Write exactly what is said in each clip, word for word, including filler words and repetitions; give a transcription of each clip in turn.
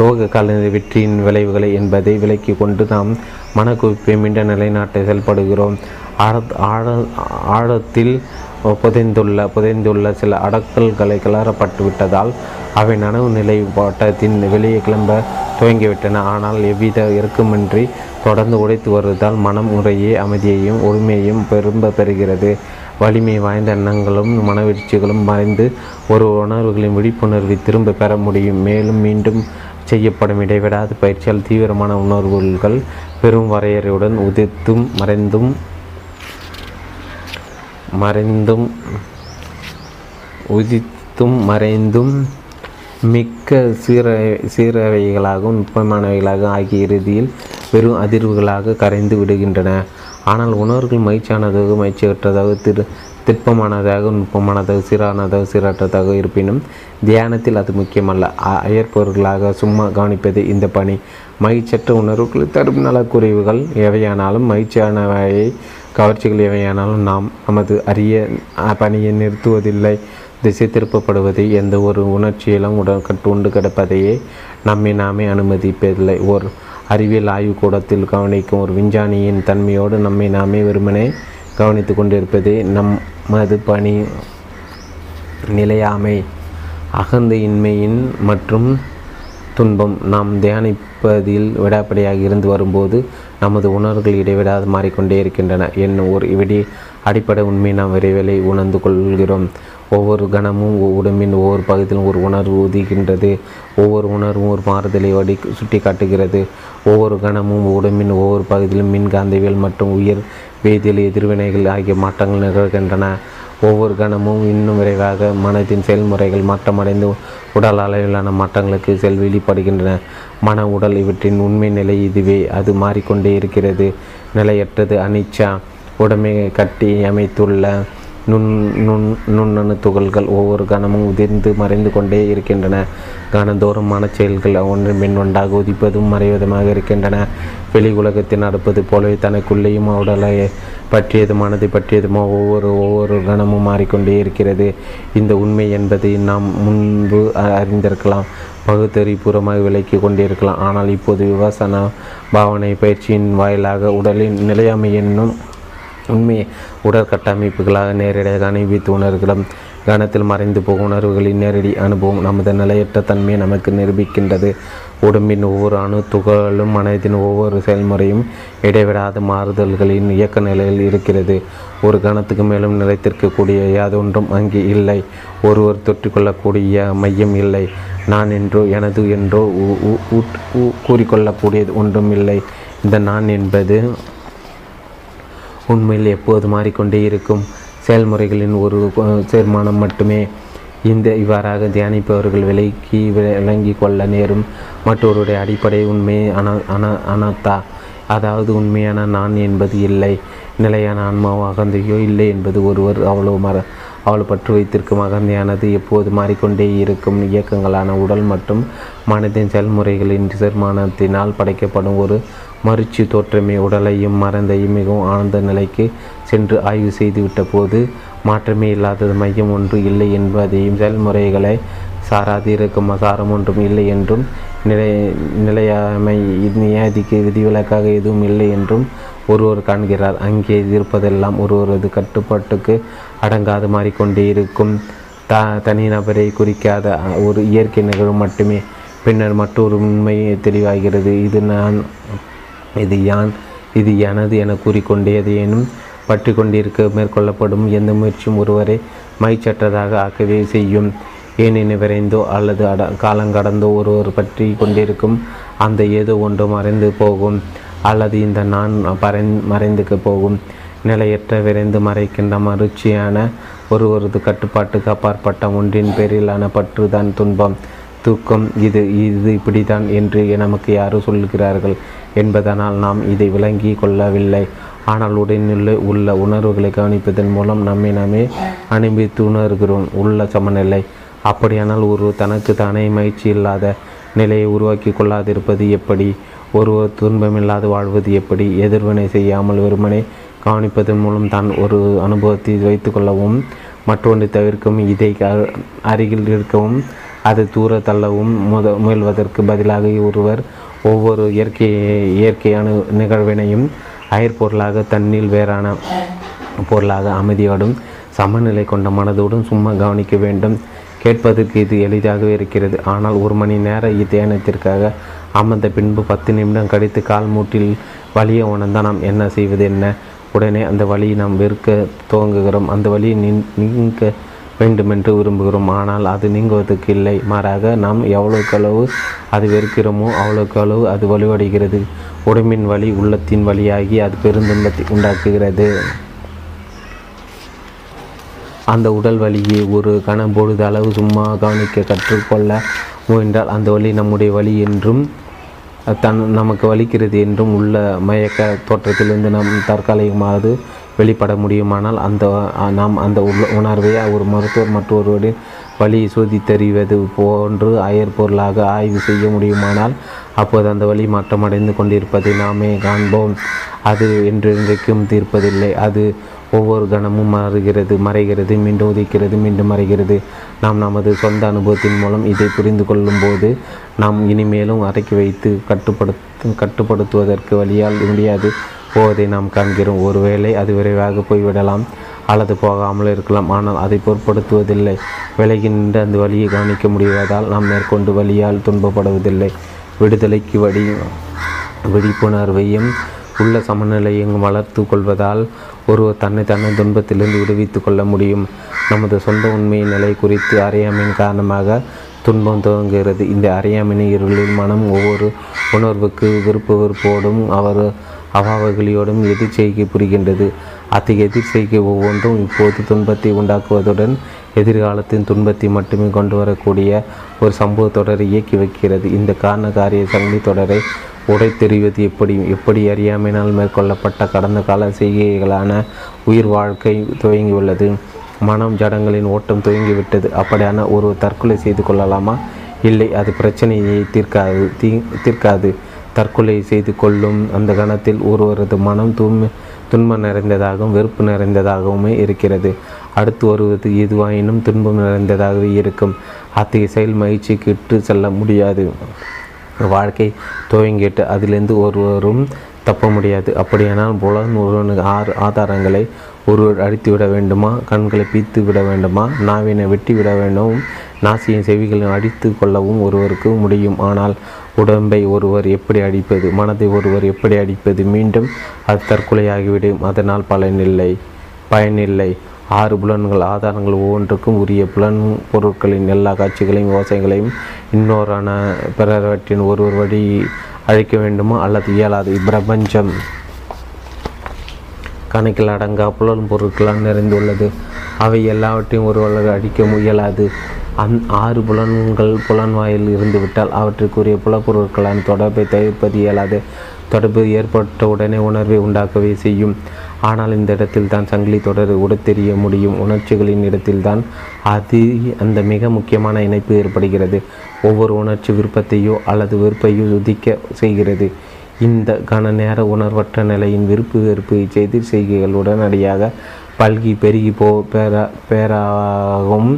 துவக்க கால வெற்றியின் விளைவுகளை என்பதை விலக்கி கொண்டு நாம் மனக்குவிப்பை மீண்ட நிலைநாட்டை செயல்படுகிறோம். ஆழ ஆழத்தில் புதைந்துள்ள புதைந்துள்ள சில அடக்கல்களை கிளறப்பட்டுவிட்டதால் அவை நனவு நிலை வட்டத்தின் வெளியே கிளம்ப துவங்கிவிட்டன. ஆனால் எவ்வித இறக்கமின்றி தொடர்ந்து உடைத்து வருவதால் மனம் முறையே அமைதியையும் ஒருமையையும் பெரும்ப பெறுகிறது. வலிமை வாய்ந்த எண்ணங்களும் மனவீழ்ச்சிகளும் மறைந்து ஒரு உணர்வுகளின் விழிப்புணர்வை திரும்ப பெற முடியும். மேலும் மீண்டும் செய்யப்படும் இடைவிடாத பயிற்சியால் தீவிரமான உணர்வுகள் பெரும் வரையறையுடன் உதித்தும் மறைந்தும் மறைந்தும் உதித்தும் மறைந்தும் மிக்க சீர சீரவைகளாகவும் நுட்பமானவைகளாக ஆகிய இறுதியில் பெரும் அதிர்வுகளாக கரைந்து விடுகின்றன. ஆனால் உணர்வுகள் மகிழ்ச்சியானதாக மகிழ்ச்சியற்றதாக திரு திருப்பமானதாக நுட்பமானதாக சீரானதாக சீரற்றதாக இருப்பினும் தியானத்தில் அது முக்கியமல்ல. அயற்பவர்களாக சும்மா கவனிப்பது இந்த பணி. மகிழ்ச்சற்ற உணர்வுகளை தரும் நலக்குறைவுகள் எவையானாலும் மகிழ்ச்சியானவையை கவர்ச்சிகள் எவையானாலும் நாம் நமது அரிய பணியை நிறுத்துவதில்லை. திசை திருப்பப்படுவதை எந்த ஒரு உணர்ச்சியிலும் உடற்கட்டுண்டு கிடப்பதையே நம்மை நாமே அனுமதிப்பதில்லை. ஓர் அறிவியல் ஆய்வு கூடத்தில் கவனிக்கும் ஒரு விஞ்ஞானியின் தன்மையோடு நம்மை நாமே வெறுமனே கவனித்து கொண்டிருப்பதே நம்மது பணி. நிலையாமை அகந்தையின்மையின் மற்றும் துன்பம் நாம் தியானிப்பதில் விடாப்படியாக இருந்து வரும்போது நமது உணர்வுகள் இடைவிடாது மாறிக்கொண்டே இருக்கின்றன என் ஒரு விடி அடிப்படை உண்மையை நாம் விரைவில் உணர்ந்து கொள்கிறோம். ஒவ்வொரு கணமும் உடம்பின் ஒவ்வொரு பகுதியிலும் ஒரு உணர்வு உதிக்கின்றது. ஒவ்வொரு உணர்வும் ஒரு மாறுதலை வடி சுட்டி காட்டுகிறது. ஒவ்வொரு கணமும் உடம்பின் ஒவ்வொரு பகுதியிலும் மின்காந்தவியல் மற்றும் உயிர் வேதியியல் எதிர்வினைகள் ஆகிய மாற்றங்கள் நிகழ்கின்றன. ஒவ்வொரு கணமும் இன்னும் விரைவாக மனத்தின் செயல்முறைகள் மாற்றமடைந்து உடல் அளவிலான மாற்றங்களுக்கு செல் வெளிப்படுகின்றன. மன உடல் இவற்றின் உண்மை நிலை இதுவே. அது மாறிக்கொண்டே இருக்கிறது, நிலையற்றது, அனிச்சா. உடமை கட்டி அமைத்துள்ள நுண் நுண் நுண்ணணு துகள்கள் ஒவ்வொரு கணமும் உதிர்ந்து மறைந்து கொண்டே இருக்கின்றன. கணந்தோறும் மன செயல்கள் ஒன்றின் பின் ஒன்றாக உதிப்பதும் மறைவதுமாக இருக்கின்றன. வெளி உலகத்தில் நடப்பது போலவே தனக்குள்ளேயும் உடலை பற்றியது மனதை பற்றியதுமோ ஒவ்வொரு ஒவ்வொரு கணமும் மாறிக்கொண்டே இருக்கிறது. இந்த உண்மை என்பதை நாம் முன்பு அறிந்திருக்கலாம், பகுத்தறிபூர்வமாக விலக்கி கொண்டிருக்கலாம். ஆனால் இப்போது விபாசனா பாவனை பயிற்சியின் வாயிலாக உடலின் நிலையாமை என்னும் உண்மையை உடற்கட்டமைப்புகளாக நேரடியாக அனுபவித்து உணர்கிறோம். கணத்தில் மறைந்து போகும் உணர்வுகளின் நேரடி அனுபவம் நமது நிலையற்ற தன்மையை நமக்கு நிரூபிக்கின்றது. உடம்பின் ஒவ்வொரு அணு துகளும் மனதின் ஒவ்வொரு செயல்முறையும் இடைவிடாத மாறுதல்களின் இயக்க நிலையில் இருக்கிறது. ஒரு கணத்துக்கு மேலும் நிலைத்திருக்கக்கூடிய யாதொன்றும் அங்கே இல்லை. ஒருவர் தொற்றிக்கொள்ளக்கூடிய மையம் இல்லை. நான் என்றோ எனது என்றோ கூறிக்கொள்ளக்கூடியது ஒன்றும் இல்லை. இந்த நான் என்பது உண்மையில் எப்போது மாறிக்கொண்டே இருக்கும் செயல்முறைகளின் ஒரு சேர்மானம் மட்டுமே. இந்த இவ்வாறாக தியானிப்பவர்கள் விலக்கி விளங்கி கொள்ள நேரும் மற்றவருடைய அடிப்படை உண்மையை அன அன அனத்தா, அதாவது உண்மையான நான் என்பது இல்லை, நிலையான ஆன்மாவோ அகந்தையோ இல்லை என்பது ஒருவர் அவ்வளவு மர அவள் பற்று வைத்திருக்கும். அகந்தையானது எப்போது மாறிக்கொண்டே இருக்கும் இயக்கங்களான உடல் மற்றும் மனதின் செயல்முறைகளின் சேர்மானத்தினால் படைக்கப்படும் ஒரு மறுச்சி தோற்றமே. உடலையும் மறந்தையும் மிகவும் ஆழ்ந்த நிலைக்கு சென்று ஆய்வு செய்துவிட்ட போது மாற்றமே இல்லாதது மையம் ஒன்று இல்லை என்பதையும் செயல்முறைகளை சாராது இருக்கும் சாரம் ஒன்றும் இல்லை என்றும் நிலை நிலையாமை நியாதிக்கு விதிவிலக்காக எதுவும் இல்லை என்றும் ஒருவர் காண்கிறார். அங்கே இருப்பதெல்லாம் ஒருவரது கட்டுப்பாட்டுக்கு அடங்காது மாறிக்கொண்டே இருக்கும் த தனிநபரை குறிக்காத ஒரு இயற்கை நிகழ்வு மட்டுமே. பின்னர் மற்றொரு உண்மை தெளிவாகிறது. இது நான், இது யான், இது எனது என கூறிக்கொண்டே எதையேனும் பற்றி கொண்டிருக்க மேற்கொள்ளப்படும் எந்த முயற்சியும் ஒருவரை மகிழ்ச்சற்றதாக ஆக்கவே செய்யும். ஏனென விரைந்தோ அல்லது அட காலங்கடந்தோ ஒருவர் பற்றி கொண்டிருக்கும் அந்த ஏதோ ஒன்று மறைந்து போகும் அல்லது இந்த நான் பறை மறைந்துக்கு போகும். நிலையற்ற விரைந்து மறைக்கின்ற மறுச்சியான ஒருவரது கட்டுப்பாட்டுக்கு அப்பாற்பட்ட ஒன்றின் பேரிலான பற்று தான் துன்பம், தூக்கம். இது இது இப்படித்தான் என்று நமக்கு யாரும் சொல்கிறார்கள் என்பதனால் நாம் இதை விளங்கி கொள்ளவில்லை. ஆனால் உடனில் உள்ள உணர்வுகளை கவனிப்பதன் மூலம் நம்மை நாமே அனுபவித்து உணர்கிறோம் உள்ள சமநிலை. அப்படியானால் ஒரு தனக்கு தானே மகிழ்ச்சி இல்லாத நிலையை உருவாக்கி கொள்ளாதிருப்பது எப்படி? ஒருவர் துன்பமில்லாது வாழ்வது எப்படி? எதிர்வினை செய்யாமல் வெறுமனை கவனிப்பதன் மூலம் தான் ஒரு அனுபவத்தை வைத்து கொள்ளவும் மற்றொன்று தவிர்க்கவும் இதை அருகில் இருக்கவும் அதை தூர தள்ளவும் முத முயல்வதற்கு பதிலாக ஒருவர் ஒவ்வொரு இயற்கை இயற்கையான நிகழ்வினையும் அயற்பொருளாக தன்னில் வேறான பொருளாக அமைதியோடும் சமநிலை கொண்ட மனதோடும் சும்மா கவனிக்க வேண்டும். கேட்பதற்கு இது எளிதாகவே இருக்கிறது. ஆனால் ஒரு மணி நேர தியானத்திற்காக அமர்ந்த பின்பு பத்து நிமிடம் கழித்து கால் மூட்டில் வலியை உணர்ந்தால் நாம் என்ன செய்வது என்ன? உடனே அந்த வழியை நாம் வெறுக்க துவங்குகிறோம். அந்த வழியை நீங்க வேண்டுமென்று விரும்புகிறோம். ஆனால் அது நீங்குவதற்கு இல்லை. மாறாக நாம் எவ்வளவுக்களவு அது வெறுக்கிறோமோ அவ்வளவுக்களவு அது வலுவடைகிறது. உடம்பின் வலி உள்ளத்தின் வலியாகி அது பெருந்துன்பத்தை உண்டாக்குகிறது. அந்த உடல் வலியை ஒரு கணம்பொழுது அளவு சும்மா கவனிக்க கற்றுக்கொள்ள முயன்றால் அந்த வலி நம்முடைய வலி என்றும் தன் நமக்கு வலிக்கிறது என்றும் உள்ள மயக்க தோற்றத்திலிருந்து நாம் தற்காலிகமாவது வெளிப்பட முடியுமானால் அந்த நாம் அந்த உணர்வை ஒரு மருத்துவர் மற்றொருவரின் வலியை சோதித்தறிவது போன்று அயற்பொருளாக ஆய்வு செய்ய முடியுமானால் அப்போது அந்த வலி மாற்றமடைந்து கொண்டிருப்பதை நாமே காண்போம். அது என்றென்றைக்கும் தீர்ப்பதில்லை. அது ஒவ்வொரு கணமும் மாறுகிறது, மறைகிறது, மீண்டும் உதிக்கிறது, மீண்டும் மறைகிறது. நாம் நமது சொந்த அனுபவத்தின் மூலம் இதை புரிந்து கொள்ளும் போது நாம் இனிமேலும் அடக்கி வைத்து கட்டுப்படுத்து கட்டுப்படுத்துவதற்கு வழியால் முடியாது போவதை நாம் காண்கிறோம். ஒருவேளை அது விரைவாக போய்விடலாம் அல்லது போகாமல் இருக்கலாம். ஆனால் அதை பொருட்படுத்துவதில்லை. விலகின்ற அந்த வழியை கவனிக்க முடிவதால் நாம் மேற்கொண்டு வழியால் துன்பப்படுவதில்லை. விடுதலைக்கு வழி விழிப்புணர்வையும் உள்ள சமநிலையும் வளர்த்து கொள்வதால் ஒருவர் தன்னை தன்னை துன்பத்திலிருந்து விடுவித்து கொள்ள முடியும். நமது சொந்த உண்மையின் நிலை குறித்து அறியாமையின் காரணமாக துன்பம் துவங்குகிறது. இந்த அறியாமையின் இருளில் மனம் ஒவ்வொரு உணர்வுக்கு விருப்பு வெறுப்போடும் அவர் அவாவகலியோடும் எதிர் செய்கை புரிகின்றது. அத்தகைய எதிர் செய்கை ஒவ்வொன்றும் இப்போது துன்பத்தை உண்டாக்குவதுடன் எதிர்காலத்தின் துன்பத்தை மட்டுமே கொண்டு வரக்கூடிய ஒரு சம்பவ தொடரை இயக்கி வைக்கிறது. இந்த காரண காரிய சங்கிலி தொடரை உடைத்தெறிவது எப்படி எப்படி அறியாமையினால் மேற்கொள்ளப்பட்ட கடந்த கால செய்கைகளான உயிர் வாழ்க்கை துவங்கியுள்ளது. மனம் ஜடங்களின் ஓட்டம் துவங்கிவிட்டது. அப்படியான ஒரு தற்கொலை செய்து கொள்ளலாமா? இல்லை, அது பிரச்சனையை தீர்க்காது தீ தீர்க்காது தற்கொலை செய்து கொள்ளும் அந்த கணத்தில் ஒருவரது மனம் தூய்மை துன்பம் நிறைந்ததாகவும் வெறுப்பு நிறைந்ததாகவுமே இருக்கிறது. அடுத்து வருவது எதுவாயினும் துன்பம் நிறைந்ததாகவே இருக்கும். அத்தகைய செயல் மகிழ்ச்சிக்கு இட்டு செல்ல முடியாது. வாழ்க்கை துவங்கிட்டு அதிலிருந்து ஒருவரும் தப்ப முடியாது. அப்படியானால் புலன் ஒருவனுக்கு ஆறு ஆதாரங்களை ஒருவர் அழித்து விட வேண்டுமா? கண்களை பீத்து விட வேண்டுமா? நாவினை வெட்டி விட வேண்டும்? நாசியின் செவிகளையும் அடித்து கொள்ளவும் ஒருவருக்கு முடியும். ஆனால் உடம்பை ஒருவர் எப்படி அடிப்பது? மனதை ஒருவர் எப்படி அடிப்பது? மீண்டும் அது தற்கொலையாகிவிடும். அதனால் பலனில்லை, பயனில்லை. ஆறு புலன்கள் ஆதாரங்கள் ஒவ்வொன்றுக்கும் உரிய புலன் பொருட்களின் எல்லா காட்சிகளையும் ஓசைகளையும் இன்னொரான பிறவற்றின் ஒருவர் வழி அழைக்க வேண்டுமா? அல்லது இயலாது. இப்பிரபஞ்சம் கணக்கில் அடங்கா புலன் பொருட்களால் நிறைந்துள்ளது. அவை எல்லாவற்றையும் ஒருவர் அழிக்க முயலாது. அந் ஆறு புலன்கள் புலன் வாயில் இருந்துவிட்டால் அவற்றுக்குரிய புலப்பொருட்களான தொடர்பை தவிர்ப்பது இயலாது. தொடர்பு ஏற்பட்ட உடனே உணர்வை உண்டாக்கவே செய்யும். ஆனால் இந்த இடத்தில் தான் சங்கிலி தொடர் உடத்தெறிய முடியும். உணர்ச்சிகளின் இடத்தில்தான் அது அந்த மிக முக்கியமான இணைப்பு ஏற்படுகிறது. ஒவ்வொரு உணர்ச்சி விருப்பத்தையோ அல்லது வெறுப்பையோ உதிக்க செய்கிறது. இந்த கன நேர உணர்வற்ற நிலையின் விருப்பு வெறுப்பு செய்தி செய்கைகள் உடனடியாக பல்கி பெருகி போ பேரா பேராகவும்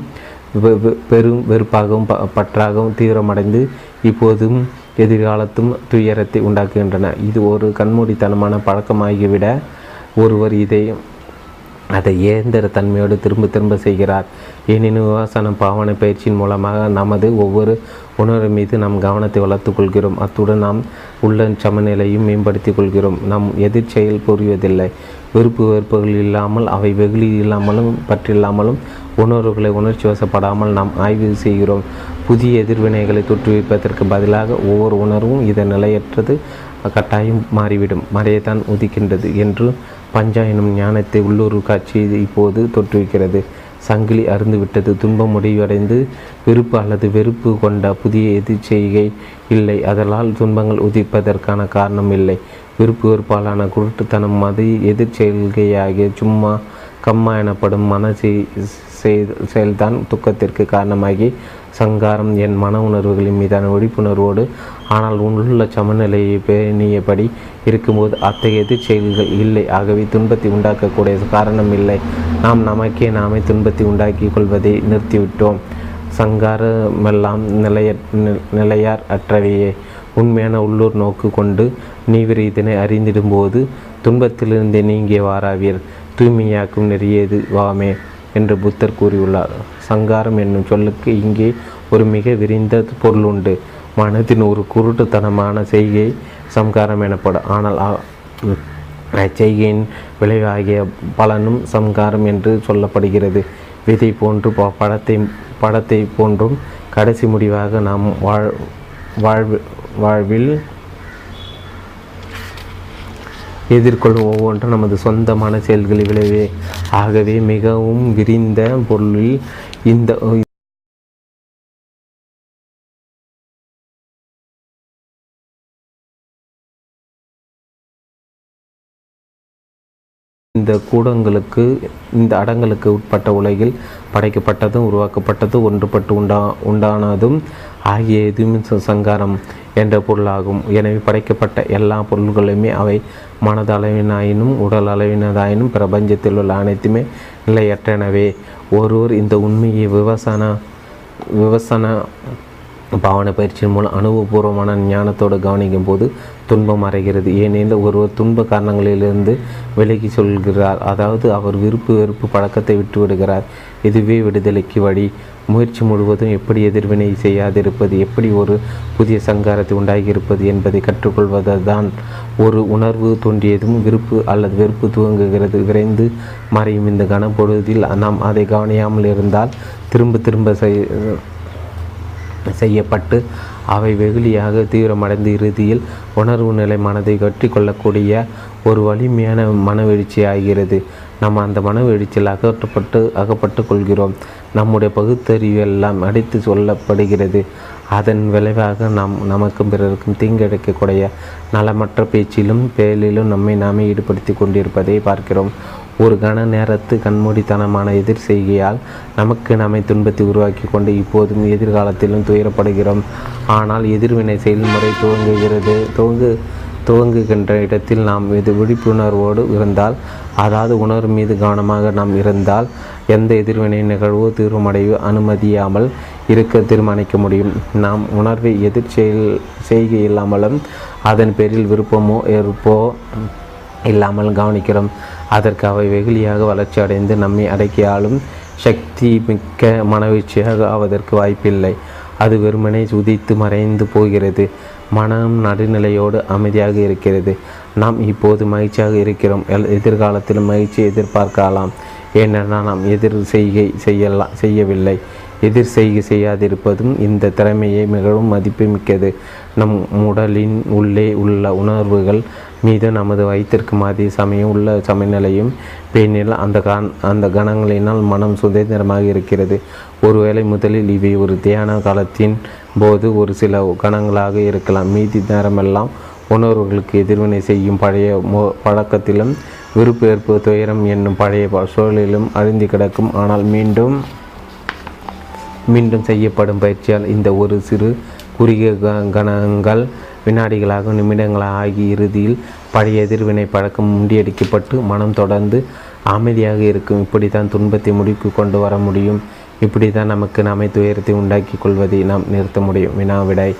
பெரும் வெறுப்பாகவும் ப பற்றாகவும் தீவிரமடைந்து இப்போதும் எதிர்காலத்தும் துயரத்தை உண்டாக்குகின்றன. இது ஒரு கண்மூடித்தனமான பழக்கமாகிவிட ஒருவர் இதை அதை இயந்திர தன்மையோடு திரும்ப திரும்ப செய்கிறார். எனினும் விவாசன பாவனை பயிற்சியின் மூலமாக நமது ஒவ்வொரு உணர்வு மீது நம் கவனத்தை வளர்த்து கொள்கிறோம். அத்துடன் நாம் உள்ள சமநிலையும் மேம்படுத்தி கொள்கிறோம். நம் எதிர் செயல் புரிவதில்லை. விருப்பு வெறுப்புகள் இல்லாமல் அவை வெகுளி இல்லாமலும் பற்றில்லாமலும் உணர்வுகளை உணர்ச்சி வசப்படாமல் நாம் ஆய்வு செய்கிறோம். புதிய எதிர்வினைகளை தோற்றுவிப்பதற்கு பதிலாக ஒவ்வொரு உணர்வும் இதன் நிலையற்றது கட்டாயம் மாறிவிடும், மறையத்தான் உதிக்கின்றது என்று பஞ்சா எனும் ஞானத்தை உள்ளூர் காட்சியை இப்போது தோற்றுவிக்கிறது. சங்கிலி அறுந்துவிட்டது. துன்பம் முடிவடைந்து விருப்பு அல்லது வெறுப்பு கொண்ட புதிய எதிர் செய்கை இல்லை. அதனால் துன்பங்கள் உதிப்பதற்கான காரணம் இல்லை. விருப்பு வெறுப்பாலான குருட்டுத்தனம் மது எதிர் செய்கையாகிய சும்மா கம்மா எனப்படும் மன செயல்தான் துக்கத்திற்கு காரணமாகி சங்காரம் என் மன உணர்வுகளின் மீதான விழிப்புணர்வோடு ஆனால் உள்ள சமநிலையை பேணியபடி இருக்கும்போது அத்தகைய எதிர் செயல்கள் இல்லை. ஆகவே துன்பத்தை உண்டாக்கக்கூடிய காரணம் இல்லை. நாம் நமக்கே நாமே துன்பத்தை உண்டாக்கி கொள்வதை நிறுத்திவிட்டோம். சங்கார மெல்லாம் நிலைய நிலையார் அற்றவையே. உண்மையான உள்ளூர் நோக்கு கொண்டு நீவிர இதனை அறிந்திடும்போது துன்பத்திலிருந்து நீங்கிய வாராவீர். தூய்மையாக்கும் நெறியது வாமே என்று புத்தர் கூறியுள்ளார். சங்காரம் என்னும் சொல்லுக்கு இங்கே ஒரு மிக விரிந்த பொருளுண்டு. மனத்தின் ஒரு குருட்டுத்தனமான செய்கை சங்காரம் எனப்படும். ஆனால் செய்கையின் விளைவாகிய பலனும் சங்காரம் என்று சொல்லப்படுகிறது. விதை போன்று படத்தை படத்தை போன்றும் கடைசி முடிவாக நாம் வாழ் வாழ்வு வாழ்வில் எதிர்கொள்ளும் ஒவ்வொன்றும் நமது சொந்தமான செயல்களை விளைவே. ஆகவே மிகவும் விரிந்த பொருளில் இந்த இந்த கூடங்களுக்கு இந்த அடங்களுக்கு உட்பட்ட உலகில் படைக்கப்பட்டதும் உருவாக்கப்பட்டதும் ஒன்றுபட்டு உண்டா உண்டானதும் ஆகிய எதுவும் சங்காரம் என்ற பொருளாகும். எனவே படைக்கப்பட்ட எல்லா பொருள்களுமே அவை மனதளவினாயினும் உடல் அளவினதாயினும் பிரபஞ்சத்தில் உள்ள அனைத்துமே நிலையற்றனவே. ஒருவர் இந்த உண்மையை விவசான விவசான பாவனை பயிற்சியின் மூலம் அனுபவபூர்வமான ஞானத்தோடு கவனிக்கும் போது துன்பம் அடைகிறது. ஏனெனில் ஒருவர் துன்ப காரணங்களிலிருந்து விலகி சொல்கிறார். அதாவது அவர் விருப்பு வெறுப்பு பழக்கத்தை விட்டுவிடுகிறார். இதுவே விடுதலைக்கு வழி. முயற்சி முழுவதும் எப்படி எதிர்வினை செய்யாதிருப்பது, எப்படி ஒரு புதிய சங்காரத்தை உண்டாகியிருப்பது என்பதை கற்றுக்கொள்வதுதான். ஒரு உணர்வு தோன்றியதும் விருப்பு அல்லது வெறுப்பு துவங்குகிறது, விரைந்து மறையும். இந்த கனப்பொழுதில் நாம் அதை கவனியாமல் இருந்தால் திரும்ப திரும்ப செய்யப்பட்டு அவை வெகுளியாக தீவிரமடைந்து இறுதியில் உணர்வு நிலை மனதை கட்டி கொள்ளக்கூடிய ஒரு வலிமையான மனவெழுச்சி ஆகிறது. நம்ம அந்த மனவெழுச்சியில் அகற்றப்பட்டு அகப்பட்டு கொள்கிறோம். நம்முடைய பகுத்தறிவு எல்லாம் அடித்து சொல்லப்படுகிறது. அதன் விளைவாக நாம் நமக்கும் பிறருக்கும் தீங்கிழைக்கக்கூடிய நலமற்ற பேச்சிலும் பேலிலும் நம்மை நாமே ஈடுபடுத்தி கொண்டிருப்பதை பார்க்கிறோம். ஒரு கன நேரத்து கண்மூடித்தனமான எதிர் செய்கையால் நமக்கு நம்மை துன்பத்தை உருவாக்கி கொண்டு இப்போதும் எதிர்காலத்திலும் துயரப்படுகிறோம். ஆனால் எதிர்வினை செயல்முறை துவங்குகிறது துவங்கு துவங்குகின்ற இடத்தில் நாம் இது விழிப்புணர்வோடு இருந்தால், அதாவது உணர்வு மீது கவனமாக நாம் இருந்தால், எந்த எதிர்வினை நிகழ்வோ தீர்வமடைவு அனுமதியாமல் இருக்க தீர்மானிக்க முடியும். நாம் உணர்வை எதிர் செயல் செய்கை இல்லாமலும் அதன் பேரில் விருப்பமோ எதிர்ப்போ இல்லாமல் கவனிக்கிறோம். அதற்கு அவை வெகுளியாக வளர்ச்சி அடைந்து நம்மை அடக்கியாலும் சக்தி மிக்க மனவீழ்ச்சியாக ஆவதற்கு வாய்ப்பில்லை. அது வெறுமனை சுதித்து மறைந்து போகிறது. மனம் நடுநிலையோடு அமைதியாக இருக்கிறது. நாம் இப்போது மகிழ்ச்சியாக இருக்கிறோம். எதிர்காலத்தில் மகிழ்ச்சியை எதிர்பார்க்கலாம். ஏனென்றால் நாம் எதிர் செய்கை செய்யலாம் செய்யவில்லை. எதிர் செய்கை செய்யாதிருப்பதும் இந்த திறமையை மிகவும் மதிப்பு மிக்கது. நம் உடலின் உள்ளே உள்ள உணர்வுகள் மீது நமது வைத்திருக்கும் அதே சமயம் உள்ள சமநிலையும் பேணில் அந்த கண் அந்த கணங்களினால் மனம் சுதந்திரமாக இருக்கிறது. ஒருவேளை முதலில் இவை ஒரு தியான காலத்தின் போது ஒரு சில கணங்களாக இருக்கலாம். மீதி நேரமெல்லாம் உணர்வுகளுக்கு எதிர்வினை செய்யும் பழைய மோ பழக்கத்திலும் விருப்பேற்பு துயரம் என்னும் பழைய சூழலிலும் அழிந்து கிடக்கும். ஆனால் மீண்டும் மீண்டும் செய்யப்படும் பயிற்சியால் இந்த ஒரு சிறு குறுகிய கணங்கள் வினாடிகளாக நிமிடங்களாக ஆகி இறுதியில் பழைய எதிர்வினை பழக்கம் முண்டியடிக்கப்பட்டு மனம் தொடர்ந்து அமைதியாக இருக்கும். இப்படி தான் துன்பத்தை முடிவுக்கு கொண்டு வர முடியும். இப்படி தான் நமக்கு நம்மை துயரத்தை உண்டாக்கி கொள்வதை நாம் நிறுத்த முடியும். வினாவிடாய்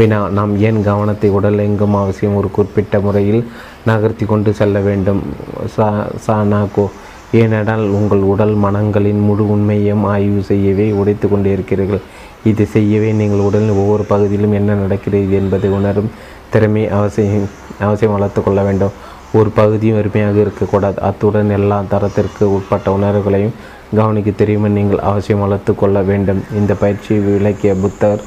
வினா: நாம் ஏன் கவனத்தை உடல் எங்கும் அவசியம் ஒரு குறிப்பிட்ட முறையில் நகர்த்தி கொண்டு செல்ல வேண்டும்? சா சானாகோ ஏனென்றால் உங்கள் உடல் மனங்களின் முழு உண்மையும் ஆய்வு செய்யவே உடைத்து கொண்டே இருக்கிறீர்கள். இதை செய்யவே நீங்கள் உடலின் ஒவ்வொரு பகுதியிலும் என்ன நடக்கிறது என்பதை உணரும் திறமை அவசியம் அவசியம் வளர்த்து கொள்ள வேண்டும். ஒரு பகுதியும் வெறுமையாக இருக்கக்கூடாது. அத்துடன் எல்லா தரத்திற்கு உட்பட்ட உணர்வுகளையும் கவனிக்க தெரியுமா நீங்கள் அவசியம் வளர்த்து கொள்ள வேண்டும். இந்த பயிற்சியை விளக்கிய புத்தர்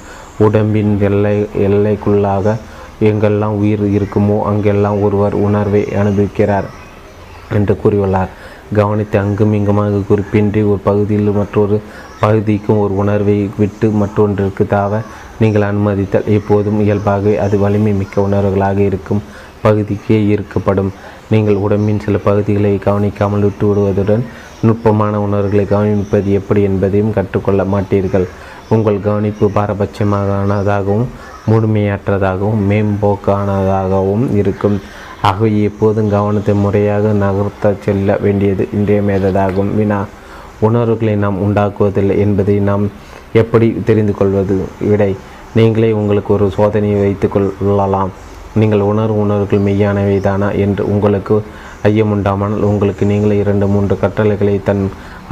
உடம்பின் எல்லை எல்லைக்குள்ளாக எங்கெல்லாம் உயிர் இருக்குமோ அங்கெல்லாம் ஒருவர் உணர்வை அனுபவிக்கிறார் என்று கூறியுள்ளார். கவனித்து அங்கும் இங்குமாக குறிப்பின்றி ஒரு பகுதியில் மற்றொரு பகுதிக்கும் ஒரு உணர்வை விட்டு மற்றொன்றிற்கு தாவ நீங்கள் அனுமதித்தால் எப்போதும் இயல்பாகவே அது வலிமை மிக்க உணர்வுகளாக இருக்கும் பகுதிக்கே ஈர்க்கப்படும். நீங்கள் உடம்பின் சில பகுதிகளை கவனிக்காமல் விட்டு விடுவதுடன் நுட்பமான உணர்வுகளை கவனிப்பது எப்படி என்பதையும் கற்றுக்கொள்ள மாட்டீர்கள். உங்கள் கவனிப்பு பாரபட்சமானதாகவும் முழுமையற்றதாகவும் மேம்போக்கானதாகவும் இருக்கும். ஆகவே எப்போதும் கவனத்தை முறையாக நகர்த்த செல்ல வேண்டியது இன்றைய மேததாகும். வினா: உணர்வுகளை நாம் உண்டாக்குவதில்லை என்பதை நாம் எப்படி தெரிந்து கொள்வது? விடை: நீங்களே உங்களுக்கு ஒரு சோதனையை வைத்து கொள்ளலாம். நீங்கள் உணர்வு உணர்வுகள் மெய்யானவை தானா என்று உங்களுக்கு ஐயமுண்டாமல் உங்களுக்கு நீங்களே இரண்டு மூன்று கட்டளைகளை தன்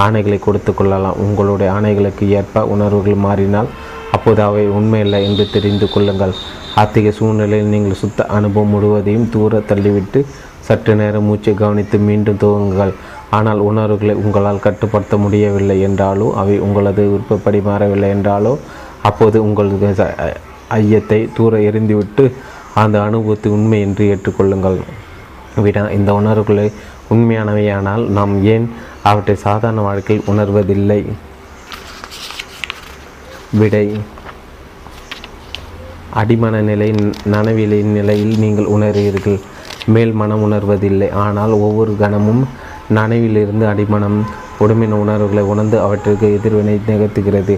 ஆணைகளை கொடுத்து கொள்ளலாம். உங்களுடைய ஆணைகளுக்கு ஏற்ப உணர்வுகள் மாறினால் அப்போது அவை உண்மையில்லை என்று தெரிந்து கொள்ளுங்கள். அத்தகைய சூழ்நிலையில் நீங்கள் சுத்த அனுபவம் முழுவதையும் தூர தள்ளிவிட்டு சற்று நேரம் மூச்சை கவனித்து மீண்டும் துவங்குங்கள். ஆனால் உணர்வுகளை உங்களால் கட்டுப்படுத்த முடியவில்லை என்றாலோ அவை உங்களது விருப்பப்படி மாறவில்லை என்றாலோ அப்போது உங்களது ஐயத்தை தூர எறிந்துவிட்டு அந்த அனுபவத்தை உண்மை என்று ஏற்றுக்கொள்ளுங்கள். விடா: இந்த உணர்வுகளை உண்மையானவையானால் நாம் ஏன் அவற்றை சாதாரண வாழ்க்கையில் உணர்வதில்லை? விடை: அடிமன நிலை நனவிலின் நிலையில் நீங்கள் உணர்கிறீர்கள், மேல் மனம் உணர்வதில்லை. ஆனால் ஒவ்வொரு கணமும் நனவிலிருந்து அடிமனம் உடம்பின் உணர்வுகளை உணர்ந்து அவற்றிற்கு எதிர்வினை நிகழ்த்துகிறது.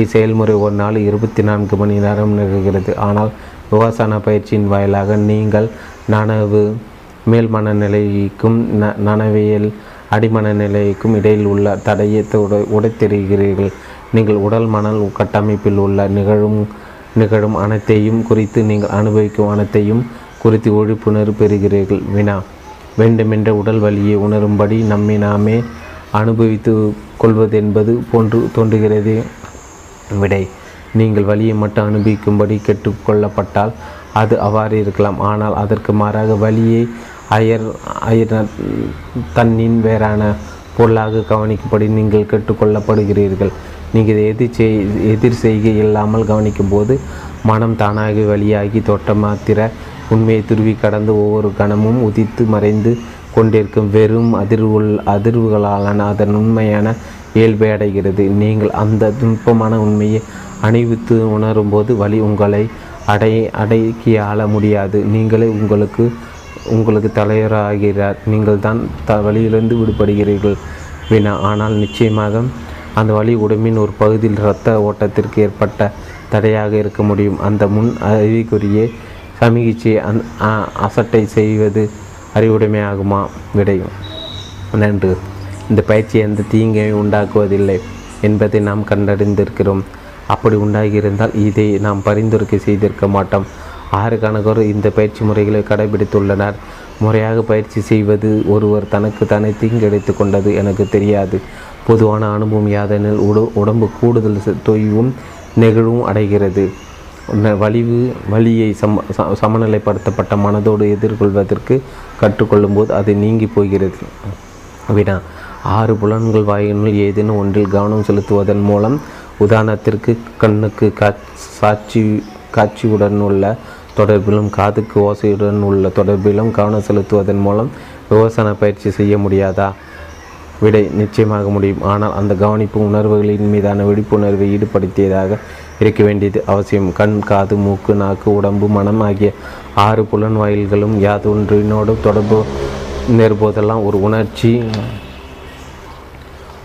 இச்செயல்முறை ஒரு நாள் இருபத்தி நான்கு மணி நேரம் நிகழ்கிறது. ஆனால் விபாசனா பயிற்சியின் வாயிலாக நீங்கள் நனவு மேல் மனநிலைக்கும் ந நனவியல் அடிமன நிலைக்கும் இடையில் உள்ள தடையை உடை உடைத்தெறிகிறீர்கள். நீங்கள் உடல் மணல் கட்டமைப்பில் உள்ள நிகழும் நிகழும் அனைத்தையும் குறித்து நீங்கள் அனுபவிக்கும் அனைத்தையும் குறித்து விழிப்புணர்வு பெறுகிறீர்கள். வினா: வேண்டுமென்ற உடல் வலியை உணரும்படி நம்மை நாமே அனுபவித்து கொள்வதென்பது போன்று தோன்றுகிறது. விடை: நீங்கள் வலியை மட்டும் அனுபவிக்கும்படி கேட்டுக்கொள்ளப்பட்டால் அது அவ்வாறு இருக்கலாம். ஆனால் அதற்கு மாறாக வலியை அயர் அயர் தன்னின் வேறான பொருளாக கவனிக்கும்படி நீங்கள் கேட்டுக்கொள்ளப்படுகிறீர்கள். நீங்கள் எதிர் செய் எதிர் செய்கை இல்லாமல் கவனிக்கும்போது மனம் தானாகி வழியாகி தோட்ட மாத்திர உண்மையை துருவி கடந்து ஒவ்வொரு கணமும் உதித்து மறைந்து கொண்டிருக்கும் வெறும் அதிர்வு அதிர்வுகளாலான அதன் உண்மையான இயல்பை அடைகிறது. நீங்கள் அந்த நுட்பமான உண்மையை அணிவித்து உணரும்போது வலி உங்களை அடை அடக்கி ஆள முடியாது. நீங்களே உங்களுக்கு உங்களுக்கு தலைவராகிறார். நீங்கள் தான் த வழியிலிருந்து விடுபடுகிறீர்கள். வினா: ஆனால் நிச்சயமாக அந்த வலி உடம்பின் ஒரு பகுதியில் இரத்த ஓட்டத்திற்கு ஏற்பட்ட தடையாக இருக்க முடியும். அந்த முன் அறிவிக்குரிய சமிகிச்சை அந் அசட்டை செய்வது அறிவுடைமையாகுமா? விடை: நன்று. இந்த பயிற்சி எந்த தீங்கையும் உண்டாக்குவதில்லை என்பதை நாம் கண்டறிந்திருக்கிறோம். அப்படி உண்டாகியிருந்தால் இதை நாம் பரிந்துரைக்க செய்திருக்க மாட்டோம். ஆறு கணக்கோர் இந்த பயிற்சி முறைகளை கடைபிடித்துள்ளனர். முறையாக பயிற்சி செய்வது ஒருவர் தனக்கு தானே தீங்கிழைத்து கொண்டது எனக்கு தெரியாது. பொதுவான அனுபவம் யாதெனில் உட உடம்பு கூடுதல் தொய்வும் நெகிழ்வும் அடைகிறது. வலிவு வலியை சம சமநிலைப்படுத்தப்பட்ட மனதோடு எதிர்கொள்வதற்கு கற்றுக்கொள்ளும்போது அது நீங்கி போகிறது. வினா: ஆறு புலன்கள் வாயினுள் ஏதேனும் ஒன்றில் கவனம் செலுத்துவதன் மூலம், உதாரணத்திற்கு கண்ணுக்கு காட்சி காட்சியுடன் உள்ள தொடர்பிலும் காதுக்கு ஓசையுடன் உள்ள தொடர்பிலும் கவனம் செலுத்துவதன் மூலம் விபாசனா பயிற்சி செய்ய முடியாதா? விடை: நிச்சயமாக முடியும். ஆனால் அந்த கவனிப்பு உணர்வுகளின் மீதான விழிப்புணர்வை ஈடுபடுத்தியதாக இருக்க வேண்டியது அவசியம். கண், காது, மூக்கு, நாக்கு, உடம்பு, மனம் ஆகிய ஆறு புலன் வாயில்களும் யாதொன்றினோடு தொடர்பு நேர்போதெல்லாம் ஒரு உணர்ச்சி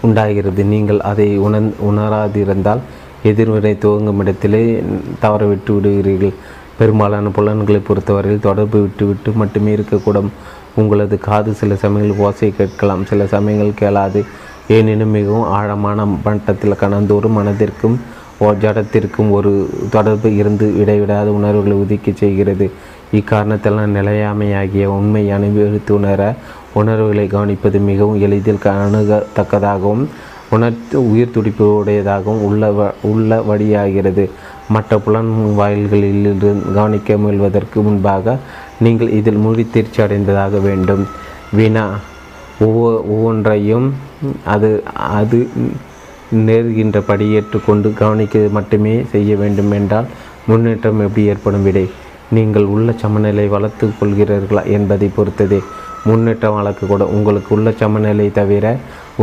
உண்டாகிறது. நீங்கள் அதை உணர் உணராதிருந்தால் எதிர்வினை துவங்கும் இடத்திலே தவற விட்டு விடுகிறீர்கள். பெரும்பாலான புலன்களை பொறுத்தவரையில் தொடர்பு விட்டு விட்டு மட்டுமே இருக்கக்கூடும். உங்களது காது சில சமயங்கள் ஓசை கேட்கலாம், சில சமயங்கள் கேளாது. ஏனெனும் மிகவும் ஆழமான மட்டத்தில் கணந்தோறும் மனதிற்கும் ஜடத்திற்கும் ஒரு தொடர்பு இருந்து இடைவிடாத உணர்வுகளை ஒதுக்கி செய்கிறது. இக்காரணத்தெல்லாம் நிலையாமையாகிய உண்மை அனுபவித்து உணர உணர்வுகளை கவனிப்பது மிகவும் எளிதில் அணுகத்தக்கதாகவும் உணர் உயிர் துடிப்பு உடையதாகவும் உள்ள உள்ள வழியாகிறது. மற்ற புலன் வாயில்களிலிருந்து கவனிக்க முயல்வதற்கு முன்பாக நீங்கள் இதில் மூழ்கி தேர்ச்சி அடைந்ததாக வேண்டும். வினா: ஒவ்வொ ஒவ்வொன்றையும் அது அது நேர்கின்ற படியேற்று கொண்டு கவனிக்க மட்டுமே செய்ய வேண்டும் என்றால் முன்னேற்றம் எப்படி ஏற்படும்? விடை: நீங்கள் உள்ள சமநிலை வளர்த்து கொள்கிறீர்களா என்பதை பொறுத்ததே முன்னேற்றம் வளர்க்கக்கூட. உங்களுக்கு உள்ள சமநிலை தவிர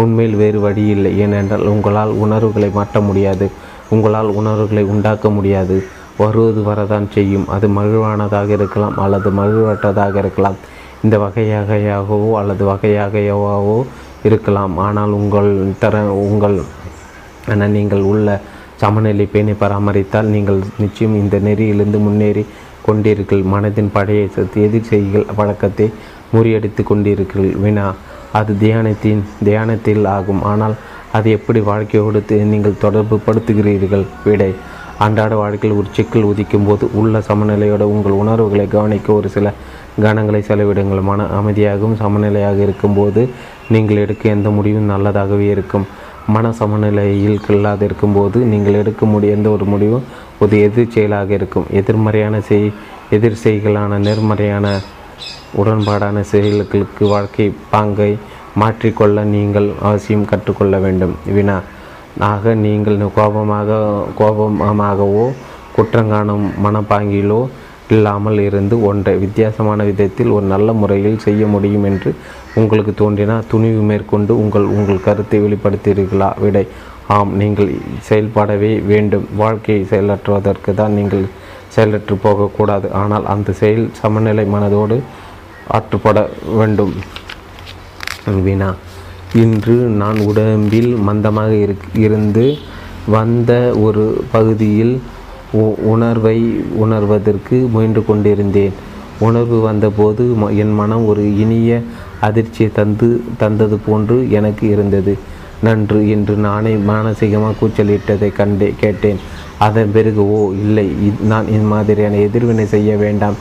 உண்மையில் வேறு வழியில்லை. ஏனென்றால் உங்களால் உணர்வுகளை மாற்ற முடியாது, உங்களால் உணர்வுகளை உண்டாக்க முடியாது. வருவது வரதான் செய்யும். அது மகிழ்வானதாக இருக்கலாம் அல்லது மகிழ்வற்றதாக இருக்கலாம், இந்த வகையாகவோ அல்லது வகையாகவோ இருக்கலாம். ஆனால் உங்கள் தர உங்கள் ஆனால் நீங்கள் உள்ள சமநிலை பேணி பராமரித்தால் நீங்கள் நிச்சயம் இந்த நெறியிலிருந்து முன்னேறி கொண்டீர்கள். மனதின் பழைய எதிர் செய்கள் பழக்கத்தை முறியடித்து கொண்டீர்கள். வினா: அது தியானத்தின் தியானத்தில் ஆகும். ஆனால் அது எப்படி வாழ்க்கையோடு நீங்கள் தொடர்பு படுத்துகிறீர்கள்? விடை: அன்றாட வாழ்க்கையில் ஒரு சிக்கல் உதிக்கும் போது உள்ள சமநிலையோடு உங்கள் உணர்வுகளை கவனிக்க ஒரு சில கணங்களை செலவிடுங்கள். மன அமைதியாகவும் சமநிலையாக இருக்கும்போது நீங்கள் எடுக்க எந்த முடிவும் நல்லதாகவே இருக்கும். மன சமநிலையில் இல்லாதிருக்கும்போது நீங்கள் எடுக்க முடிய எந்த ஒரு முடிவும் ஒரு எதிர் செயலாக இருக்கும். எதிர்மறையான செய் எதிர் செய்களான நேர்மறையான உடன்பாடான செயல்களுக்கு வாழ்க்கை பாங்கை மாற்றிக்கொள்ள நீங்கள் அவசியம் கற்றுக்கொள்ள வேண்டும். வினா: ஆக நீங்கள் கோபமாக கோபமாகவோ குற்றங்கான மனப்பாங்கிலோ இல்லாமல் இருந்து ஒன்றை வித்தியாசமான விதத்தில் ஒரு நல்ல முறையில் செய்ய முடியும் என்று உங்களுக்கு தோன்றினால் துணிவு மேற்கொண்டு உங்கள் உங்கள் கருத்தை வெளிப்படுத்துகிறீர்களா? விடை: ஆம், நீங்கள் செயல்படவே வேண்டும். வாழ்க்கையை செயலாற்றுவதற்கு தான் நீங்கள் செயலற்று போகக்கூடாது. ஆனால் அந்த செயல் சமநிலை மனதோடு ஆற்றுப்பட வேண்டும். வினா: இன்று நான் உடம்பில் மந்தமாக இருந்து வந்த ஒரு பகுதியில் உணர்வை உணர்வதற்கு முயன்று கொண்டிருந்தேன். உணர்வு வந்தபோது என் மனம் ஒரு இனிய அதிர்ச்சியை தந்து தந்தது போன்று எனக்கு இருந்தது. நன்று என்று நானே மானசீகமாக கூச்சலிட்டதை கண்டே கேட்டேன். அதன் பிறகு, ஓ இல்லை, நான் இந்த மாதிரியான எதிர்வினை செய்ய வேண்டாம்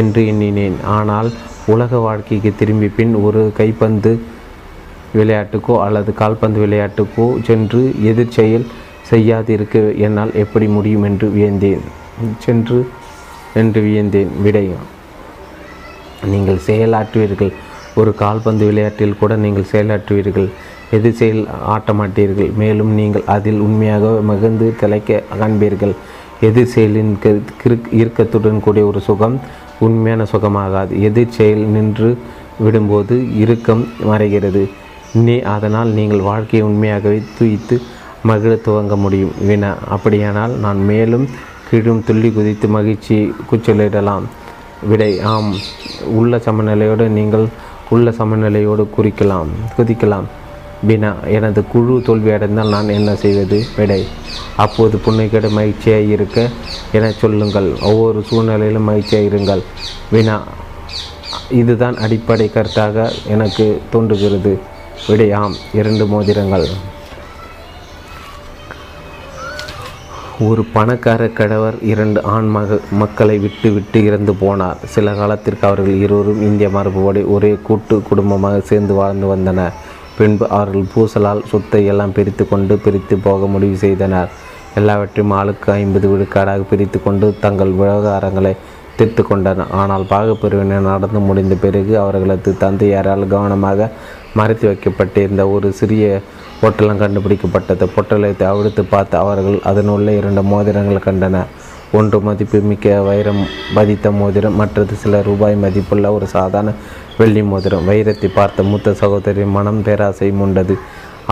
என்று எண்ணினேன். ஆனால் உலக வாழ்க்கைக்கு திரும்பி பின் ஒரு கைப்பந்து விளையாட்டுக்கோ அல்லது கால்பந்து விளையாட்டுக்கோ சென்று எதிர்ச்செயல் செய்யாதிருக்க என்னால் எப்படி முடியும் என்று வியந்தேன் சென்று என்று வியந்தேன் விடை: நீங்கள் செயலாற்றுவீர்கள். ஒரு கால்பந்து விளையாட்டில் கூட நீங்கள் செயலாற்றுவீர்கள், எது செயல் ஆட்டமாட்டீர்கள். மேலும் நீங்கள் அதில் உண்மையாக மகிழ்ந்து திளைக்க காண்பீர்கள். எதிர் செயலின் இறுக்கத்துடன் கூடிய ஒரு சுகம் உண்மையான சுகமாகாது. எதிர் செயல் நின்று விடும்போது இறுக்கம் மறைகிறது. நீ அதனால் நீங்கள் வாழ்க்கையை உண்மையாகவே தூய்த்து மகிழ துவங்க முடியும். வினா: அப்படியானால் நான் மேலும் கீழும் துள்ளி குதித்து மகிழ்ச்சி கூச்சலிடலாம்? விடை: ஆம், உள்ள சமநிலையோடு நீங்கள் உள்ள சமநிலையோடு குறிக்கலாம் குதிக்கலாம். வினா: எனது குழு தோல்வி அடைந்தால் நான் என்ன செய்வது? விடை: அப்போது புன்னைக்கிட மகிழ்ச்சியாக இருக்க என சொல்லுங்கள். ஒவ்வொரு சூழ்நிலையிலும் மகிழ்ச்சியாக இருங்கள். வினா: இதுதான் அடிப்படை கருத்தாக எனக்கு தோன்றுகிறது. விடை: ஆம். இரண்டு மோதிரங்கள். ஒரு பணக்கார கடவர் இரண்டு ஆண் மக மக்களை விட்டு விட்டு இறந்து போனார். சில காலத்திற்கு அவர்கள் இருவரும் இந்திய மரபுபடி ஒரே கூட்டு குடும்பமாக சேர்ந்து வாழ்ந்து வந்தனர். பின்பு அவர்கள் பூசலால் சொத்தை எல்லாம் பிரித்து கொண்டு பிரித்து போக முடிவு செய்தனர். எல்லாவற்றையும் ஆளுக்கு ஐம்பது விழுக்காடாக பிரித்து கொண்டு தங்கள் விவகாரங்களை தீர்த்து கொண்டனர். ஆனால் பாகப்பிரிவினை நடந்து முடிந்த பிறகு அவர்களது தந்தையாரால் கவனமாக மறைத்து வைக்கப்பட்டிருந்த ஒரு சிறிய பொட்டலம் கண்டுபிடிக்கப்பட்டது. பொட்டலத்தை அவிழ்த்து பார்த்து அவர்கள் அதனுள்ள இரண்டு மோதிரங்களை கண்டனர். ஒன்று மதிப்பு மிக்க வைரம் பதித்த மோதிரம், மற்றது சில ரூபாய் மதிப்புள்ள ஒரு சாதாரண வெள்ளி மோதிரம். வைரத்தை பார்த்த மூத்த சகோதரின் மனம் பேராசை மூண்டது.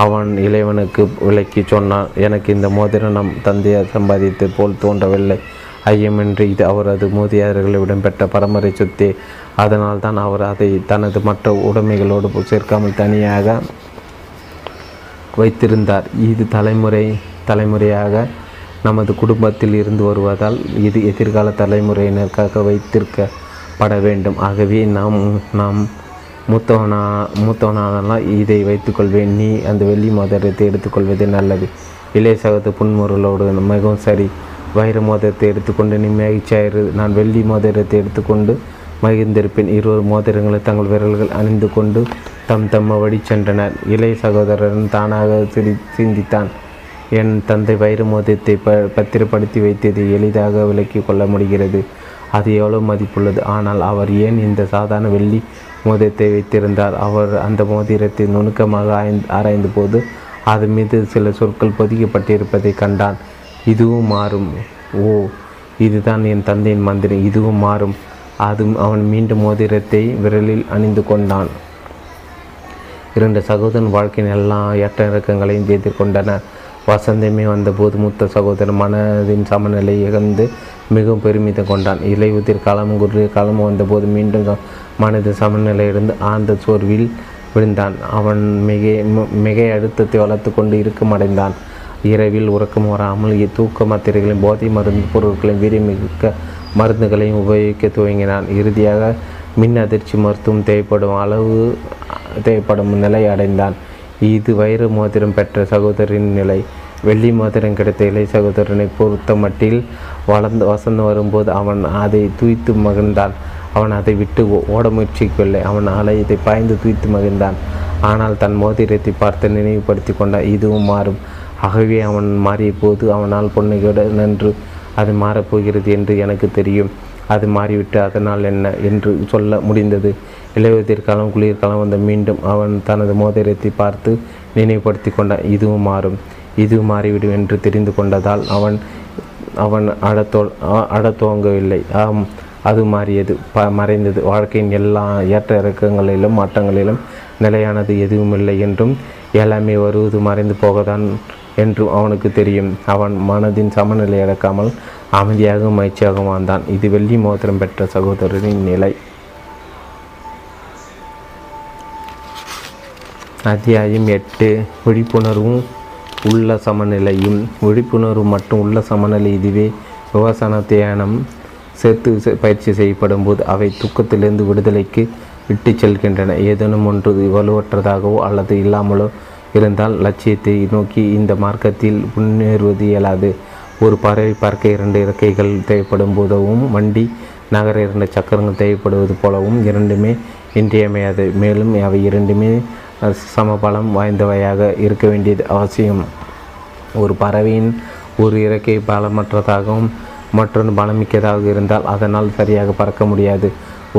அவன் இளையவனுக்கு விளக்கி சொன்னான், எனக்கு இந்த மோதிரம் நம் தந்தையார் சம்பாதித்து போல் தோன்றவில்லை. ஐயமின்றி இது அவரது மோதியார்களிடம் பெற்ற பரம்பரை சொத்தே. அதனால் தான் அவர் அதை தனது மற்ற உடைமைகளோடு சேர்க்காமல் தனியாக வைத்திருந்தார். இது தலைமுறை தலைமுறையாக நமது குடும்பத்தில் இருந்து வருவதால் இது எதிர்கால தலைமுறையினருக்காக வைத்திருக்கப்பட வேண்டும். ஆகவே நாம் நாம் மூத்தவனா மூத்தவனானால் இதை வைத்துக்கொள்வேன். நீ அந்த வெள்ளி மோதிரத்தை எடுத்துக்கொள்வது நல்லது. இளைய சகத்து புன்முறுவலோடு மிகவும் சரி. வைர மோதிரத்தை எடுத்துக்கொண்டு நீ மகிழ்ச்சியாயிரு, நான் வெள்ளி மோதிரத்தை எடுத்துக்கொண்டு மகிழ்ந்திருப்பேன். இருவர் மோதிரங்களை தங்கள் விரல்கள் அணிந்து கொண்டு தம் தம்ம வழி சென்றனர். இளைய சகோதரன் தானாக சிரி சிந்தித்தான், என் தந்தை வைர மோதிரத்தை ப பத்திரப்படுத்தி வைத்தது எளிதாக விலக்கி கொள்ள முடிகிறது. அது எவ்வளோ மதிப்புள்ளது. ஆனால் அவர் ஏன் இந்த சாதாரண வெள்ளி மோதிரத்தை வைத்திருந்தார்? அவர் அந்த மோதிரத்தை நுணுக்கமாக ஆய்ந்து ஆராய்ந்த போது அது மீது சில சொற்கள் பொதிக்கப்பட்டிருப்பதை கண்டான். இதுவும் மாறும். ஓ, இதுதான் என் தந்தையின் மந்திரம், இதுவும் மாறும். அது அவன் மீண்டும் மோதிரத்தை விரலில் அணிந்து கொண்டான். இரண்டு சகோதரன் வாழ்க்கையின் எல்லா ஏற்ற இறக்கங்களையும் எதிர்கொண்டனர். வசந்தமே வந்தபோது மூத்த சகோதரன் மனதின் சமநிலையை இழந்து மிகவும் பெருமிதம் கொண்டான். இலையுதிர் காலமும் குறுகிய காலமும் வந்தபோது மீண்டும் மனதின் சமநிலையிலிருந்து ஆழ்ந்த சோர்வில் விழுந்தான். அவன் மிக மிக அழுத்தத்தை வளர்த்து கொண்டு இறுக்கமடைந்தான். இரவில் உறக்கம் வராமல் தூக்க மாத்திரைகளையும் போதை மருந்து பொருட்களையும் வீரியமிக்க மருந்துகளையும் உபயோகிக்க துவங்கினான். இறுதியாக மின் அதிர்ச்சி மருத்துவம் தேவைப்படும் அளவு தேவைப்படும் நிலை அடைந்தான். இது வைர மோதிரம் பெற்ற சகோதரின் நிலை. வெள்ளி மோதிரம் கிடைத்த இலை சகோதரனை பொறுத்த மட்டில் வளர்ந்து வசந்து வரும்போது அவன் அதை தூய்த்து மகிழ்ந்தான். அவன் அதை விட்டு ஓட முயற்சிக்கவில்லை. அவன் ஆலயத்தை பாய்ந்து தூய்த்து மகிழ்ந்தான். ஆனால் தன் மோதிரத்தை பார்த்து நினைவுபடுத்தி கொண்டான். இதுவும் மாறும். ஆகவே அவன் மாறிய போது அவனால் பொண்ணுகிட நின்று அது மாறப்போகிறது என்று எனக்கு தெரியும். அது மாறிவிட்டு அதனால் என்ன என்று சொல்ல முடிந்தது. இலையுதிர்காலம் குளிர்காலம் வந்த மீண்டும் அவன் தனது மோதிரத்தை பார்த்து நினைவுபடுத்தி கொண்டான். இதுவும் மாறும் இது மாறிவிடும் என்று தெரிந்து கொண்டதால் அவன் அவன் அடத்தோ அடத்துவங்கவில்லை. ஆம், அது மாறியது, ப மறைந்தது. வாழ்க்கையின் எல்லா ஏற்ற இறக்கங்களிலும் மாற்றங்களிலும் நிலையானது எதுவும் இல்லை என்றும் எல்லாமே வருவது மறைந்து போகத்தான் என்றும் அவனுக்கு தெரியும். அவன் மனதின் சமநிலை இழக்காமல் அமைதியாக முயற்சியாக வாழ்ந்தான். இது வெள்ளி மோதிரம் பெற்ற சகோதரரின் நிலை. அத்தியாயம் எட்டு. விழிப்புணர்வும் உள்ள சமநிலையும். விழிப்புணர்வு மற்றும் உள்ள சமநிலை இதுவே விவசாய தியானம் சேர்த்து பயிற்சி செய்யப்படும் போது அவை தூக்கத்திலிருந்து விடுதலைக்கு விட்டு செல்கின்றன. ஏதேனும் ஒன்று வலுவற்றதாகவோ அல்லது இல்லாமலோ இருந்தால் லட்சியத்தை நோக்கி இந்த மார்க்கத்தில் முன்னேறுவது இயலாது. ஒரு பறவை பார்க்க இரண்டு இறக்கைகள் தேவைப்படும் போதவும் வண்டி நகர இரண்டு சக்கரங்கள் தேவைப்படுவது போலவும் இரண்டுமே இன்றியமையாது. மேலும் அவை இரண்டுமே சமபலம் வாய்ந்தவையாக இருக்க வேண்டியது அவசியம். ஒரு பறவையின் ஒரு இறக்கை பலமற்றதாகவும் மற்றொன்று பலமிக்கதாக இருந்தால் அதனால் சரியாக பறக்க முடியாது.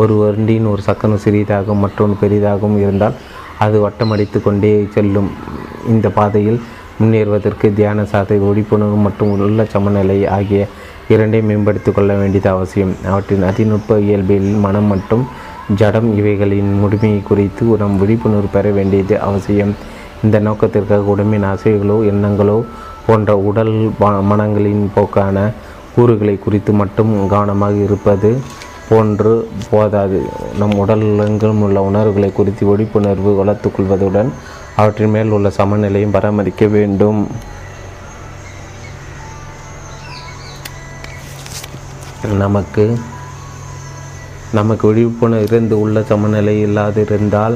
ஒரு வண்டியின் ஒரு சக்கரம் சிறியதாகவும் மற்றொன்று பெரிதாகவும் இருந்தால் அது வட்டமடித்து கொண்டே செல்லும். இந்த பாதையில் முன்னேறுவதற்கு தியான சாதை ஒழிப்புணர்வு மற்றும் உள்ள சமநிலை ஆகிய இரண்டையும் மேம்படுத்தி கொள்ள வேண்டியது அவசியம். அவற்றின் அதிநுட்ப இயல்பில் மனம் மற்றும் ஜடம் இவைகளின் முழுமையை குறித்து நாம் விழிப்புணர்வு பெற வேண்டியது அவசியம். இந்த நோக்கத்திற்காக உடம்பின் அசைவுகளோ எண்ணங்களோ போன்ற உடல் மனங்களின் போக்கான கூறுகளை குறித்து மட்டும் கவனமாக இருப்பது போன்று போதாது. நம் உடலெங்கும் உள்ள உணர்வுகளை குறித்து விழிப்புணர்வு வளர்த்துக்கொள்வதுடன் அவற்றின் மேல் உள்ள சமநிலையும் பராமரிக்க வேண்டும். நமக்கு நமக்கு விழிப்புணர்வு இருந்து உள்ள சமநிலை இல்லாதிருந்தால்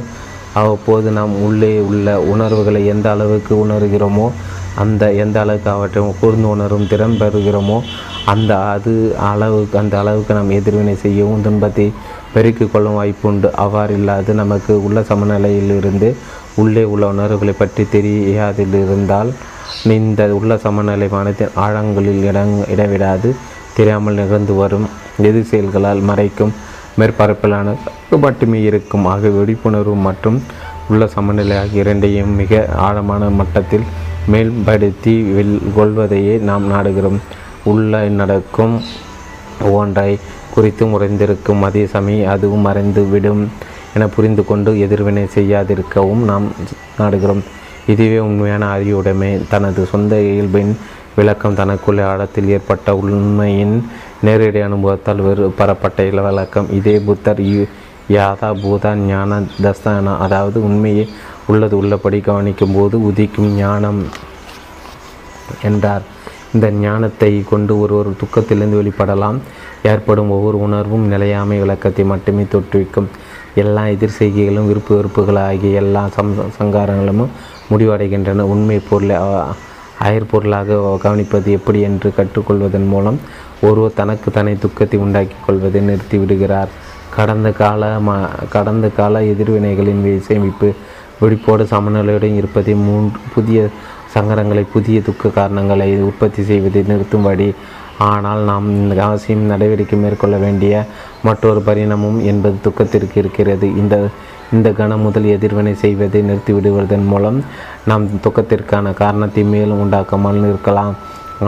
அவ்வப்போது நாம் உள்ளே உள்ள உணர்வுகளை எந்த அளவுக்கு உணர்கிறோமோ அந்த எந்த அளவுக்கு அவற்றை கூர்ந்து உணரும் திறன் பெறுகிறோமோ அந்த அது அளவுக்கு அந்த அளவுக்கு நாம் எதிர்வினை செய்யவும் துன்பத்தை பெருக்கிக் கொள்ளும் வாய்ப்பு உண்டு. அவ்வாறில்லாது நமக்கு உள்ள சமநிலையிலிருந்து உள்ளே உள்ள உணர்வுகளை பற்றி தெரியாதிருந்தால் இந்த உள்ள சமநிலைமானது ஆழங்களில் இடங் இடவிடாது தெரியாமல் நிகழ்ந்து வரும் எது செயல்களால் மறைக்கும் மேற்பரப்பிலான மட்டுமே இருக்கும். ஆக விழிப்புணர்வு மற்றும் உள்ள சமநிலை ஆகிய இரண்டையும் மிக ஆழமான மட்டத்தில் மேம்படுத்தி வெல் கொள்வதையே நாம் நாடுகிறோம். உள்ள நடக்கும் ஒன்றை குறித்து உறைந்திருக்கும் அதே சமயம் அதுவும் மறைந்துவிடும் என புரிந்து கொண்டு எதிர்வினை செய்யாதிருக்கவும் நாம் நாடுகிறோம். இதுவே உண்மையான அறிவுடைமை. தனது சொந்த இயல்பின் விளக்கம் தனக்குள்ள ஆழத்தில் ஏற்பட்ட உண்மையின் நேரடி அனுபவத்தால் வெறு பரப்பட்ட இல விளக்கம். இதே புத்தர் யாதா பூதா ஞான தஸ்தானா, அதாவது உண்மையை உள்ளது உள்ளபடி கவனிக்கும் போது உதிக்கும் ஞானம் என்றார். இந்த ஞானத்தை கொண்டு ஒருவர் துக்கத்திலிருந்து வெளிப்படலாம். ஏற்படும் ஒவ்வொரு உணர்வும் நிலையாமை விளக்கத்தை மட்டுமே தோற்றுவிக்கும். எல்லா எதிர் செய்கைகளும் விருப்பு வெறுப்புகள் ஆகிய எல்லா சம் சங்காரங்களும் முடிவடைகின்றன. உண்மை பொருளை அயற்பொருளாக கவனிப்பது எப்படி என்று கற்றுக்கொள்வதன் மூலம் ஒருவர் தனக்கு தனி துக்கத்தை உண்டாக்கி கொள்வதை நிறுத்திவிடுகிறார். கடந்த கால ம கடந்த கால எதிர்வினைகளின் சேமிப்பு விழிப்போடு சமநிலையுடன் இருப்பதை மூன்று புதிய சங்கடங்களை புதிய துக்க காரணங்களை உற்பத்தி செய்வதை நிறுத்தும்படி. ஆனால் நாம் அவசியம் நடவடிக்கை மேற்கொள்ள வேண்டிய மற்றொரு பரிணாமம் என்பது துக்கத்திற்கு இருக்கிறது. இந்த இந்த கணம் முதல் எதிர்வினை செய்வதை நிறுத்திவிடுவதன் மூலம் நாம் துக்கத்திற்கான காரணத்தை மேலும் உண்டாக்காமல் இருக்கலாம்.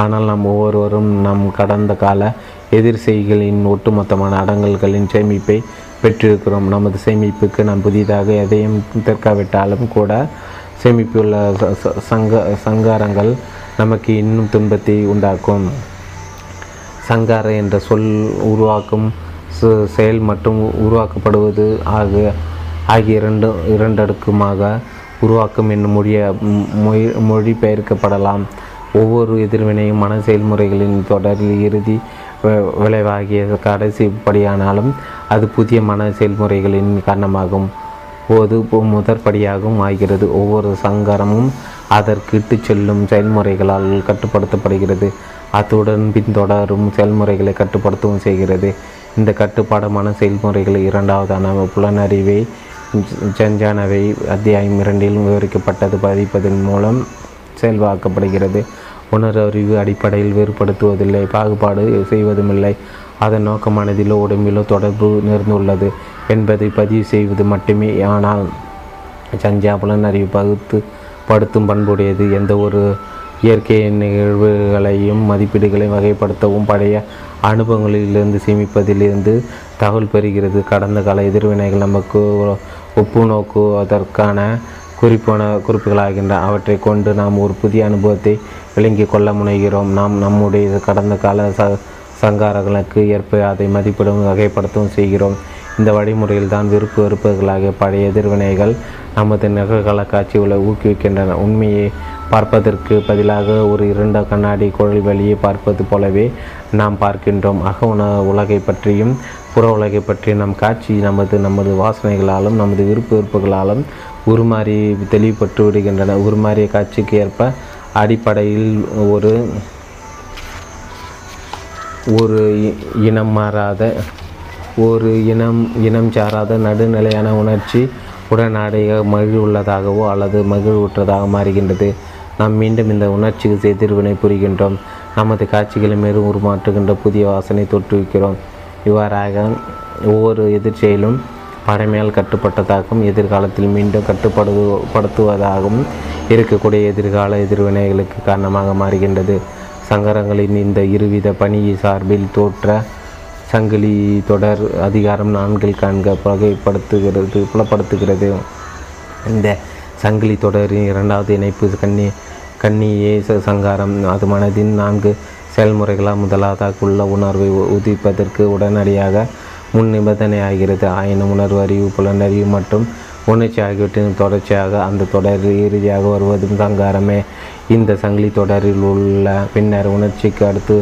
ஆனால் நாம் ஒவ்வொருவரும் நம் கடந்த கால எதிர் செய்களின் ஒட்டுமொத்தமான அடங்கல்களின் சேமிப்பை பெற்றிருக்கிறோம். நமது சேமிப்புக்கு நாம் புதிதாக எதையும் தற்காவிட்டாலும் கூட சேமிப்புள்ள சங்க சங்காரங்கள் நமக்கு இன்னும் துன்பத்தை உண்டாக்கும். சங்கார என்ற சொல் உருவாக்கும் செயல் மற்றும் உருவாக்கப்படுவது ஆகிய ஆகிய இரண்டு இரண்டடுக்குமாக உருவாக்கும் என்னும் மொழிய மொழி மொழிபெயர்க்கப்படலாம். ஒவ்வொரு எதிர்வினையும் மன செயல்முறைகளின் தொடரில் இறுதி விளைவாகிய கடைசி படியானாலும் அது புதிய மன செயல்முறைகளின் காரணமாகும். போது முதற்படியாகவும் ஆகிறது. ஒவ்வொரு சங்கரமும் அதற்கிட்டு செல்லும் செயல்முறைகளால் கட்டுப்படுத்தப்படுகிறது. அத்துடன் பின்தொடரும் செயல்முறைகளை கட்டுப்படுத்தவும் செய்கிறது. இந்த கட்டுப்பாடமான செயல்முறைகளை இரண்டாவதான புலனறிவை ஜஞ்சானவை அத்தியாயம் இரண்டிலும் விவரிக்கப்பட்டது பதிப்பதன் மூலம் செயல்பாக்கப்படுகிறது. உணர்வறிவு அடிப்படையில் வேறுபடுத்துவதில்லை, பாகுபாடு செய்வதுமில்லை. அதன் நோக்கமானதிலோ உடம்பிலோ தொடர்பு நேர்ந்துள்ளது என்பதை பதிவு செய்வது மட்டுமே. ஆனால் சஞ்சா புலனறிவு பகுத்து படுத்தும் பண்புடையது. எந்த ஒரு இயற்கை நிகழ்வுகளையும் மதிப்பீடுகளையும் வகைப்படுத்தவும் பழைய அனுபவங்களிலிருந்து சேமிப்பதிலிருந்து தகவல் பெறுகிறது. கடந்த கால எதிர்வினைகள் நமக்கு ஒப்பு நோக்கு அதற்கான குறிப்பான குறிப்புகளாகின்றன. அவற்றை கொண்டு நாம் ஒரு புதிய அனுபவத்தை விளங்கி கொள்ள முனைகிறோம். நாம் நம்முடைய கடந்த கால ச சங்காரங்களுக்கு ஏற்ப அதை மதிப்பிடவும் வகைப்படுத்தவும் செய்கிறோம். இந்த வழிமுறையில் தான் விருப்பு வெறுப்புகளாகிய பழைய எதிர்வினைகள் நமது நிகழ்கால காட்சிகளை ஊக்குவிக்கின்றன. உண்மையை பார்ப்பதற்கு பதிலாக ஒரு இரண்ட கண்ணாடி குழல் வழியை பார்ப்பது போலவே நாம் பார்க்கின்றோம். அக உண உலகை பற்றியும் புற உலகை பற்றியும் நம் காட்சி நமது நமது வாசனைகளாலும் நமது விருப்பு வெறுப்புகளாலும் உருமாறி தெளிவுபட்டு விடுகின்றன. உருமாறிய காட்சிக்கு ஏற்ப அடிப்படையில் ஒரு ஒரு இனம் மாறாத ஒரு இனம் இனம் சாராத நடுநிலையான உணர்ச்சி உடனடியாக மகிழ்வுள்ளதாகவோ அல்லது மகிழ்வுற்றதாக மாறுகின்றது. நாம் மீண்டும் இந்த உணர்ச்சிக்கு எதிர்வினை புரிகின்றோம். நமது காட்சிகளை மேலும் உருமாற்றுகின்ற புதிய வாசனை தோற்றுவிக்கிறோம். இவ்வாறாக ஒவ்வொரு எதிர்ச்செயலும் பழமையால் கட்டுப்பட்டதாகவும் எதிர்காலத்தில் மீண்டும் கட்டுப்படு படுத்துவதாகவும் இருக்கக்கூடிய எதிர்கால எதிர்வினைகளுக்கு காரணமாக மாறுகின்றது. சங்கரங்களின் இந்த இருவித பணியை சார்பில் தோற்ற சங்கிலி தொடர் அதிகாரம் நான்கில் காண்க வகைப்படுத்துகிறது புலப்படுத்துகிறது. இந்த சங்கிலி தொடரின் இரண்டாவது இணைப்பு கண்ணி கண்ணியே சங்காரம். அது மனதின் நான்கு செயல்முறைகளால் முதலாவதாக உள்ள உணர்வை உதிப்பதற்கு உடனடியாக முன் நிபந்தனையாகிறது. ஆயினும் உணர்வு அறிவு புலனறிவு மற்றும் உணர்ச்சி ஆகியவற்றின் தொடர்ச்சியாக அந்த தொடர் இறுதியாக வருவதும் சங்காரமே. இந்த சங்கிலி தொடரில் உள்ள பின்னர் உணர்ச்சிக்கு அடுத்து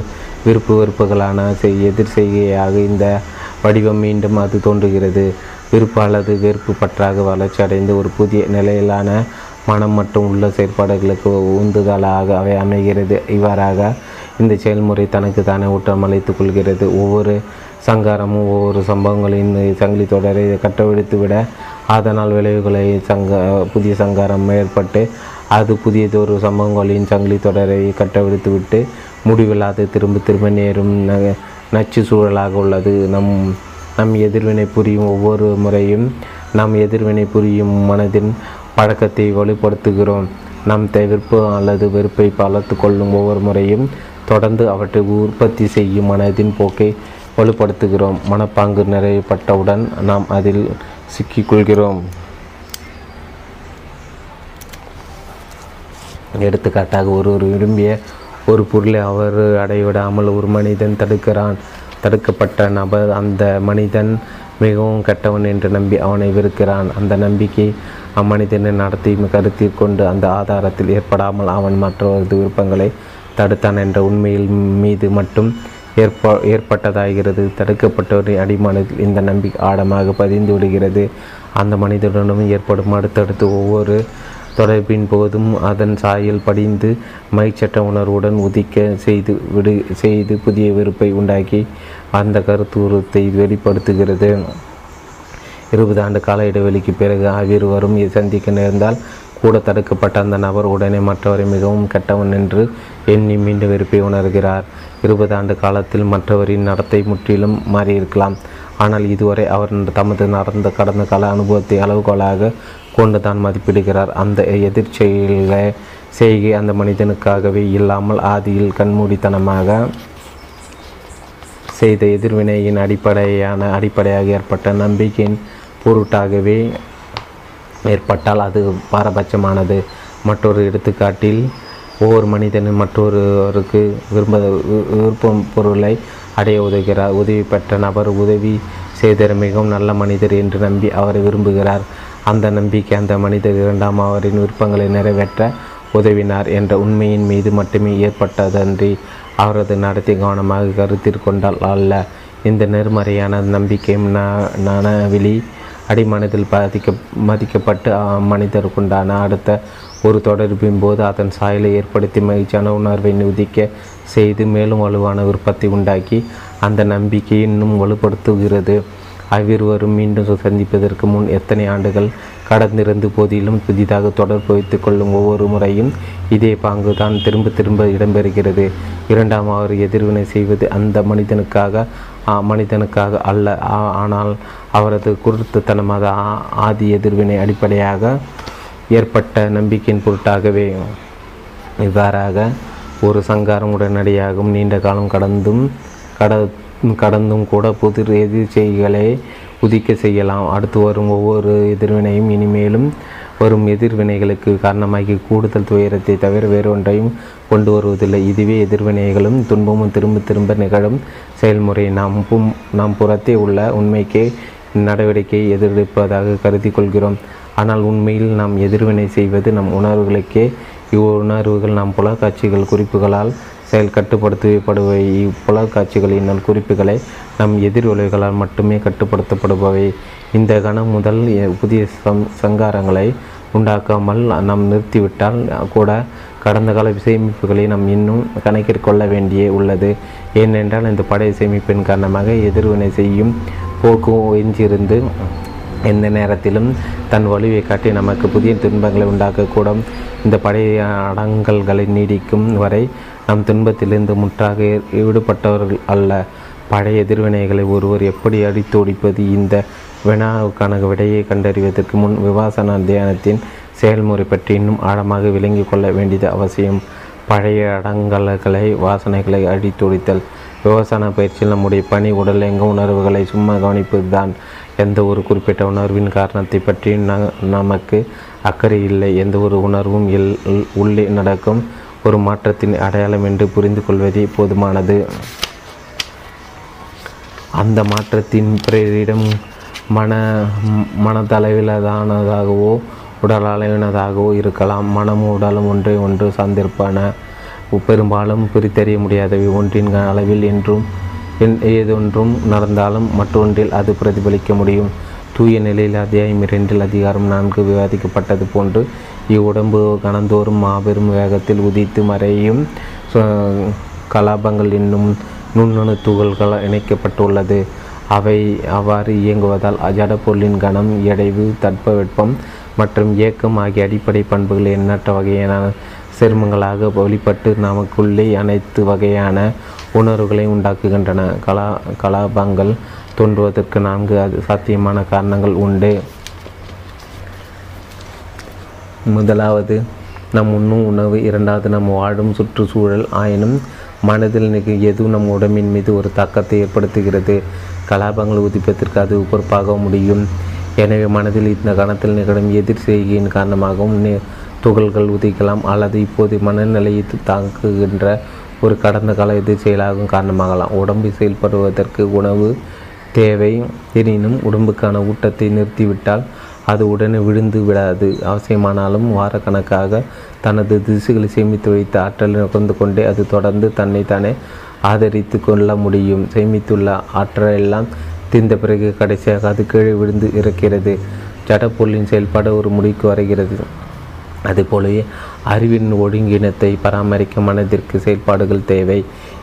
விருப்பு வெறுப்புகளான எதிர் செய்கையாக இந்த வடிவம் மீண்டும் அது தோன்றுகிறது. விருப்பு அல்லது வெறுப்பு பற்றாக வளர்ச்சி அடைந்து ஒரு புதிய நிலையிலான மனம் மற்றும் உள்ள செயற்பாடுகளுக்கு உந்துதலாக அவை அமைகிறது. இவ்வாறாக இந்த செயல்முறை தனக்கு தானே ஊற்றம் அளித்துக் கொள்கிறது. ஒவ்வொரு சங்காரமும் ஒவ்வொரு சம்பவங்களின் சங்கிலி தொடரை கட்டவிழ்த்து விட அதனால் விளைவுகளை சங்க புதிய சங்காரம் ஏற்பட்டு அது புதியதொரு சம்பவங்களின் சங்கிலி தொடரை கட்டவிழ்த்து விட்டு முடிவில் அது திரும்ப திரும்ப நேரும் நச்சு சூழலாக உள்ளது. நம் நம் எதிர்வினை புரியும் ஒவ்வொரு முறையும் நாம் எதிர்வினை புரியும் மனதின் பழக்கத்தை வலுப்படுத்துகிறோம். நம் விருப்பு அல்லது வெறுப்பை வளர்த்து கொள்ளும் ஒவ்வொரு முறையும் தொடர்ந்து அவற்றை உற்பத்தி செய்யும் மனதின் போக்கை வலுப்படுத்துகிறோம். மனப்பாங்கு நிறைவேற்றப்பட்டவுடன் நாம் அதில் சிக்கிக்கொள்கிறோம். எடுத்துக்காட்டாக ஒருவர் விரும்பிய ஒரு பொருளை அவர் அடைவிடாமல் ஒரு மனிதன் தடுக்கிறான். தடுக்கப்பட்ட நபர் அந்த மனிதன் மிகவும் கெட்டவன் என்று நம்பி அவனை வெறுக்கிறான். அந்த நம்பிக்கை அம்மனிதனை நடத்தி கருத்தில் கொண்டு அந்த ஆதாரத்தில் ஏற்படாமல் அவன் மற்றவரது விருப்பங்களை தடுத்தான் என்ற உண்மையில் மீது மட்டும் ஏற்ப ஏற்பட்டதாகிறது. தடுக்கப்பட்டவரின் அடிமானத்தில் இந்த நம்பிக்கை ஆழமாக பதிந்து விடுகிறது. அந்த மனிதனுடனும் ஏற்படும் அடுத்தடுத்து ஒவ்வொரு தொடர்பின் போதும் அதன் சாயல் படிந்து மகிழ்ச்சட்ட உணர்வுடன் உதிக்க செய்து விடு செய்து புதிய வெறுப்பை உண்டாக்கி அந்த கருத்துருத்தை வெளிப்படுத்துகிறது. இருபது ஆண்டு கால இடைவெளிக்கு பிறகு ஆவிர் வரும் சந்திக்க நேர்ந்தால் கூட தடுக்கப்பட்ட அந்த நபர் உடனே மற்றவரை மிகவும் கெட்டவன் என்று எண்ணி மீண்டும் வெறுப்பை உணர்கிறார். இருபது ஆண்டு காலத்தில் மற்றவரின் நடத்தை முற்றிலும் மாறியிருக்கலாம். ஆனால் இதுவரை அவர் தமது நடந்த கடந்த கால அனுபவத்தை அளவுகோலாக கொண்டு தான் மதிப்பிடுகிறார். அந்த எதிர்ச்செயல்களை செய்கை அந்த மனிதனுக்காகவே இல்லாமல் ஆதியில் கண்மூடித்தனமாக செய்த எதிர்வினையின் அடிப்படையான அடிப்படையாக ஏற்பட்ட நம்பிக்கையின் பொருட்டாகவே ஏற்பட்டால் அது பாரபட்சமானது. மற்றொரு எடுத்துக்காட்டில் ஒவ்வொரு மனிதனும் மற்றொருவருக்கு விரும்ப விருப்பம் பொருளை அடைய உதவுகிறார். உதவி பெற்ற நபர் உதவி செய்த மிகவும் நல்ல மனிதர் என்று நம்பி அவரை விரும்புகிறார். அந்த நம்பிக்கை அந்த மனிதர் இரண்டாம் அவரின் விருப்பங்களை நிறைவேற்ற உதவினார் என்ற உண்மையின் மீது மட்டுமே ஏற்பட்டதன்றி அவரது நடத்தை கவனமாக கருத்தில் கொண்டால் அல்ல. இந்த நேர்மறையான நம்பிக்கை நனவெளி அடிமனதில் பாதிக்க மதிக்கப்பட்டு மனிதருக்குண்டான அடுத்த ஒரு தொடர்பின் போது அதன் சாயலை ஏற்படுத்தி மகிழ்ச்சியான உணர்வை உதிக்க செய்து மேலும் வலுவான விருப்பத்தை உண்டாக்கி அந்த நம்பிக்கையை இன்னும் வலுப்படுத்துகிறது. அவ்விருவரும் மீண்டும் சந்திப்பதற்கு முன் எத்தனை ஆண்டுகள் கடந்திருந்த போதிலும் புதிதாக தொடர்பு வைத்து கொள்ளும் ஒவ்வொரு முறையும் இதே பாங்கு தான் திரும்ப திரும்ப இடம்பெறுகிறது. இரண்டாம் அவர் எதிர்வினை செய்வது அந்த மனிதனுக்காக மனிதனுக்காக அல்ல, ஆனால் அவரது குருத்துத்தனமாக ஆதி எதிர்வினை அடிப்படையாக ஏற்பட்ட நம்பிக்கையின் பொருட்டாகவே. இவ்வாறாக ஒரு சங்காரம் உடனடியாகவும் நீண்ட காலம் கடந்தும் கட கடந்தும் கூட புது எதிர்ச்செய்களை உதிக்க செய்யலாம். அடுத்து வரும் ஒவ்வொரு எதிர்வினையும் இனிமேலும் வரும் எதிர்வினைகளுக்கு காரணமாகி கூடுதல் துயரத்தை தவிர வேறொன்றையும் கொண்டு வருவதில்லை. இதுவே எதிர்வினைகளும் துன்பமும் திரும்ப திரும்ப நிகழும் செயல்முறை. நாம் நாம் புறத்தே உள்ள உண்மைக்கே நடவடிக்கையை எதிர்ப்பதாக கருதி கொள்கிறோம். ஆனால் உண்மையில் நாம் எதிர்வினை செய்வது நம் உணர்வுகளுக்கே. இவ்வுணர்வுகள் நாம் புல காட்சிகள் குறிப்புகளால் செயல் கட்டுப்படுத்தப்படுபவை. இப்புல காட்சிகளின் குறிப்புகளை நம் எதிர் விளைவுகளால் மட்டுமே கட்டுப்படுத்தப்படுபவை. இந்த கணம் முதல் புதிய சங்காரங்களை உண்டாக்காமல் நாம் நிறுத்திவிட்டால் கூட கடந்த கால சேமிப்புகளை நாம் இன்னும் கணக்கிற்கொள்ள வேண்டிய உள்ளது. ஏனென்றால் இந்த பழைய சேமிப்பின் காரணமாக எதிர்வினை செய்யும் போக்கு எஞ்சிருந்து எந்த நேரத்திலும் தன் வலுவை காட்டி நமக்கு புதிய துன்பங்களை உண்டாக்கக்கூடும். இந்த பழைய அடங்கல்களை நீடிக்கும் வரை நம் துன்பத்திலிருந்து முற்றாக ஈடுபட்டவர்கள் அல்ல. பழைய எதிர்வினைகளை ஒருவர் எப்படி அடித்து ஒழிப்பது? இந்த வினாவுக்கான விடையை கண்டறிவதற்கு முன் விபாசனா தியானத்தின் செயல்முறை பற்றி இன்னும் ஆழமாக விளங்கி கொள்ள வேண்டியது அவசியம். பழைய அடங்கல்களை வாசனைகளை அழித்தொழித்தல். விபாசனா பயிற்சியில் நம்முடைய பணி உடலெங்கும் உணர்வுகளை சும்மா கவனிப்பது தான். எந்த ஒரு குறிப்பிட்ட உணர்வின் காரணத்தை பற்றி நமக்கு அக்கறை இல்லை. எந்த ஒரு உணர்வும் எல் உள்ளே நடக்கும் ஒரு மாற்றத்தின் அடையாளம் என்று புரிந்து கொள்வதே போதுமானது. அந்த மாற்றத்தின் பிறரிடம் மன மனதளவிலானதாகவோ உடலாளவினதாகவோ இருக்கலாம். மனமும் உடலும் ஒன்றை ஒன்று சார்ந்திருப்பான, பெரும்பாலும் பிரித்தறிய முடியாதவை. ஒன்றின் அளவில் என்றும் ஏதொன்றும் நடந்தாலும் மற்றொன்றில் அது பிரதிபலிக்க முடியும். தூய நிலையில் அத்தியாயம் இரண்டில் அதிகாரம் நான்கு விவாதிக்கப்பட்டது போன்று இவ்வுடம்பு கணந்தோறும் மாபெரும் வேகத்தில் உதித்து மறையும் கலாபங்கள் என்னும் நுண்ணணு துகள்கள் இணைக்கப்பட்டுள்ளது. அவை அவ்வாறு இயங்குவதால் அஜடப்பொருளின் கணம், எடைவு, தட்பவெட்பம் மற்றும் இயக்கம் ஆகிய அடிப்படை பண்புகள் எண்ணற்ற வகையான சேர்மங்களாக வெளிப்பட்டு நமக்குள்ளே அனைத்து வகையான உணர்வுகளை உண்டாக்குகின்றன. கலா கலாபங்கள் தோன்றுவதற்கு நான்கு சாத்தியமான காரணங்கள் உண்டு. முதலாவது நம் உண்ணும் உணவு, இரண்டாவது நம் வாழும் சுற்றுச்சூழல். ஆயினும் மனதில் நிகழும் எதுவும் நம் உடம்பின் மீது ஒரு தாக்கத்தை ஏற்படுத்துகிறது. கலாபங்கள் உதிப்பதற்கு அது பொறுப்பாக முடியும். எனவே மனதில் இந்த கணத்தில் நிகழும் எதிர் செய்கையின் காரணமாகவும் துகள்கள் உதிக்கலாம், அல்லது இப்போது மனநிலையை தாக்குகின்ற ஒரு கடந்த கால எதிர் செயலாகும் காரணமாகலாம். உடம்பு செயல்படுவதற்கு உணவு தேவை. எனினும் உடம்புக்கான ஊட்டத்தை நிறுத்திவிட்டால் அது உடனே விழுந்து விடாது. அவசியமானாலும் வாரக்கணக்காக தனது திசுகளை சேமித்து வைத்த ஆற்றலை நுகர்ந்து கொண்டே அது தொடர்ந்து தன்னை தானே ஆதரித்து கொள்ள முடியும். சேமித்துள்ள ஆற்றலெல்லாம் தீர்ந்த பிறகு கடைசியாக அது கீழே விழுந்து இறக்கிறது. ஜடப்பொருளின் செயல்பாடு ஒரு முடிவுக்கு வருகிறது. அதுபோலவே அறிவின் ஒழுங்கினத்தை பராமரிக்க மனதிற்கு செயல்பாடுகள் தேவை.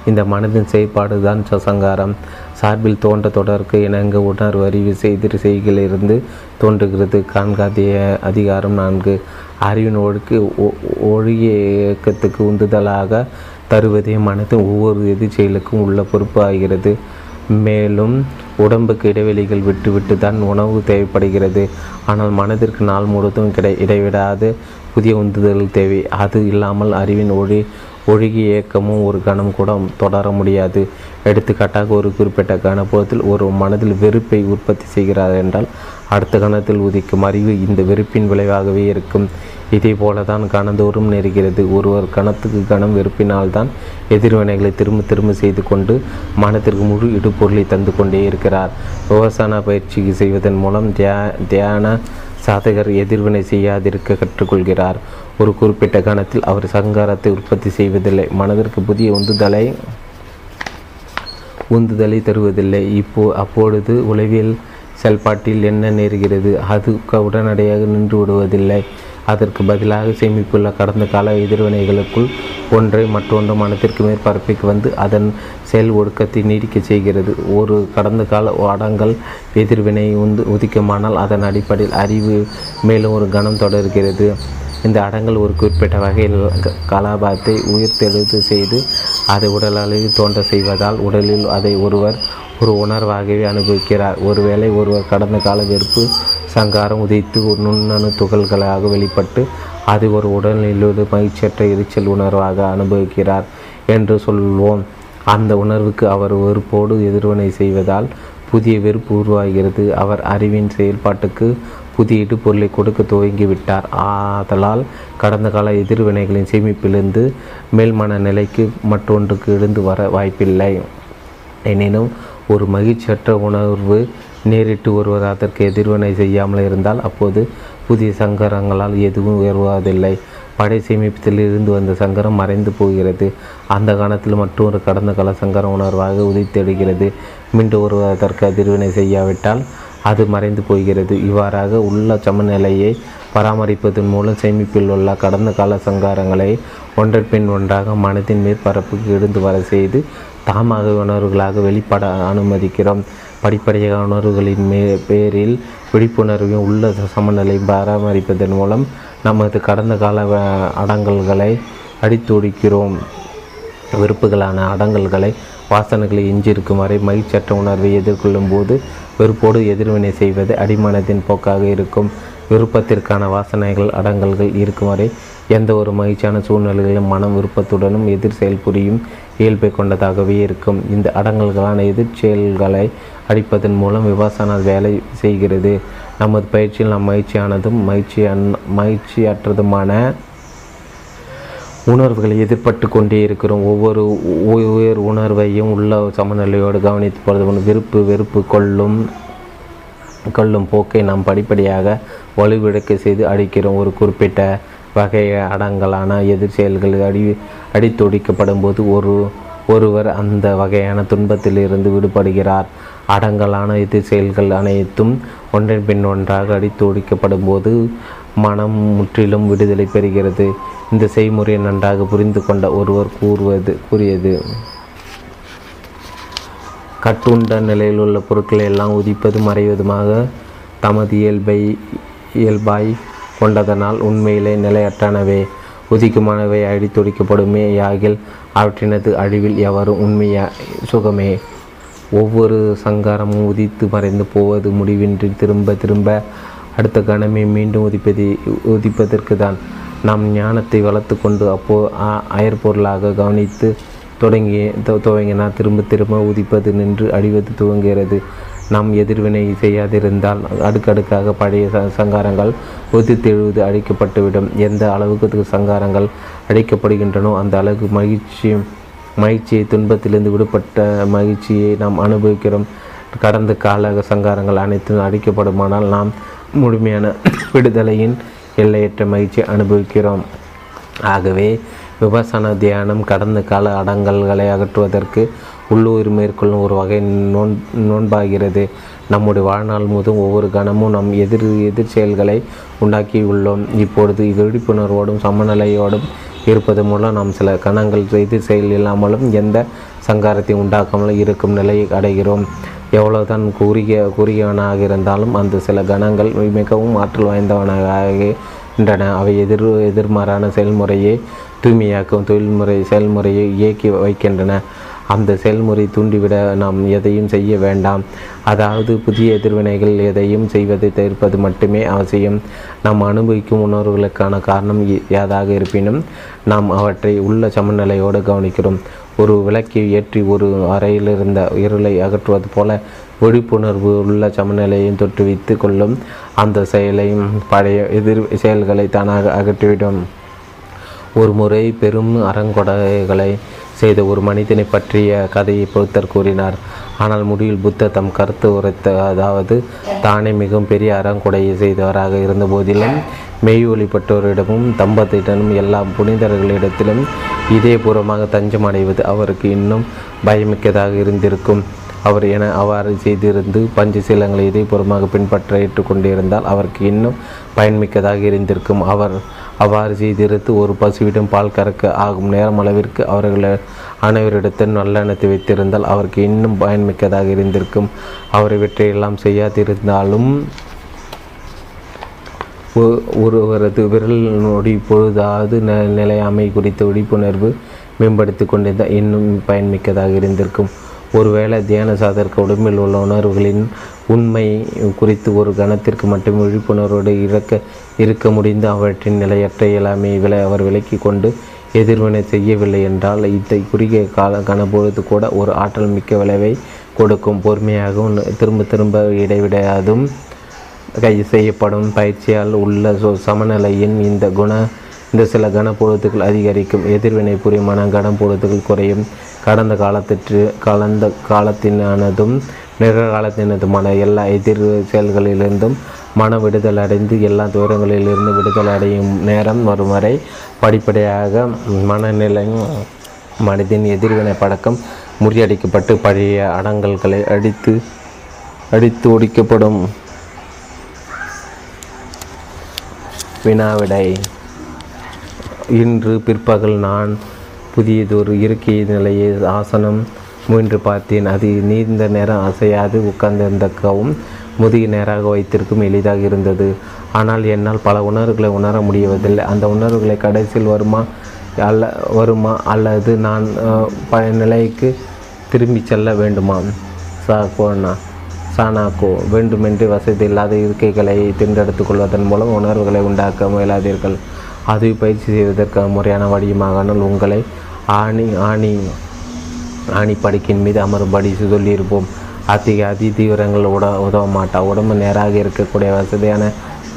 இந்த மனதின் செயல்பாடு தான் சசங்காரம். சார்பில் தோன்ற தொடர்க்கு இணங்க உணர்வு அறிவு செய்திரு செய்கையிலிருந்து தோன்றுகிறது. காண்காதிய அதிகாரம் நான்கு. அறிவின் ஒழுக்கு ஒழுகிய இயக்கத்துக்கு உந்துதலாக தருவதே மனதின் ஒவ்வொரு எதிர் செயலுக்கும் உள்ள பொறுப்பு ஆகிறது. மேலும் உடம்புக்கு இடைவெளிகள் விட்டு விட்டு தான் உணவு தேவைப்படுகிறது. ஆனால் மனதிற்கு நாள் முழுவதும் கிடை இடைவிடாது புதிய உந்துதல் தேவை. அது இல்லாமல் அறிவின் ஒழி ஒழுகிய இயக்கமும் ஒரு கணம் கூட தொடர முடியாது. எடுத்துக்காட்டாக, ஒரு குறிப்பிட்ட கணப்போதத்தில் ஒரு மனதில் வெறுப்பை உற்பத்தி செய்கிறார் என்றால் அடுத்த கணத்தில் உதிக்கும் அறிவு இந்த வெறுப்பின் விளைவாகவே இருக்கும். இதே போல தான் கணந்தோறும் நெருகிறது. ஒருவர் கணத்துக்கு கணம் வெறுப்பினால்தான் எதிர்வினைகளை திரும்ப திரும்ப செய்து கொண்டு மனத்திற்கு முழு இடுபொருளை தந்து கொண்டே இருக்கிறார். விபாசனா பயிற்சி செய்வதன் மூலம் தியா தியான சாதகர் எதிர்வினை செய்யாதிருக்க கற்றுக்கொள்கிறார். ஒரு குறிப்பிட்ட கணத்தில் அவர் சங்காரத்தை உற்பத்தி செய்வதில்லை, மனதிற்கு புதிய உந்துதலை உந்துதலை தருவதில்லை. இப்போ அப்பொழுது உளவியல் செயல்பாட்டில் என்ன நேருகிறது அது உடனடியாக நின்று விடுவதில்லை. அதற்கு பதிலாக சேமிப்புள்ள கடந்த கால எதிர்வினைகளுக்குள் ஒன்றை மற்றொன்று மனத்திற்கு மேற்பரப்பிற்கு வந்து அதன் செயல் ஒடுக்கத்தை நீடிக்க செய்கிறது. ஒரு கடந்த கால அடங்கல் எதிர்வினை உந்து உதிக்குமானால் அதன் அடிப்படையில் அறிவு மேலும் ஒரு கணம் தொடர்கிறது. இந்த அடங்கல் ஒரு குறிப்பிட்ட வகையில் கலாபாரத்தை உயிர்த்தெழுத்து செய்து அதை உடலில் தோன்ற செய்வதால் உடலில் அதை ஒருவர் ஒரு உணர்வாகவே அனுபவிக்கிறார். ஒருவேளை ஒருவர் கடந்த கால வெறுப்பு சங்காரம் உதைத்து ஒரு நுண்ணணு துகள்களாக வெளிப்பட்டு அது ஒரு உடல்நிலையோடு மகிழ்ச்சியற்ற எரிச்சல் உணர்வாக அனுபவிக்கிறார் என்று சொல்வோம். அந்த உணர்வுக்கு அவர் வெறுப்போடு எதிர்வினை செய்வதால் புதிய வெறுப்பு உருவாகிறது. அவர் அறிவின் செயல்பாட்டுக்கு புதிய இடுபொருளை கொடுக்க துவங்கிவிட்டார். ஆதலால் கடந்த கால எதிர்வினைகளின் சேமிப்பிலிருந்து மேல்மன நிலைக்கு மற்றொன்றுக்கு எழுந்து வர வாய்ப்பில்லை. எனினும் ஒரு மகிழ்ச்சியற்ற உணர்வு நேரிட்டு ஒருவர் அதற்கு எதிர்வினை செய்யாமல் இருந்தால் அப்போது புதிய சங்கரங்களால் எதுவும் உயர்வதில்லை. படை சேமிப்பத்தில் இருந்து வந்த சங்கரம் மறைந்து போகிறது. அந்த காலத்தில் மற்றொரு கடந்த கால சங்கரம் உணர்வாக உதித்தெடுகிறது. மீண்டும் ஒருவர் அதற்கு எதிர்வினை செய்யாவிட்டால் அது மறைந்து போகிறது. இவ்வாறாக உள்ள சமநிலையை பராமரிப்பதன் மூலம் சேமிப்பில் உள்ள கடந்த கால சங்காரங்களை ஒன்றன்பின் ஒன்றாக மனதின் மேற்பரப்புக்கு இருந்து வர செய்து தாமாக உணர்வுகளாக வெளிப்பட அனுமதிக்கிறோம். படிப்படியாக உணர்வுகளின் மே பேரில் விழிப்புணர்வையும் உள்ள சமநிலை பராமரிப்பதன் மூலம் நமது கடந்த கால அடங்கல்களை அடித்தொடிக்கிறோம். வெறுப்புகளான அடங்கல்களை வாசனைகளை எஞ்சிருக்கும் வரை மகிழ்ச்சற்ற உணர்வை எதிர்கொள்ளும் போது வெறுப்போடு எதிர்வினை செய்வது அடிமனத்தின் போக்காக இருக்கும். விருப்பத்திற்கான வாசனைகள் அடங்கல்கள் இருக்கும் வரை எந்த ஒரு மகிழ்ச்சியான சூழ்நிலைகளிலும் மனம் விருப்பத்துடனும் எதிர் செயல் புரியும் இயல்பை கொண்டதாகவே இருக்கும். இந்த அடங்கல்களான எதிர் செயல்களை அடிப்பதன் மூலம் விபாசன வேலை செய்கிறது. நமது பயிற்சியில் நாம் மகிழ்ச்சியானதும் மகிழ்ச்சியான மகிழ்ச்சியற்றதுமான உணர்வுகளை எதிர்பட்டு கொண்டே இருக்கிறோம். ஒவ்வொரு உயர் உணர்வையும் உள்ள சமநிலையோடு கவனித்து போகிறது. விருப்பு வெறுப்பு கொள்ளும் கொள்ளும் போக்கை நாம் படிப்படியாக வலுவிழக்க செய்து அடிக்கிறோம். ஒரு குறிப்பிட்ட வகை அடங்கலான எதிர் செயல்கள் அடி அடித்தொடிக்கப்படும் போது ஒரு ஒருவர் அந்த வகையான துன்பத்திலிருந்து விடுபடுகிறார். அடங்கலான எதிர் செயல்கள் அனைத்தும் ஒன்றின் பின் ஒன்றாக அடித்தொடிக்கப்படும் போது மனம் முற்றிலும் விடுதலை பெறுகிறது. இந்த செய்முறையை நன்றாக புரிந்து கொண்ட ஒருவர் கூறுவது கூறியது கட்டுண்ட நிலையில் உள்ள பொருட்களை எல்லாம் உதிப்பது மறைவதுமாக தமது இயல்பை இயல்பாய் கொண்டதனால் உண்மையிலே நிலையற்றனவே உதிக்குமானவை அடித்தொடிக்கப்படுமே யாகில் அவற்றினது அழிவில் எவரும் உண்மையா சுகமே. ஒவ்வொரு சங்காரமும் உதித்து மறைந்து போவது முடிவின்றி திரும்ப திரும்ப அடுத்த கணமே மீண்டும் உதிப்பது உதிப்பதற்கு தான். நாம் ஞானத்தை வளர்த்து கொண்டு அப்போ அயற்பொருளாக கவனித்து தொடங்கி துவங்கினால் திரும்ப திரும்ப உதிப்பது நின்று அழிவது துவங்குகிறது. நாம் எதிர்வினை செய்யாதிருந்தால் அடுக்கடுக்காக பழைய ச சங்காரங்கள் உதித்தெழுவது அழிக்கப்பட்டுவிடும். எந்த அளவுக்கு சங்காரங்கள் அழிக்கப்படுகின்றனோ அந்த அளவுக்கு மகிழ்ச்சி மகிழ்ச்சியை துன்பத்திலிருந்து விடுபட்ட மகிழ்ச்சியை நாம் அனுபவிக்கிறோம். கடந்த கால சங்காரங்கள் அனைத்தும் அழிக்கப்படுமானால் நாம் முழுமையான விடுதலையின் எல்லையற்ற மகிழ்ச்சி அனுபவிக்கிறோம். ஆகவே விபாசனா தியானம் கடந்த கால அடங்கல்களை அகற்றுவதற்கு உள்ளூர் மேற்கொள்ளும் ஒரு வகை நோன் நோன்பாகிறது. நம்முடைய வாழ்நாள் முதும் ஒவ்வொரு கணமும் நம் எதிர் எதிர் செயல்களை உண்டாக்கியுள்ளோம். இப்பொழுது விழிப்புணர்வோடும் சமநிலையோடும் இருப்பது மூலம் நாம் சில கணங்கள் எதிர் செயல் இல்லாமலும் எந்த சங்காரத்தை உண்டாக்காமலும் இருக்கும் நிலையை அடைகிறோம். எவ்வளவுதான் குறுகிய குறுகியவனாக இருந்தாலும் அந்த சில கணங்கள் மிகவும் ஆற்றல் வாய்ந்தவனாகின்றன. அவை எதிர் எதிர்மாறான செயல்முறையை தூய்மையாக்கும் தொழில்முறை செயல்முறையை இயக்கி வைக்கின்றன. அந்த செயல்முறை தூண்டிவிட நாம் எதையும் செய்ய வேண்டாம். அதாவது புதிய எதிர்வினைகள் எதையும் செய்வதை தவிர்ப்பது மட்டுமே அவசியம். நாம் அனுபவிக்கும் உணர்வுகளுக்கான காரணம் ஏதாக இருப்பினும் நாம் அவற்றை உள்ள சமநிலையோடு கவனிக்கிறோம். ஒரு விளக்கை ஏற்றி ஒரு அறையிலிருந்த இருளை அகற்றுவது போல விழிப்புணர்வு உள்ள சமநிலையும் தொற்றுவித்து கொள்ளும். அந்த செயலையும் பழைய எதிர் செயல்களை தானாக அகற்றிவிடும். ஒரு முறை பெரும் அறங்கொடைகளை செய்த ஒரு மனிதனை பற்றிய கதையை புத்தர் கூறினார். ஆனால் முடிவில் புத்தர் தம் கருத்து உரைத்த, அதாவது தானே மிகவும் பெரிய அறங்கொடையை செய்தவராக இருந்த போதிலும் மெய் ஒளிப்பட்டோரிடமும் தம்பத்தியிடமும் எல்லா புனிதர்களிடத்திலும் இதே பூர்வமாக தஞ்சம் அடைவது அவருக்கு இன்னும் பயமிக்கதாக இருந்திருக்கும். அவர் என அவ்வாறு செய்திருந்து பஞ்சசீலங்களை இதயபூர்வமாக பின்பற்ற ஏற்றுக்கொண்டிருந்தால் அவருக்கு இன்னும் பயன்மிக்கதாக இருந்திருக்கும். அவர் அவ்வாறு செய்திருந்து ஒரு பசுவிடம் பால் கறக்க ஆகும் நேரம் அளவிற்கு அவர்கள் அனைவரிடத்தில் நல்லெண்ணத்தை வைத்திருந்தால் அவருக்கு இன்னும் பயன்மிக்கதாக இருந்திருக்கும். அவர் இவற்றையெல்லாம் செய்யாதிருந்தாலும் ஒருவரது விரல் நொடி பொழுதாவது ந நிலையாமை குறித்த விழிப்புணர்வு மேம்படுத்தி கொண்டிருந்தால் இன்னும் பயன்மிக்கதாக இருந்திருக்கும். ஒருவேளை தியான சாதகர் உடம்பில் உள்ள உணர்வுகளின் உண்மை குறித்து ஒரு கணத்திற்கு மட்டும் விழிப்புணர்வோடு இறக்க இருக்க முடிந்து அவற்றின் நிலையற்ற இயலாமை விலை அவர் விலக்கி கொண்டு எதிர்வினை செய்யவில்லை என்றால் இதை குறுகிய கால கணப்பொழுது கூட ஒரு ஆற்றல் மிக்க விளைவை கொடுக்கும். பொறுமையாகவும் திரும்ப திரும்ப இடைவிடையாதும் கை செய்யப்படும் பயிற்சியால் உள்ள சமநிலையின் இந்த குண இந்த சில கனப்பொழுதுகள் அதிகரிக்கும். எதிர்வினை புரியுமான கனப்பொழுதுகள் குறையும். கடந்த காலத்திற்கு கலந்த காலத்தினானதும் நிகழ்காலத்தினதுமான எல்லா எதிர் செயல்களிலிருந்தும் மன விடுதல் அடைந்து எல்லா துயரங்களிலிருந்து விடுதல் அடையும் நேரம் வரும் வரை படிப்படியாக மனநிலை மனதின் எதிர்வினை பழக்கம் முறியடிக்கப்பட்டு பழைய அடங்கல்களை அடித்து அடித்து ஒடிக்கப்படும். வினாவிடை. இன்று பிற்பகல் நான் புதியதொரு இருக்கை நிலையை ஆசனம் முயன்று பார்த்தேன். அது நீண்ட நேரம் அசையாது உட்கார்ந்திருந்தக்கவும் முதுகு நேராக வைத்திருக்கும் எளிதாக இருந்தது. ஆனால் என்னால் பல உணர்வுகளை உணர முடியவதில்லை. அந்த உணர்வுகளை கடைசியில் வருமா அல்ல வருமா அல்லது நான் பழைய நிலைக்கு திரும்பி செல்ல வேண்டுமா? சாக்கோனா சானாக்கோ வேண்டுமென்று வசதி இல்லாத இருக்கைகளை தேர்ந்தெடுத்துக் கொள்வதன் மூலம் உணர்வுகளை உண்டாக்க முயலாதீர்கள். அதை பயிற்சி செய்வதற்கு முறையான வழியுமாகானால் உங்களை ஆணி ஆணி ஆணி படுக்கையின் மீது அமரும்படி சொல்லியிருப்போம். அதி அதி தீவிரங்கள் உட உதவ மாட்டா. உடம்பு நேராக இருக்கக்கூடிய வசதியான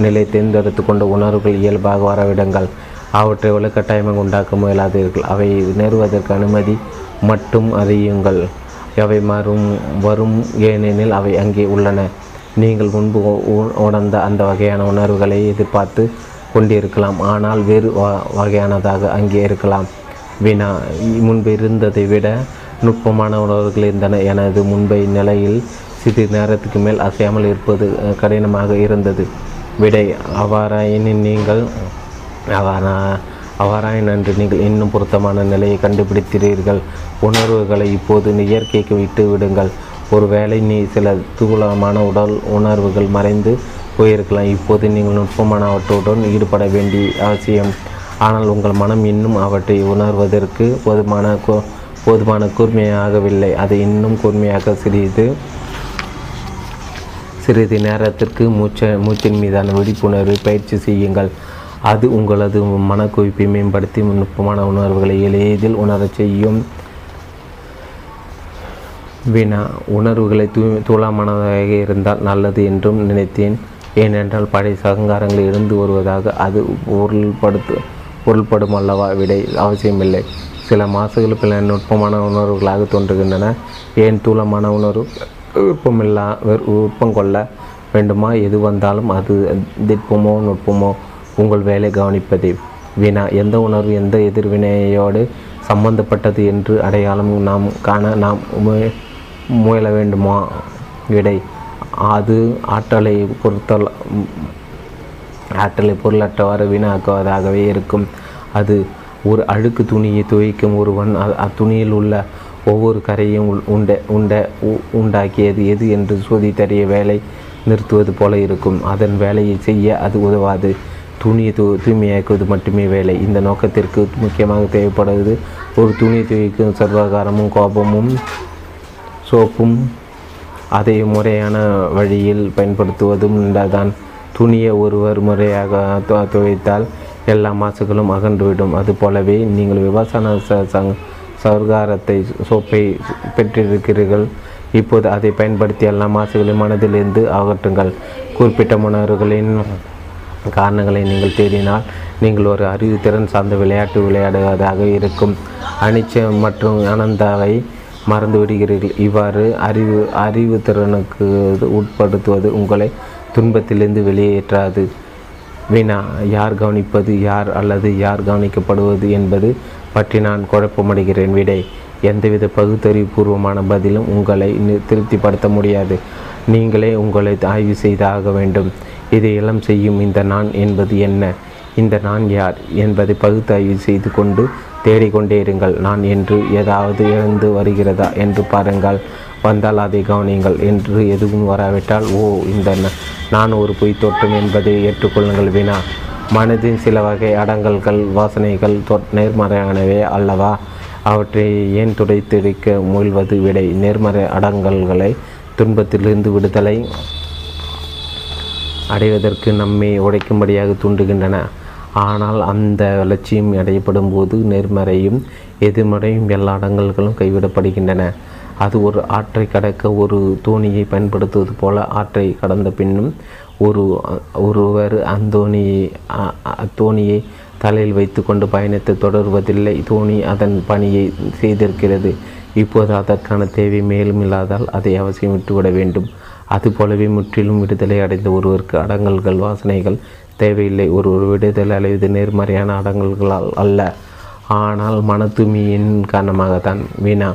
நிலை தேர்ந்தெடுத்து கொண்டு உணர்வுகள் இயல்பாக வரவிடுங்கள். அவற்றை வலுக்கட்டாயமாக உண்டாக்க முயலாதீர்கள். அவை நேருவதற்கு அனுமதி மட்டும் அறியுங்கள். அவை மாறும் வரும், ஏனெனில் அவை அங்கே உள்ளன. நீங்கள் முன்பு உணர்ந்த அந்த வகையான உணர்வுகளை எதிர்பார்த்து கொண்டிருக்கலாம், ஆனால் வேறு வகையானதாக அங்கே இருக்கலாம். வினா. முன்பு இருந்ததை விட நுட்பமான உணர்வுகள் இருந்தன. எனது முன்பை நிலையில் சிறிது நேரத்துக்கு மேல் அசையாமல் இருப்பது கடினமாக இருந்தது. விடை. அவ்வாறாயினும் நீங்கள் அவ்வாறா அவ்வாறாயின் அன்று நீங்கள் இன்னும் பொருத்தமான நிலையை கண்டுபிடித்தீர்கள். உணர்வுகளை இப்போது இயற்கைக்கு விட்டு விடுங்கள். ஒரு வேளை நீ சில தூளமான உடல் உணர்வுகள் மறைந்து போயிருக்கலாம். இப்போது நீங்கள் நுட்பமானவற்றுடன் ஈடுபட வேண்டிய அவசியம். ஆனால் உங்கள் மனம் இன்னும் அவற்றை உணர்வதற்கு போதுமான போதுமான கூர்மையாகவில்லை. அதை இன்னும் கூர்மையாக சிறிது சிறிது நேரத்திற்கு மூச்ச மூச்சின் மீதான விழிப்புணர்வை பயிற்சி செய்யுங்கள். அது உங்களது மனக்குவிப்பை மேம்படுத்தி நுட்பமான உணர்வுகளை எளிதில் உணரச் செய்யும். வினா. உணர்வுகளை தூ தூளமானதாக இருந்தால் நல்லது என்றும் நினைத்தேன். ஏனென்றால் பழைய சகங்காரங்கள் இருந்து வருவதாக அது பொருள்படுத்து பொருள்படும் அல்லவா? விடை. அவசியமில்லை. சில மாசுகள் பல நுட்பமான உணர்வுகளாக தோன்றுகின்றன. ஏன் தூளமான உணர்வு விருப்பமில்லா விருப்பம் கொள்ள வேண்டுமா? எது வந்தாலும் அது திட்பமோ நுட்பமோ உங்கள் வேலை கவனிப்பதே. வினா. எந்த உணர்வு எந்த எதிர்வினையோடு சம்பந்தப்பட்டது என்று அடையாளம் நாம் காண நாம் முயல வேண்டுமா? விடை. அது ஆற்றலை பொருத்தல் ஆற்றலை பொருளற்றவாறு வீணாக்குவதாகவே இருக்கும். அது ஒரு அழுக்கு துணியை துவைக்கும் ஒருவன் அத்துணியில் உள்ள ஒவ்வொரு கரையும் உண்ட உண்ட உண்டாக்கியது எது என்று சோதித்தறிய வேலை நிறுத்துவது போல இருக்கும். அதன் வேலையை செய்ய அது உதவாது. துணியை தூ தூய்மையாக்குவது மட்டுமே வேலை. இந்த நோக்கத்திற்கு முக்கியமாக தேவைப்படுவது ஒரு துணியை துவைக்கும் சர்வாகாரமும் கோபமும் சோப்பும் அதை முறையான வழியில் பயன்படுத்துவதும் தான். துணியை ஒருவர் முறையாக துவைத்தால் எல்லா மாசுகளும் அகன்றுவிடும். அதுபோலவே நீங்கள் விபாசன சர்காரத்தை சோப்பை பெற்றிருக்கிறீர்கள். இப்போது அதை பயன்படுத்தி எல்லா மாசுகளையும் மனதிலிருந்து அகற்றுங்கள். குறிப்பிட்ட உணர்வுகளின் காரணங்களை நீங்கள் தேடினால் நீங்கள் ஒரு அறிவுத்திறன் சார்ந்த விளையாட்டு விளையாடுவதாக இருக்கும். அனிச்சம் மற்றும் ஆனந்தாவை மறந்து விடுகிறீர்கள். இவ்வாறு அறிவு அறிவுத்திறனுக்கு உட்படுத்துவது உங்களை துன்பத்திலிருந்து வெளியேற்றாது. வினா. யார் கவனிப்பது யார் அல்லது யார் கவனிக்கப்படுவது என்பது பற்றி நான் குழப்பமடைகிறேன். விடை. எந்தவித பகுத்தறிவுபூர்வமான பதிலும் உங்களை திருப்திப்படுத்த முடியாது. நீங்களே உங்களை ஆய்வு செய்தாக வேண்டும். இதையெல்லாம் செய்யும் இந்த நான் என்பது என்ன, இந்த நான் யார் என்பதை பகுத்தாய்வு செய்து கொண்டு தேடிக்கொண்டே இருங்கள். நான் என்று ஏதாவது இழந்து வருகிறதா என்று பாருங்கள். வந்தால் அதை கவனியுங்கள். என்று எதுவும் வராவிட்டால் ஓ இந்த நான் ஒரு பொய் தோற்றம் என்பதை ஏற்றுக்கொள்ளுங்கள். வினா மனதின் சில வகை அடங்கல்கள் வாசனைகள் தொ நேர்மறையானவே அல்லவா? அவற்றை ஏன் துடைத்தெடுக்க முயல்வது? விடை நேர்மறை அடங்கல்களை துன்பத்திலிருந்து விடுதலை அடைவதற்கு நம்மை உடைக்கும்படியாக தூண்டுகின்றன. ஆனால் அந்த லட்சியம் அடையப்படும் போது நேர்மறையும் எதிர்மறையும் எல்லா அடங்கல்களும் கைவிடப்படுகின்றன. அது ஒரு ஆற்றை கடக்க ஒரு தோணியை பயன்படுத்துவது போல, ஆற்றை கடந்த பின்னும் ஒரு ஒருவர் அந்தோணியை தோணியை தலையில் வைத்து கொண்டு பயணத்தை தொடர்வதில்லை. தோணி அதன் பணியை செய்திருக்கிறது. இப்போது அதற்கான தேவை மேலும் இல்லாதால் அதை அவசியம் விட்டுவிட வேண்டும். அதுபோலவே முற்றிலும் விடுதலை அடைந்த ஒருவருக்கு அடங்கல்கள் வாசனைகள் தேவையில்லை. ஒரு ஒரு விடுதலை அடைவது நேர்மறையான அடங்கல்களால் அல்ல, ஆனால் மன தூய்மையின் காரணமாகத்தான். வீணா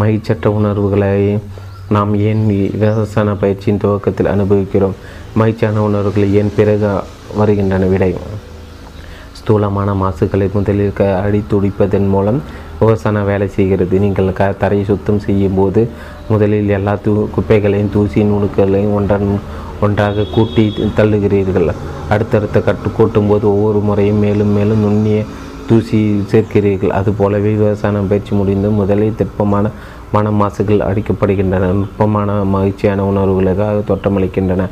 மகிழ்ச்சற்ற உணர்வுகளை நாம் ஏன் விவசாய பயிற்சியின் துவக்கத்தில் அனுபவிக்கிறோம்? மகிழ்ச்சியான உணர்வுகளை ஏன் பிறகு வருகின்றன? விடை ஸ்தூலமான மாசுகளை முதலில் க அடித்துடிப்பதன் மூலம் விவசாயம் வேலை செய்கிறது. நீங்கள் க தரையை சுத்தம் செய்யும் போது முதலில் எல்லா தூ குப்பைகளையும் தூசி நுணுக்களையும் ஒன்றன் ஒன்றாக கூட்டி தள்ளுகிறீர்கள். அடுத்தடுத்த கட்டு கூட்டும்போது ஒவ்வொரு முறையும் மேலும் மேலும் நுண்ணிய தூசி சேர்க்கிறீர்கள். அதுபோலவே விவசாயம் பயிற்சி முடிந்து முதலில் திட்பமான மன மாசுகள் அடிக்கப்படுகின்றன. நுட்பமான மகிழ்ச்சியான உணர்வுகளுக்காக தோற்றமளிக்கின்றன.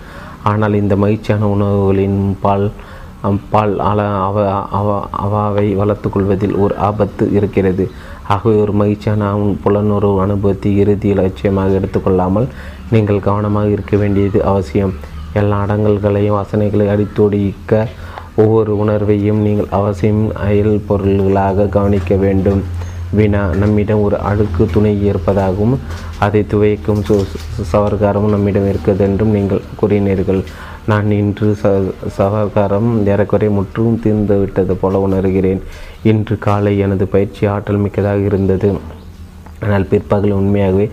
ஆனால் இந்த மகிழ்ச்சியான உணர்வுகளின் பால் பால் அல அவ அவ அவாவை வளர்த்து கொள்வதில் ஒரு ஆபத்து இருக்கிறது. ஆகவே ஒரு மகிழ்ச்சியான புலனுணர்வு அனுபவத்தை இறுதியில் லட்சியமாக எடுத்துக்கொள்ளாமல் நீங்கள் கவனமாக இருக்க வேண்டியது அவசியம். எல்லா அடங்கல்களையும் வாசனைகளை அடித்தொடிக்க ஒவ்வொரு உணர்வையும் நீங்கள் அவசியம் அயல் பொருள்களாக கவனிக்க வேண்டும். வினா நம்மிடம் ஒரு அழுக்கு துணை இருப்பதாகவும் அதை துவைக்கும் சவர்காரமும் நம்மிடம் இருக்குதென்றும் நீங்கள் கூறினீர்கள். நான் இன்று ச சவர்காரம் ஏறக்குறை முற்றும் தீர்ந்துவிட்டது போல உணர்கிறேன். இன்று காலை எனது பயிற்சி ஆற்றல் மிக்கதாக இருந்தது. ஆனால் பிற்பகல் உண்மையாகவே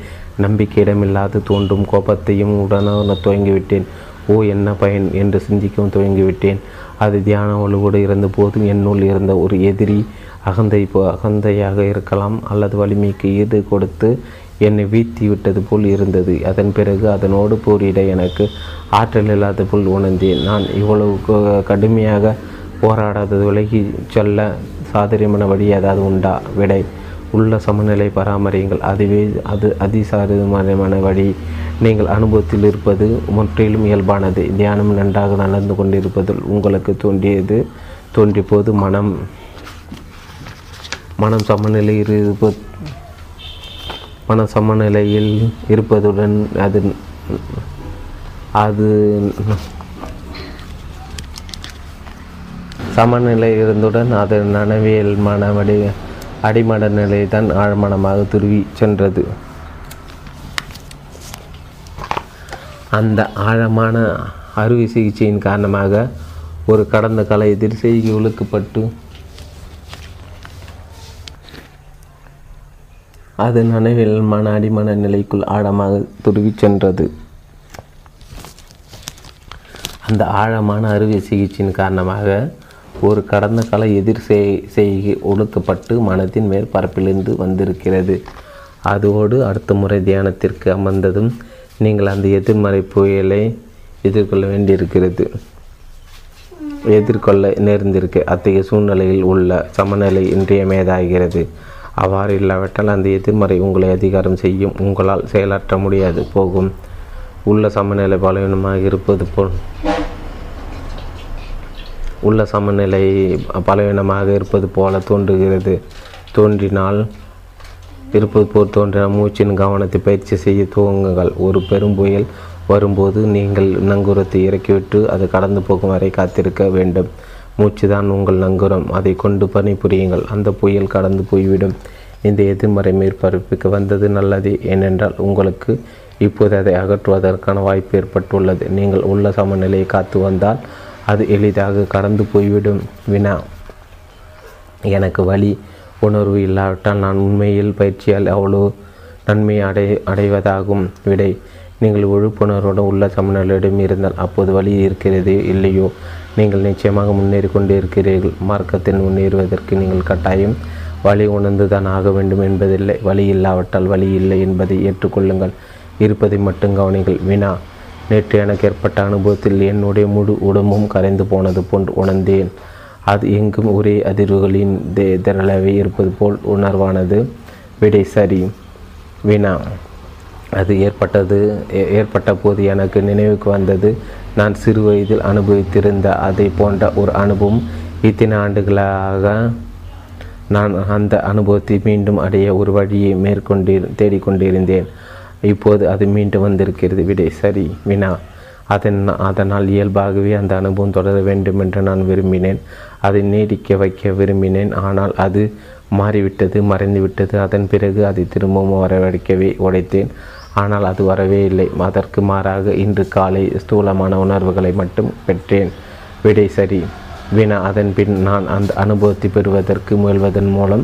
நம்பிக்கையிடமில்லாது தோன்றும் கோபத்தையும் உடனே துவங்கிவிட்டேன். ஓ என்ன பயன் என்று சிந்திக்கவும் துவங்கிவிட்டேன். அது தியான ஒழுவோடு இருந்த போதும் என்னுள் இருந்த ஒரு எதிரி அகந்தை அகந்தையாக இருக்கலாம் அல்லது வலிமைக்கு ஈடு கொடுத்து என்னை வீழ்த்தி விட்டது போல் இருந்தது. அதன் பிறகு அதனோடு போரிட எனக்கு ஆற்றல் இல்லாத போல் உணர்ந்தேன். நான் இவ்வளவு கடுமையாக போராடாதது விலகி சொல்ல சாதரியமான வழி ஏதாவது உண்டா? விடை உள்ள சமநிலை பராமரியுங்கள். அதுவே அது அதிசாரமான வழி. நீங்கள் அனுபவத்தில் இருப்பது முற்றிலும் இயல்பானது. தியானம் நன்றாக நடந்து கொண்டிருப்பதில் உங்களுக்கு தோன்றியது தோன்றிய போது மனம் மனம் சமநிலையில் இருப்ப மன சமநிலையில் இருப்பதுடன் அது அது சமநிலை இருந்துடன் அது நனவியல் மனமடி அடிமட நிலையை தான் ஆழ்மனமாக துருவி சென்றது. அந்த ஆழமான அறுவை சிகிச்சையின் காரணமாக ஒரு கடந்த கால எதிர் செய்தி ஒழுக்கப்பட்டு அது நனவில் மன அடிமன நிலைக்குள் ஆழமாக துருவி சென்றது. அந்த ஆழமான அறுவை சிகிச்சையின் காரணமாக ஒரு கடந்த கால எதிர் செய்கை ஒழுக்கப்பட்டு மனத்தின் மேற்பரப்பிலிருந்து வந்திருக்கிறது. அதோடு அடுத்த முறை தியானத்திற்கு அமர்ந்ததும் நீங்கள் அந்த எதிர்மறை புயலை எதிர்கொள்ள வேண்டியிருக்கிறது எதிர்கொள்ள நேர்ந்திருக்கு. அத்தகைய சூழ்நிலையில் உள்ள சமநிலை இன்றியமையதாகிறது. அவ்வாறு இல்லாவிட்டால் அந்த எதிர்மறை உங்களை அதிகாரம் செய்யும். உங்களால் செயலாற்ற முடியாது போகும். உள்ள சமநிலை பலவீனமாக இருப்பது போல் உள்ள சமநிலை பலவீனமாக இருப்பது போல தோன்றுகிறது தோன்றினால் இருப்பது போல் தோன்றின மூச்சின் கவனத்தை பயிற்சி செய்ய துவங்குங்கள். ஒரு பெரும் புயல் வரும்போது நீங்கள் நங்கூரத்தை இறக்கிவிட்டு அது கடந்து போகும் வரை காத்திருக்க வேண்டும். மூச்சு தான் உங்கள் நங்கூரம். அதை கொண்டு பணிபுரியுங்கள். அந்த புயல் கடந்து போய்விடும். இந்த எதிர்மறை மேற்பரப்புக்கு வந்தது நல்லது, ஏனென்றால் உங்களுக்கு இப்போது அதை அகற்றுவதற்கான வாய்ப்பு ஏற்பட்டுள்ளது. நீங்கள் உள்ள சமநிலையை காத்து வந்தால் அது எளிதாக கடந்து போய்விடும். வினா எனக்கு வலி உணர்வு இல்லாவிட்டால் நான் உண்மையில் பயிற்சியால் அவ்வளோ நன்மை அடை அடைவதாகும் விடை. நீங்கள் விழிப்புணர்வுடன் உள்ள சமநிலையிடம் இருந்தால் அப்போது வழி இருக்கிறதோ இல்லையோ நீங்கள் நிச்சயமாக முன்னேறி கொண்டே இருக்கிறீர்கள். மார்க்கத்தில் முன்னேறுவதற்கு நீங்கள் கட்டாயம் வழி உணர்ந்து தான் ஆக வேண்டும் என்பதில்லை. வழி இல்லாவிட்டால் வழி இல்லை என்பதை ஏற்றுக்கொள்ளுங்கள், இருப்பதை மட்டும் கவனிங்கள். வினா: நேற்று எனக்கு ஏற்பட்ட அனுபவத்தில் என்னுடைய முழு உடம்பும் கரைந்து போனது போன்று உணர்ந்தேன். அது எங்கும் ஒரே அதிர்வுகளின் தே திரளவே இருப்பது போல் உணர்வானது. விடை சரி. வினா: அது ஏற்பட்டது ஏற்பட்ட போது எனக்கு நினைவுக்கு வந்தது நான் சிறு வயதில் அனுபவித்திருந்த அதை போன்ற ஒரு அனுபவம். இத்தனை ஆண்டுகளாக நான் அந்த அனுபவத்தை மீண்டும் அடைய ஒரு வழியை மேற்கொண்டு தேடிக்கொண்டிருந்தேன். இப்போது அது மீண்டும் வந்திருக்கிறது. விடை சரி. வினா: அதன் அதனால் இயல்பாகவே அந்த அனுபவம் தொடர வேண்டும் என்று நான் விரும்பினேன், அதை நீடிக்க வைக்க விரும்பினேன். ஆனால் அது மாறிவிட்டது, மறைந்துவிட்டது. அதன் பிறகு அதை திரும்பவும் வரவழைக்கவே உடைத்தேன், ஆனால் அது வரவே இல்லை. அதற்கு மாறாக இன்று காலை ஸ்தூலமான உணர்வுகளை மட்டும் பெற்றேன். விடை சரி. வினா: அதன் பின் நான் அந்த அனுபவத்தை பெறுவதற்கு முயல்வதன் மூலம்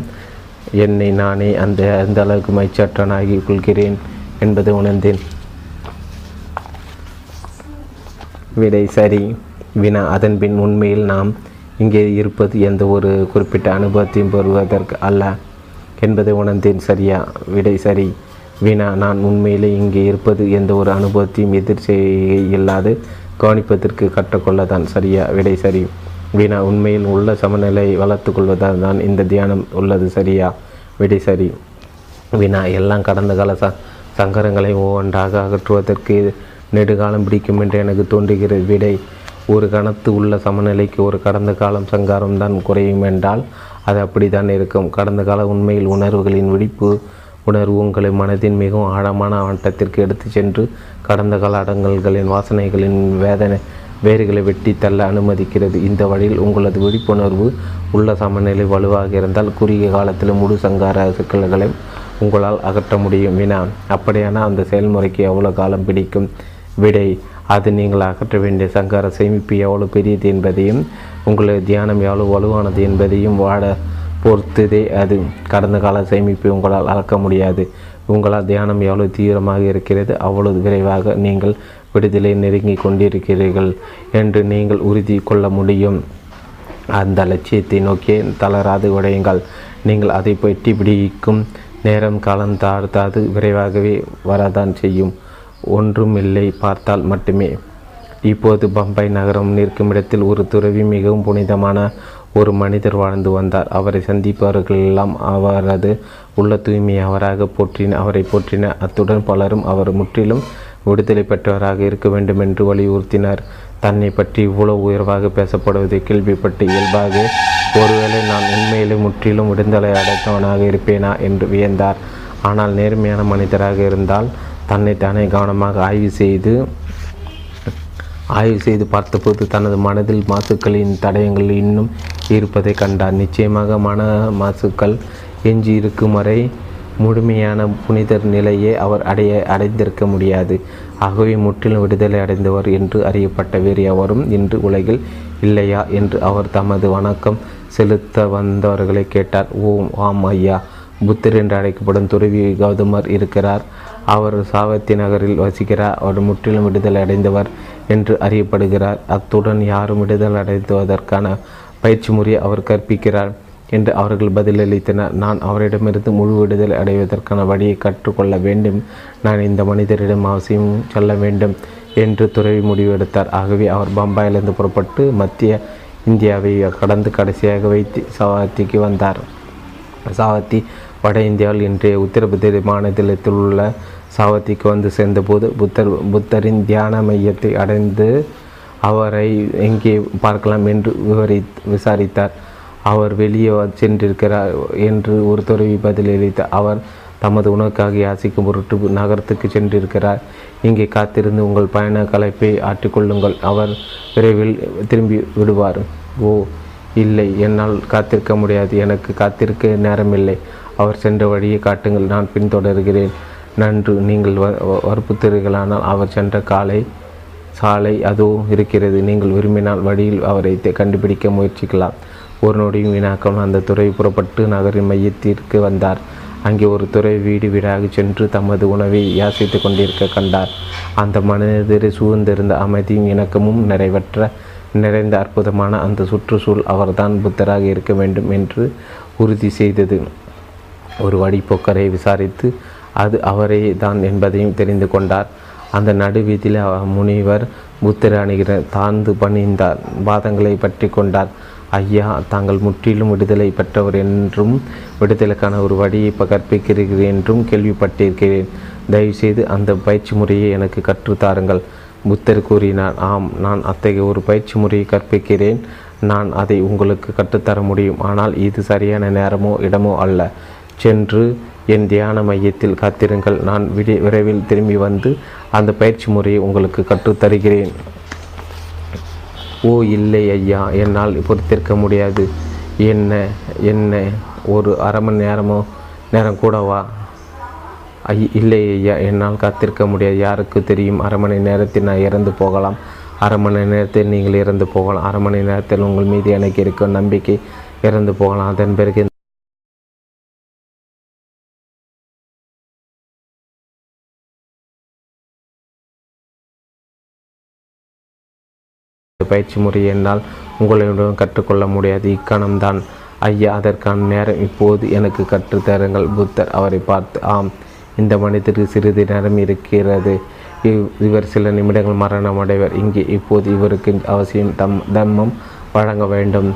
என்னை நானே அந்த அந்த அளவுக்கு மைச்சற்றனாகி கொள்கிறேன் என்பதை உணர்ந்தேன். விடை சரி. வினா: அதன் பின் உண்மையில் நாம் இங்கே இருப்பது எந்த ஒரு குறிப்பிட்ட அனுபவத்தையும் பெறுவதற்கு அல்ல என்பதை உணர்ந்தேன். சரியா? விடை சரி. வினா: நான் உண்மையிலே இங்கே இருப்பது எந்த ஒரு அனுபவத்தையும் எதிர்ச்செய்கை இல்லாது கவனிப்பதற்கு கற்றுக்கொள்ளதான். சரியா? விடை சரி. வினா: உண்மையில் உள்ள சமநிலையை வளர்த்து கொள்வதால் தான் இந்த தியானம் உள்ளது. சரியா? விடை சரி. வினா: எல்லாம் கடந்த கால ச சங்கரங்களை ஒவ்வொன்றாக அகற்றுவதற்கு நெடுகாலம் பிடிக்கும் என்று எனக்கு தோன்றுகிறது. விடை: ஒரு கணத்து உள்ள சமநிலைக்கு ஒரு கடந்த காலம் சங்காரம்தான் குறையும் என்றால் அது அப்படி தான் இருக்கும். கடந்த கால உண்மையில் உணர்வுகளின் விழிப்பு உணர்வு உங்களை மனதின் மிகவும் ஆழமான ஆட்டத்திற்கு எடுத்து சென்று கடந்த கால அடங்கல்களின் வாசனைகளின் வேதனை வேர்களை வெட்டி தள்ள அனுமதிக்கிறது. இந்த வழியில் உங்களது விழிப்புணர்வு உள்ள சமநிலை வலுவாக இருந்தால் குறுகிய காலத்தில் முழு சங்கார சிக்கல்களை உங்களால் அகற்ற முடியும். வினா: அப்படியான அந்த செயல்முறைக்கு எவ்வளோ காலம் பிடிக்கும்? விடை: அது நீங்கள் அகற்ற வேண்டிய சங்கார சேமிப்பு எவ்வளோ பெரியது என்பதையும் உங்களது தியானம் எவ்வளோ வலுவானது என்பதையும் வாட பொறுத்ததே. அது கடந்த கால சேமிப்பை உங்களால் அகற்ற முடியாது. உங்களால் தியானம் எவ்வளோ தீவிரமாக இருக்கிறது அவ்வளவு விரைவாக நீங்கள் விடுதலை நெருங்கி கொண்டிருக்கிறீர்கள் என்று நீங்கள் உறுதி கொள்ள முடியும். அந்த லட்சியத்தை நோக்கி தளராது உடையுங்கள். நீங்கள் அதை எட்டி பிடிக்கும் நேரம் காலம் தாழ்த்தாது விரைவாகவே வரதான் செய்யும். ஒன்றுமில்லை பார்த்தால் மட்டுமே. இப்போது பம்பாய் நகரம் நிற்கும் இடத்தில் ஒரு துறவி மிகவும் புனிதமான ஒரு மனிதர் வாழ்ந்து வந்தார். அவரை சந்திப்பவர்களெல்லாம் அவரது உள்ள தூய்மையை அவராக போற்றின அவரை போற்றின. அத்துடன் பலரும் அவர் முற்றிலும் விடுதலை பெற்றவராக இருக்க வேண்டும் என்று வலியுறுத்தினார். தன்னை பற்றி இவ்வளவு உயர்வாக பேசப்படுவதை கேள்விப்பட்டு இயல்பாக ஒருவேளை நான் உண்மையிலே முற்றிலும் விடுதலை அடைத்தவனாக இருப்பேனா என்று வியந்தார். ஆனால் நேர்மையான மனிதராக இருந்தால் தன்னை தானே கவனமாக ஆய்வு செய்து ஆய்வு செய்து பார்த்தபோது தனது மனதில் மாசுக்களின் தடயங்கள் இன்னும் இருப்பதை கண்டார். நிச்சயமாக மன மாசுக்கள் எஞ்சி இருக்கும் வரை முழுமையான புனிதர் நிலையை அவர் அடைய அடைந்திருக்க முடியாது. ஆகவே முற்றிலும் விடுதலை அடைந்தவர் என்று அறியப்பட்ட வேறு எவரும் இன்று உலகில் இல்லையா என்று அவர் தமது வணக்கம் செலுத்த வந்தவர்களை கேட்டார். ஓம் ஆம் ஐயா, புத்தர் என்று அழைக்கப்படும் துறவி கௌதமர் இருக்கிறார். அவர் சாவத்தி நகரில் வசிக்கிறார். அவர் முற்றிலும் விடுதலை அடைந்தவர் என்று அறியப்படுகிறார். அத்துடன் யாரும் விடுதலை அடைந்துவதற்கான பயிற்சி முறையை அவர் கற்பிக்கிறார் என்று அவர்கள் பதிலளித்தனர். நான் அவரிடமிருந்து முழு விடுதலை அடைவதற்கான வழியை கற்றுக்கொள்ள வேண்டும். நான் இந்த மனிதரிடம் அவசியம் சொல்ல வேண்டும் என்று துறவி முடிவெடுத்தார். ஆகவே அவர் பம்பாயிலிருந்து புறப்பட்டு மத்திய இந்தியாவை கடந்து கடைசியாக வைத்து சாவத்திக்கு வந்தார். சாவத்தி வட இந்தியாவில் இன்றைய உத்தரப்பிரதேச மாநிலத்தில் உள்ள சாவத்திக்கு வந்து சேர்ந்தபோது புத்தர் புத்தரின் தியான மையத்தை அடைந்து அவரை எங்கே பார்க்கலாம் என்று விவரி விசாரித்தார். அவர் வெளியே சென்றிருக்கிறார் என்று ஒரு துறவி பதிலளித்த அவர் தமது உணவுக்காக யாசிக்கும் பொருட்டு நகரத்துக்கு சென்றிருக்கிறார். இங்கே காத்திருந்து உங்கள் பயண கலைப்பை ஆற்றிக்கொள்ளுங்கள். அவர் விரைவில் திரும்பி விடுவார். ஓ இல்லை, என்னால் காத்திருக்க முடியாது. எனக்கு காத்திருக்க நேரமில்லை. அவர் சென்ற வழியை காட்டுங்கள், நான் பின்தொடர்கிறேன். நன்று, நீங்கள் வ வற்புறுத்தீர்களானால் அவர் சென்ற காலை சாலை அதோ இருக்கிறது. நீங்கள் விரும்பினால் வழியில் அவரை கண்டுபிடிக்க முயற்சிக்கலாம். ஒரு நொடியும் வீணாக்காமல் அந்த துறவி புறப்பட்டு நகரின் மையத்திற்கு வந்தார். அங்கே ஒரு துறவி வீடு வீடாக சென்று தமது உணவை யாசித்து கொண்டிருக்க கண்டார். அந்த மனதில் சூழ்ந்திருந்த அமைதியும் இணக்கமும் நிறைவற்ற நிறைந்த அற்புதமான அந்த சுற்றுச்சூழல் அவர்தான் புத்தராக இருக்க வேண்டும் என்று உறுதி செய்தது. ஒரு வழிபோக்கரை விசாரித்து அது அவரே தான் என்பதையும் தெரிந்து கொண்டார். அந்த நடுவீதியில் முனிவர் புத்தர் அணுகிற தாழ்ந்து பணிந்தார். பாதங்களை பற்றி கொண்டார். ஐயா, தாங்கள் முற்றிலும் விடுதலை பெற்றவர் என்றும் விடுதலைக்கான ஒரு வழியை கற்பிக்கிறீர்கள் என்றும் கேள்விப்பட்டிருக்கிறேன். தயவுசெய்து அந்த பயிற்சி முறையை எனக்கு கற்றுத்தாருங்கள். புத்தர் கூறினார், ஆம், நான் அத்தகைய ஒரு பயிற்சி முறையை கற்பிக்கிறேன். நான் அதை உங்களுக்கு கற்றுத்தர முடியும். ஆனால் இது சரியான நேரமோ இடமோ அல்ல. சென்று என் தியான மையத்தில் காத்திருங்கள். நான் விடி விரைவில் திரும்பி வந்து அந்த பயிற்சி முறையை உங்களுக்கு கற்றுத்தருகிறேன். ஓ இல்லை ஐயா, என்னால் பொறுத்திருக்க முடியாது. என்ன என்ன ஒரு அரை மணி நேரமோ நேரம் கூடவா? ஐ இல்லை ஐயா, என்னால் காத்திருக்க முடியாது. யாருக்கு தெரியும், அரை மணி நேரத்தில் நான் இறந்து போகலாம். அரை மணி நேரத்தில் நீங்கள் இறந்து போகலாம். அரை மணி நேரத்தில் உங்கள் மீது எனக்கு இருக்கும் நம்பிக்கை இறந்து போகலாம். அதன் பிறகு பயிற்சி முறை என்னால் உங்களிடம் கற்றுக்கொள்ள முடியாது. இக்கணம்தான் ஐயா, அதற்கான நேரம் இப்போது எனக்கு கற்றுத்தருங்கள். புத்தர் அவரை பார்த்து, ஆம், இந்த மனிதருக்கு சிறிது நேரம் இருக்கிறது. இவர் சில நிமிடங்கள் மரணமடைவர். இங்கே இப்போது இவருக்கு அவசியம் தம் தர்மம் வழங்க வேண்டும்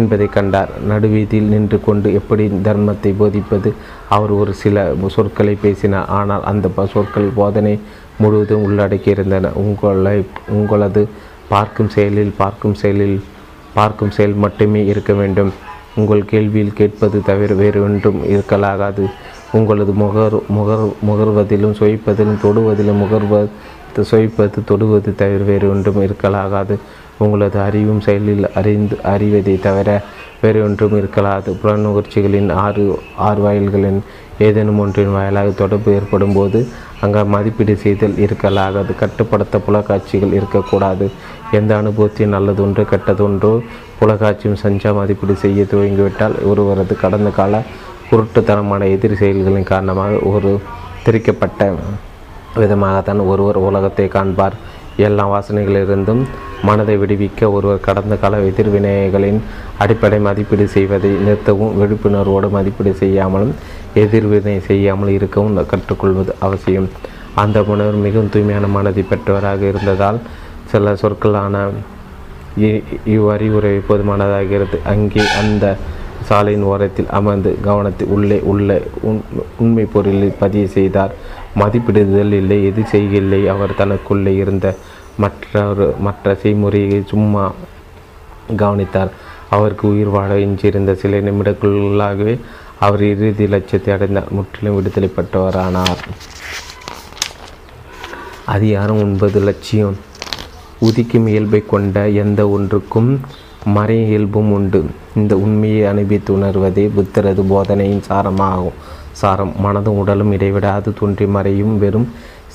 என்பதை கண்டார். நடுவீதியில் நின்று கொண்டு எப்படி தர்மத்தை போதிப்பது? அவர் ஒரு சில சொற்களை பேசினார். ஆனால் அந்த சொற்கள் போதனை முழுவதும் உள்ளடக்கியிருந்தன. உங்களை உங்களது பார்க்கும் செயலில் பார்க்கும் செயலில் பார்க்கும் செயல் மட்டுமே இருக்க வேண்டும். உங்கள் கேள்வியில் கேட்பது தவிர வேறு ஒன்றும் இருக்கலாகாது. உங்களது முகர் முகர் முகர்வதிலும் சுவைப்பதிலும் தொடுவதிலும் முகர்வது சுவைப்பது தொடுவது தவிர வேறு ஒன்றும் இருக்கலாகாது. உங்களது அறிவும் செயலில் அறிந்து அறிவதை தவிர வேறு ஒன்றும் இருக்கலாது. புலநுகர்ச்சிகளின் ஆறு ஆறு வாயில்களின் ஏதேனும் ஒன்றின் வாயிலாக தொடர்பு ஏற்படும் போது அங்கே மதிப்பீடு செய்தல் இருக்கலாகாது. கட்டுப்படுத்த புலக்காட்சிகள் இருக்கக்கூடாது. எந்த அனுபவத்தையும் நல்லதொன்று கெட்டதொன்றோ புலக்காட்சியும் சஞ்சா மதிப்பீடு செய்ய துவங்கிவிட்டால் ஒருவரது கடந்த கால குருட்டுத்தனமான எதிர் செயல்களின் காரணமாக ஒரு திரிக்கப்பட்ட விதமாகத்தான் ஒருவர் உலகத்தை காண்பார். எல்லா வாசனைகளிலிருந்தும் மனதை விடுவிக்க ஒருவர் கடந்த கால எதிர்வினைகளின் அடிப்படை மதிப்பீடு செய்வதை நிறுத்தவும் விழிப்புணர்வோடு மதிப்பீடு செய்யாமலும் எதிர்வினை செய்யாமல் இருக்கவும் கற்றுக்கொள்வது அவசியம். அந்த உணர்வு மிகவும் தூய்மையான மனதை பெற்றவராக இருந்ததால் சில சொற்களான இவ்வறிவுரை போதுமானதாகிறது. அங்கே அந்த சாலையின் ஓரத்தில் அமர்ந்து கவனத்தை உள்ளே உள்ள உண் உண்மை பொருளில் பதிவு செய்தார். மதிப்பிடுதல் இல்லை, எது செய்யவில்லை. அவர் தனக்குள்ளே இருந்த மற்றொரு மற்ற செய்முறையை சும்மா கவனித்தார். அவருக்கு உயிர் வாழ எஞ்சியிருந்த சில நிமிடங்களுக்குள்ளாகவே அவர் இறுதி லட்சியத்தை அடைந்தார். முற்றிலும் விடுதலை பெற்றவரானார். அதிகாரம் ஒன்பது. லட்சியம். உதிக்கும் இயல்பை கொண்ட எந்த ஒன்றுக்கும் மறைய இயல்பும் உண்டு. இந்த உண்மையை அனுபவித்து உணர்வதே புத்தரது போதனையின் சாரமாகும். சாரம் மனதும் உடலும் இடைவிடாது தோன்றி மறையும் வெறும்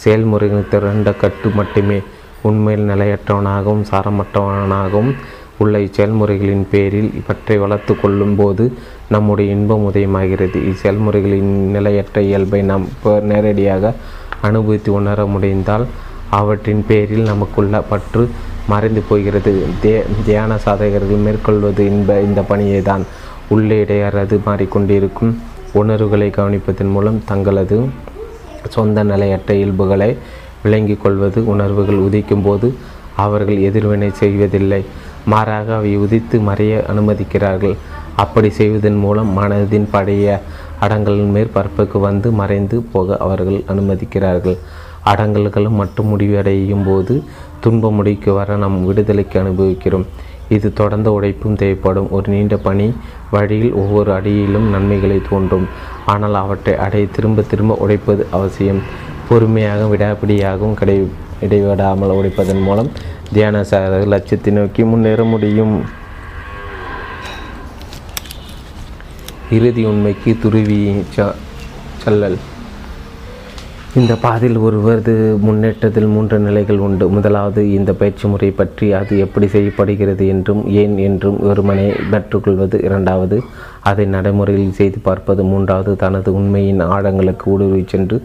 செயல்முறைகளின் திரண்ட கட்டு மட்டுமே. உண்மையில் நிலையற்றவனாகவும் சாரமற்றவனாகவும் உள்ள இச்செயல்முறைகளின் பேரில் இவற்றை வளர்த்து கொள்ளும் போது நம்முடைய இன்பம் உதயமாகிறது. இச்செயல்முறைகளின் நிலையற்ற இயல்பை நாம் நேரடியாக அனுபவித்து உணர முடிந்தால் அவற்றின் பேரில் நமக்குள்ள பற்று மறைந்து போகிறது. தே தியான சாதகர்கள் மேற்கொள்வது என்ப இந்த பணியை தான். உள்ளே இடையறது மாறிக்கொண்டிருக்கும் உணர்வுகளை கவனிப்பதன் மூலம் தங்களது சொந்த நிலையற்ற இயல்புகளை விளங்கி கொள்வது. உணர்வுகள் உதிக்கும் போது அவர்கள் எதிர்வினை செய்வதில்லை, மாறாக அவை உதித்து மறைய அனுமதிக்கிறார்கள். அப்படி செய்வதன் மூலம் மனதின் பழைய அடங்கலின் மேற்பரப்புக்கு வந்து மறைந்து போக அவர்கள் அனுமதிக்கிறார்கள். அடங்கல்களும் மட்டும் முடிவடையும் போது துன்ப முடிக்கு வர நாம் விடுதலைக்கு அனுபவிக்கிறோம். இது தொடர்ந்த உழைப்பும் தேவைப்படும் ஒரு நீண்ட பணி. வழியில் ஒவ்வொரு அடியிலும் நன்மைகளை தோன்றும். ஆனால் அவற்றை அடைய திரும்ப திரும்ப உழைப்பது அவசியம். பொறுமையாக விடாப்பிடியாகவும் கிடை இடைவிடாமல் உழைப்பதன் மூலம் தியான சாதகர்கள் லட்சியத்தை நோக்கி முன்னேற முடியும். இறுதி உண்மைக்கு துருவி ச செல்லல். இந்த பாதையில் ஒருவரது முன்னேற்றத்தில் மூன்று நிலைகள் உண்டு. முதலாவது, இந்த பயிற்சி முறை பற்றி அது எப்படி செய்யப்படுகிறது என்றும் ஏன் என்றும் ஒருமனை கற்றுக்கொள்வது. இரண்டாவது, அதை நடைமுறையில் செய்து பார்ப்பது. மூன்றாவது, தனது உண்மையின் ஆழங்களுக்கு ஊடுருவி சென்று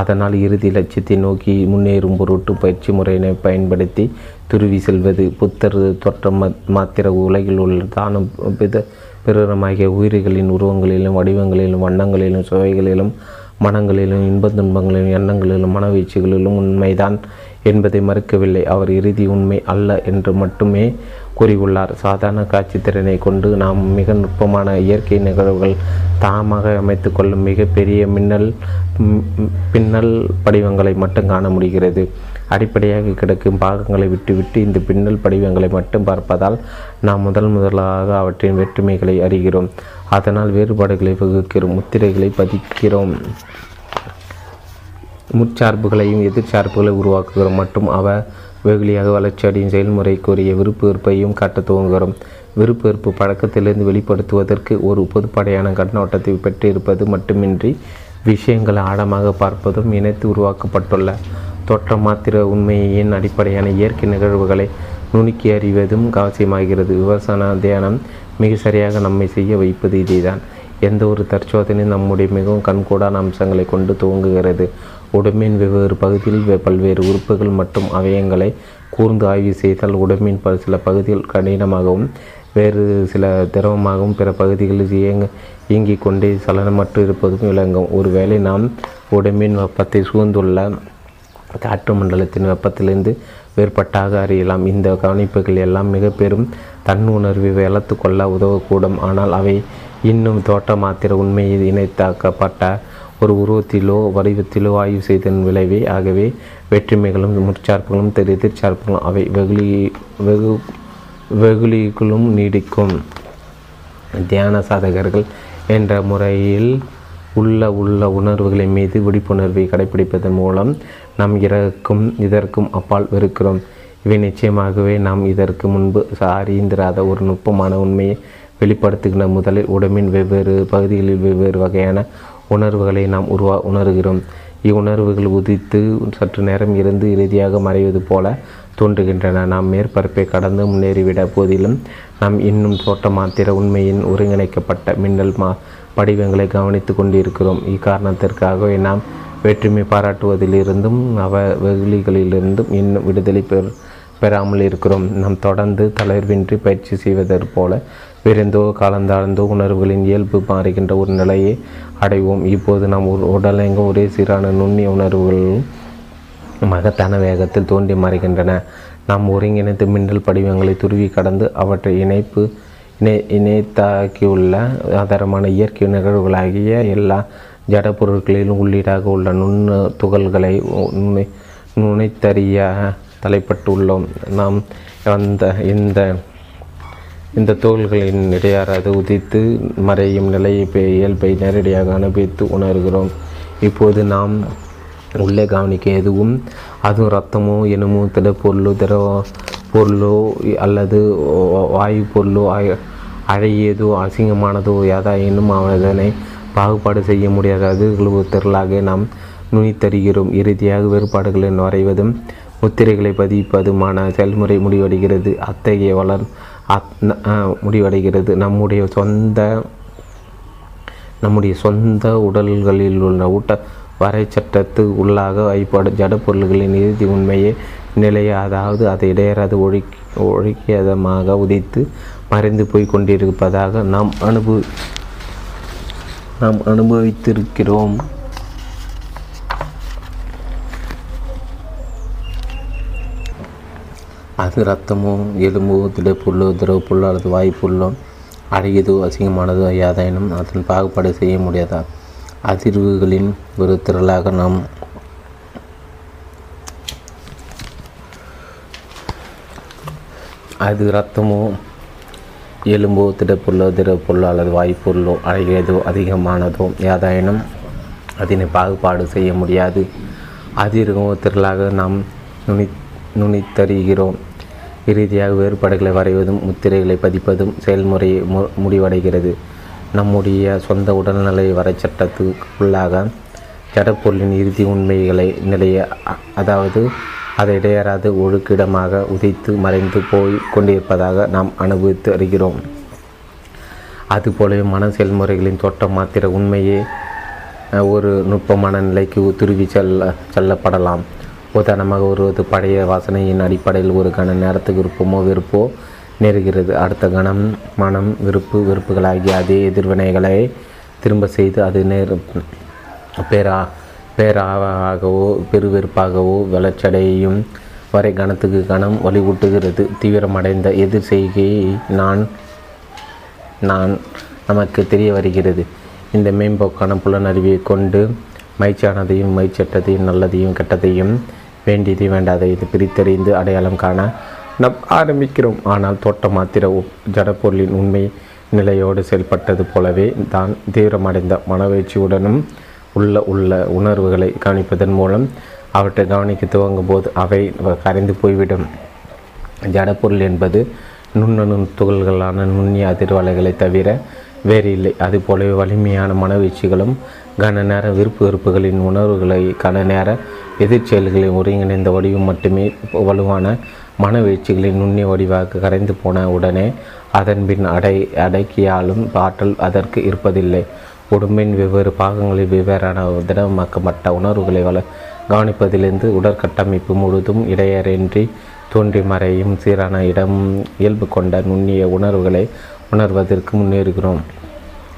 அதனால் இறுதி லட்சியத்தை நோக்கி முன்னேறும் பொருட்டு பயிற்சி முறையினை பயன்படுத்தி துருவி செல்வது. புத்தர் தோற்றம் மாத்திர உலகில் உள்ள தானும் பித பிறரமாகிய உயிர்களின் உருவங்களிலும் வடிவங்களிலும் வண்ணங்களிலும் சுவைகளிலும் மனங்களிலும் இன்ப துன்பங்களிலும் எண்ணங்களிலும் மனவீழ்ச்சிகளிலும் உண்மைதான் என்பதை மறுக்கவில்லை. அவர் இறுதி உண்மை அல்ல என்று மட்டுமே கூறியுள்ளார். சாதாரண காட்சி திறனை கொண்டு நாம் மிக நுட்பமான இயற்கை நிகழ்வுகள் தாமாக அமைத்து கொள்ளும் மிகப்பெரிய மின்னல் பின்னல் படிவங்களை மட்டும் காண முடிகிறது. அடிப்படையாக கிடக்கும் பாகங்களை விட்டுவிட்டு இந்த பின்னல் படிவங்களை மட்டும் பார்ப்பதால் நாம் முதல் முதலாக அவற்றின் வேற்றுமைகளை அறிகிறோம். அதனால் வேறுபாடுகளை வகுக்கிறோம், முத்திரைகளை பதிக்கிறோம், முற்சார்புகளையும் எதிர்சார்புகளை உருவாக்குகிறோம் மற்றும் அவ வெகுளியாக வளர்ச்சியடையும் செயல்முறைக்குரிய விருப்பு வெறுப்பையும் காட்ட துவங்குகிறோம். விருப்பு வெறுப்பு பழக்கத்திலிருந்து வெளிப்படுத்துவதற்கு ஒரு பொதுப்படையான கண்ணோட்டத்தை பெற்றிருப்பது மட்டுமின்றி விஷயங்களை ஆழமாக பார்ப்பதும் இணைத்து உருவாக்கப்பட்டுள்ள தோற்றம் மாத்திர உண்மையின் அடிப்படையான இயற்கை நிகழ்வுகளை நுணுக்கி அறிவதும் அவசியமாகிறது. விவசாய தியானம் மிக சரியாக நம்மை செய்ய வைப்பது இதேதான். எந்த ஒரு தற்சோதனையும் நம்முடைய மிகவும் கண்கூடான அம்சங்களை கொண்டு துவங்குகிறது. உடம்பின் வெவ்வேறு பகுதியில் பல்வேறு உறுப்புகள் மற்றும் அவயங்களை கூர்ந்து ஆய்வு செய்தால் உடம்பின் பல சில பகுதிகள் கடினமாகவும் வேறு சில திரவமாகவும் பிற பகுதிகளில் இயங்க இயங்கிக் கொண்டே சலனமற்று இருப்பதும் விளங்கும். ஒருவேளை நாம் உடம்பின் வெப்பத்தை சூழ்ந்துள்ள காற்று மண்டலத்தின் வெப்பத்திலிருந்து வேறுபட்டாக அறியலாம். இந்த கவனிப்புகள் எல்லாம் மிக பெரும் தன்னுணர்வை வளர்த்து கொள்ள உதவக்கூடும். ஆனால் அவை இன்னும் தோற்ற மாத்திர உண்மையை இணைத்தாக்கப்பட்ட ஒரு உருவத்திலோ வடிவத்திலோ ஆய்வு செய்தன் விளைவே. ஆகவே வெற்றுமைகளும் முற்சார்புகளும் எதிர்ச்சார்புகளும் அவை வெகுளி வெகு வெகுளிகளும் நீடிக்கும். தியான சாதகர்கள் என்ற முறையில் உள்ள உள்ள உணர்வுகளின் மீது விழிப்புணர்வை கடைபிடிப்பதன் மூலம் நாம் இறக்கும் இதற்கும் அப்பால் வெறுக்கிறோம். இவை நிச்சயமாகவே நாம் இதற்கு முன்பு அறிந்திராத ஒரு நுட்பமான உண்மையை வெளிப்படுத்துகின்ற முதலில் உடம்பின் வெவ்வேறு பகுதிகளில் வெவ்வேறு வகையான உணர்வுகளை நாம் உருவா உணர்கிறோம். இவ்வுணர்வுகள் உதித்து சற்று நேரம் இருந்து இறுதியாக மறைவது போல தோன்றுகின்றன. நாம் மேற்பரப்பை கடந்து முன்னேறிவிட போதிலும் நாம் இன்னும் தோற்ற மாத்திர உண்மையின் ஒருங்கிணைக்கப்பட்ட மின்னல் மா படிவங்களை கவனித்து கொண்டிருக்கிறோம். இக்காரணத்திற்காகவே நாம் வேற்றுமை பாராட்டுவதிலிருந்தும் அவ வெகுளிகளிலிருந்தும் இன்னும் விடுதலை பெற பெறாமல் இருக்கிறோம். நாம் தொடர்ந்து தளர்வின்றி பயிற்சி செய்வதற் போல விரைந்தோ காலந்தாழ்ந்தோ உணர்வுகளின் இயல்பு மாறுகின்ற ஒரு நிலையை அடைவோம். இப்போது நாம் ஒரு உடலெங்கும் ஒரே சீரான நுண்ணிய உணர்வுகளும் மகத்தான வேகத்தில் தோன்றி மறைகின்றன. நாம் ஒருங்கிணைத்து மின்னல் படிவங்களை துருவி கடந்து அவற்றை இணைப்பு இணை இணைத்தாக்கியுள்ள ஆதாரமான இயற்கை நிகழ்வுகளாகிய எல்லா ஜட பொருட்களிலும் உள்ளீடாக உள்ள நுண்ணு துகள்களை நுணை நுணைத்தறியாக தலைப்பட்டுள்ளோம். நாம் அந்த இந்த இந்த துகள்களின் இடையாரது உதித்து மறையும் நிலையை இயல்பை நேரடியாக அனுபவித்து உணர்கிறோம். இப்போது நாம் உள்ளே கவனிக்க எதுவும் அதுவும் இரத்தமோ எனுமோ திடப்பொருளோ திரவ பொருளோ அல்லது வாயு பொருளோ அழகியதோ அசிங்கமானதோ யாதாயினும் அதனை பாகுபாடு செய்ய முடியாத அதிர்கள் திரளாக நாம் நுனித்தருகிறோம். இறுதியாக வேறுபாடுகளின் வரைவதும் முத்திரைகளை பதிப்பதுமான செயல்முறை முடிவடைகிறது. அத்தகைய வளர் முடிவடைகிறது நம்முடைய சொந்த நம்முடைய சொந்த உடல்களில் உள்ள ஊட்ட வரைச்சட்டத்து உள்ளாக வைப்பாடு ஜட பொருள்களின் இறுதி உண்மையை நிலையை, அதாவது அதை இடையராது ஒழி ஒழிக்கதமாக உதித்து மறைந்து போய் கொண்டிருப்பதாக நாம் அனுபு நாம் அனுபவித்திருக்கிறோம். அது இரத்தமோ எலும்போ திடப்பொருளோ திரவ பொருளோ அல்லது வாய்ப்புள்ளோ அழகியதோ அசிங்கமானதோ யாதாயினும் அதன் பாகுபாடு செய்ய முடியாதா அதிர்வுகளின் ஒரு திரளாக நாம் அது இரத்தமோ எலும்போ திடப்பொருளோ திரவ பொருளோ அல்லது வாய்ப்பொருளோ அழகியதோ அதிகமானதோ யாதாயினும் அதனை பாகுபாடு செய்ய முடியாது அதிர்வோ திரளாக நாம் நுனி நுனித்தருகிறோம். இறுதியாக வேறுபாடுகளை வரைவதும் முத்திரைகளை பதிப்பதும் செயல்முறை மு முடிவடைகிறது. நம்முடைய சொந்த உடல்நிலை வரைச்சட்டத்துக்குள்ளாக ஜடப்பொருளின் இறுதி உண்மைகளை நிலைய அதாவது அதை இடையறாது ஒழுக்கிடமாக உதைத்து மறைந்து போய் கொண்டிருப்பதாக நாம் அனுபவித்து அறிகிறோம். அதுபோலவே மன செயல்முறைகளின் தோற்றம் மாத்திர உண்மையே ஒரு நுட்பமான நிலைக்கு துருவி செல்ல செல்லப்படலாம். உதாரணமாக ஒருவது பழைய வாசனையின் அடிப்படையில் ஒரு கண நேரத்துக்கு விருப்பமோ வெறுப்போ நேருகிறது. அடுத்த கணம் மனம் விருப்பு வெறுப்புகளாகிய அதே எதிர்வினைகளை திரும்ப செய்து அது நேர் பேரா பேராகவோ பெருவெறுப்பாகவோ வளர்ச்சடையும் வரை கணத்துக்கு கணம் வலிவூட்டுகிறது. தீவிரமடைந்த எதிர் செய்கையை நான் நான் நமக்கு தெரிய வருகிறது. இந்த மேம்போக்கான புலனறிவை கொண்டு மைச்சானதையும் மைச்சட்டத்தையும் நல்லதையும் கெட்டதையும் வேண்டியதையும் வேண்டாதையும் பிரித்தறிந்து அடையாளம் காண நாம் ஆரம்பிக்கிறோம். ஆனால் தோட்ட மாத்திர ஜடப்பொருளின் உண்மை நிலையோடு செயல்பட்டது போலவே தான் தீவிரமடைந்த மனவீழ்ச்சியுடனும் உள்ள உள்ள உணர்வுகளை கவனிப்பதன் மூலம் அவற்றை கவனிக்க துவங்கும் போது அவை கரைந்து போய்விடும். ஜடப்பொருள் என்பது நுண்ணணு துகள்களான நுண்ணிய அதிர்வலைகளை தவிர வேறு இல்லை. அதுபோலவே வலிமையான மனவீழ்ச்சிகளும் கன நேர விருப்பு வெறுப்புகளின் உணர்வுகளை கன நேர எதிர்ச்செயல்களின் ஒருங்கிணைந்த வடிவம் மட்டுமே வலுவான மனவீழ்ச்சிகளின் நுண்ணிய வடிவாக கரைந்து போன உடனே அதன் பின் அடை அடக்கியாலும் ஆற்றல் அதற்கு இருப்பதில்லை. உடம்பின் வெவ்வேறு பாகங்களில் வெவ்வேறான திடமாக்கப்பட்ட உணர்வுகளை வள கவனிப்பதிலிருந்து உடற்கட்டமைப்பு முழுதும் இடையறின்றி தோன்றி மறையும் சீரான இடம் இயல்பு கொண்ட நுண்ணிய உணர்வுகளை உணர்வதற்கு முன்னேறுகிறோம்.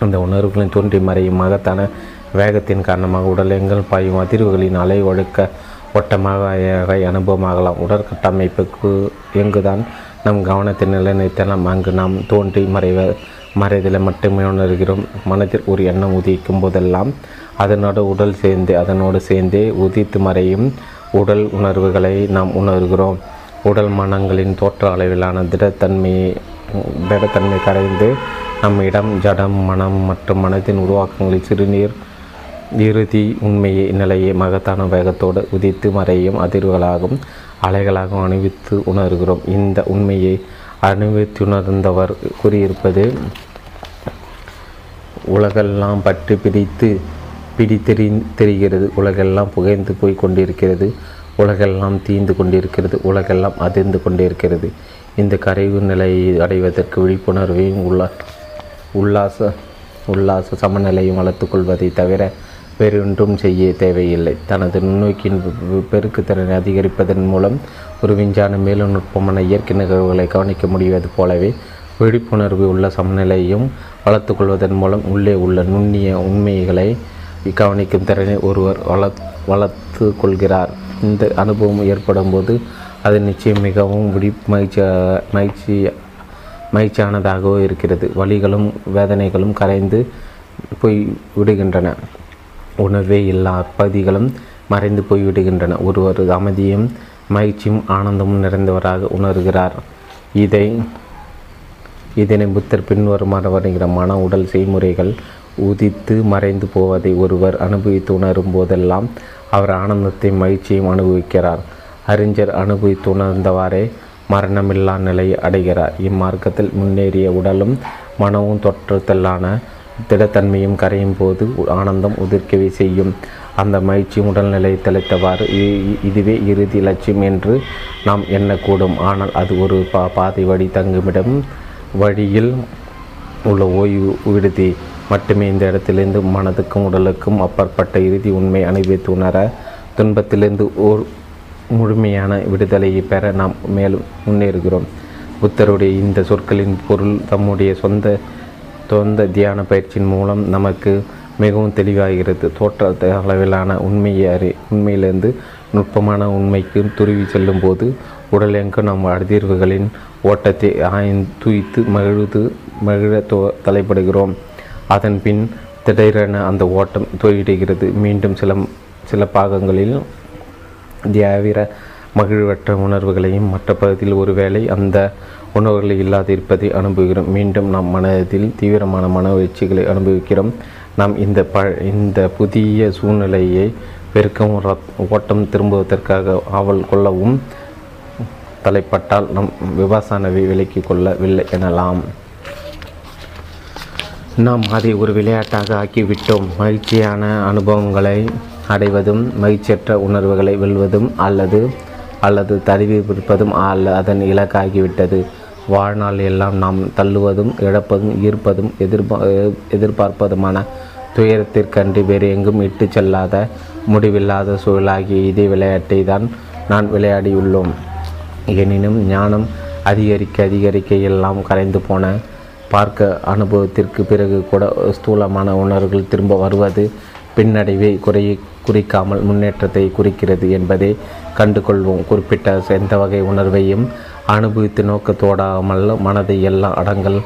அந்த உணர்வுகளின் தோன்றி மறையும் மகத்தான வேகத்தின் காரணமாக உடலெங்கள் பாயும் அதிர்வுகளின் அலை ஒழுக்க ஓட்டமாக அனுபவமாகலாம். உடற்கட்டமைப்புக்கு எங்குதான் நம் கவனத்தை நிலைநிறுத்தலாம், அங்கு நாம் தோன்றி மறைவ மறைதலை மட்டுமே உணர்கிறோம். மனதில் ஒரு எண்ணம் உதிக்கும் போதெல்லாம் அதனோட உடல் சேர்ந்து அதனோடு சேர்ந்தே உதித்து மறையும் உடல் உணர்வுகளை நாம் உணர்கிறோம். உடல் மனங்களின் தோற்ற அளவிலான திடத்தன்மையை திடத்தன்மை கரைந்து நம் இடம் ஜடம் மனம் மற்றும் மனதின் உருவாக்கங்களில் சிறுநீர் இறுதி உண்மையை நிலையை மகத்தான வேகத்தோடு உதித்து மறையும் அதிர்வுகளாகவும் அலைகளாகவும் அணிவித்து உணர்கிறோம். இந்த உண்மையை அனுபவித்துணர்ந்தவர் கூறியிருப்பது, உலகெல்லாம் பற்றி பிடித்து பிடித்தெறி தெரிகிறது, உலகெல்லாம் புகைந்து போய் கொண்டிருக்கிறது, உலகெல்லாம் தீந்து கொண்டிருக்கிறது, உலகெல்லாம் அதிர்ந்து கொண்டிருக்கிறது. இந்த கரைவு நிலையை அடைவதற்கு விழிப்புணர்வையும் உள்ள உல்லாச உல்லாச சமநிலையும் வளர்த்து கொள்வதை தவிர வேறொன்றும் செய்ய தேவையில்லை. தனது நுண்ணோக்கின் பெருக்குத்திறனை அதிகரிப்பதன் மூலம் ஒரு விஞ்ஞான மேலும் நுட்பமான இயற்கை நிகழ்வுகளை கவனிக்க முடிவது போலவே விழிப்புணர்வு உள்ள சமநிலையும் வளர்த்து கொள்வதன் மூலம் உள்ளே உள்ள நுண்ணிய உண்மைகளை கவனிக்கும் திறனை ஒருவர் வளர்த்து வளர்த்து கொள்கிறார். இந்த அனுபவம் ஏற்படும் போது அது நிச்சயம் மிகவும் விழி மகிழ்ச்சி மகிழ்ச்சி மகிழ்ச்சியானதாகவோ இருக்கிறது. வலிகளும் வேதனைகளும் கரைந்து போய் விடுகின்றன. உணர்வே எல்லா பகுதிகளும் மறைந்து போய்விடுகின்றன. ஒருவர் அமைதியும் மகிழ்ச்சியும் ஆனந்தமும் நிறைந்தவராக உணர்கிறார். இதை இதனை புத்தர் பின்வருமாறு வருகிற மன உடல் செய்முறைகள் உதித்து மறைந்து போவதை ஒருவர் அனுபவித்து உணரும் போதெல்லாம் அவர் ஆனந்தத்தை மகிழ்ச்சியும் அனுபவிக்கிறார். அறிஞர் அனுபவித்து உணர்ந்தவாறே மரணமில்லா நிலையை அடைகிறார். இம்மார்க்கத்தில் முன்னேறிய உடலும் மனமும் தொற்றத்தலான திடத்தன்மையும் கரையும் போது ஆனந்தம் உதிர்க்கவே செய்யும். அந்த மகிழ்ச்சி உடல்நிலை தெளித்தவாறு இதுவே இறுதி லட்சியம் என்று நாம் எண்ணக்கூடும். ஆனால் அது ஒரு பா பாதை வழி தங்குமிடம். வழியில் உள்ள ஓய்வு விடுதி மட்டுமே இந்த இடத்திலிருந்து மனதுக்கும் உடலுக்கும் அப்பாற்பட்ட இறுதி உண்மை அனுபவித்து உணர, துன்பத்திலிருந்து ஓர் முழுமையான விடுதலையை பெற நாம் மேலும் முன்னேறுகிறோம். புத்தருடைய இந்த சொற்களின் பொருள் தம்முடைய சொந்த தொந்த தியான பயிற்சியின் மூலம் நமக்கு மிகவும் தெளிவாகிறது. தோற்ற அளவிலான உண்மையை அறி உண்மையிலிருந்து நுட்பமான உண்மைக்கு துருவி செல்லும் போது உடலெங்கும் நம் அதிர்வுகளின் ஓட்டத்தை ஆய்ந்து தூய்த்து மகிழ்ந்து மகிழ தோ தலைப்படுகிறோம். அதன் பின் திடீரென அந்த ஓட்டம் தோய்விடுகிறது. மீண்டும் சில சில பாகங்களில் தியாவிர மகிழ்வற்ற உணர்வுகளையும் மற்ற பகுதியில் ஒருவேளை அந்த உணர்வுகளை இல்லாதிருப்பதை அனுபவிக்கிறோம். மீண்டும் நாம் மனதில் தீவிரமான மனவீழ்ச்சிகளை அனுபவிக்கிறோம். நாம் இந்த ப இந்த புதிய சூழ்நிலையை பெருக்கும் ஓட்டம் திரும்புவதற்காக ஆவல் கொள்ளவும் தலைப்பட்டால் நம் விபாசனவை விலக்கிக் கொள்ளவில்லை எனலாம். நாம் அதை ஒரு விளையாட்டாக ஆக்கிவிட்டோம். மகிழ்ச்சியான அனுபவங்களை அடைவதும் மகிழ்ச்சியற்ற உணர்வுகளை வெல்வதும் அல்லது அல்லது தழுவி விற்பதும் அல்ல அதன் இலக்காகிவிட்டது. வாழ்நாள் எல்லாம் நாம் தள்ளுவதும் இழப்பதும் ஈர்ப்பதும் எதிர்பா எதிர்பார்ப்பதுமான துயரத்திற்கன்றி வேறு எங்கும் இட்டு செல்லாத முடிவில்லாத சூழலாகிய இதே விளையாட்டை தான் நான் விளையாடியுள்ளோம். எனினும் ஞானம் அதிகரிக்க அதிகரிக்க எல்லாம் கரைந்து போன பார்க்க அனுபவத்திற்கு பிறகு கூட ஸ்தூலமான உணர்வுகள் திரும்ப வருவது பின்னடைவை குறையை குறிக்காமல் முன்னேற்றத்தை குறிக்கிறது என்பதை கண்டு கொள்வோம். குறிப்பிட்ட எந்த வகை உணர்வையும் அனுபவித்து நோக்கத்தோடாமல் மனதை எல்லா அடங்கல்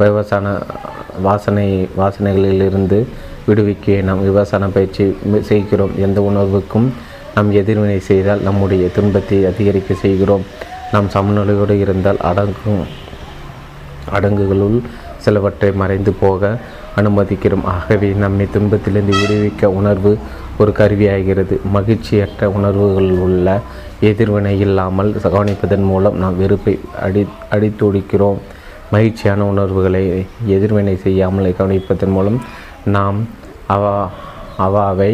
விவசான வாசனை வாசனைகளிலிருந்து விடுவிக்க நாம் விவசான பயிற்சி செய்கிறோம். எந்த உணர்வுக்கும் நாம் எதிர்வினை செய்தால் நம்முடைய துன்பத்தை அதிகரிக்க செய்கிறோம். நாம் சமநிலையோடு இருந்தால் அடங்கும் அடங்குகளுள் சிலவற்றை மறைந்து போக அனுமதிக்கிறோம். ஆகவே நம்மை துன்பத்திலிருந்து விடுவிக்க உணர்வு ஒரு கருவியாகிறது. மகிழ்ச்சியற்ற உணர்வுகள் உள்ள எதிர்வினை இல்லாமல் கவனிப்பதன் மூலம் நாம் வெறுப்பை அடி அடித்துடிக்கிறோம். மகிழ்ச்சியான உணர்வுகளை எதிர்வினை செய்யாமல் கவனிப்பதன் மூலம் நாம் அவா அவாவை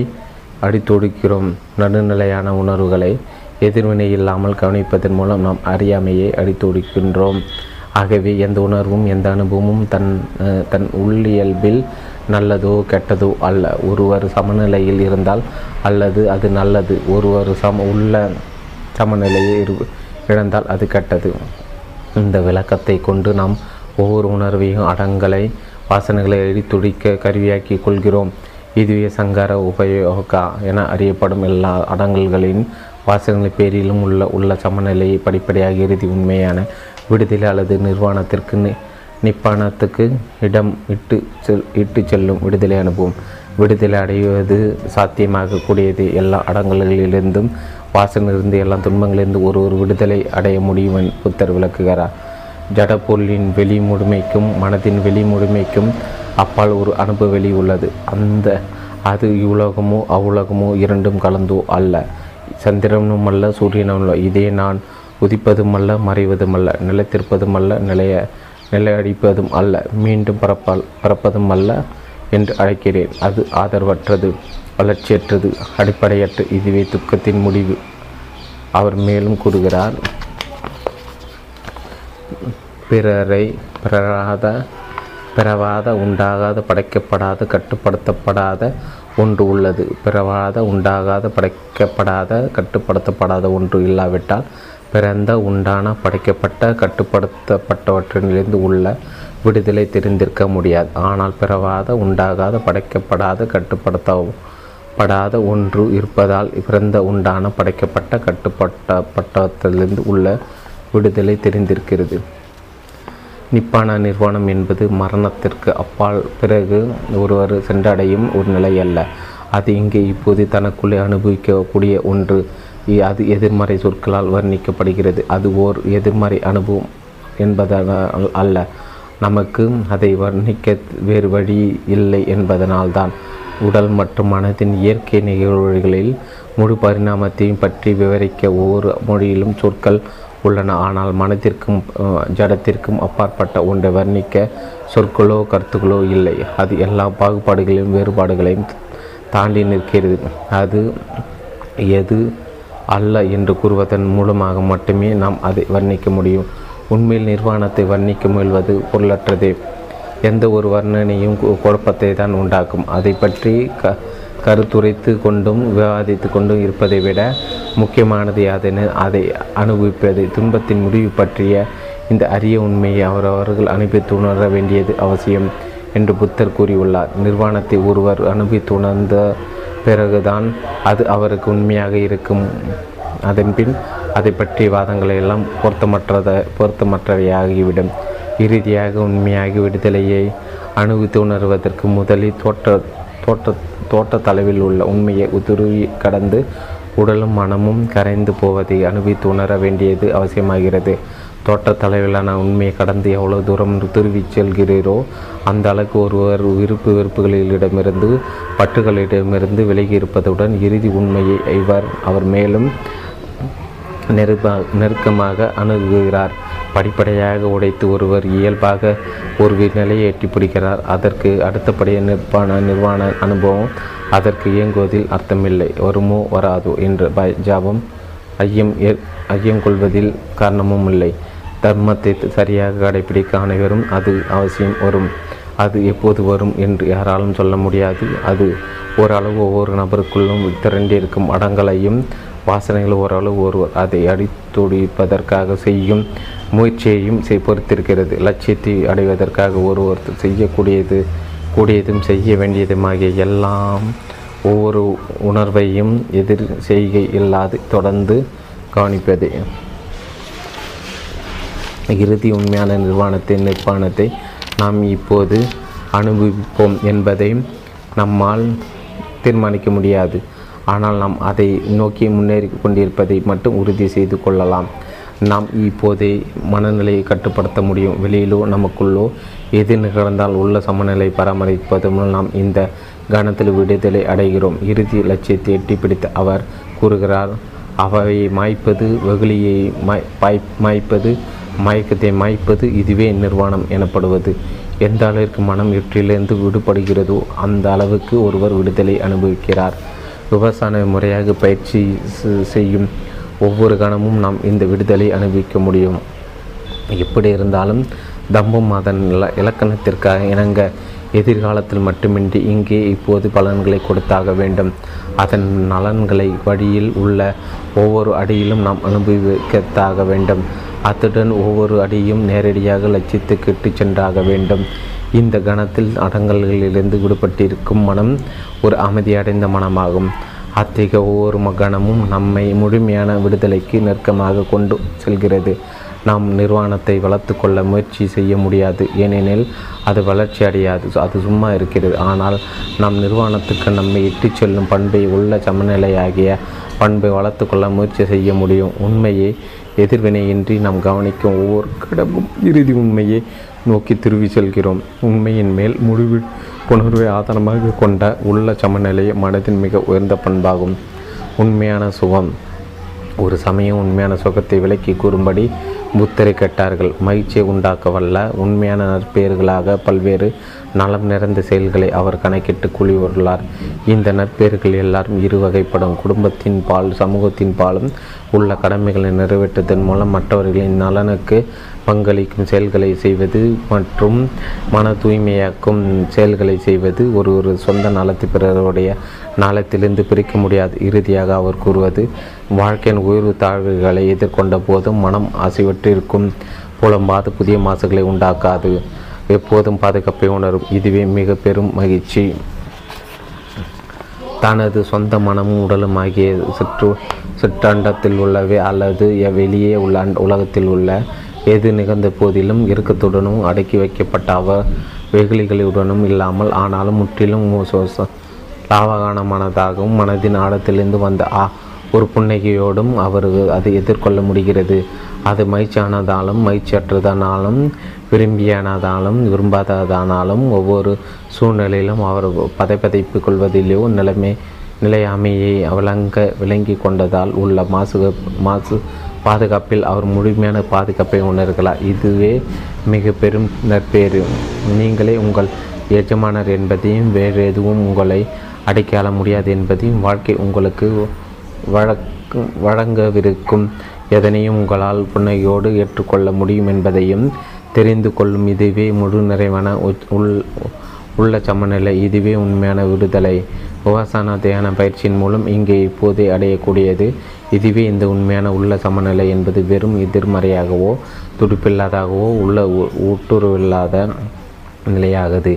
அடித்துடிக்கிறோம். நடுநிலையான உணர்வுகளை எதிர்வினை இல்லாமல் கவனிப்பதன் மூலம் நாம் அறியாமையை அடித்துடிக்கின்றோம். ஆகவே எந்த உணர்வும் எந்த அனுபவமும் தன் தன் உள்ளியல்பில் நல்லதோ கெட்டதோ அல்ல. ஒருவர் சமநிலையில் இருந்தால் அல்லது அது நல்லது. ஒருவர் சம உள்ள சமநிலையை இழந்தால் அது கெட்டது. இந்த விளக்கத்தை கொண்டு நாம் ஒவ்வொரு உணர்வையும் அடங்கலை வாசனைகளை துடிக்க கருவியாக்கி கொள்கிறோம். இதுவே சங்கார உபயோகா என அறியப்படும். எல்லா அடங்கல்களின் வாசனைகள் பேரிலும் உள்ள உள்ள சமநிலையை படிப்படியாக இறுதி உண்மையான விடுதலை அல்லது நிர்வாணத்திற்கு நி நிப்பாணத்துக்கு இடம் இட்டு செல் இட்டு செல்லும் விடுதலை அனுபவம். விடுதலை அடைவது சாத்தியமாக கூடியது. எல்லா அடங்கல்களிலிருந்தும் வாசனிலிருந்து எல்லா துன்பங்களிலிருந்து ஒரு ஒரு விடுதலை அடைய முடியும் என புத்தர் விளக்குகிறார். ஜடப்பொருளின் வெளி முழுமைக்கும் மனதின் வெளி முழுமைக்கும் அப்பால் ஒரு அனுபவ வெளி உள்ளது. அந்த அது இவ்வுலகமோ அவ்வுலகமோ இரண்டும் கலந்தோ அல்ல. சந்திரனும் அல்ல சூரியனும் அல்ல. இதே நான் உதிப்பதும் அல்ல மறைவதும் அல்ல. நிலைத்திருப்பதும் அல்ல நிலைய நிலையடிப்பதும் அல்ல. மீண்டும் பரப்பால் பரப்பதும் அல்ல என்று அழைக்கிறேன். அது ஆதரவற்றது, வளர்ச்சியற்றது, அடிப்படையற்ற. இதுவே துக்கத்தின் முடிவு. அவர் மேலும் கூறுகிறார், பிறரை பிறராத பிறவாத உண்டாகாத படைக்கப்படாத கட்டுப்படுத்தப்படாத ஒன்று உள்ளது. பிறவாத உண்டாகாத படைக்கப்படாத கட்டுப்படுத்தப்படாத ஒன்று இல்லாவிட்டால் பிறந்த உண்டான படைக்கப்பட்ட கட்டுப்படுத்தப்பட்டவற்றிலிருந்து உள்ள விடுதலை தெரிந்திருக்க முடியாது. ஆனால் பிறவாத உண்டாகாத படைக்கப்படாத கட்டுப்படுத்தப்படாத ஒன்று இருப்பதால் பிறந்த உண்டான படைக்கப்பட்ட கட்டுப்படுத்தப்பட்டவற்றிலிருந்து உள்ள விடுதலை தெரிந்திருக்கிறது. நிப்பான நிர்வாணம் என்பது மரணத்திற்கு அப்பால் பிறகு ஒருவர் சென்றடையும் ஒரு நிலை அல்ல. அது இங்கே இப்போது தனக்குள்ளே அனுபவிக்கக்கூடிய ஒன்று. அது எதிர்மறை சொற்களால் வர்ணிக்கப்படுகிறது. அது ஓர் எதிர்மறை அனுபவம் என்பதனால் அல்ல, நமக்கு அதை வர்ணிக்க வேறு வழி இல்லை என்பதனால்தான். உடல் மற்றும் மனதின் இயற்கை நிகழ்வுகளில் முழு பரிணாமத்தையும் பற்றி விவரிக்க ஒவ்வொரு மொழியிலும் சொற்கள் உள்ளன. ஆனால் மனத்திற்கும் ஜடத்திற்கும் அப்பாற்பட்ட ஒன்றை வர்ணிக்க சொற்களோ கருத்துக்களோ இல்லை. அது எல்லா பாகுபாடுகளையும் வேறுபாடுகளையும் தாண்டி நிற்கிறது. அது எது அல்ல என்று கூறுவதன் மூலமாக மட்டுமே நாம் அதை வர்ணிக்க முடியும். உண்மையில் நிர்வாணத்தை வர்ணிக்க முயல்வது பொருளற்றதே. எந்த ஒரு வர்ணனையும் குழப்பத்தை தான் உண்டாக்கும். அதை பற்றி க கருத்துரைத்து கொண்டும் விவாதித்து கொண்டும் இருப்பதை விட முக்கியமானது யாதென அதை அனுபவிப்பது. துன்பத்தின் முடிவு பற்றிய இந்த அரிய உண்மையை அவரவர்கள் அனுபவித்து உணர வேண்டியது அவசியம் என்று புத்தர் கூறியுள்ளார். நிர்வாணத்தை ஒருவர் அனுபவித்து உணர்ந்த பிறகுதான் அது அவருக்கு உண்மையாக இருக்கும். அதன்பின் அதை பற்றிய வாதங்களை எல்லாம் பொருத்தமற்றத பொருத்தமற்றவையாகிவிடும். இறுதியாக உண்மையாகி விடுதலையை அனுபவித்து உணர்வதற்கு முதலில் தோற்ற தோற்ற தோற்றத்தளவில் உள்ள உண்மையை உதுருவி கடந்து உடலும் மனமும் கரைந்து போவதை அனுபவித்து உணர வேண்டியது அவசியமாகிறது. தோற்றத்தளவிலான உண்மையை கடந்து எவ்வளவு தூரம் துருவி செல்கிறீரோ அந்த அளவுக்கு ஒருவர் விருப்பு வெறுப்புகளிடமிருந்து பற்றுகளிடமிருந்து விலகியிருப்பதுடன் இறுதி உண்மையை இவர் அவர் மேலும் நெருப்ப நெருக்கமாக அணுகுகிறார். படிப்படியாக உடைத்து ஒருவர் இயல்பாக ஒரு நிலையை எட்டி பிடிக்கிறார். அதற்கு அடுத்தபடிய நிற்பான நிர்வாண அனுபவம். அதற்கு இயங்குவதில் அர்த்தமில்லை. வருமோ வராதோ என்ற ப ஜாபம் ஐயம் ஐயம் கொள்வதில் காரணமும் இல்லை. தர்மத்தை சரியாக கடைபிடிக்க அனைவரும் அது அவசியம் வரும். அது எப்போது வரும் என்று யாராலும் சொல்ல முடியாது. அது ஓரளவு ஒவ்வொரு நபருக்குள்ளும் திரண்டிருக்கும் அடங்கலையும் வாசனைகள் ஓரளவு ஒருவர் அதை அடித்துடிப்பதற்காக செய்யும் முயற்சியையும் பொறுத்திருக்கிறது. லட்சியத்தை அடைவதற்காக ஒருவர் செய்யக்கூடியது கூடியதும் செய்ய வேண்டியதுமாகிய எல்லாம் ஒவ்வொரு உணர்வையும் எதிர் செய்கை இல்லாது தொடர்ந்து கவனிப்பது இறுதி உண்மையான நிர்வாணத்தை நிர்வாணத்தை நாம் இப்போது அனுபவிப்போம் என்பதை நம்மால் தீர்மானிக்க முடியாது. ஆனால் நாம் அதை நோக்கி முன்னேறி கொண்டிருப்பதை மட்டும் உறுதி செய்து கொள்ளலாம். நாம் இப்போதே மனநிலையை கட்டுப்படுத்த முடியும். வெளியிலோ நமக்குள்ளோ எது நிகழ்ந்தால் உள்ள சமநிலை பராமரிப்பது மூலம் நாம் இந்த கணத்தில் விடுதலை அடைகிறோம். இறுதி லட்சியத்தை எட்டி பிடித்த அவர் கூறுகிறார், அவையை மாய்ப்பது, வெகுளியை மாய் மாய்ப்பது, மயக்கத்தை மாய்ப்பது, இதுவே நிர்வாணம் எனப்படுவது. எந்த அளவிற்கு மனம் இவற்றிலிருந்து விடுபடுகிறதோ அந்த அளவுக்கு ஒருவர் விடுதலை அனுபவிக்கிறார். விவசாய முறையாக பயிற்சி செய்யும் ஒவ்வொரு கணமும் நாம் இந்த விடுதலை அனுபவிக்க முடியும். எப்படி இருந்தாலும் தம்பம் அதன் இலக்கணத்திற்காக இணங்க எதிர்காலத்தில் மட்டுமின்றி இங்கே இப்போது பலன்களை கொடுத்தாக வேண்டும். அதன் நலன்களை வழியில் உள்ள ஒவ்வொரு அடியிலும் நாம் அனுபவிக்கத்தாக வேண்டும். அத்துடன் ஒவ்வொரு அடியும் நேரடியாக லட்சியத்துக்கு இட்டு சென்றாக வேண்டும். இந்த கணத்தில் அடங்கல்களிலிருந்து விடுபட்டிருக்கும் மனம் ஒரு அமைதியடைந்த மனமாகும். அத்தகைய ஒவ்வொரு கணமும் நம்மை முழுமையான விடுதலைக்கு நெருக்கமாக கொண்டு செல்கிறது. நாம் நிர்வாணத்தை வளர்த்து கொள்ள முயற்சி செய்ய முடியாது, ஏனெனில் அது வளர்ச்சி அடையாது, அது சும்மா இருக்கிறது. ஆனால் நாம் நிர்வாணத்துக்கு நம்மை இட்டு செல்லும் பண்பை, உள்ள சமநிலையாகிய பண்பை வளர்த்து கொள்ள முயற்சி செய்ய முடியும். உண்மையை எதிர்வினையின்றி நாம் கவனிக்கும் ஒவ்வொரு கடமும் இறுதி உண்மையை நோக்கி திரும்பி செல்கிறோம். உண்மையின் மேல் முழு புணர்வை ஆதாரமாக கொண்ட உள்ள சமநிலையை மனதின் மிக உயர்ந்த பண்பாகும். உண்மையான சுகம். ஒரு சமயம் உண்மையான சுகத்தை விளக்கி கூறும்படி புத்தரை கேட்டார்கள். மகிழ்ச்சியை உண்டாக்க வல்ல உண்மையான நற்பெயர்களாக பல்வேறு நலம் நிறைந்த செயல்களை அவர் கணக்கிட்டு கூறியுள்ளார். இந்த நற்பெயர்கள் எல்லாரும் இரு வகைப்படும். குடும்பத்தின் பால் சமூகத்தின் பாலும் உள்ள கடமைகளை நிறைவேற்றுவதன் மூலம் மற்றவர்களின் நலனுக்கு பங்களிக்கும் செயல்களை செய்வது மற்றும் மன தூய்மையாக்கும் செயல்களை செய்வது. ஒரு ஒரு சொந்த நலத்தை பிறருடைய நலத்திலிருந்து பிரிக்க முடியாது. இறுதியாக அவர் கூறுவது, வாழ்க்கையின் உயர்வு தாழ்வுகளை எதிர்கொண்ட போதும் மனம் ஆசைவற்றிருக்கும் புலம்பாது புதிய மாசுகளை உண்டாக்காது, எப்போதும் பாதுகாப்பை உணரும். இதுவே மிக பெரும் மகிழ்ச்சி. தனது சொந்த மனமும் உடலும் ஆகிய சுற்று சுற்றண்டத்தில் உள்ளவை அல்லது வெளியே உள்ள உலகத்தில் உள்ள எது நிகழ்ந்த போதிலும் இறுக்கத்துடனும் அடக்கி வைக்கப்பட்ட அவர் வெகுளிகளுடனும் இல்லாமல் ஆனாலும் முற்றிலும் லாவகானமானதாகவும் மனதின் ஆழத்திலிருந்து வந்த ஆ ஒரு புன்னகையோடும் அவர் அதை எதிர்கொள்ள முடிகிறது. அது மகிழ்ச்சியானதாலும் மகிழ்ச்சியற்றதானாலும் விரும்பியானதாலும் விரும்பாததானாலும் ஒவ்வொரு சூழ்நிலையிலும் அவர் பதைப்பதைப்பு கொள்வதிலோ நிலைமை நிலையாமையை அவலங்க விளங்கி கொண்டதால் உள்ள மாசு மாசு பாதுகாப்பில் அவர் முழுமையான பாதுகாப்பை உணர்கிறார். இதுவே மிக பெரும் நற்பேறு. நீங்களே உங்கள் எஜமானர் என்பதையும் வேறு எதுவும் உங்களை அடைக்காள முடியாது என்பதையும் வாழ்க்கை உங்களுக்கு வழங்கவிருக்கும் எதனையும் உங்களால் புன்னகையோடு ஏற்றுக்கொள்ள முடியும் என்பதையும் தெரிந்து கொள்ளும். இதுவே முழு நிறைவான உள் உள்ள சமநிலை. இதுவே உண்மையான விடுதலை. விவசாய தியான பயிற்சியின் மூலம் இங்கே இப்போதே அடையக்கூடியது இதுவே இந்த உண்மையான உள்ள சமநிலை என்பது. வெறும் எதிர்மறையாகவோ துடிப்பில்லாதாகவோ உள்ள ஊட்டுருவில்லாத நிலையாகுது.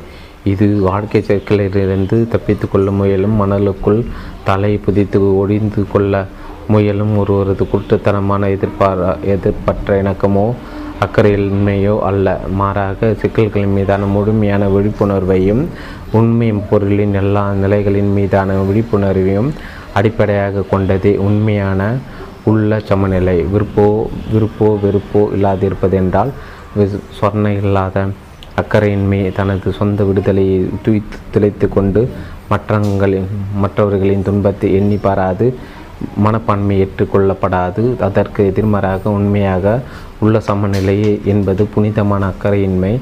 இது வாழ்க்கை சர்க்கிலிருந்து தப்பித்து கொள்ள முயலும் மணலுக்குள் தலை புதித்து ஒடிந்து கொள்ள முயலும் ஒருவரது குற்றத்தனமான எதிர்பார எதிர்பற்ற இணக்கமோ அக்கறையின்மையோ அல்ல. மாறாக சிக்கல்களின் மீதான முழுமையான விழிப்புணர்வையும் உண்மை பொருளின் எல்லா நிலைகளின் மீதான விழிப்புணர்வையும் அடிப்படையாக கொண்டதே உண்மையான உள்ள சமநிலை. விருப்போ விருப்போ வெறுப்போ இல்லாதிருப்பதென்றால் சொர்ண இல்லாத அக்கறையின்மை தனது சொந்த விடுதலையை துய்த்து துளைத்து கொண்டு மற்றங்களின் மற்றவர்களின் துன்பத்தை எண்ணி பாராது மனப்பான்மை ஏற்றுக்கொள்ளப்படாது. அதற்கு எதிர்மாறாக உண்மையாக உள்ள சமநிலையே என்பது புனிதமான அக்கறையின்மை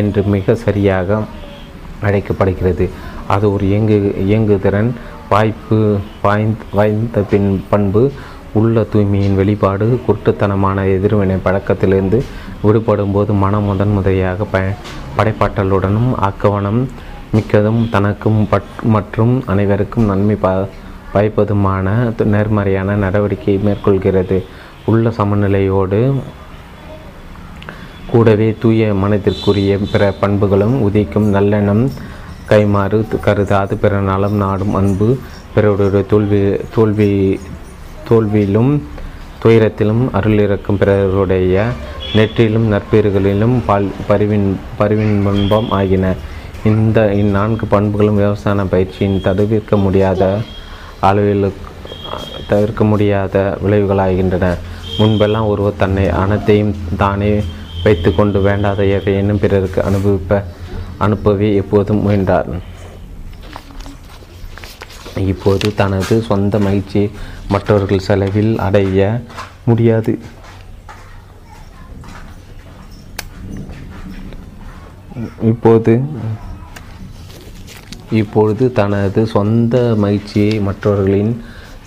என்று மிக சரியாக அழைக்கப்படுகிறது. அது ஒரு இயங்கு இயங்குதிறன் வாய்ப்பு வாய்ந்த வாய்ந்த பின் பண்பு. உள்ள தூய்மையின் வெளிப்பாடு குருட்டுத்தனமான எதிர்வினை பழக்கத்திலிருந்து விடுபடும் போது மனம் முதன் முறையாக ப படைப்பாற்றலுடனும் ஆக்கவனம் மிக்கதும் தனக்கும் பட் மற்றும் அனைவருக்கும் நன்மை ப பயப்பதுமான நேர்மறையான நடவடிக்கையை மேற்கொள்கிறது. உள்ள சமநிலையோடு கூடவே தூய மனத்திற்குரிய பிற பண்புகளும் உதிக்கும் நல்லெண்ணம், கைமாறு கருதாது பிற நலம் நாடும் அன்பு, பிறருடைய தோல்வி தோல்வி தோல்வியிலும் துயரத்திலும் அருளிறக்கும் பிறருடைய நெற்றிலும் நற்பெயர்களிலும் பால் பரிவின் பரிவின்பம் ஆகின. இந்த இந்நான்கு பண்புகளும் விவசாய பயிற்சியின் தவிர்க்க முடியாத அளவில் தவிர்க்க முடியாத விளைவுகளாகின்றன. முன்பெல்லாம் ஒருவர் தன்னை அனைத்தையும் தானே வைத்து கொண்டு வேண்டாத எதையேனும் பிறருக்கு அனுபவிப்ப அனுப்பவே எப்போதும் முயன்றார். இப்போது தனது சொந்த மகிழ்ச்சியை மற்றவர்கள் செலவில் அடைய முடியாது இப்போது இப்பொழுது தனது சொந்த மகிழ்ச்சியை மற்றவர்களின்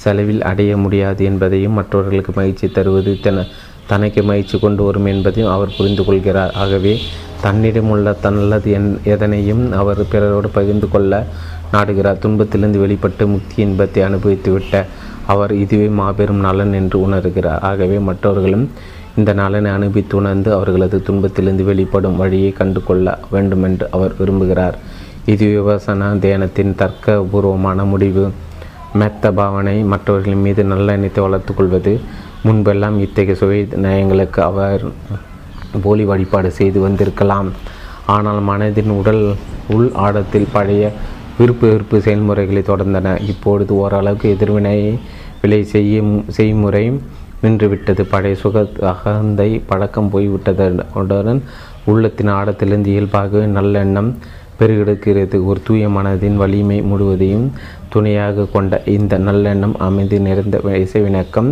செலவில் அடைய முடியாது என்பதையும் மற்றவர்களுக்கு மகிழ்ச்சி தருவது தன தனக்கு மகிழ்ச்சி கொண்டு வரும் என்பதையும் அவர் புரிந்து கொள்கிறார். ஆகவே தன்னிடமுள்ள தன்னல்லது என் எதனையும் அவர் பிறரோடு பகிர்ந்து கொள்ள நாடுகிறார். துன்பத்திலிருந்து வெளிப்பட்டு முக்தி இன்பத்தை அனுபவித்துவிட்ட அவர் இதுவே மாபெரும் நலன் என்று உணர்கிறார். ஆகவே மற்றவர்களும் இந்த நலனை அனுபவித்து உணர்ந்து அவர்களது துன்பத்திலிருந்து வெளிப்படும் வழியை கண்டு கொள்ள வேண்டும் என்று அவர் விரும்புகிறார். இது விவசன தியானத்தின் தர்க்கபூர்வமான முடிவு. மெத்த பாவனை மற்றவர்களின் மீது நல்லெண்ணத்தை வளர்த்துக்கொள்வது. முன்பெல்லாம் இத்தகைய சுவை நயங்களுக்கு அவர் போலி வழிபாடு செய்து வந்திருக்கலாம். ஆனால் மனதின் உடல் உள் ஆடத்தில் பழைய விருப்பு வெறுப்பு செயல்முறைகளை தொடர்ந்தன. இப்பொழுது ஓரளவுக்கு எதிர்வினையை விலை செய்யும் செய்முறை நின்றுவிட்டது. பழைய சுக அகந்தை பழக்கம் போய்விட்டதுடன் உள்ளத்தின் ஆடத்திலிருந்து இயல்பாகவே நல்லெண்ணம் பெருகெடுக்கிறது. ஒரு தூய மனதின் வலிமை முழுவதையும் துணையாக கொண்ட இந்த நல்லெண்ணம் அமைந்து நிறைந்த இசைவிணக்கம்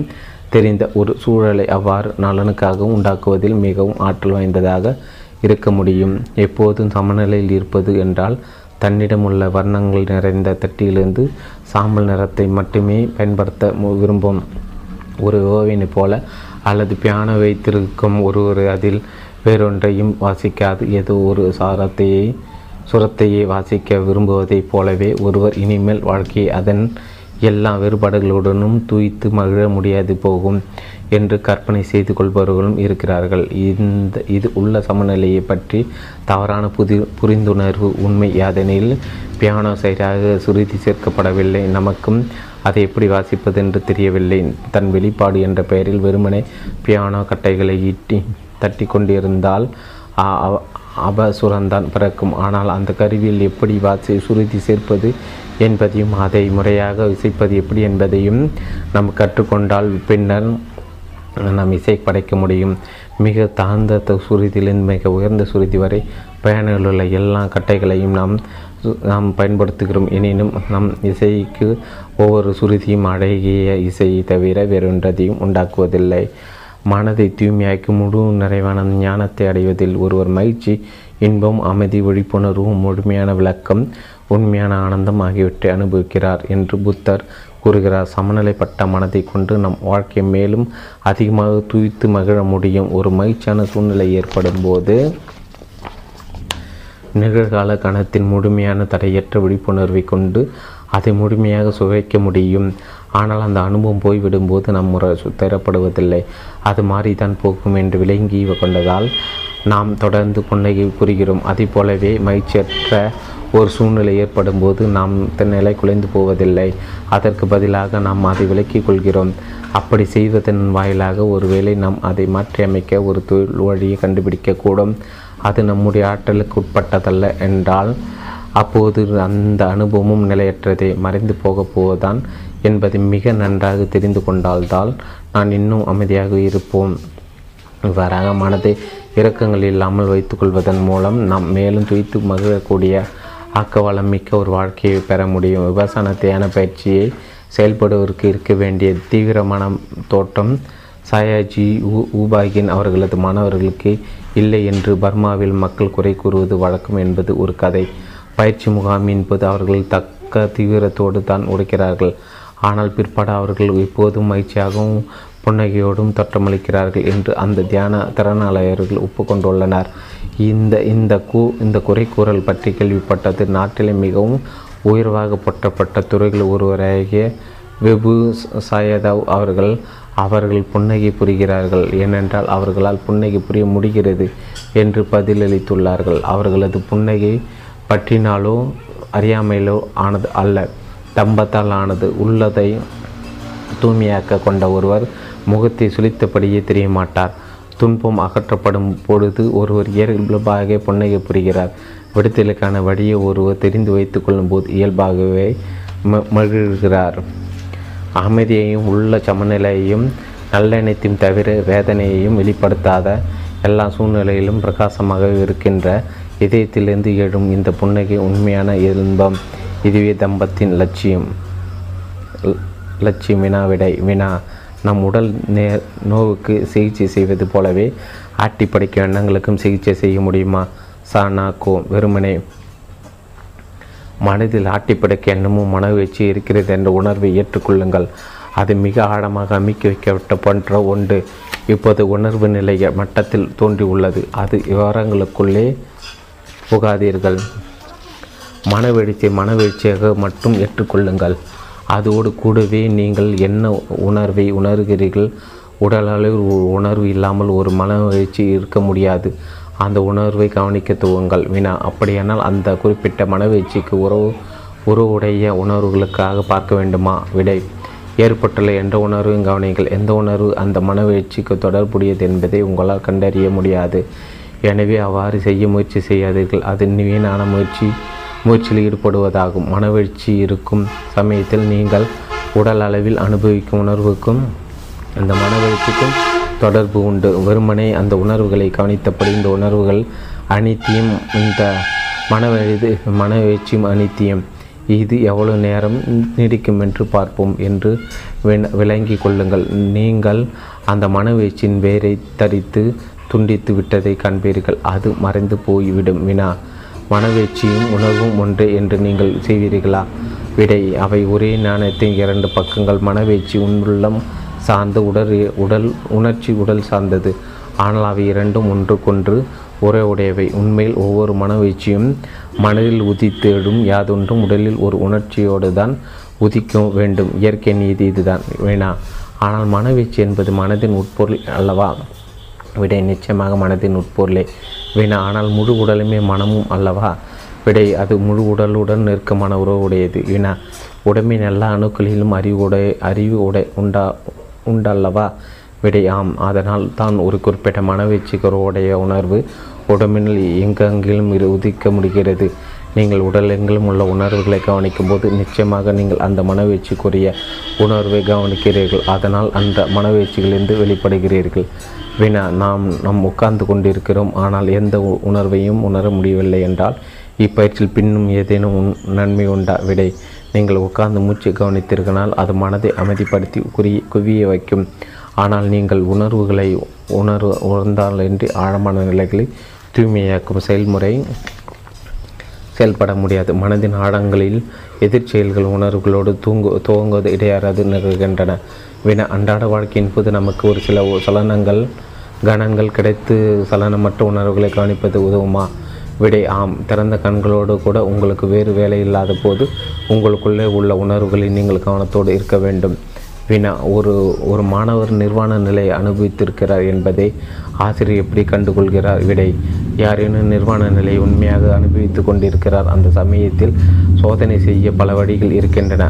தெரிந்த ஒரு சூழலை அவ்வாறு நலனுக்காக உண்டாக்குவதில் மிகவும் ஆற்றல் வாய்ந்ததாக இருக்க முடியும். எப்போதும் சமநிலையில் இருப்பது என்றால் தன்னிடமுள்ள வர்ணங்கள் நிறைந்த தட்டியிலிருந்து சாம்பல் நிறத்தை மட்டுமே பயன்படுத்த விரும்பும் ஒரு ஓவியனை போல அல்லது பியானோ வைத்திருக்கும் ஒருவர் அதில் வேறொன்றையும் வாசிக்காது ஏதோ ஒரு சாரத்தையே சுரத்தையே வாசிக்க விரும்புவதைப் போலவே ஒருவர் இனிமேல் வாழ்க்கையை அதன் எல்லா வேறுபாடுகளுடனும் தூய்த்து மகிழ முடியாது போகும் என்று கற்பனை செய்து கொள்பவர்களும் இருக்கிறார்கள். இந்த இது உள்ள சமநிலையை பற்றி தவறான புதி புரிந்துணர்வு. உண்மை யாதெனில் பியானோ சைடாக சுருதி சேர்க்கப்படவில்லை. நமக்கும் அதை எப்படி வாசிப்பது என்று தெரியவில்லை. தன் வெளிப்பாடு என்ற பெயரில் வெறுமனே பியானோ கட்டைகளை ஈட்டி தட்டி கொண்டிருந்தால் அபசுரந்தான் பிறக்கும். ஆனால் அந்த கருவியில் எப்படி வாசி சுருதி சேர்ப்பது என்பதையும் அதை முறையாக இசைப்பது எப்படி என்பதையும் நாம் கற்றுக்கொண்டால் பின்னர் நாம் இசை படைக்க முடியும். மிக தாழ்ந்த சுருதியிலிருந்து மிக உயர்ந்த சுருதி வரை பயணில் உள்ள எல்லா கட்டைகளையும் நாம் நாம் பயன்படுத்துகிறோம். எனினும் நம் இசைக்கு ஒவ்வொரு சுருதியும் அழகிய இசையை தவிர வேறொன்றதையும் உண்டாக்குவதில்லை. மனதை தூய்மையாக்கி முழு நிறைவான ஞானத்தை அடைவதில் ஒருவர் மகிழ்ச்சி, இன்பம், அமைதி, விழிப்புணர்வு, முழுமையான விளக்கம், உண்மையான ஆனந்தம் ஆகியவற்றை அனுபவிக்கிறார் என்று புத்தர் கூறுகிறார். சமநிலைப்பட்ட மனதை கொண்டு நம் வாழ்க்கையை மேலும் அதிகமாக தூய்த்து மகிழ முடியும். ஒரு மகிழ்ச்சியான சூழ்நிலை ஏற்படும் போது நிகழ்கால கணத்தின் முழுமையான தடையற்ற விழிப்புணர்வை கொண்டு அதை முழுமையாக சுவைக்க முடியும். ஆனால் அந்த அனுபவம் போய்விடும்போது நம் முறை சுத்தரப்படுவதில்லை. அது மாறித்தான் போகும் என்று விளங்கி கொண்டதால் நாம் தொடர்ந்து புன்னகை புரிகிறோம். அதை போலவே மகிழ்ச்சியற்ற ஒரு சூழ்நிலை ஏற்படும் போது நாம் தன்னிலை குலைந்து போவதில்லை. அதற்கு பதிலாக நாம் அதை விலக்கிக் கொள்கிறோம். அப்படி செய்வதன் வாயிலாக ஒருவேளை நாம் அதை மாற்றியமைக்க ஒரு தொழில் வழியை கண்டுபிடிக்கக்கூடும். அது நம்முடைய ஆற்றலுக்கு உட்பட்டதல்ல என்றால் அப்போது அந்த அனுபவமும் நிலையற்றதே, மறைந்து போகப் போவதான் என்பதை மிக நன்றாக தெரிந்து கொண்டால்தான் நான் இன்னும் அமைதியாக இருப்போம். இவ்வாறாக மனதை இரக்கங்கள் இல்லாமல் வைத்துக்கொள்வதன் மூலம் நாம் மேலும் துய்த்து மகிழக்கூடிய ஆக்கவளம் மிக்க ஒரு வாழ்க்கையை பெற முடியும். விபாசன தியான பயிற்சியை செயல்படுவதற்கு இருக்க வேண்டிய தீவிரமான தோற்றம் சாயாஜி ஊபாகின் அவர்களது மாணவர்களுக்கு இல்லை என்று பர்மாவில் மக்கள் குறை கூறுவது வழக்கம் என்பது ஒரு கதை. பயிற்சி முகாமின் போது அவர்கள் தக்க தீவிரத்தோடு தான் உடைக்கிறார்கள். ஆனால் பிற்பாடு அவர்கள் எப்போதும் மகிழ்ச்சியாகவும் புன்னகையோடும் தோற்றமளிக்கிறார்கள் என்று அந்த தியான திறனாளர்கள் ஒப்புக்கொண்டுள்ளனர். இந்த இந்த கூ இந்த குறை கூறல் பற்றி கேள்விப்பட்டது நாட்டிலே மிகவும் உயர்வாக போற்றப்பட்ட துறைகள் ஒருவராகிய வெபு சாயதாவ் அவர்கள் அவர்கள் புன்னகை புரிகிறார்கள் ஏனென்றால் அவர்களால் புன்னகை புரிய முடிகிறது என்று பதிலளித்துள்ளார்கள். அவர்களது புன்னகை பற்றினாலோ அறியாமையிலோ ஆனது அல்ல, தம்பத்தால் ஆனது. உள்ளதை தூய்மையாக்க கொண்ட ஒருவர் முகத்தை சுழித்தபடியே தெரியமாட்டார். துன்பம் அகற்றப்படும் பொழுது ஒருவர் இயல்பாக புன்னகை புரிகிறார். விடுதலுக்கான வழியை ஒருவர் தெரிந்து வைத்து கொள்ளும் போது இயல்பாகவே மகிழ்கிறார். அமைதியையும் உள்ள சமநிலையையும் நல்லெண்ணத்தையும் தவிர வேதனையையும் வெளிப்படுத்தாத எல்லா சூழ்நிலையிலும் பிரகாசமாக இருக்கின்ற இதயத்திலிருந்து எழும் இந்த புன்னகை உண்மையான இன்பம். இதுவே தம்பத்தின் லட்சியம். லட்சியம் வினா விடை வினா நம் உடல் நே நோவுக்கு சிகிச்சை செய்வது போலவே ஆட்டி படைக்கும் எண்ணங்களுக்கும் சிகிச்சை செய்ய முடியுமா? சானாக்கோ வெறுமனே மனதில் ஆட்டி படைக்க எண்ணமும் மனவீழ்ச்சி இருக்கிறது என்ற உணர்வை ஏற்றுக்கொள்ளுங்கள். அது மிக ஆழமாக அமைக்க வைக்கப்பட்ட போன்ற ஒன்று இப்போது உணர்வு நிலைய மட்டத்தில் தோன்றி உள்ளது. அது விவரங்களுக்குள்ளே புகாதீர்கள். மனவீழ்ச்சியை மனவீழ்ச்சியாக மட்டும் ஏற்றுக்கொள்ளுங்கள். அதோடு கூடவே நீங்கள் என்ன உணர்வை உணர்கிறீர்கள்? உடல் அளவில் உணர்வு இல்லாமல் ஒரு மனவீழ்ச்சி இருக்க முடியாது. அந்த உணர்வை கவனிக்க துவங்கள். வினா அப்படியானால் அந்த குறிப்பிட்ட மனவீழ்ச்சிக்கு உறவு உறவுடைய உணர்வுகளுக்காக பார்க்க வேண்டுமா? விடை ஏற்பட்டுள்ள எந்த உணர்வையும் கவனிங்கள். எந்த உணர்வு அந்த மனவீழ்ச்சிக்கு தொடர்புடையது என்பதை உங்களால் கண்டறிய முடியாது. எனவே அவ்வாறு செய்ய முயற்சி செய்யாதீர்கள். அது வீணான முயற்சி முயற்சியில் ஈடுபடுவதாகும். மனவீழ்ச்சி இருக்கும் சமயத்தில் நீங்கள் உடல் அளவில் அனுபவிக்கும் உணர்வுக்கும் அந்த மனவீழ்ச்சிக்கும் தொடர்பு உண்டு. வெறுமனே அந்த உணர்வுகளை கவனித்தபடி இந்த உணர்வுகள் அனித்தியம், இந்த மனவெழுது மனவீழ்ச்சியும் அனித்தியம். இது எவ்வளவு நேரம் நீடிக்கும் என்று பார்ப்போம் என்று விளங்கி கொள்ளுங்கள். நீங்கள் அந்த மனவீழ்ச்சியின் வேரை தரித்து துண்டித்து விட்டதை காண்பீர்கள். அது மறைந்து போய்விடும். வினா மனவீழ்ச்சியும் உணர்வும் ஒன்றே என்று நீங்கள் செய்வீர்களா? விடை அவை ஒரே நாணயத்தின் இரண்டு பக்கங்கள். மனவீழ்ச்சி உள்ளம் சார்ந்த உடல் உடல் உணர்ச்சி உடல் சார்ந்தது. ஆனால் அவை இரண்டும் ஒன்றுக்கொன்று ஒரே உடையவை. உண்மையில் ஒவ்வொரு மனவீழ்ச்சியும் மனதில் உதித்து எழும் யாதொன்றும் உடலில் ஒரு உணர்ச்சியோடு தான் உதிக்க வேண்டும். இயற்கை நீதி இதுதான். வேணா ஆனால் மனவீழ்ச்சி என்பது மனதின் உட்பொருள் அல்லவா? விடை நிச்சயமாக மனதின் உட்பொருளே. வினா ஆனால் முழு உடலுமே மனமும் அல்லவா? விடை அது முழு உடலுடன் நெருக்கமான உறவுடையது. வினா உடம்பின் எல்லா அணுக்களிலும் அறிவுடைய அறிவு உடை உண்டா உண்டல்லவா? விடை ஆம். அதனால் தான் ஒரு குறிப்பிட்ட மனவீழ்ச்சிக்கு உறவுடைய உணர்வு உடம்பினில் எங்கெங்கிலும் இரு உதிக்க முடிகிறது. நீங்கள் உடலெங்கிலும் உள்ள உணர்வுகளை கவனிக்கும் போது நிச்சயமாக நீங்கள் அந்த மனவீழ்ச்சிக்குரிய உணர்வை கவனிக்கிறீர்கள். அதனால் அந்த மனவீழ்ச்சிகளிலிருந்து வெளிப்படுகிறீர்கள். வினா நாம் நாம் உட்கார்ந்து கொண்டிருக்கிறோம் ஆனால் எந்த உணர்வையும் உணர முடியவில்லை என்றால் இப்பயிற்சியில் பின்னும் ஏதேனும் நன்மை உண்டா? விடை நீங்கள் உட்கார்ந்து மூச்சு கவனித்திருக்கனால் அது மனதை அமைதிப்படுத்தி குறி குவிய வைக்கும். ஆனால் நீங்கள் உணர்வுகளை உணர் உணர்ந்தாலின்றி ஆழமான நிலைகளை தூய்மையாக்கும் செயல்முறை செயல்பட முடியாது. மனதின் ஆழங்களில் எதிர்ச்செயல்கள் உணர்வுகளோடு தூங்கு துவங்குவது இடையாறாது நிகழ்கின்றன. வினா அன்றாட வாழ்க்கையின் போது நமக்கு ஒரு சில சலனங்கள் கணங்கள் கிடைத்து சலனமற்ற உணர்வுகளை கவனிப்பது உதவுமா? விடை ஆம். திறந்த கண்களோடு கூட உங்களுக்கு வேறு வேலை இல்லாத போது உங்களுக்குள்ளே உள்ள உணர்வுகளை நீங்கள் கவனத்தோடு இருக்க வேண்டும். வினா ஒரு ஒரு மாணவர் நிர்வாண நிலையை அனுபவித்திருக்கிறார் என்பதை ஆசிரியர் எப்படி கண்டுகொள்கிறார்? விடை யாரேனும் நிர்வாண நிலையை உண்மையாக அனுபவித்து கொண்டிருக்கிறார். அந்த சமயத்தில் சோதனை செய்ய பல வழிகள் இருக்கின்றன.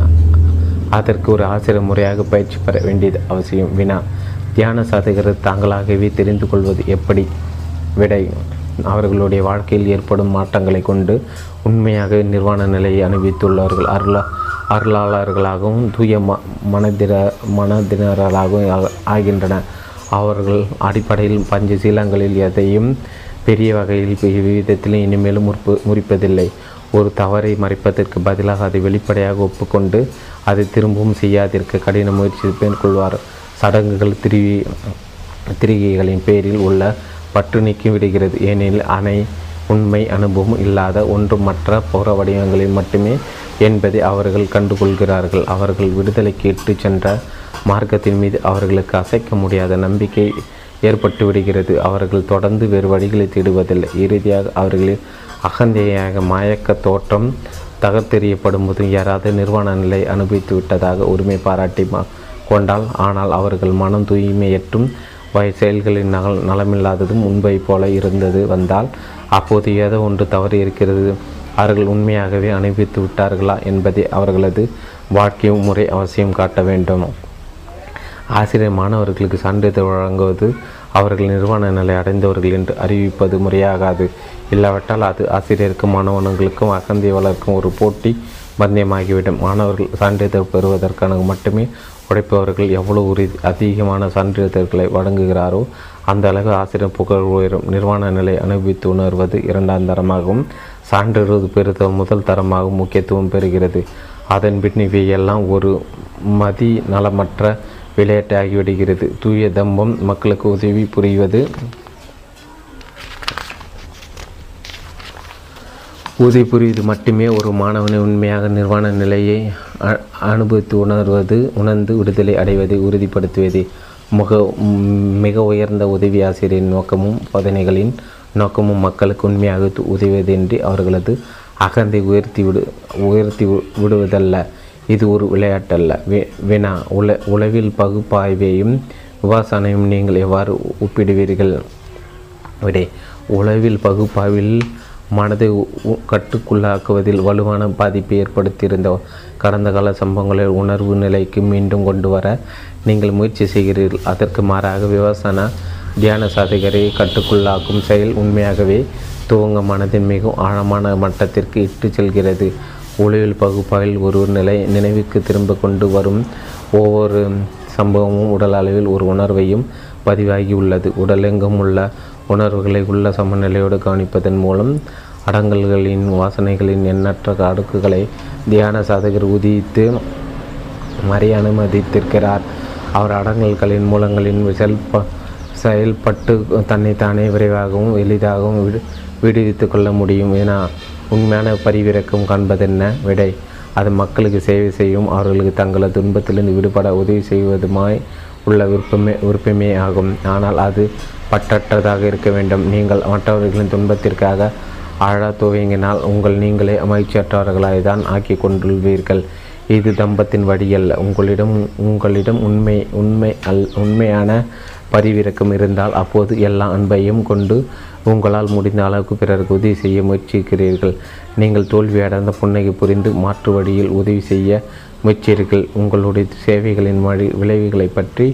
அதற்கு ஒரு ஆசிரியர் முறையாக பயிற்சி பெற வேண்டியது அவசியம். வினா தியான சாதகர்கள் தாங்களாகவே தெரிந்து கொள்வது எப்படி? விடை அவர்களுடைய வாழ்க்கையில் ஏற்படும் மாற்றங்களை கொண்டு உண்மையாக நிர்வாண நிலையை அனுபவித்துள்ளார்கள். அருள அருளாளர்களாகவும் தூய ம மனதிர மனதினராகவும் ஆகின்றன. அவர்கள் அடிப்படையில் பஞ்சசீலங்களில் எதையும் பெரிய வகையில் விதத்திலும் இனிமேலும் முற்பு முறிப்பதில்லை. ஒரு தவறை மறைப்பதற்கு பதிலாக அதை வெளிப்படையாக ஒப்புக்கொண்டு அதை திரும்பவும் செய்யாதிருக்க கடின முயற்சி மேற்கொள்வார். சடங்குகள் திரிவி திரிகைகளின் பேரில் உள்ள பற்று நீக்கி விடுகிறது. ஏனெனில் அணை உண்மை அனுபவம் இல்லாத ஒன்று மற்ற புற வடிவங்களில் மட்டுமே என்பதை அவர்கள் கண்டுகொள்கிறார்கள். அவர்கள் விடுதலைக்கு இட்டு சென்ற மார்க்கத்தின் மீது அவர்களுக்கு அசைக்க முடியாத நம்பிக்கை ஏற்பட்டு விடுகிறது. அவர்கள் தொடர்ந்து வேறு வழிகளை தேடுவதில்லை. இறுதியாக அவர்களின் அகந்தையாக மயக்க தோற்றம் தகர்த்தெறியப்படும் போதும் யாராவது நிர்வாண நிலை அனுபவித்து விட்டதாக உரிமை பாராட்டி கொண்டால், ஆனால் அவர்கள் மனம் தூய்மையற்றும் வய செயல்களின் நகல் நலமில்லாததும் முன்பை போல இருந்தது வந்தால் அப்போது ஏதோ ஒன்று தவறு இருக்கிறது. அவர்கள் உண்மையாகவே அனுபவித்து விட்டார்களா என்பதை அவர்களது வாழ்க்கை முறை அவசியம் காட்ட வேண்டும். ஆசிரியர் மாணவர்களுக்கு சான்றிதழ் வழங்குவது அவர்கள் நிர்வாண நிலை அடைந்தவர்கள் என்று அறிவிப்பது முறையாகாது. இல்லாவிட்டால் அது ஆசிரியருக்கும் மாணவர்களுக்கும் அகந்தை வளர்க்கும் ஒரு போட்டி பந்தயமாகிவிடும். மாணவர்கள் சான்றிதழ் பெறுவதற்கான மட்டுமே உழைப்பவர்கள் எவ்வளவு உரி அதிகமான சான்றிதழ்களை வழங்குகிறாரோ அந்த அளவு ஆசிரியர் புகழ் உயரும். நிர்வாண நிலை அனுபவித்து உணர்வது இரண்டாம் தரமாகவும் சான்றிதழ் பெறுத முதல் தரமாகவும் முக்கியத்துவம் பெறுகிறது. அதன் பின் இவையெல்லாம் ஒரு மதி நலமற்ற விளையாட்டு ஆகிவிடுகிறது. தூய தம்பம், மக்களுக்கு உதவி புரிவது, உதவி புரிவது மட்டுமே ஒரு மாணவனை உண்மையாக நிர்வாண நிலையை அனுபவித்து உணர்வது உணர்ந்து விடுதலை அடைவதை உறுதிப்படுத்துவதே மிக மிக உயர்ந்த உதவி ஆசிரியரின் நோக்கமும் போதனைகளின் நோக்கமும் மக்களுக்கு உண்மையாக உதவுவதென்றி அவர்களது அகந்தை உயர்த்தி விடு உயர்த்தி விடுவதல்ல. இது ஒரு விளையாட்டல்ல, வினா. உல உளவில் பகுப்பாய்வையும் விவாசனையும் நீங்கள் எவ்வாறு ஒப்பிடுவீர்கள்? விடை: உளவில் பகுப்பாய்வில் மனதை கட்டுக்குள்ளாக்குவதில் வலுவான பாதிப்பை ஏற்படுத்தியிருந்த கடந்த கால சம்பவங்களில் உணர்வு நிலைக்கு மீண்டும் கொண்டு வர நீங்கள் முயற்சி செய்கிறீர்கள். அதற்கு மாறாக விவாசன தியான சாதகரை கட்டுக்குள்ளாக்கும் செயல் உண்மையாகவே துவங்க மனதின் மிகவும் ஆழமான மட்டத்திற்கு இட்டு செல்கிறது. உளவியல் பகுப்பாயில் ஒரு நிலை நினைவுக்கு திரும்ப கொண்டு வரும் ஒவ்வொரு சம்பவமும் உடல் அளவில் ஒரு உணர்வையும் பதிவாகி உள்ளது. உடலெங்கும் உள்ள உணர்வுகளை உள்ள சமநிலையோடு கவனிப்பதன் மூலம் அடங்கல்களின் வாசனைகளின் எண்ணற்ற அடுக்குகளை தியான சாதகர் உதித்து மறைய அனுமதித்திருக்கிறார். அவர் அடங்கல்களின் மூலங்களின் செயல்ப செயல்பட்டு தன்னைத்தானே விரைவாகவும் எளிதாகவும் விடு விடுவித்து கொள்ள முடியும். என உண்மையான பரிவிறக்கம் காண்பதென்ன? விடை: அது மக்களுக்கு சேவை செய்யும், அவர்களுக்கு தங்களது துன்பத்திலிருந்து விடுபட உதவி செய்வதுமாய் உள்ள விருப்பமே விருப்பமே ஆகும். ஆனால் அது பற்றற்றதாக இருக்க வேண்டும். நீங்கள் மற்றவர்களின் துன்பத்திற்காக ஆழ துவங்கினால் உங்கள் நீங்களே மகிழ்ச்சியற்றவர்களாய் தான் ஆக்கி கொண்டுள்ளீர்கள். இது தம்பத்தின் வழியல்ல. உங்களிடம் உங்களிடம் உண்மை உண்மை அல் உண்மையான பரிவிறக்கம் இருந்தால் அப்போது எல்லா அன்பையும் கொண்டு உங்களால் முடிந்த அளவுக்கு பிறருக்கு உதவி செய்ய முயற்சிக்கிறீர்கள். நீங்கள் தோல்வி அடைந்த புன்னகை புரிந்து மாற்று வழியில் உதவி செய்ய முயற்சிக்கிறீர்கள். உங்களுடைய சேவைகளின் வழி விளைவுகளை பற்றி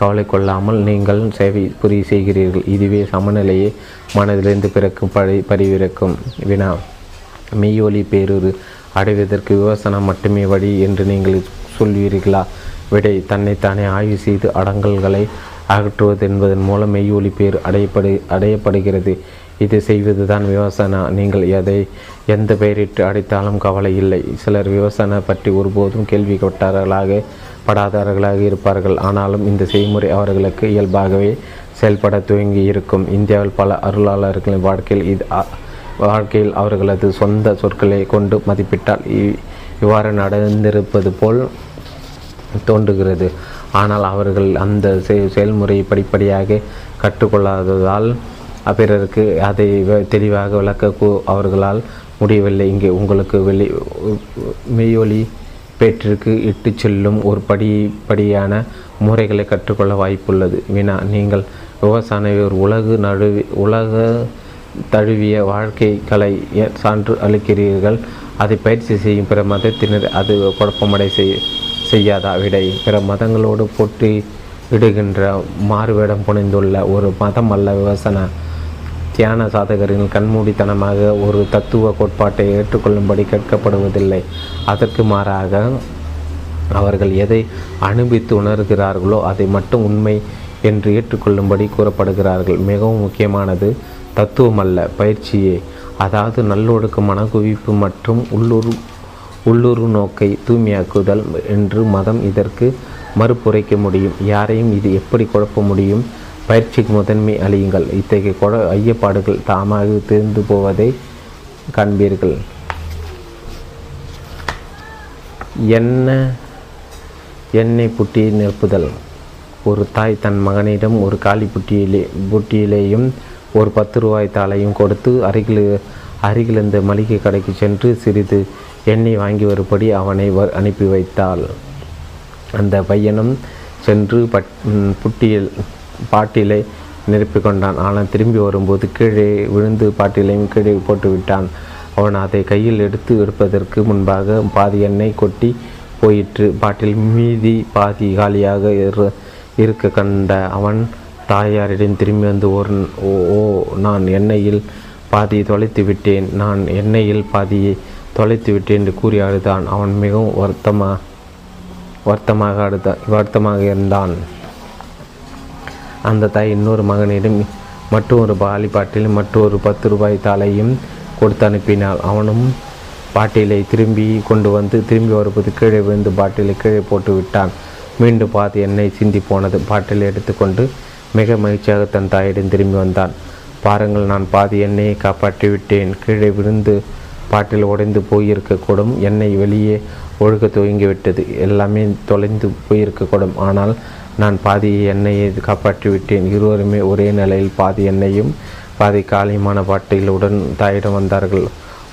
கவலை கொள்ளாமல் நீங்கள் சேவை புரிய செய்கிறீர்கள். இதுவே சமநிலையை மனதிலிருந்து பிறக்கும் பரி பரிவிறக்கும் வினா. மெய்யொலி பேரூறு அடைவதற்கு விமர்சனம் மட்டுமே வழி என்று நீங்கள் சொல்வீர்களா? விடை: தன்னைத்தானே ஆய்வு செய்து அடங்கல்களை அகற்றுவது என்பதன் மூலம் மெய் ஒளி பேர் அடையப்படு அடையப்படுகிறது. இதை செய்வது தான் விவசனா. நீங்கள் எதை எந்த பெயரிட்டு அடைத்தாலும் கவலை இல்லை. சிலர் விவசனை பற்றி ஒருபோதும் கேள்வி கொட்டார்களாக படாதார்களாக இருப்பார்கள். ஆனாலும் இந்த செய்முறை அவர்களுக்கு இயல்பாகவே செயல்பட துவங்கி இருக்கும். இந்தியாவில் பல அருளாளர்களின் வாழ்க்கையில் இது வாழ்க்கையில் அவர்களது சொந்த சொற்களை கொண்டு மதிப்பிட்டால் இவ்வாறு நடந்திருப்பது போல் தோன்றுகிறது. ஆனால் அவர்கள் அந்த செயல்முறையை படிப்படியாக கற்றுக்கொள்ளாததால் பிறருக்கு அதை தெளிவாக விளக்க அவர்களால் முடியவில்லை. இங்கே உங்களுக்கு வெளி மெய்யொலி பேற்றிற்கு இட்டு செல்லும் ஒரு படி படியான முறைகளை கற்றுக்கொள்ள வாய்ப்புள்ளது. வினா: நீங்கள் விவசாய ஒரு உலகு நழுவி உலக தழுவிய வாழ்க்கை கலை சான்று அளிக்கிறீர்கள். அதை பயிற்சி செய்யும் பிற மதத்தினர் அது குழப்பமடை செய் செய்யாதா? விடை: பிற மதங்களோடு போட்டி இடுகின்ற மாறுவேடம் புனைந்துள்ள ஒரு மதம் அல்ல விவசன தியான சாதகரின் கண்மூடித்தனமாக ஒரு தத்துவ கோட்பாட்டை ஏற்றுக்கொள்ளும்படி கேட்கப்படுவதில்லை. அதற்கு மாறாக அவர்கள் எதை அனுபவித்து உணர்கிறார்களோ அதை மட்டும் உண்மை என்று ஏற்றுக்கொள்ளும்படி கூறப்படுகிறார்கள். மிகவும் முக்கியமானது தத்துவமல்ல, பயிற்சியே. அதாவது நல்லொழுக்க மனக்குவிப்பு மற்றும் உள்ளூர் உள்ளுரு நோக்கை தூய்மையாக்குதல் என்று மதம் இதற்கு மறுப்புரைக்க முடியும். யாரையும் இது எப்படி குழப்ப முடியும்? பயிற்சிக்கு முதன்மை அழியுங்கள். இத்தகைய கொட ஐயப்பாடுகள் தாமாக தெரிந்து போவதை காண்பீர்கள். என்ன எண்ணெய் புட்டியை நிரப்புதல். ஒரு தாய் தன் மகனிடம் ஒரு காலி புட்டியிலே புட்டியிலேயும் ஒரு பத்து ரூபாய் தாளையும் கொடுத்து அருகில் அருகில் இருந்த மளிகை கடைக்கு சென்று சிறிது எண்ணெய் வாங்கி வரும்படி அவனை அனுப்பி வைத்தாள். அந்த பையனும் சென்று பட் புட்டியில் பாட்டிலை நிரப்பிக்கொண்டான். ஆனால் திரும்பி வரும்போது கீழே விழுந்து பாட்டிலையும் கீழே போட்டுவிட்டான். அவன் அதை கையில் எடுத்து எடுப்பதற்கு முன்பாக பாதி எண்ணெய் கொட்டி போயிற்று. பாட்டில் மீதி பாதி காலியாக இருக்க கண்ட அவன் தாயாரிடம் திரும்பி வந்து ஒரு ஓ நான் எண்ணெயில் பாதி தொலைத்து விட்டேன் நான் எண்ணெயில் பாதியை தொலைத்து விட்டேன் என்று கூறி அழுதான். அவன் மிகவும் வருத்தமாக வருத்தமாக அழுத வருத்தமாக இருந்தான். அந்த தாய் இன்னொரு மகனிடம் மற்றொரு பாலி பாட்டிலும் மற்றொரு பத்து ரூபாய் தாளையும் கொடுத்து அனுப்பினாள். அவனும் பாட்டிலை திரும்பி கொண்டு வந்து திரும்பி வரும்போது கீழே விழுந்து பாட்டிலை கீழே போட்டு விட்டான். மீண்டும் பாதி எண்ணெய் சிந்தி போனது. பாட்டிலை எடுத்துக்கொண்டு மிக மகிழ்ச்சியாக தன் தாயிடம் திரும்பி வந்தான். பாருங்கள், நான் பாதி எண்ணெயை காப்பாற்றி விட்டேன். கீழே விழுந்து பாட்டில் உடைந்து போயிருக்கக்கூடும், எண்ணெய் வெளியே ஒழுக துவங்கிவிட்டது, எல்லாமே தொலைந்து போயிருக்கக்கூடும். ஆனால் நான் பாதி எண்ணெயை காப்பாற்றி விட்டேன். இருவருமே ஒரே நிலையில் பாதி எண்ணெயும் பாதி காலியமான பாட்டிலுடன் தாயிடம் வந்தார்கள்.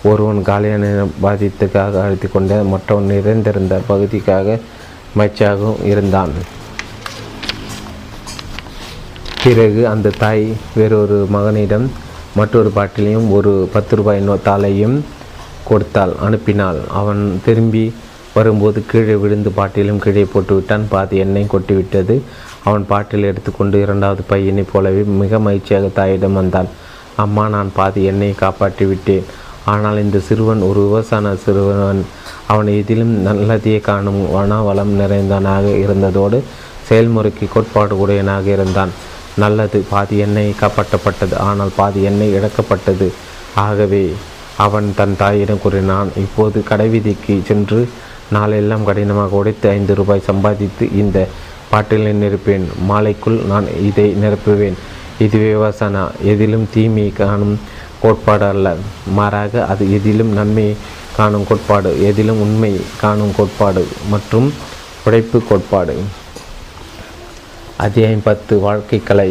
ஒருவன் காலியான பாதியத்துக்காக அழுத்தி கொண்ட மற்றவன் நிறைந்திருந்த பகுதிக்காக மச்சாகவும் இருந்தான். பிறகு அந்த தாய் வேறொரு மகனிடம் மற்றொரு பாட்டிலையும் ஒரு பத்து ரூபாய் தாளையும் கொடுத்தாள் அனுப்பினாள். அவன் திரும்பி வரும்போது கீழே விழுந்து பாட்டிலும் கீழே போட்டுவிட்டான். பாதி எண்ணெய் கொட்டிவிட்டது. அவன் பாட்டில் எடுத்துக்கொண்டு இரண்டாவது பையனைப் போலவே மிக மகிழ்ச்சியாக தாயிடம் வந்தான். அம்மா, நான் பாதி எண்ணெயை காப்பாற்றி விட்டேன். ஆனால் இந்த சிறுவன் ஒரு விவசாய சிறுவன். அவன் எதிலும் நல்லதையே காணும் வனவளம் நிறைந்தவனாக இருந்ததோடு செயல்முறைக்கு கோட்பாடு உடையனாக இருந்தான். நல்லது, பாதி எண்ணெய் காப்பாற்றப்பட்டது, ஆனால் பாதி எண்ணெய் இழக்கப்பட்டது. ஆகவே அவன் தன் தாயிடம் கூறினான், இப்போது கடைவீதிக்கு சென்று நாளெல்லாம் கடினமாக உடைத்து ஐந்து ரூபாய் சம்பாதித்து இந்த பாட்டிலை நிரப்பேன். மாலைக்குள் நான் இதை நிரப்புவேன். இது விவசானா, எதிலும் தீமையை காணும் கோட்பாடு அல்ல, மாறாக அது எதிலும் நன்மையை காணும் கோட்பாடு, எதிலும் உண்மை காணும் கோட்பாடு மற்றும் உழைப்பு கோட்பாடு. அத்தியாயம் பத்து, வாழ்க்கைக்கலை.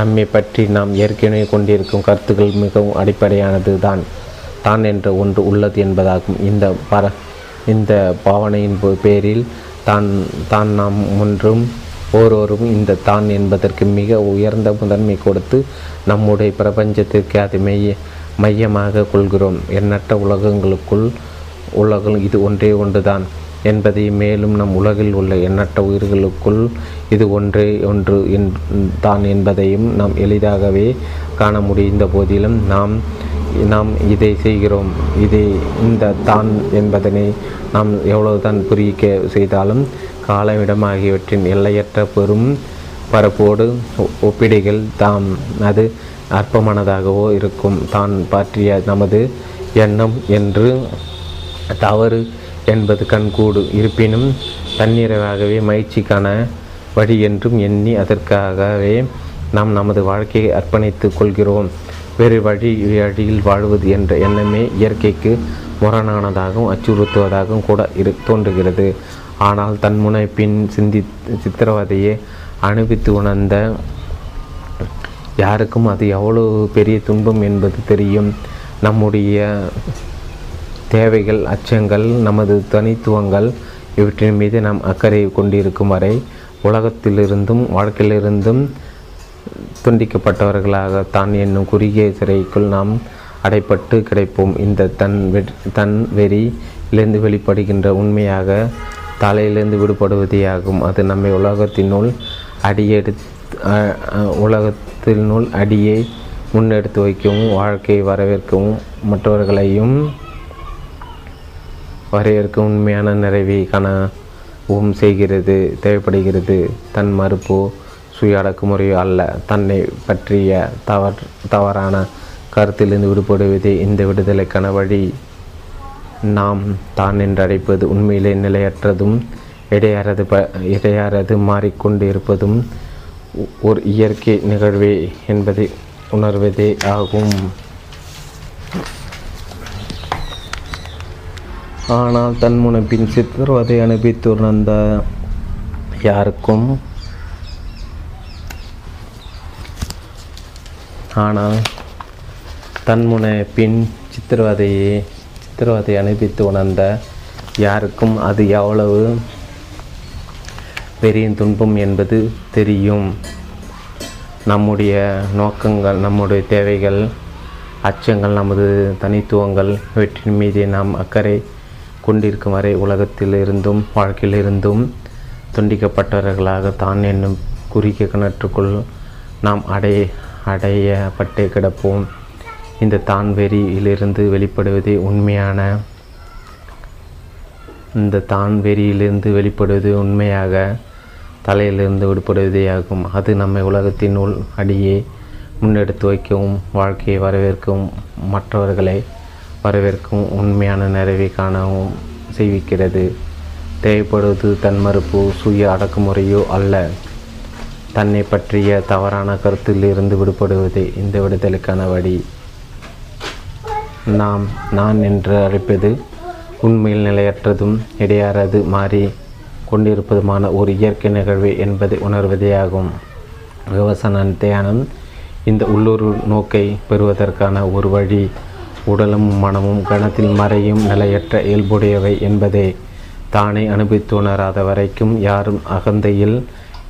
நம்மை பற்றி நாம் ஏற்கனவே கொண்டிருக்கும் கருத்துக்கள் மிகவும் அடிப்படையானது தான். தான் என்ற ஒன்று உள்ளது என்பதாகும். இந்த பர இந்த பாவனையின் பேரில் தான் தான் நாம் ஒன்றும் ஒருவரும் இந்த தான் என்பதற்கு மிக உயர்ந்த முதன்மை கொடுத்து நம்முடைய பிரபஞ்சத்திற்கு அதை மைய மையமாக கொள்கிறோம். எண்ணற்ற உலகங்களுக்குள் உலகம் இது ஒன்றே ஒன்றுதான் என்பதை, மேலும் நம் உலகில் உள்ள எண்ணற்ற உயிர்களுக்குள் இது ஒன்றே ஒன்று தான் என்பதையும் நாம் எளிதாகவே காண முடிந்த போதிலும் நாம் நாம் இதை செய்கிறோம். இதை இந்த தான் என்பதனை நாம் எவ்வளவுதான் புரிவிக்க செய்தாலும் காலமிடம் ஆகியவற்றின் எல்லையற்ற பெரும் பரப்போடு ஒப்பிடைகள் தாம் அது அற்பமானதாகவோ இருக்கும். தான் பற்றிய நமது எண்ணம் என்று தவறு என்பது கண்கூடு, இருப்பினும் தன்னிறைவாகவே மகிழ்ச்சிக்கான வழி என்றும் எண்ணி அதற்காகவே நாம் நமது வாழ்க்கையை அர்ப்பணித்து கொள்கிறோம். வேறு வழி வழியில் வாழ்வது என்ற எண்ணமே இயற்கைக்கு முரணானதாகவும் அச்சுறுத்துவதாகவும் கூட இரு தோன்றுகிறது. ஆனால் தன்முனைப்பின் சிந்தி சித்திரவதையை அனுபவித்து உணர்ந்த யாருக்கும் அது எவ்வளவு பெரிய துன்பம் என்பது தெரியும். நம்முடைய தேவைகள், அச்சங்கள், நமது தனித்துவங்கள் இவற்றின் மீது நாம் அக்கறை கொண்டிருக்கும் வரை உலகத்திலிருந்தும் வாழ்க்கையிலிருந்தும் துண்டிக்கப்பட்டவர்களாக தான் என்னும் குறுகிய சிறைக்குள் நாம் அடைப்பட்டு கிடைப்போம். இந்த தன் தன் வெறியிலிருந்து வெளிப்படுகின்ற உண்மையாக தலையிலிருந்து விடுபடுவதேயாகும். அது நம்மை உலகத்தினுள் அடியெடு உலகத்தினுள் அடியை முன்னெடுத்து வைக்கவும், வாழ்க்கையை வரவேற்கவும், மற்றவர்களையும் வரையறுக்கும் உண்மையான நிறைவை காணவும் செய்கிறது தேவைப்படுகிறது. தன் மறுப்போ சுய அடக்குமுறையோ அல்ல. தன்னை பற்றிய தவறு தவறான கருத்திலிருந்து விடுபடுவதே இந்த விடுதலைக்கான வழி. நாம் தான் என்று அழைப்பது உண்மையிலே நிலையற்றதும் இடையாரது ப இடையாரது மாறிக்கொண்டு இருப்பதும் ஒரு இயற்கை நிகழ்வே என்பதை உணர்வதே ஆகும். ஆனால் தன்முனைப்பின் சித்திரவதை அனுப்பித்து உணர்ந்த யாருக்கும் ஆனால் தன்முனைப்பின் சித்திரவதையை சித்திரவதை அனுப்பித்து உணர்ந்த யாருக்கும் அது எவ்வளவு பெரிய துன்பம் என்பது தெரியும். நம்முடைய நோக்கங்கள், நம்முடைய தேவைகள், அச்சங்கள், நமது தனித்துவங்கள், இவற்றின் மீது நாம் அக்கறை கொண்டிருக்கும் வரை உலகத்தில் இருந்தும் வாழ்க்கையிலிருந்தும் துண்டிக்கப்பட்டவர்களாக தான் என்னும் குறுகிய கிணற்றுக்குள் நாம் அடைய அடையப்பட்டே கிடப்போம். இந்த தான் வெறியிலிருந்து வெளிப்படுவதே உண்மையான இந்த தான் வெறியிலிருந்து வெளிப்படுவது உண்மையாக தலையிலிருந்து விடுபடுவதே ஆகும். அது நம்மை உலகத்தின் உள் அடியே முன்னெடுத்து வைக்கவும், வாழ்க்கையை வரவேற்கவும், மற்றவர்களை வரவேற்கவும், உண்மையான நிறைவை காணவும் செய்விக்கிறது. தேவைப்படுவது தன்மறுப்பு, சுய அடக்குமுறையோ அல்ல, தன்னை பற்றிய தவறான கருத்திலிருந்து விடுபடுவதே இந்த விடுதலைக்கான வழி. நாம் நான் என்று அழைப்பது உண்மையில் நிலையற்றதும் இடையாரது மாறி கொண்டிருப்பதுமான ஒரு இயற்கை நிகழ்வு என்பதை உணர்வதேயாகும். விவசன தியானம் இந்த உள்ளூர் நோக்கை பெறுவதற்கான ஒரு வழி. உடலும் மனமும் கணத்தில் மறையும் நிலையற்ற இயல்புடையவை என்பதை தானே அனுபவித்து உணராத வரைக்கும் யாரும் அகந்தையில்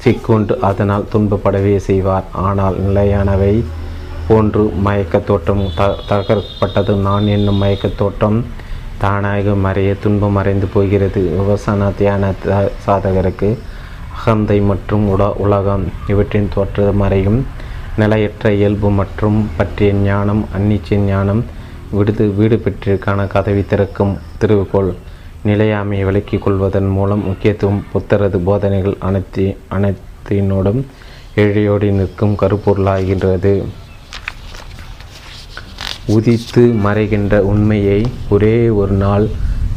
சிக்கொண்டு அதனால் துன்பப்படவே செய்வார். ஆனால் நிலையானவை போன்று மயக்கத் தோற்றம் த தகர்க்கப்பட்டது நான் என்னும் மயக்கத் தோற்றம் தானாக மறைய துன்பம் மறைந்து போகிறது. விவசாய தியான சாதகருக்கு அகந்தை மற்றும் உட உலகம் இவற்றின் தோற்ற மறையும் நிலையற்ற இயல்பு மற்றும் பற்றிய ஞானம், அந்நிச்ச ஞானம் விடுது வீடு பெற்றிற்கான கதவை திறக்கும் திருவுகோள். நிலையாமையை விளக்கிக் கொள்வதன் மூலம் முக்கியத்துவம் புத்தரது போதனைகள் அனைத்து அனைத்தினோடும் எழையோடி நிற்கும் கருப்பொருளாகின்றது. உதித்து மறைகின்ற உண்மையை ஒரே ஒரு நாள்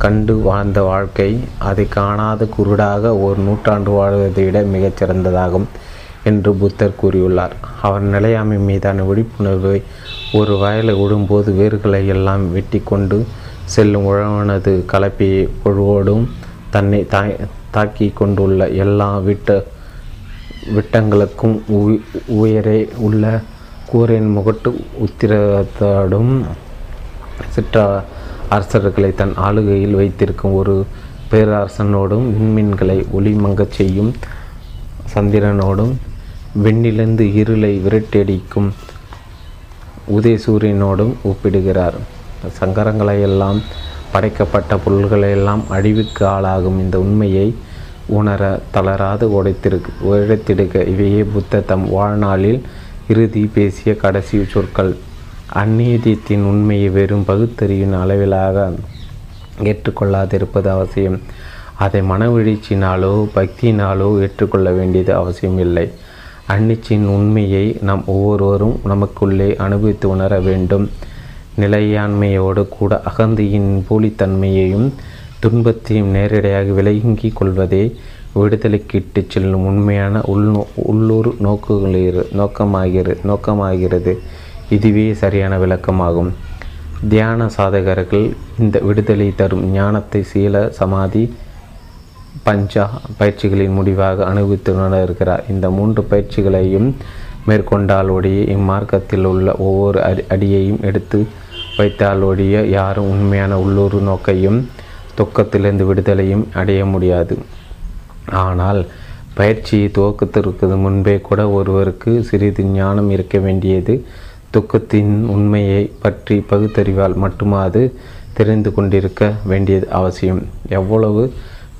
கண்டு வாழ்ந்த வாழ்க்கை அதை காணாத குருடாக ஒரு நூற்றாண்டு வாழ்வதை விட மிகச்சிறந்ததாகும் என்று புத்தர் கூறியுள்ளார். அவர் நிலையாமை மீதான விழிப்புணர்வை ஒரு வயலை விடும்போது வேர்களை எல்லாம் வெட்டி கொண்டு செல்லும் உழவனது கலப்பியை பொழுவோடும் தன்னை தாய் தாக்கி கொண்டுள்ள எல்லா விட்ட விட்டங்களுக்கும் உய் உயரே உள்ள கூரையின் முகட்டு உத்திரத்தோடும் சிற்ற அரசர்களை தன் ஆளுகையில் வைத்திருக்கும் ஒரு பேரரசனோடும் விண்மீன்களை ஒளிமங்கச் செய்யும் சந்திரனோடும் விண்ணிலிருந்து இருளை விரட்டடிக்கும் உதய சூரியனோடும் ஒப்பிடுகிறார். சங்கரங்களையெல்லாம் படைக்கப்பட்ட பொருள்களையெல்லாம் அழிவுக்கு ஆளாகும் இந்த உண்மையை உணர தளராது உடைத்திரு உழைத்திடுக இவையே புத்த தம் வாழ்நாளில் இறுதி பேசிய கடைசி சொற்கள். அந்நியத்தின் உண்மையை வெறும் பகுத்தறிவின் அளவிலாக ஏற்றுக்கொள்ளாதிருப்பது அவசியம். அதை மனவெழுச்சினாலோ பக்தியினாலோ ஏற்றுக்கொள்ள வேண்டியது அவசியம் இல்லை. அந்நிச்சின் உண்மையை நாம் ஒவ்வொருவரும் நமக்குள்ளே அனுபவித்து உணர வேண்டும். நிலையாண்மையோடு கூட அகந்தையின் போலித்தன்மையையும் துன்பத்தையும் நேரடியாக விலங்கிக் கொள்வதே விடுதலைக்கு இட்டு செல்லும் உண்மையான உள்நோ உள்ளூர் நோக்குகளில் நோக்கமாகிற நோக்கமாகிறது. இதுவே சரியான விளக்கமாகும். தியான சாதகர்கள் இந்த விடுதலை தரும் ஞானத்தை சீல சமாதி பஞ்சா பயிற்சிகளின் முடிவாக அனுபவித்துள்ளனர் இருக்கிறார். இந்த மூன்று பயிற்சிகளையும் மேற்கொண்டாலோடைய இம்மார்க்கத்தில் உள்ள ஒவ்வொரு அடி அடியையும் எடுத்து வைத்தாலோடைய யாரும் உண்மையான உள்ளூர் நோக்கையும் துக்கத்திலிருந்து விடுதலையும் அடைய முடியாது. ஆனால் பயிற்சியை துவக்கத்திற்கு முன்பே கூட ஒருவருக்கு சிறிது ஞானம் இருக்க வேண்டியது. துக்கத்தின் உண்மையை பற்றி பகுத்தறிவால் மட்டுமா அது தெரிந்து கொண்டிருக்க வேண்டியது அவசியம். எவ்வளவு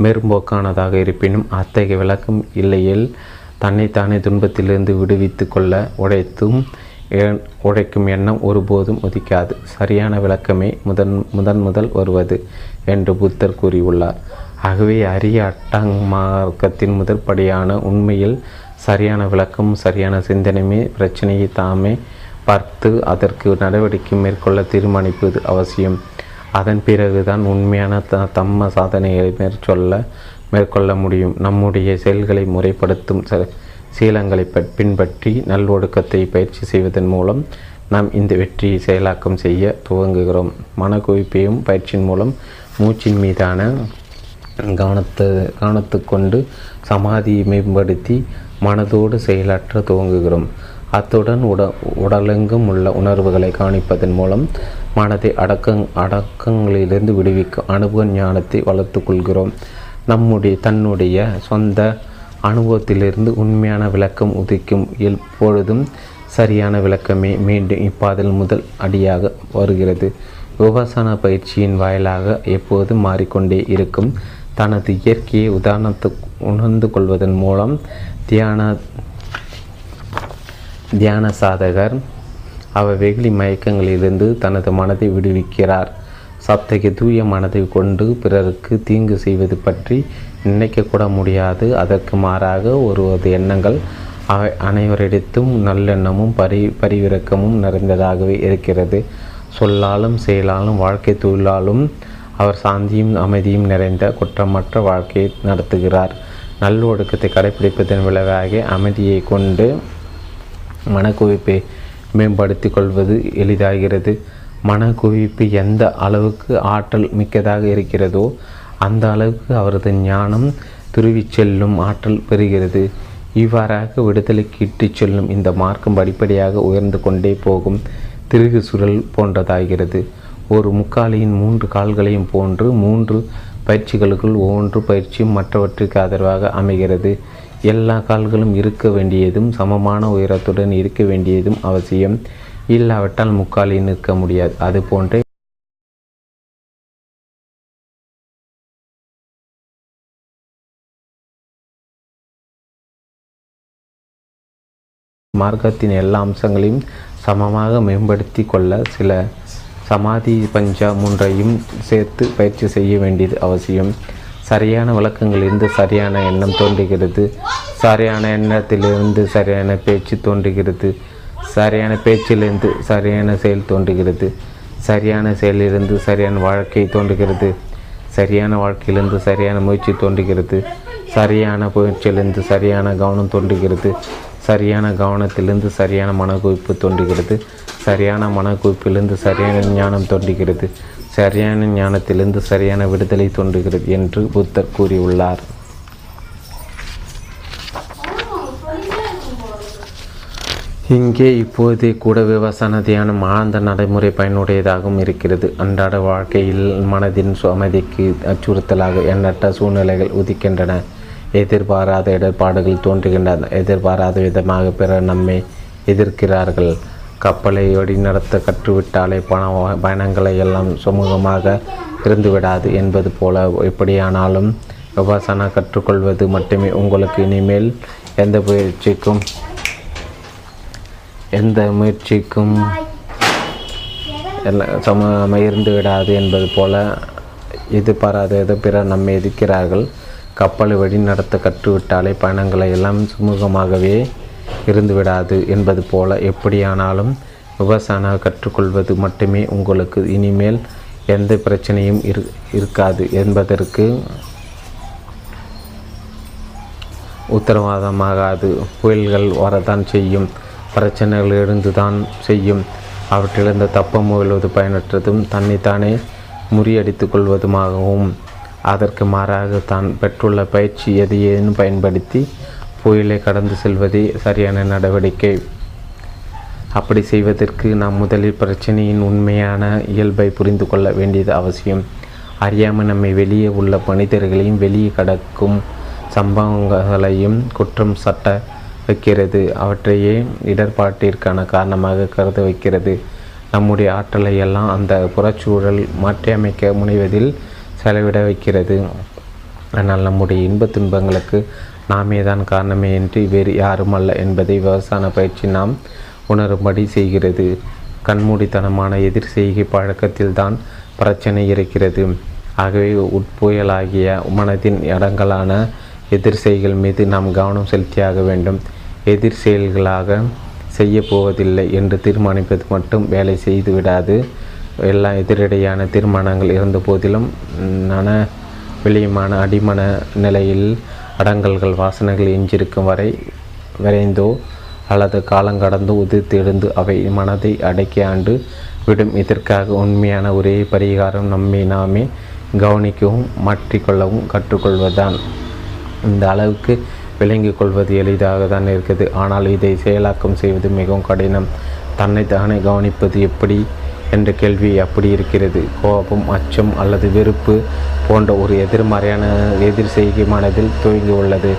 மேற்போக்கானதாக இருப்பினும் அத்தகைய விளக்கம் இல்லையில் தன்னைத்தானே துன்பத்திலிருந்து விடுவித்து கொள்ள உழைத்தும் உழைக்கும் எண்ணம் ஒருபோதும் உதிக்காது. சரியான விளக்கமே முதன் முதன் முதல் வருவது என்று புத்தர் கூறியுள்ளார். ஆகவே அரிய அட்டாங் மார்க்கத்தின் முதற்படியான உண்மையில் சரியான விளக்கம், சரியான சிந்தனையுமே பிரச்சனையை தாமே பார்த்து அதற்கு நடவடிக்கை மேற்கொள்ள தீர்மானிப்பது அவசியம். அதன் பிறகுதான் உண்மையான த தம்ம சாதனைகளை மேற்கொள்ள மேற்கொள்ள முடியும். நம்முடைய செயல்களை முறைப்படுத்தும் சீலங்களை பின்பற்றி நல்லொழுக்கத்தை பயிற்சி செய்வதன் மூலம் நாம் இந்த வெற்றியை செயலாக்கம் செய்ய துவங்குகிறோம். மனக்குவிப்பையும் பயிற்சியின் மூலம் மூச்சின் மீதான கவனத்தை கவனத்து கொண்டு சமாதியை மேம்படுத்தி மனதோடு செயலாற்ற துவங்குகிறோம். அத்துடன் உட உடலெங்கும் உள்ள உணர்வுகளை கவனிப்பதன் மூலம் மனதை அடக்கங் அடக்கங்களிலிருந்து விடுவிக்கும் அனுபவ ஞானத்தை வளர்த்து கொள்கிறோம். நம்முடைய தன்னுடைய சொந்த அனுபவத்திலிருந்து உண்மையான விளக்கம் உதிக்கும் எப்பொழுதும் சரியான விளக்கமே மீண்டும் இப்பாதல் முதல் அடியாக வருகிறது. விபாசனா பயிற்சியின் வாயிலாக எப்போது மாறிக்கொண்டே இருக்கும் தனது இயற்கையை உதாரணத்து உணர்ந்து கொள்வதன் மூலம் தியான தியான சாதகர் அவர் வெகுளி மயக்கங்களிலிருந்து தனது மனதை விடுவிக்கிறார். சத்தகைய தூய மனதை கொண்டு பிறருக்கு தீங்கு செய்வது பற்றி நினைக்கக்கூட முடியாது. அதற்கு மாறாக ஒருவது எண்ணங்கள் அவை அனைவரிடத்தும் நல்லெண்ணமும் பரி பரிவிறக்கமும் நிறைந்ததாகவே இருக்கிறது. சொல்லாலும் செயலாலும் வாழ்க்கை தொழிலாலும் அவர் சாந்தியும் அமைதியும் நிறைந்த குற்றமற்ற வாழ்க்கையை நடத்துகிறார். நல்லொழுக்கத்தை கடைபிடிப்பதன் விளைவாக அமைதியை கொண்டு மனக்குவிப்பை மேம்படுத்தி கொள்வது எளிதாகிறது. மனக்குவிப்பு எந்த அளவுக்கு ஆற்றல் மிக்கதாக இருக்கிறதோ அந்த அளவுக்கு அவரது ஞானம் துருவிச் செல்லும் ஆற்றல் பெறுகிறது. இவ்வாறாக விடுதலைக்கு இட்டுச் செல்லும் இந்த மார்க்கம் படிப்படியாக உயர்ந்து கொண்டே போகும் திருகு சுழல் போன்றதாகிறது. ஒரு முக்காலியின் மூன்று கால்களையும் போன்று மூன்று பயிற்சிகளுக்குள் ஒவ்வொன்று பயிற்சியும் மற்றவற்றிற்கு ஆதரவாக அமைகிறது. எல்லா கால்களும் இருக்க வேண்டியதும் சமமான உயரத்துடன் இருக்க வேண்டியதும் அவசியம். இல்லாவிட்டால் முக்காலில் நிற்க முடியாது. அதுபோன்றே மார்க்கத்தின் எல்லா அம்சங்களையும் சமமாக மேம்படுத்தி கொள்ள சில சமாதி பஞ்சா மூன்றையும் சேர்த்து பயிற்சி செய்ய வேண்டியது அவசியம். சரியான விளக்கங்களிலிருந்து சரியான எண்ணம் தோன்றுகிறது. சரியான எண்ணத்திலிருந்து சரியான பேச்சு தோன்றுகிறது. சரியான பேச்சிலிருந்து சரியான செயல் தோன்றுகிறது. சரியான செயலிலிருந்து சரியான வாழ்க்கை தோன்றுகிறது. சரியான வாழ்க்கையிலிருந்து சரியான முயற்சி தோன்றுகிறது. சரியான முயற்சியிலிருந்து சரியான கவனம் தோன்றுகிறது. சரியான கவனத்திலிருந்து சரியான மனக்குவிப்பு தோன்றுகிறது. சரியான மனக்குவிப்பிலிருந்து சரியான ஞானம் தோன்றுகிறது. சரியான ஞானத்திலிருந்து சரியான விடுதலை தோன்றுகிறது என்று புத்தர் கூறியுள்ளார். இங்கே இப்போதே கூட விபாசனா தியானம் ஆழ்ந்த நடைமுறை பயனுடையதாகவும் இருக்கிறது. அன்றாட வாழ்க்கையில் மனதின் அமைதிக்கு அச்சுறுத்தலாக எண்ணற்ற சூழ்நிலைகள் உதிக்கின்றன. எதிர்பாராத இடர்பாடுகள் தோன்றுகின்றன. எதிர்பாராத விதமாக பிறர் நம்மை எதிர்க்கிறார்கள். கப்பலை வழி நடத்த கற்றுவிட்டாலே பண பயணங்களை எல்லாம் சுமூகமாக இருந்துவிடாது என்பது போல எப்படியானாலும் விபாசனா கற்றுக்கொள்வது மட்டுமே உங்களுக்கு இனிமேல் எந்த பயிற்சிக்கும் எந்த முயற்சிக்கும் சம இருந்து விடாது என்பது போல எதிர்பாராத எதோ பிறர் நம்மை எதிர்க்கிறார்கள். கப்பலை வழி நடத்த கற்றுவிட்டாலே பயணங்களை எல்லாம் சுமூகமாகவே இருந்துவிடாது என்பது போல எப்படியானாலும் விபாசனா கற்றுக்கொள்வது மட்டுமே உங்களுக்கு இனிமேல் எந்த பிரச்சனையும் இரு இருக்காது என்பதற்கு உத்தரவாதமாகாது. புயல்கள் வரத்தான் செய்யும், பிரச்சனைகள் எழுந்துதான் செய்யும். அவற்றிலிருந்து தப்ப முயல்வது பயனற்றதும் தன்னைத்தானே முறியடித்து கொள்வதுமாகவும், அதற்கு மாறாக தான் பெற்றுள்ள பயிற்சி எதையேனும் பயன்படுத்தி புயலை கடந்து செல்வதே சரியான நடவடிக்கை. அப்படி செய்வதற்கு நாம் முதலில் பிரச்சனையின் உண்மையான இயல்பை புரிந்து கொள்ள வேண்டியது அவசியம். அறியாமல் நம்மை வெளியே உள்ள மனிதர்களையும் வெளியே கடக்கும் சம்பவங்களையும் குற்றம் சட்ட வைக்கிறது. அவற்றையே இடர்பாட்டிற்கான காரணமாக கருத வைக்கிறது. நம்முடைய ஆற்றலை எல்லாம் அந்த புறச்சூழல் மாற்றியமைக்க முனைவதில் செலவிட வைக்கிறது. ஆனால் நம்முடைய இன்ப துன்பங்களுக்கு நாமே தான் காரணமே என்று வேறு யாரும் அல்ல என்பதை விபாசனா பயிற்சி நாம் உணரும்படி செய்கிறது. கண்மூடித்தனமான எதிர் செய்கை பழக்கத்தில்தான் பிரச்சனை இருக்கிறது. ஆகவே உட்புயலாகிய மனதின் இடங்களான எதிர் செயல்கள் மீது நாம் கவனம் செலுத்தியாக வேண்டும். எதிர் செயல்களாக செய்ய போவதில்லை என்று தீர்மானிப்பது மட்டும் வேலை செய்து விடாது. எல்லா எதிரடையான தீர்மானங்கள் இருந்த போதிலும் நன வெளியுமான அடிமன நிலையில் அடங்கல்கள் வாசனைகள் எஞ்சிருக்கும் வரை விரைந்தோ அல்லது காலங்கடந்து உதிர்த்து எழுந்து அவை மனதை அடக்கி ஆண்டு விடும். இதற்காக உண்மையான ஒரே பரிகாரம் நம்மை நாமே கவனிக்கவும் மாற்றிக்கொள்ளவும் கற்றுக்கொள்வதுதான். இந்த அளவுக்கு விளங்கிக் கொள்வது எளிதாக தான் இருக்குது, ஆனால் இதை செயலாக்கம் செய்வது மிகவும் கடினம். தன்னை தானே கவனிப்பது எப்படி என்ற கேள்வி அப்படி இருக்கிறது. கோபம், அச்சம் அல்லது வெறுப்பு போன்ற ஒரு எதிர்மறையான எதிர் செய்கை மனதில் துவங்கி உள்ளது.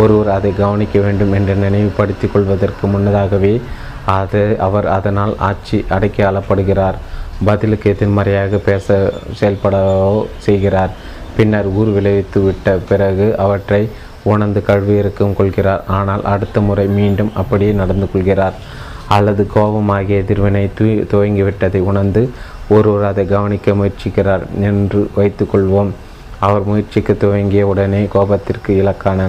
ஒருவர் அதை கவனிக்க வேண்டும் என்று நினைவுபடுத்திக் கொள்வதற்கு முன்னதாகவே அது அவர் அதனால் ஆட்சி அடக்கி ஆளப்படுகிறார், பதிலுக்கு எதிர்மறையாக பேச செயல்படவோ செய்கிறார். பின்னர் ஊர் விளைவித்து விட்ட பிறகு அவற்றை உணர்ந்து கழுவியிருக்கும் கொள்கிறார், ஆனால் அடுத்த முறை மீண்டும் அப்படியே நடந்து கொள்கிறார். அல்லது கோபமாகிய எதிர்வினை தூ துவங்கிவிட்டதை உணர்ந்து ஒருவர் அதை கவனிக்க முயற்சிக்கிறார் என்று வைத்துக்கொள்வோம். அவர் முயற்சிக்க துவங்கிய உடனே கோபத்திற்கு இலக்கான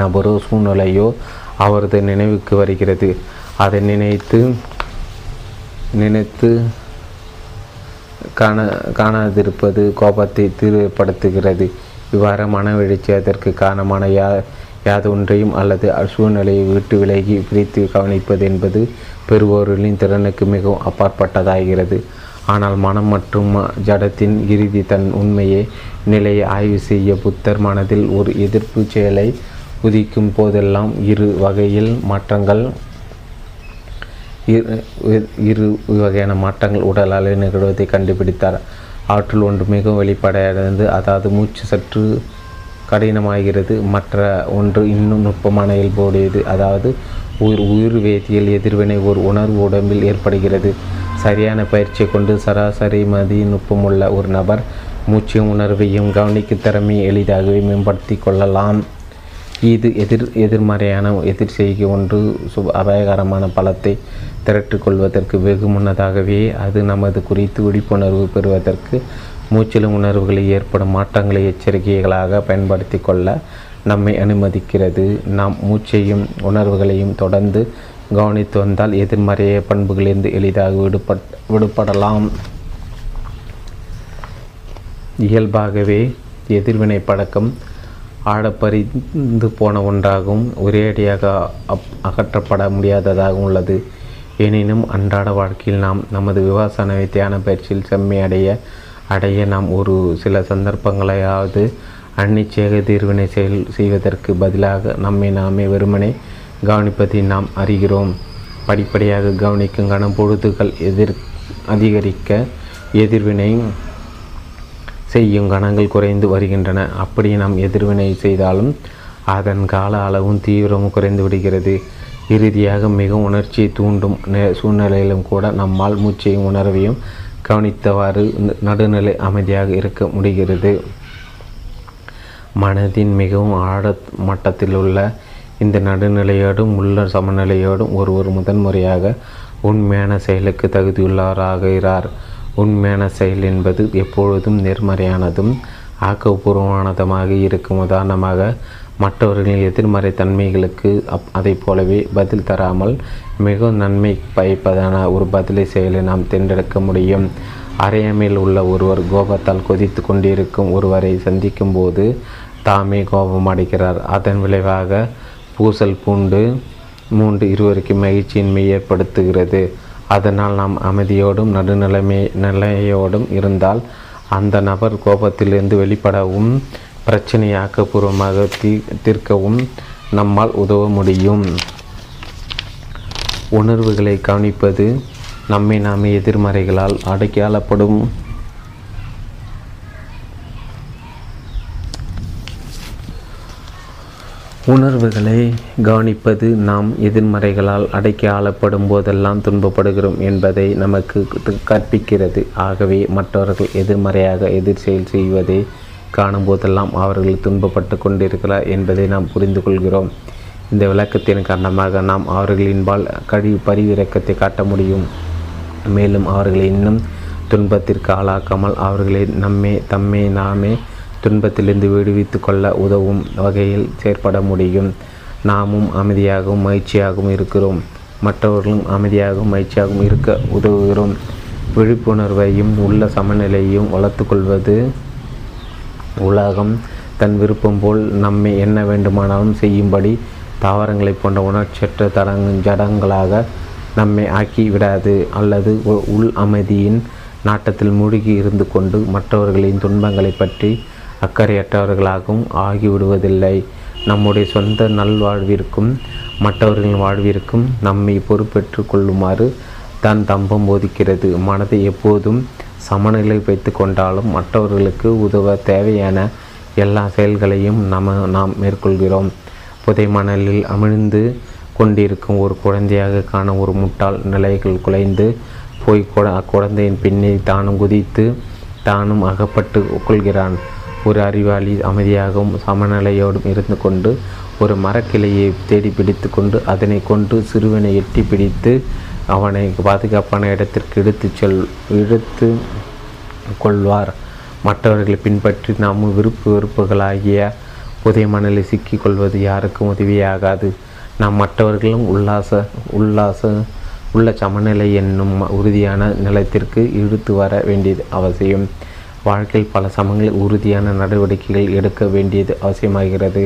நபரோ சூழ்நிலையோ அவரது நினைவுக்கு வருகிறது. அதை நினைத்து நினைத்து காண காணாதிருப்பது கோபத்தை தீவிரப்படுத்துகிறது. இவ்வாறு மனவெழுச்சி அதற்கு காரணமான யா யாதொன்றையும் அல்லது சூழ்நிலையை விட்டு விலகி பிரித்து கவனிப்பது என்பது பெறுவோர்களின் திறனுக்கு மிகவும் அப்பாற்பட்டதாகிறது. ஆனால் மனம் மற்றும் ஜடத்தின் இறுதி தன் உண்மையை நிலையை ஆய்வு செய்ய புத்தர் மனதில் ஒரு எதிர்ப்பு செயலை உதிக்கும் போதெல்லாம் இரு வகையில் மாற்றங்கள் இரு வகையான மாற்றங்கள் உடலால் நிகழ்வதை கண்டுபிடித்தார். ஆற்றல் ஒன்று மிகவும் வெளிப்படையடைந்து, அதாவது மூச்சு சற்று கடினமாகிறது. மற்ற ஒன்று இன்னும் நுட்பமான இயல்புடையது, அதாவது உயிர் உயிர் வேதியியல் எதிர்வினை ஒரு உணர்வு உடம்பில் ஏற்படுகிறது. சரியான பயிற்சியை கொண்டு சராசரி மதிய நுட்பமுள்ள ஒரு நபர் மூச்சையும் உணர்வையும் கவனிக்கும் திறமையை எளிதாகவே மேம்படுத்தி கொள்ளலாம். இது எதிர் எதிர்மறையான எதிர் செய்கை ஒன்று சு அபாயகரமான பலத்தை திரட்டுக்கொள்வதற்கு வெகு முன்னதாகவே அது நமது குறித்து விழிப்புணர்வு பெறுவதற்கு மூச்சிலும் உணர்வுகளில் ஏற்படும் மாற்றங்களை எச்சரிக்கைகளாக பயன்படுத்தி கொள்ள நம்மை அனுமதிக்கிறது. நாம் மூச்சையும் உணர்வுகளையும் தொடர்ந்து கவனித்து வந்தால் எதிர்மறைய பண்புகளிலிருந்து எளிதாக விடுபட் விடுபடலாம். இயல்பாகவே எதிர்வினை பழக்கம் ஆடப்பறிந்து போன ஒன்றாகவும் ஒரேடியாக அப் அகற்றப்பட முடியாததாகவும் உள்ளது. எனினும் அன்றாட வாழ்க்கையில் நாம் நமது விவாசனவை தியான பயிற்சியில் செம்மையடைய அடைய நாம் ஒரு சில சந்தர்ப்பங்களையாவது அன்னிச்சேக தீர்வினை செயல் செய்வதற்கு பதிலாக நம்மை நாமே வெறுமனை கவனிப்பதை நாம் அறிகிறோம். படிப்படியாக கவனிக்கும் கணப்பொழுதுகள் எதிர் அதிகரிக்க எதிர்வினை செய்யும் கணங்கள் குறைந்து வருகின்றன. அப்படி நாம் எதிர்வினை செய்தாலும் அதன் கால அளவும் தீவிரமும் குறைந்து விடுகிறது. இறுதியாக மிகவும் உணர்ச்சியை தூண்டும் சூழ்நிலையிலும் கூட நம்மால் மூச்சையும் உணர்வையும் கவனித்தவாறு நடுநிலை அமைதியாக இருக்க முடிகிறது. மனதின் மிகவும் ஆழ மட்டத்தில் உள்ள இந்த நடுநிலையோடும் உள்ள சமநிலையோடும் ஒருவர் முதன்முறையாக உண்மையான செயலுக்கு தகுதியுள்ளவராகிறார். உண்மையான செயல் என்பது எப்பொழுதும் நேர்மறையானதும் ஆக்கப்பூர்வமானதுமாக இருக்கும். உதாரணமாக மற்றவர்களின் எதிர்மறை தன்மைகளுக்கு அப் அதை போலவே பதில் தராமல் மிகவும் நன்மை பயப்பதான ஒரு பதிலை செயலை நாம் தேர்ந்தெடுக்க முடியும். அறையாமையில் உள்ள ஒருவர் கோபத்தால் கொதித்து கொண்டிருக்கும் ஒருவரை சந்திக்கும் போது தாமே கோபமடைகிறார். அதன் விளைவாக பூசல் பூண்டு மூன்று இருவருக்கு மகிழ்ச்சியின்மை ஏற்படுத்துகிறது. அதனால் நாம் அமைதியோடும் நடுநிலைமை நிலையோடும் இருந்தால் அந்த நபர் கோபத்திலிருந்து வெளிப்படவும் பிரச்சனையை ஆக்கப்பூர்வமாக தீ தீர்க்கவும் நம்மால் உதவ முடியும். உணர்வுகளை கவனிப்பது நம்மை நாமே எதிர்மறைகளால் அடக்கியாளப்படும் உணர்வுகளை கவனிப்பது நாம் எதிர்மறைகளால் அடக்கி ஆளப்படும் போதெல்லாம் துன்பப்படுகிறோம் என்பதை நமக்கு கற்பிக்கிறது. ஆகவே மற்றவர்கள் எதிர்மறையாக எதிர் செயல் செய்வதை காணும் போதெல்லாம் அவர்கள் துன்பப்பட்டு கொண்டிருக்கிறார் என்பதை நாம் புரிந்து கொள்கிறோம். இந்த விளக்கத்தின் காரணமாக நாம் அவர்களின்பால் கழி பரிவிரக்கத்தை காட்ட முடியும். மேலும் அவர்களை இன்னும் துன்பத்திற்கு ஆளாக்காமல் அவர்களை நம்மே தம்மை நாமே துன்பத்திலிருந்து விடுவித்து கொள்ள உதவும் வகையில் செயற்பட முடியும். நாமும் அமைதியாகவும் மகிழ்ச்சியாகவும் இருக்கிறோம், மற்றவர்களும் அமைதியாகவும் மகிழ்ச்சியாகவும் இருக்க உதவுகிறோம். விழிப்புணர்வையும் உள்ள சமநிலையையும் வளர்த்து கொள்வது உலகம் தன் விருப்பம் போல் நம்மை என்ன வேண்டுமானாலும் செய்யும்படி தாவரங்களை போன்ற உணர்ச்சற்ற தரங்கு ஜடங்களாக நம்மை ஆக்கி விடாது. அல்லது உள் அமைதியின் நாட்டத்தில் மூழ்கி இருந்து கொண்டு மற்றவர்களின் துன்பங்களை பற்றி அக்கறையற்றவர்களாகவும் ஆகிவிடுவதில்லை. நம்முடைய சொந்த நல்வாழ்விற்கும் மற்றவர்களின் வாழ்விற்கும் நம்மை பொறுப்பேற்று கொள்ளுமாறு தான் தம்பம் போதிக்கிறது. மனதை எப்போதும் சமநிலை வைத்து கொண்டாலும் மற்றவர்களுக்கு உதவ தேவையான எல்லா செயல்களையும் நம நாம் மேற்கொள்கிறோம். புதை மணலில் அமிழ்ந்து கொண்டிருக்கும் ஒரு குழந்தையாக காண ஒரு முட்டாள் நிலைகள் குலைந்து போய் குழந்தையின் பின்னே தானும் குதித்து தானும் அகப்பட்டு கொள்கிறான். ஒரு அறிவாளி அமைதியாகவும் சமநிலையோடும் இருந்து கொண்டு ஒரு மரக்கிளையை தேடி பிடித்து கொண்டு அதனை கொண்டு சிறுவனை எட்டி பிடித்து அவனை பாதுகாப்பான இடத்திற்கு இழுத்து செல் இழுத்து கொள்வார். மற்றவர்களை பின்பற்றி நாம் விருப்பு வெறுப்புகளாகிய புதை மணலை சிக்கிக்கொள்வது யாருக்கும் உதவியாகாது. நாம் மற்றவர்களும் உல்லாச உல்லாச உள்ள சமநிலை என்னும் உறுதியான நிலத்திற்கு இழுத்து வர வேண்டியது அவசியம். வாழ்க்கையில் பல சமயங்களில் உறுதியான நடவடிக்கைகள் எடுக்க வேண்டியது அவசியமாகிறது.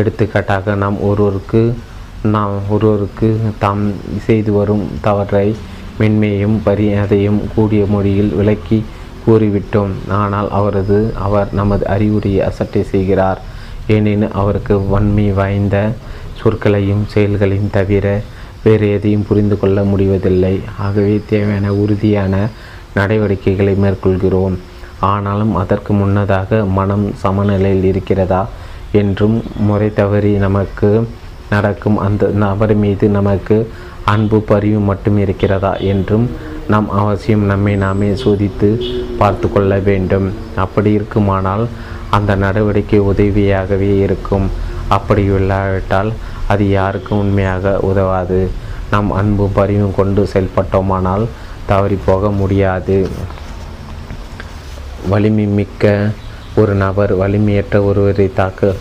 எடுத்துக்காட்டாக நாம் ஒருவருக்கு நாம் ஒருவருக்கு தாம் செய்து வரும் தவறை மென்மையும் மரியாதையும் கூடிய மொழியில் விளக்கி கூறிவிட்டோம். ஆனால் அவரது அவர் நமது அறிவுரையை அசட்டை செய்கிறார். ஏனெனில் அவருக்கு வன்மை வாய்ந்த சொற்களையும் செயல்களையும் தவிர வேறு எதையும் புரிந்து கொள்ள முடிவதில்லை. ஆகவே தேவையான உறுதியான நடவடிக்கைகளை மேற்கொள்கிறோம். ஆனாலும் அதற்கு முன்னதாக மனம் சமநிலையில் இருக்கிறதா என்றும் முறை தவறி நமக்கு நடக்கும் அந்த நபர் மீது நமக்கு அன்பு பரிவு மட்டும் இருக்கிறதா என்றும் நாம் அவசியம் நம்மை நாமே சோதித்து பார்த்து கொள்ள வேண்டும். அப்படி இருக்குமானால் அந்த நடவடிக்கை உதவியாகவே இருக்கும். அப்படி இல்லாவிட்டால் அது யாருக்கும் உண்மையாக உதவாது. நாம் அன்பு பரிவும் கொண்டு செயல்பட்டோமானால் தவறி போக முடியாது. வலிமை மிக்க ஒரு நபர் வலிமையற்ற ஒருவரை தாக்க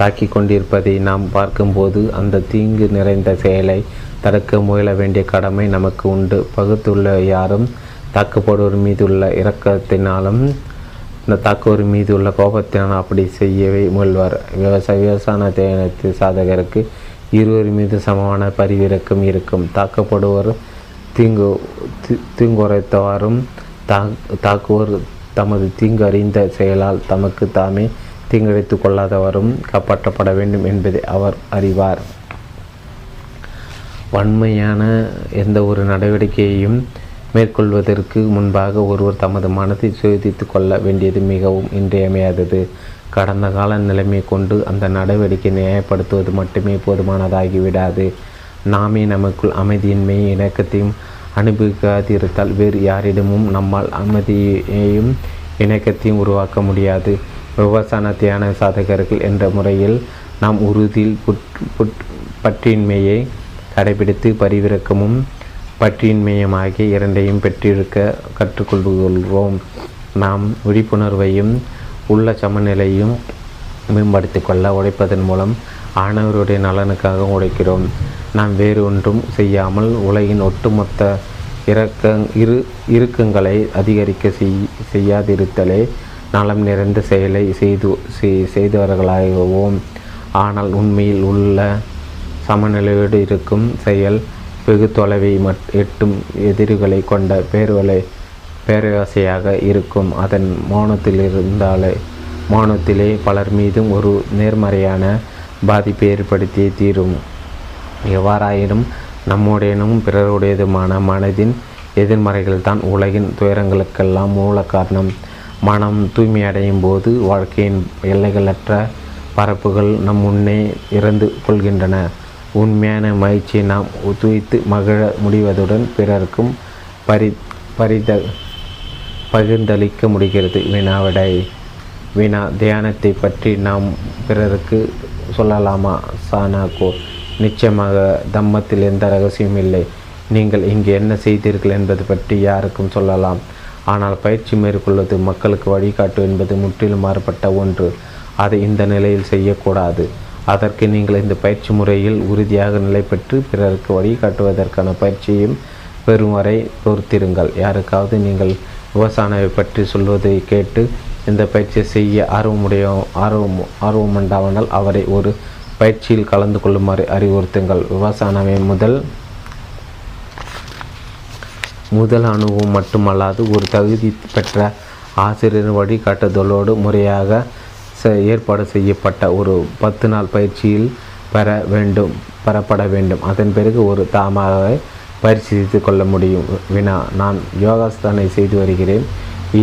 தாக்கி கொண்டிருப்பதை நாம் பார்க்கும்போது அந்த தீங்கு நிறைந்த செயலை தடுக்க முயல வேண்டிய கடமை நமக்கு உண்டு. பகுத்துள்ள யாரும் தாக்கப்படுவோர் மீதுள்ள இரக்கத்தினாலும் இந்த தாக்குவோர் மீது உள்ள கோபத்தினால் அப்படி செய்யவே முயல்வார். விவசாய விவசாய தேனத்து சாதகருக்கு இருவர் மீது சமமான பரிவிரக்கம் இருக்கும். தாக்கப்படுவோர் தீங்கு தீங்குரைத்தவாறும் தா தாக்குவோர் தமது தீங்கு அறிந்த செயலால் தமக்கு தாமே தீங்கிழைத்து கொள்ளாதவரும் காப்பாற்றப்பட வேண்டும் என்பதை அவர் அறிவார். வன்மையான எந்த ஒரு நடவடிக்கையையும் மேற்கொள்வதற்கு முன்பாக ஒருவர் தமது மனத்தை சோதித்து கொள்ள வேண்டியது மிகவும் இன்றியமையாதது. கடந்த கால நிலைமை கொண்டு அந்த நடவடிக்கை நியாயப்படுத்துவது மட்டுமே போதுமானதாகிவிடாது. நாமே நமக்குள் அமைதியின்மையும் இணக்கத்தையும் அனுபவிக்காதிருத்தால் வேறு யாரிடமும் நம்மால் அமைதியையும் இணக்கத்தையும் உருவாக்க முடியாது. விவசாய தியான சாதகர்கள் என்ற முறையில் நாம் உறுதியில் பற்றின்மையை கடைபிடித்து பரிவிறக்கமும் பற்றின்மையுமாகிய இரண்டையும் பெற்றிருக்க கற்றுக்கொள்கிறோம். நாம் விழிப்புணர்வையும் உள்ள சமநிலையும் மேம்படுத்தி கொள்ள உழைப்பதன் மூலம் ஆணவருடைய நலனுக்காக உழைக்கிறோம். நாம் வேறு ஒன்றும் செய்யாமல் உலகின் ஒட்டுமொத்த இறக்க இரு இறுக்கங்களை அதிகரிக்க செய்யாதிருத்தலே நலம் நிறைந்த செயலை செய்து செய்தவர்களாகவும். ஆனால் உண்மையில் உள்ள சமநிலையோடு இருக்கும் செயல் வெகு தொலைவை மட் எட்டும் எதிரிகளை கொண்ட பேர்வலை பேரவாசையாக இருக்கும். அதன் மௌனத்தில் இருந்தாலே மௌனத்திலே பலர் மீதும் ஒரு நேர்மறையான பாதிப்பை ஏற்படுத்தியே தீரும். எவ்வாறாயினும் நம்முடையனும் பிறருடையதுமான மனதின் எதிர்மறைகள்தான் உலகின் துயரங்களுக்கெல்லாம் மூல காரணம். மனம் தூய்மையடையும் போது வாழ்க்கையின் எல்லைகளற்ற பரப்புகள் நம் முன்னே இறந்து கொள்கின்றன. உண்மையான மகிழ்ச்சியை நாம் தூய்த்து மகிழ முடிவதுடன் பிறருக்கும் பரி பரித பகிர்ந்தளிக்க முடிகிறது. வினாவிடை வினா தியானத்தை பற்றி நாம் பிறருக்கு சொல்லலாமா? சானாகோ நிச்சயமாக. தம்மத்தில் எந்த ரகசியம் இல்லை. நீங்கள் இங்கு என்ன செய்தீர்கள் என்பது பற்றி யாருக்கும் சொல்லலாம். ஆனால் பயிற்சி மேற்கொள்வது மக்களுக்கு வழிகாட்டு என்பது முற்றிலும் மாறுபட்ட ஒன்று. அதை இந்த நிலையில் செய்யக்கூடாது. அதற்கு நீங்கள் இந்த பயிற்சி முறையில் உறுதியாக நிலை பெற்று பிறருக்கு வழிகாட்டுவதற்கான பயிற்சியும் பெறும் வரை பொறுத்திருங்கள். யாருக்காவது நீங்கள் விவசாயியை பற்றி சொல்வதை கேட்டு இந்த பயிற்சியை செய்ய ஆர்வமுடைய ஆர்வம் ஆர்வமுண்டாவனால் அவரை ஒரு பயிற்சியில் கலந்து கொள்ளுமாறு அறிவுறுத்துங்கள். விபாசனாவை முதல் முதல் அனுபவம் மட்டுமல்லாது ஒரு தகுதி பெற்ற ஆசிரியர் வழிகாட்டுதலோடு முறையாக ஏற்பாடு செய்யப்பட்ட ஒரு பத்து நாள் பயிற்சியில் பெற வேண்டும் பெறப்பட வேண்டும். அதன் பிறகு ஒரு தாமாக பயிற்சி செய்து கொள்ள முடியும். வினா: நான் யோகாஸ்தானை செய்து வருகிறேன்,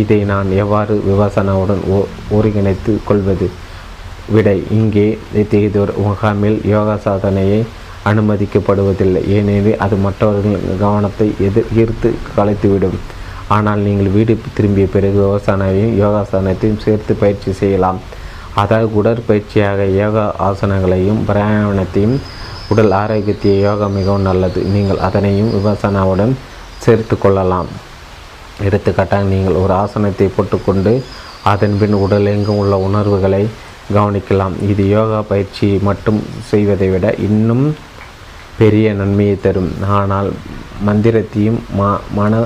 இதை நான் எவ்வாறு விபாசனாவுடன் ஒ ஒருங்கிணைத்து கொள்வது? விடை: இங்கே இத்தகையதொரு முகாமில் யோகா சாதனையை அனுமதிக்கப்படுவதில்லை, ஏனெனில் அது மற்றவர்களின் கவனத்தை எதிர் ஈர்த்து கலைத்துவிடும். ஆனால் நீங்கள் வீடு திரும்பிய பிறகு யோகாசனையும் யோகாசனத்தையும் சேர்த்து பயிற்சி செய்யலாம். அதாவது உடற்பயிற்சியாக யோகா ஆசனங்களையும் பிராணாயாமத்தையும். உடல் ஆரோக்கியத்தை யோகா மிகவும் நல்லது. நீங்கள் அதனையும் விபாசனாவுடன் சேர்த்து கொள்ளலாம். எடுத்துக்காட்டாக, நீங்கள் ஒரு ஆசனத்தை போட்டுக்கொண்டு அதன் பின் உடலெங்கும் உள்ள உணர்வுகளை கவனிக்கலாம். இது யோகா பயிற்சி மட்டும் செய்வதை விட இன்னும் பெரிய நன்மையை தரும். ஆனால் மந்திரத்தையும் மா மன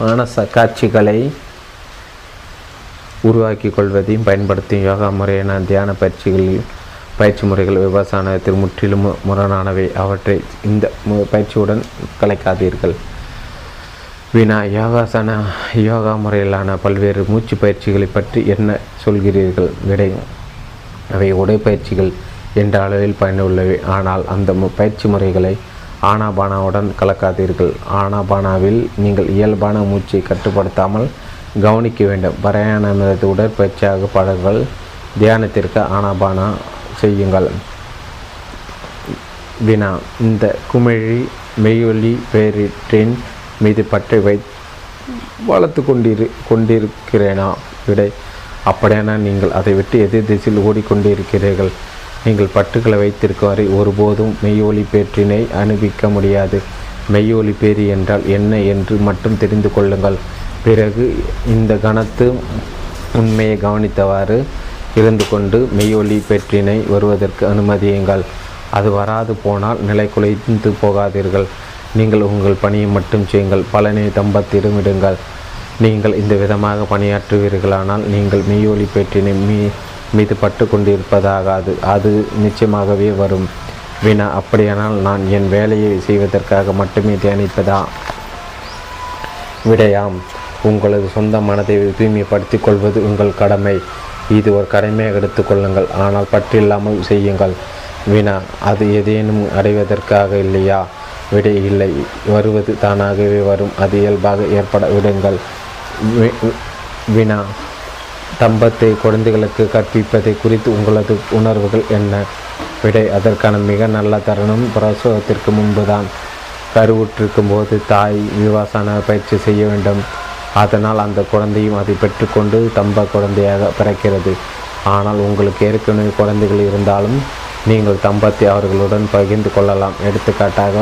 மானச காட்சிகளை உருவாக்கி கொள்வதையும் பயன்படுத்தும் யோகா முறையான தியான பயிற்சிகளில் பயிற்சி முறைகள் விபாசனாவில் முற்றிலும் முரணானவை. அவற்றை இந்த பயிற்சியுடன் கலைக்காதீர்கள். வினா: யோகாசன யோகா முறையிலான பல்வேறு மூச்சு பயிற்சிகளை பற்றி என்ன சொல்கிறீர்கள்? விடை: அவை உடற்பயிற்சிகள் என்ற அளவில் பயனுள்ளவை. ஆனால் அந்த பயிற்சி முறைகளை ஆனாபானாவுடன் கலக்காதீர்கள். ஆனாபானாவில் நீங்கள் இயல்பான மூச்சை கட்டுப்படுத்தாமல் கவனிக்க வேண்டும். பராயணமது உடற்பயிற்சியாக பழங்கள். தியானத்திற்கு ஆனாபானா செய்யுங்கள். வினா: இந்த குமிழி மெய்யொலி பேரிற்றின் மீது பற்றி வை வளர்த்து கொண்டிரு கொண்டிருக்கிறேனா? விடை: அப்படியானா நீங்கள் அதை விட்டு எதிர் திசையில் ஓடிக்கொண்டிருக்கிறீர்கள். நீங்கள் பற்றுக்களை வைத்திருக்கும் வரை ஒருபோதும் மெய்யொலி பேற்றினை அனுபவிக்க முடியாது. மெய்யொலி பேரி என்றால் என்ன என்று மட்டும் தெரிந்து கொள்ளுங்கள். பிறகு இந்த கணத்து உண்மையை கவனித்தவாறு இருந்து கொண்டு மெய்யொலி பேற்றினை வருவதற்கு அனுமதியுங்கள். அது வராது போனால் நிலை குலைந்து போகாதீர்கள். நீங்கள் உங்கள் பணியை மட்டும் செய்யுங்கள். பலனை தம்பத்திடமிடுங்கள். நீங்கள் இந்த விதமாக பணியாற்றுவீர்களானால் நீங்கள் மெய்யொலி பேற்றினை மீ மீது பட்டு கொண்டிருப்பதாகாது. அது நிச்சயமாகவே வரும். வினா: அப்படியானால் நான் என் வேலையை செய்வதற்காக மட்டுமே தியானிப்பதா? விடையாம். உங்களது சொந்த மனதை தூய்மைப்படுத்திக் கொள்வது உங்கள் கடமை. இது ஒரு கடமையாக எடுத்துக்கொள்ளுங்கள். ஆனால் பற்றில்லாமல் செய்யுங்கள். வினா: அது ஏதேனும் அடைவதற்காக இல்லையா? விடை: இல்லை, வருவது தானாகவே வரும். அது இயல்பாக ஏற்பட விடுங்கள். வினா: தம்பத்தை குழந்தைகளுக்கு கற்பிப்பதை குறித்து உங்களது உணர்வுகள் என்ன? விடை: அதற்கான மிக நல்ல தருணம் பிரசவத்திற்கு முன்புதான். கருவுற்றிருக்கும் போது தாய் விபாசனா பயிற்சி செய்ய வேண்டும். அதனால் அந்த குழந்தையும் அதை பெற்றுக்கொண்டு தம்ப குழந்தையாக பிறக்கிறது. ஆனால் உங்களுக்கு ஏற்கனவே குழந்தைகள் இருந்தாலும் நீங்கள் தம்பத்தை அவர்களுடன் பகிர்ந்து கொள்ளலாம். எடுத்துக்காட்டாக,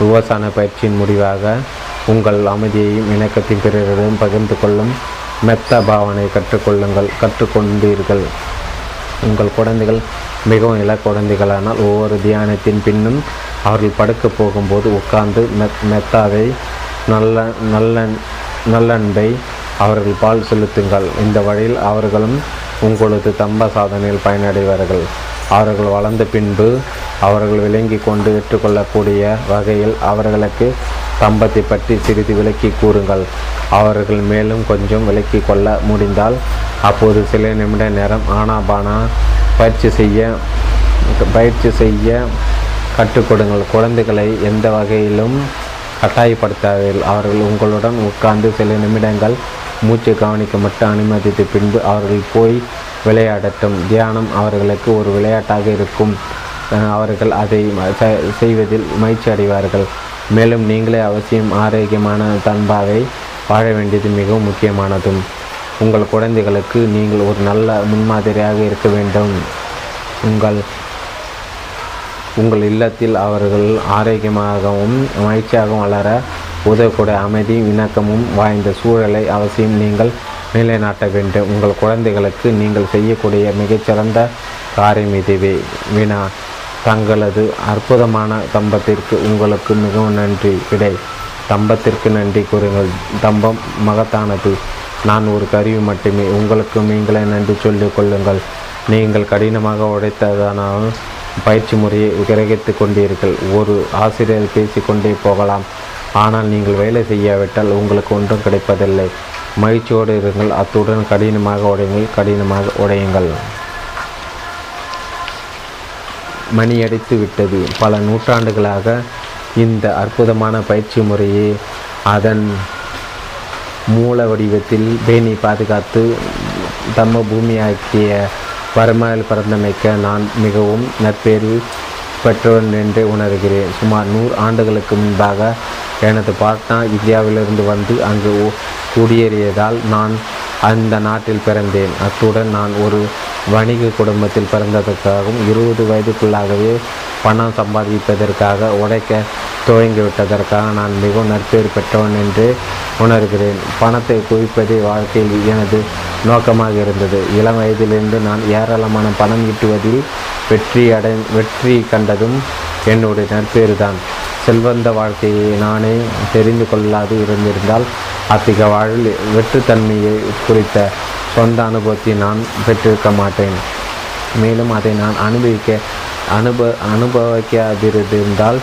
விபாசனா பயிற்சியின் முடிவாக உங்கள் அமைதியையும் இணக்கத்தின் பிறரிடம் பகிர்ந்து கொள்ளும் மெத்த பாவனை கற்றுக்கொள்ளுங்கள் கற்றுக்கொண்டீர்கள். உங்கள் குழந்தைகள் மிகவும் இள குழந்தைகளானால் ஒவ்வொரு தியானத்தின் பின்னும் அவர்கள் படுக்க போகும்போது உட்கார்ந்து மெத் மெத்தாவை நல்ல நல்ல நல்லன்பை அவர்கள் பால் செலுத்துங்கள். இந்த வழியில் அவர்களும் உங்களது தம்ப சாதனையில் பயனடைவார்கள். அவர்கள் வளர்ந்த பின்பு அவர்கள் விளங்கி கொண்டு ஏற்றுக்கொள்ளக்கூடிய வகையில் அவர்களுக்கு தம்பத்தை பற்றி சிறிது விளக்கி கூறுங்கள். அவர்கள் மேலும் கொஞ்சம் விளக்கி கொள்ள முடிந்தால் அப்போது சில நிமிட நேரம் ஆனாபானா பயிற்சி செய்ய பயிற்சி செய்ய கற்றுக் கொடுங்கள். குழந்தைகளை எந்த வகையிலும் கட்டாயப்படுத்தாதீர்கள். அவர்கள் உங்களுடன் உட்கார்ந்து சில நிமிடங்கள் மூச்சை கவனிக்க மட்டும் அனுமதித்த பின்பு அவர்கள் போய் விளையாடட்டும். தியானம் அவர்களுக்கு ஒரு விளையாட்டாக இருக்கும். அவர்கள் அதை செய்வதில் மகிழ்ச்சி அடைவார்கள். மேலும் நீங்களே அவசியம் ஆரோக்கியமான தன்பாவை வாழ வேண்டியது மிகவும் முக்கியமானதும். உங்கள் குழந்தைகளுக்கு நீங்கள் ஒரு நல்ல முன்மாதிரியாக இருக்க வேண்டும். உங்கள் உங்கள் இல்லத்தில் அவர்கள் ஆரோக்கியமாகவும் மகிழ்ச்சியாகவும் வளர உதவக்கூடிய அமைதியும் இணக்கமும் வாய்ந்த சூழலை அவசியம் நீங்கள் நிலைநாட்ட வேண்டும். உங்கள் குழந்தைகளுக்கு நீங்கள் செய்யக்கூடிய மிகச்சிறந்த காரியம் இதுவே. வினா: தங்களது அற்புதமான தம்பத்திற்கு உங்களுக்கு மிகவும் நன்றி. விடை: தம்பத்திற்கு நன்றி கூறுங்கள். தம்பம் மகத்தானது. நான் ஒரு கருவி மட்டுமே. உங்களுக்கு நீங்களே நன்றி சொல்லிக் கொள்ளுங்கள். நீங்கள் கடினமாக உடைத்ததானால் பயிற்சி முறையை கிரகித்து கொண்டீர்கள். ஒரு ஆசிரியர் பேசிக்கொண்டே போகலாம், ஆனால் நீங்கள் வேலை செய்யாவிட்டால் உங்களுக்கு ஒன்றும் கிடைப்பதில்லை. மகிழ்ச்சியோடு இருங்கள், அத்துடன் கடினமாக உடையுங்கள். கடினமாக உடையுங்கள். மணியடித்து விட்டது. பல நூற்றாண்டுகளாக இந்த அற்புதமான பயிற்சி முறையை அதன் மூல வடிவத்தில் பேணி பாதுகாத்து தம்ம பூமியாக்கிய பர்மாவில் பிறந்தமைக்க நான் மிகவும் நற்பேறு பெற்றவன் என்று உணர்கிறேன். சுமார் நூறு ஆண்டுகளுக்கு முன்பாக எனது பாட்னா இந்தியாவிலிருந்து வந்து அங்கு குடியேறியதால் நான் அந்த நாட்டில் பிறந்தேன். அத்துடன் நான் ஒரு வணிக குடும்பத்தில் பிறந்ததற்காகவும் இருபது வயதுக்குள்ளாகவே பணம் சம்பாதிப்பதற்காக உடைக்க துவங்கிவிட்டதற்காக நான் மிகவும் நற்பெயர் பெற்றவன் என்று உணர்கிறேன். பணத்தை குவிப்பதே வாழ்க்கையில் எனது நோக்கமாக இருந்தது. இளம் வயதிலிருந்து நான் ஏராளமான பணம் ஈட்டுவதில் வெற்றி அடை வெற்றி கண்டதும் என்னுடைய நற்பெயர் தான். செல்வந்த வாழ்க்கையை நானே தெரிந்து கொள்ளாது இருந்திருந்தால் அத்தகைய வாழ்வில் வெற்றுத்தன்மையை குறித்த சொந்த அனுபவத்தை நான் பெற்றிருக்க மாட்டேன். மேலும் அதை நான் அனுபவிக்க அனுப அனுபவிக்காதிருந்தால்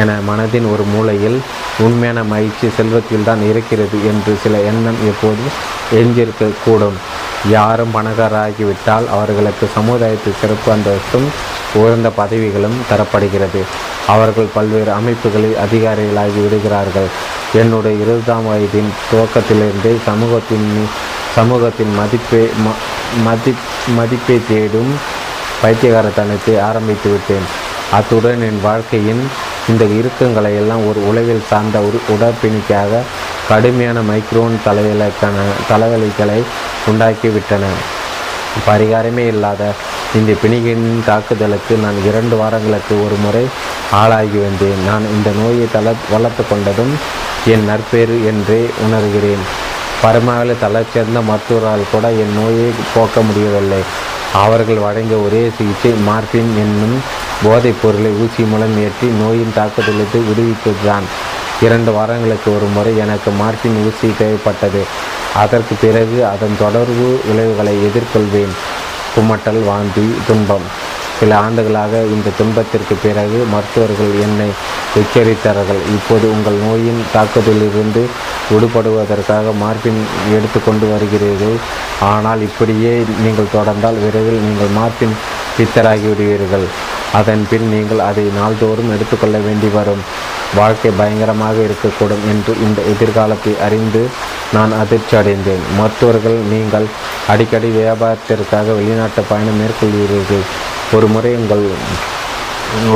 என மனதின் ஒரு மூலையில் உண்மையான மகிழ்ச்சி செல்வத்தில் தான் இருக்கிறது என்று சில எண்ணம் எப்போதும் எஞ்சிருக்கக்கூடும். யாரும் பணக்காரராகிவிட்டால் அவர்களுக்கு சமுதாயத்து சிறப்பு அந்தஸ்தும் உயர்ந்த பதவிகளும் தரப்படுகிறது. அவர்கள் பல்வேறு அமைப்புகளில் அதிகாரிகளாகி விடுகிறார்கள். என்னுடைய இருபதாம் வயதின் துவக்கத்திலிருந்து சமூகத்தின் சமூகத்தின் மதிப்பை மதி மதிப்பை தேடும் பைத்தியகாரத்தனத்தை ஆரம்பித்து விட்டேன். அத்துடன் என் வாழ்க்கையின் இந்த இறுக்கங்களை எல்லாம் ஒரு உளவில் சார்ந்த ஒரு உடற்பிணிக்காக கடுமையான மைக்ரோன் தலைவலிக்கான தலைவலிகளை உண்டாக்கிவிட்டன. பரிகாரமே இல்லாத இந்த பிணிகின் தாக்குதலுக்கு நான் இரண்டு வாரங்களுக்கு ஒரு முறை ஆளாகி வந்தேன். நான் இந்த நோயை தள வளர்த்து கொண்டதும் என் நற்பேறு என்றே உணர்கிறேன். பரமாவில் தலைச்சேர்ந்த மருத்துவரால் கூட என் நோயை போக்க முடியவில்லை. அவர்கள் வழங்கிய ஒரே சிகிச்சை மார்பின் என்னும் போதைப் பொருளை ஊசி மூலம் ஏற்றி நோயின் தாக்குதலுக்கு விடுவிப்பதுதான். இரண்டு வாரங்களுக்கு ஒரு முறை எனக்கு மார்பின் ஊசி தேவைப்பட்டது. அதற்கு பிறகு அதன் தொடர்பு விளைவுகளை எதிர்கொள்வேன். குமட்டல், வாந்தி, துன்பம். சில ஆண்டுகளாக இந்த துன்பத்திற்கு பிறகு மருத்துவர்கள் என்னை எச்சரித்தார்கள். இப்போது உங்கள் நோயின் தாக்கத்திலிருந்து விடுபடுவதற்காக மார்பின் எடுத்து கொண்டு வருகிறீர்கள். ஆனால் இப்படியே நீங்கள் தொடர்ந்தால் விரைவில் நீங்கள் மார்பின் பித்தராகிவிடுவீர்கள். அதன் பின் நீங்கள் அதை நாள்தோறும் எடுத்துக்கொள்ள வேண்டி வரும். வாழ்க்கை பயங்கரமாக இருக்கக்கூடும் என்று இந்த எதிர்காலத்தை அறிந்து நான் அதிர்ச்சி அடைந்தேன். மருத்துவர்கள், நீங்கள் அடிக்கடி வியாபாரத்திற்காக வெளிநாட்டு பயணம் மேற்கொள்கிறீர்கள். ஒரு முறை உங்கள்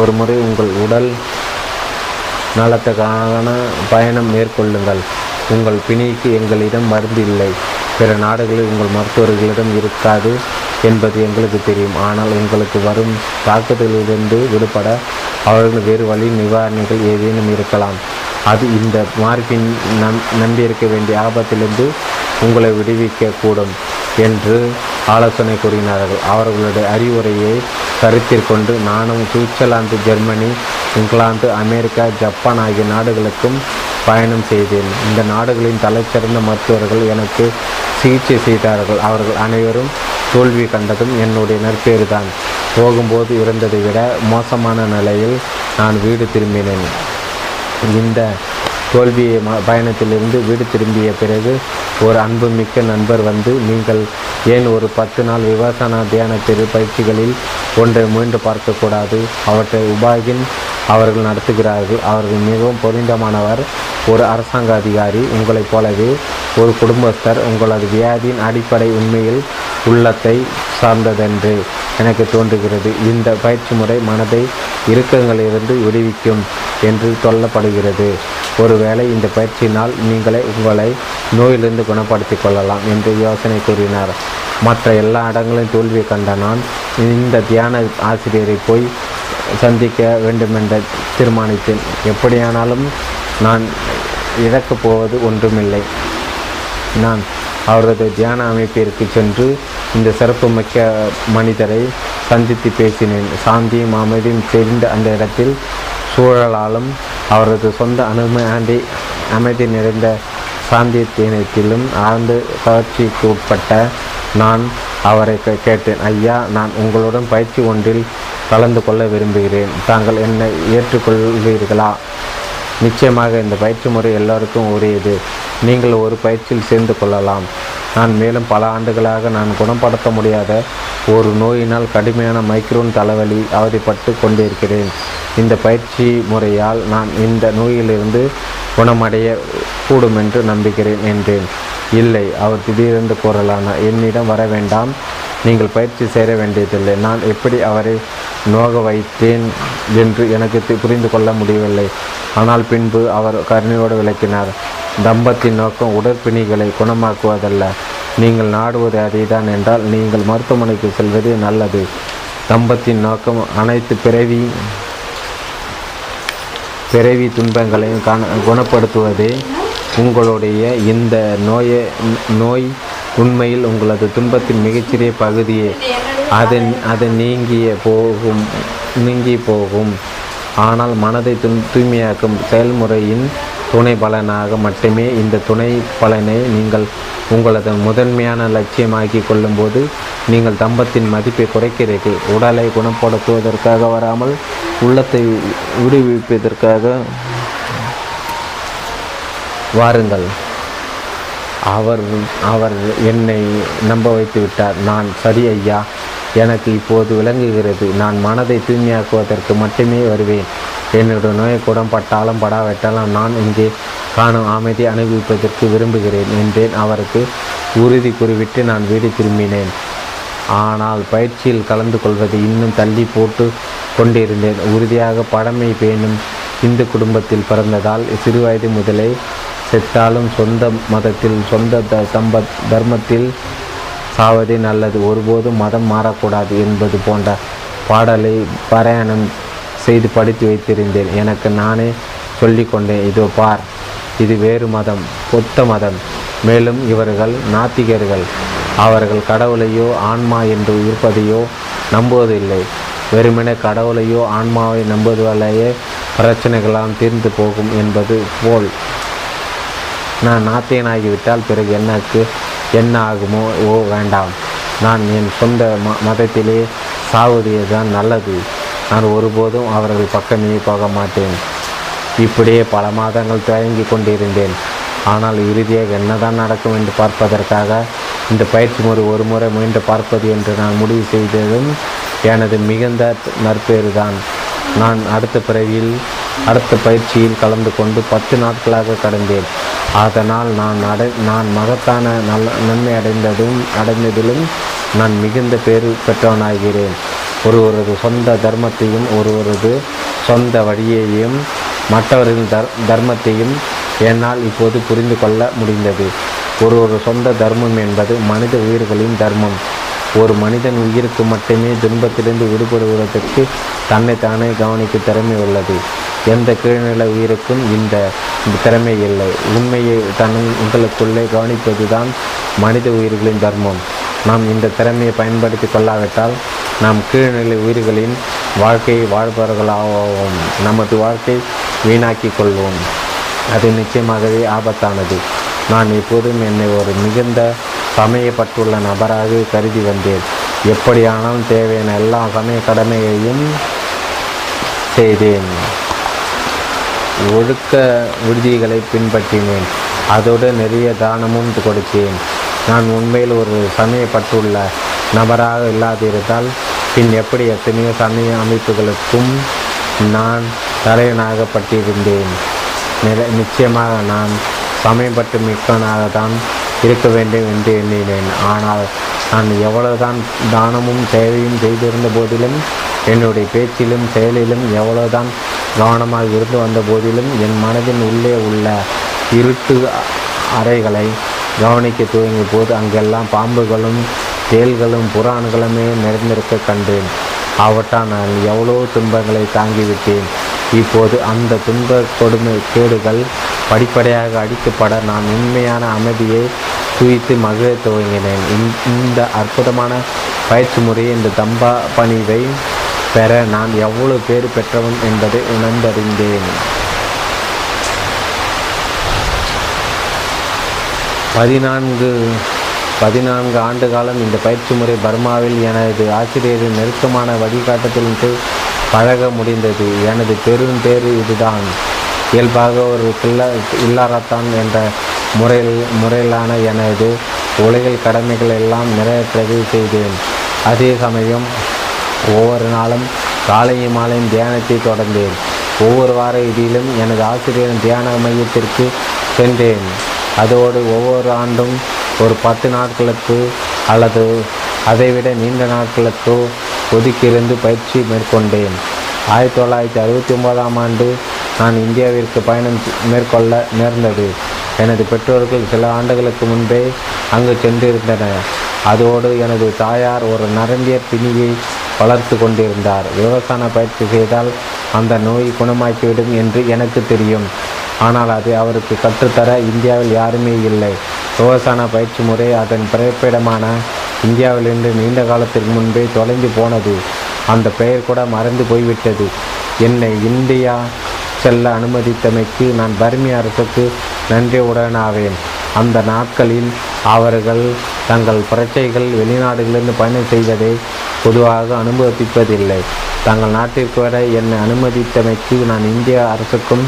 ஒரு முறை உங்கள் உடல் நலத்துக்கான பயணம் மேற்கொள்ளுங்கள். உங்கள் பிணிக்கு எங்களிடம் மருந்து இல்லை. பிற நாடுகளில் உங்கள் மருத்துவர்களிடம் இருக்காது என்பது எங்களுக்கு தெரியும். ஆனால் உங்களுக்கு வரும் தாக்கத்திலிருந்து விடுபட அவர்கள் வேறு வழி நிவாரணிகள் ஏதேனும் இருக்கலாம். அது இந்த மார்பின் நம் நம்பியிருக்க வேண்டிய ஆபத்திலிருந்து உங்களை விடுவிக்கக்கூடும் என்று ஆலோசனை கூறினார்கள். அவர்களுடைய அறிவுரையை கருத்திற்கொண்டு நானும் Switzerland, Germany, England, America, Japan ஆகிய நாடுகளுக்கும் பயணம் செய்தேன். இந்த நாடுகளின் தலைச்சிறந்த மருத்துவர்கள் எனக்கு சிகிச்சை செய்தார்கள். அவர்கள் அனைவரும் தோல்வி கண்டதும் என்னுடைய நற்பேறு தான். போகும்போது இருந்ததை விட மோசமான நிலையில் நான் வீடு திரும்பினேன். இந்த தோல்வியை பயணத்திலிருந்து வீடு திரும்பிய பிறகு ஒரு அன்புமிக்க நண்பர் வந்து, நீங்கள் ஏன் ஒரு பத்து நாள் விபாசனா தியான திரு பயிற்சிகளில் ஒன்றை முயன்று பார்க்கக்கூடாது? அவற்றை உபாயின் அவர்கள் நடத்துகிறார்கள். அவர்கள் மிகவும் பொருந்தமானவர். ஒரு அரசாங்க அதிகாரி உங்களைப் போலவே ஒரு குடும்பஸ்தர். உங்களது வியாதியின் அடிப்படை உண்மையில் உள்ளத்தை சார்ந்ததென்று எனக்கு தோன்றுகிறது. இந்த பயிற்சி முறை மனதை இறுக்கங்களிலிருந்து விடுவிக்கும் என்று சொல்லப்படுகிறது. ஒருவேளை இந்த பயிற்சியினால் நீங்களே உங்களை நோயிலிருந்து குணப்படுத்திக் கொள்ளலாம் என்று யோசனை கூறினார். மற்ற எல்லா இடங்களையும் தோல்வி கண்ட நான் இந்த தியான ஆசிரியரை போய் சந்திக்க வேண்டுமென்று தீர்மானித்தேன். எப்படியானாலும் நான் இழக்கப் போவது ஒன்றுமில்லை. நான் அவரது தியான அமைப்பிற்கு சென்று இந்த சிறப்பு மிக்க மனிதரை சந்தித்து பேசினேன். சாந்தியும் அமைதியும் தெரிந்த அந்த இடத்தில் சூழலாலும் அவரது சொந்த அனுமதி அமைதி நிறைந்த பிராந்தியத்தினத்திலும் ஆழ்ந்து கவர்ச்சிக்கு உட்பட்ட நான் அவரை கேட்டேன், ஐயா, நான் உங்களுடன் பயிற்சி ஒன்றில் கலந்து கொள்ள விரும்புகிறேன், தாங்கள் என்னை ஏற்றுக்கொள்வீர்களா? நிச்சயமாக இந்த பயிற்சி முறை எல்லோருக்கும் உரியது, நீங்கள் ஒரு பயிற்சியில் சேர்ந்து கொள்ளலாம். நான் மேலும் பல ஆண்டுகளாக நான் குணப்படுத்த முடியாத ஒரு நோயினால் கடுமையான மைக்ரோன் தலைவலி அவதிப்பட்டு கொண்டிருக்கிறேன். இந்த பயிற்சி முறையால் நான் இந்த நோயிலிருந்து குணமடைய கூடும் என்று நம்புகிறேன் என்றேன். இல்லை, அவர் திடீரென்று கூறலான, என்னிடம் வர வேண்டாம், நீங்கள் பயிற்சி சேர வேண்டியதில்லை. நான் எப்படி அவரை நோக வைத்தேன் என்று எனக்கு புரிந்து கொள்ள முடியவில்லை. ஆனால் பின்பு அவர் கருணையோடு விளக்கினார், தம்பத்தின் நோக்கம் உடற்பிணிகளை குணமாக்குவதல்ல, நீங்கள் நாடுவது அதைதான் என்றால் நீங்கள் மருத்துவமனைக்கு செல்வது நல்லது. தம்பத்தின் நோக்கம் அனைத்து பிறவி பிறவி துன்பங்களையும் குணப்படுத்துவதே. உங்களுடைய இந்த நோயை நோய் உண்மையில் உங்களது துன்பத்தின் மிகச்சிறிய பகுதியே. அதன் அதை நீங்கிய போகும் நீங்கி போகும் ஆனால் மனதை துன் தூய்மையாக்கும் செயல்முறையின் துணை பலனாக மட்டுமே இந்த துணை பலனை நீங்கள் உங்களது முதன்மையான லட்சியமாக்கி கொள்ளும்போது நீங்கள் தம்பத்தின் மதிப்பை குறைக்கிறீர்கள். உடலை குணப்படுத்துவதற்காக வராமல் உள்ளத்தை விடுவிப்பதற்காக வாருங்கள். அவர் அவர் என்னை நம்ப வைத்து விட்டார். நான், சரி ஐயா, எனக்கு இப்போது விளங்குகிறது, நான் மனதை தூய்மையாக்குவதற்கு மட்டுமே வருவேன். என்னுடைய நோயை குணப்பட்டாலும் படாவிட்டாலும் நான் இங்கே காணும் அமைதியை அனுபவிப்பதற்கு விரும்புகிறேன் என்றேன். அவருக்கு உறுதி கூறிவிட்டு நான் வீடு திரும்பினேன். ஆனால் பயிற்சியில் கலந்து கொள்வதை இன்னும் தள்ளி போட்டு கொண்டிருந்தேன். உறுதியாக பழமை பேணும் இந்து குடும்பத்தில் பிறந்ததால் சிறுவயது முதலே செத்தாலும் சொந்த மதத்தில் சொந்த த சம்ப தர்மத்தில் சாவதே நல்லது, ஒருபோதும் மதம் மாறக்கூடாது என்பது போன்ற பாடலை பாராயணம் செய்து படித்து வைத்திருந்தேன். எனக்கு நானே சொல்லிக்கொண்டேன், இதோ பார், இது வேறு மதம், புத்த மதம், மேலும் இவர்கள் நாத்திகர்கள், அவர்கள் கடவுளையோ ஆன்மா என்று இருப்பதையோ நம்புவதில்லை, வெறுமனே கடவுளையோ ஆன்மாவை நம்புவதாலேயே பிரச்சனைகளால் தீர்ந்து போகும் என்பது போல். நான் நாத்தியனாகிவிட்டால் பிறகு எனக்கு என்ன ஆகுமோ? ஓ வேண்டாம், நான் என் சொந்த ம மதத்திலே சாவதியே தான் நல்லது, நான் ஒருபோதும் அவர்கள் பக்கமே போக மாட்டேன். இப்படியே பல மாதங்கள் தயங்கி கொண்டிருந்தேன். ஆனால் இறுதியாக என்னதான் நடக்கும் என்று பார்ப்பதற்காக இந்த பயிற்சி முறை ஒரு முறை முயன்று பார்ப்பது என்று நான் முடிவு செய்ததும் எனது மிகுந்த நற்பேறு தான். நான் அடுத்த பிறவியில் அடுத்த பயிற்சியில் கலந்து கொண்டு பத்து நாட்களாக கடந்தேன். அதனால் நான் அடை நான் மகத்தான நல்ல நன்மை அடைந்ததும் அடைந்ததிலும் நான் மிகுந்த பேர் பெற்றவனாகிறேன். ஒருவரது சொந்த தர்மத்தையும் ஒருவரது சொந்த வழியையும் மற்றவரின் தர் தர்மத்தையும் என்னால் இப்போது புரிந்து கொள்ள முடிந்தது. ஒருவரது சொந்த தர்மம் என்பது மனித உயிர்களின் தர்மம். ஒரு மனிதன் உயிருக்கு மட்டுமே துன்பத்திலிருந்து விடுபடுவதற்கு தன்னைத்தானே கவனிக்கும் திறமை உள்ளது. எந்த கீழ்நிலை உயிருக்கும் இந்த திறமை இல்லை. உண்மையை தன் உங்களுக்குள்ளே கவனிப்பது தான் மனித உயிர்களின் தர்மம். நாம் இந்த திறமையை பயன்படுத்தி கொள்ளாவிட்டால் நாம் கீழ்நிலை உயிர்களின் வாழ்க்கையை வாழ்பவர்களாகவும் நமது வாழ்க்கை வீணாக்கி கொள்வோம். அது நிச்சயமாகவே ஆபத்தானது. நான் எப்போதும் என்னை ஒரு மிகுந்த சமயப்பட்டுள்ள நபராக கருதி வந்தேன். எப்படியானாலும் தேவையான எல்லா சமய கடமையையும் செய்தேன். ஒழுக்க விடுதிகளை பின்பற்றினேன். அதோடு நிறைய தானமும் கொடுத்தேன். நான் உண்மையில் ஒரு சமயப்பட்டுள்ள நபராக இல்லாதிருந்தால் பின் எப்படி எத்தனையோ சமய அமைப்புகளுக்கும் நான் தலைவனாகப்பட்டிருந்தேன். நிச்சயமாக நான் சமயப்பட்டு மிக்கவனாகத்தான் இருக்க வேண்டும் என்று எண்ணினேன். ஆனால் நான் எவ்வளவுதான் தானமும் சேவையும் செய்திருந்த போதிலும், என்னுடைய பேச்சிலும் செயலிலும் எவ்வளவுதான் கவனமாக இருந்து வந்த போதிலும், என் மனதின் உள்ளே உள்ள இருட்டு அறைகளை கவனிக்க துவங்கிய போது அங்கெல்லாம் பாம்புகளும் தேள்களும் புறான்களுமே நிறைந்திருக்க கண்டேன். அவற்றால் நான் எவ்வளோ துன்பங்களை தாங்கிவிட்டேன். இப்போது அந்த துன்ப கொடுமை கேடுகள் படிப்படியாக அடிக்கப்பட நான் உண்மையான அமைதியை குவித்து மகிழ துவங்கினேன். இந்த அற்புதமான பயிற்சி முறையை, இந்த தம்பா பணிவை பெற நான் எவ்வளவு பேர் பெற்றவன் என்பதை உணர்ந்தறிந்தேன். பதினான்கு பதினான்கு ஆண்டு காலம் இந்த பயிற்சி முறை பர்மாவில் எனது ஆசிரியரின் நெருக்கமான வழிகாட்டத்தின் கீழ் பழக முடிந்தது. எனது பெரும் பேர் இதுதான். இயல்பாக ஒரு கில்லா இல்லாரத்தான் என்ற முறையில் முறையிலான எனது உலகில் கடமைகள் எல்லாம் நிறைவேற்றது செய்தேன். அதே சமயம் ஒவ்வொரு நாளும் காலையும் மாலையும் தியானத்தை தொடர்ந்தேன். ஒவ்வொரு வார இதிலும் எனது ஆசிரியரின் தியான மையத்திற்கு சென்றேன். அதோடு ஒவ்வொரு ஆண்டும் ஒரு பத்து நாட்களுக்கு அல்லது அதைவிட நீண்ட நாட்களுக்கு ஒதுக்கியிருந்து பயிற்சி மேற்கொண்டேன். ஆயிரத்தி தொள்ளாயிரத்தி அறுபத்தி ஒன்பதாம் ஆண்டு நான் இந்தியாவிற்கு பயணம் மேற்கொள்ள நேர்ந்தது. எனது பெற்றோர்கள் சில ஆண்டுகளுக்கு முன்பே அங்கு சென்றிருந்தனர். அதோடு எனது தாயார் ஒரு நரம்பிய பிணியை வளர்த்து கொண்டிருந்தார். யோகாசன பயிற்சி செய்தால் அந்த நோய் குணமாக்கிவிடும் என்று எனக்கு தெரியும். ஆனால் அது அவருக்கு கற்றுத்தர இந்தியாவில் யாருமே இல்லை. யோகாசன பயிற்சி முறை அதன் பிறப்பிடமான இந்தியாவிலிருந்து நீண்ட காலத்திற்கு முன்பே தொலைந்து போனது. அந்த பெயர் கூட மறந்து போய்விட்டது. என்னை இந்தியா செல்ல அனுமதித்தமைக்கு நான் பர்மிய அரசுக்கு நன்றியுடனாவேன். அந்த நாட்களில் அவர்கள் தங்கள் பிரச்சனைகள் வெளிநாடுகளிலிருந்து பயணம் செய்வதை பொதுவாக அனுமதிப்பதில்லை. தங்கள் நாட்டிற்கு வர என்னை அனுமதித்தமைக்கு நான் இந்திய அரசுக்கும்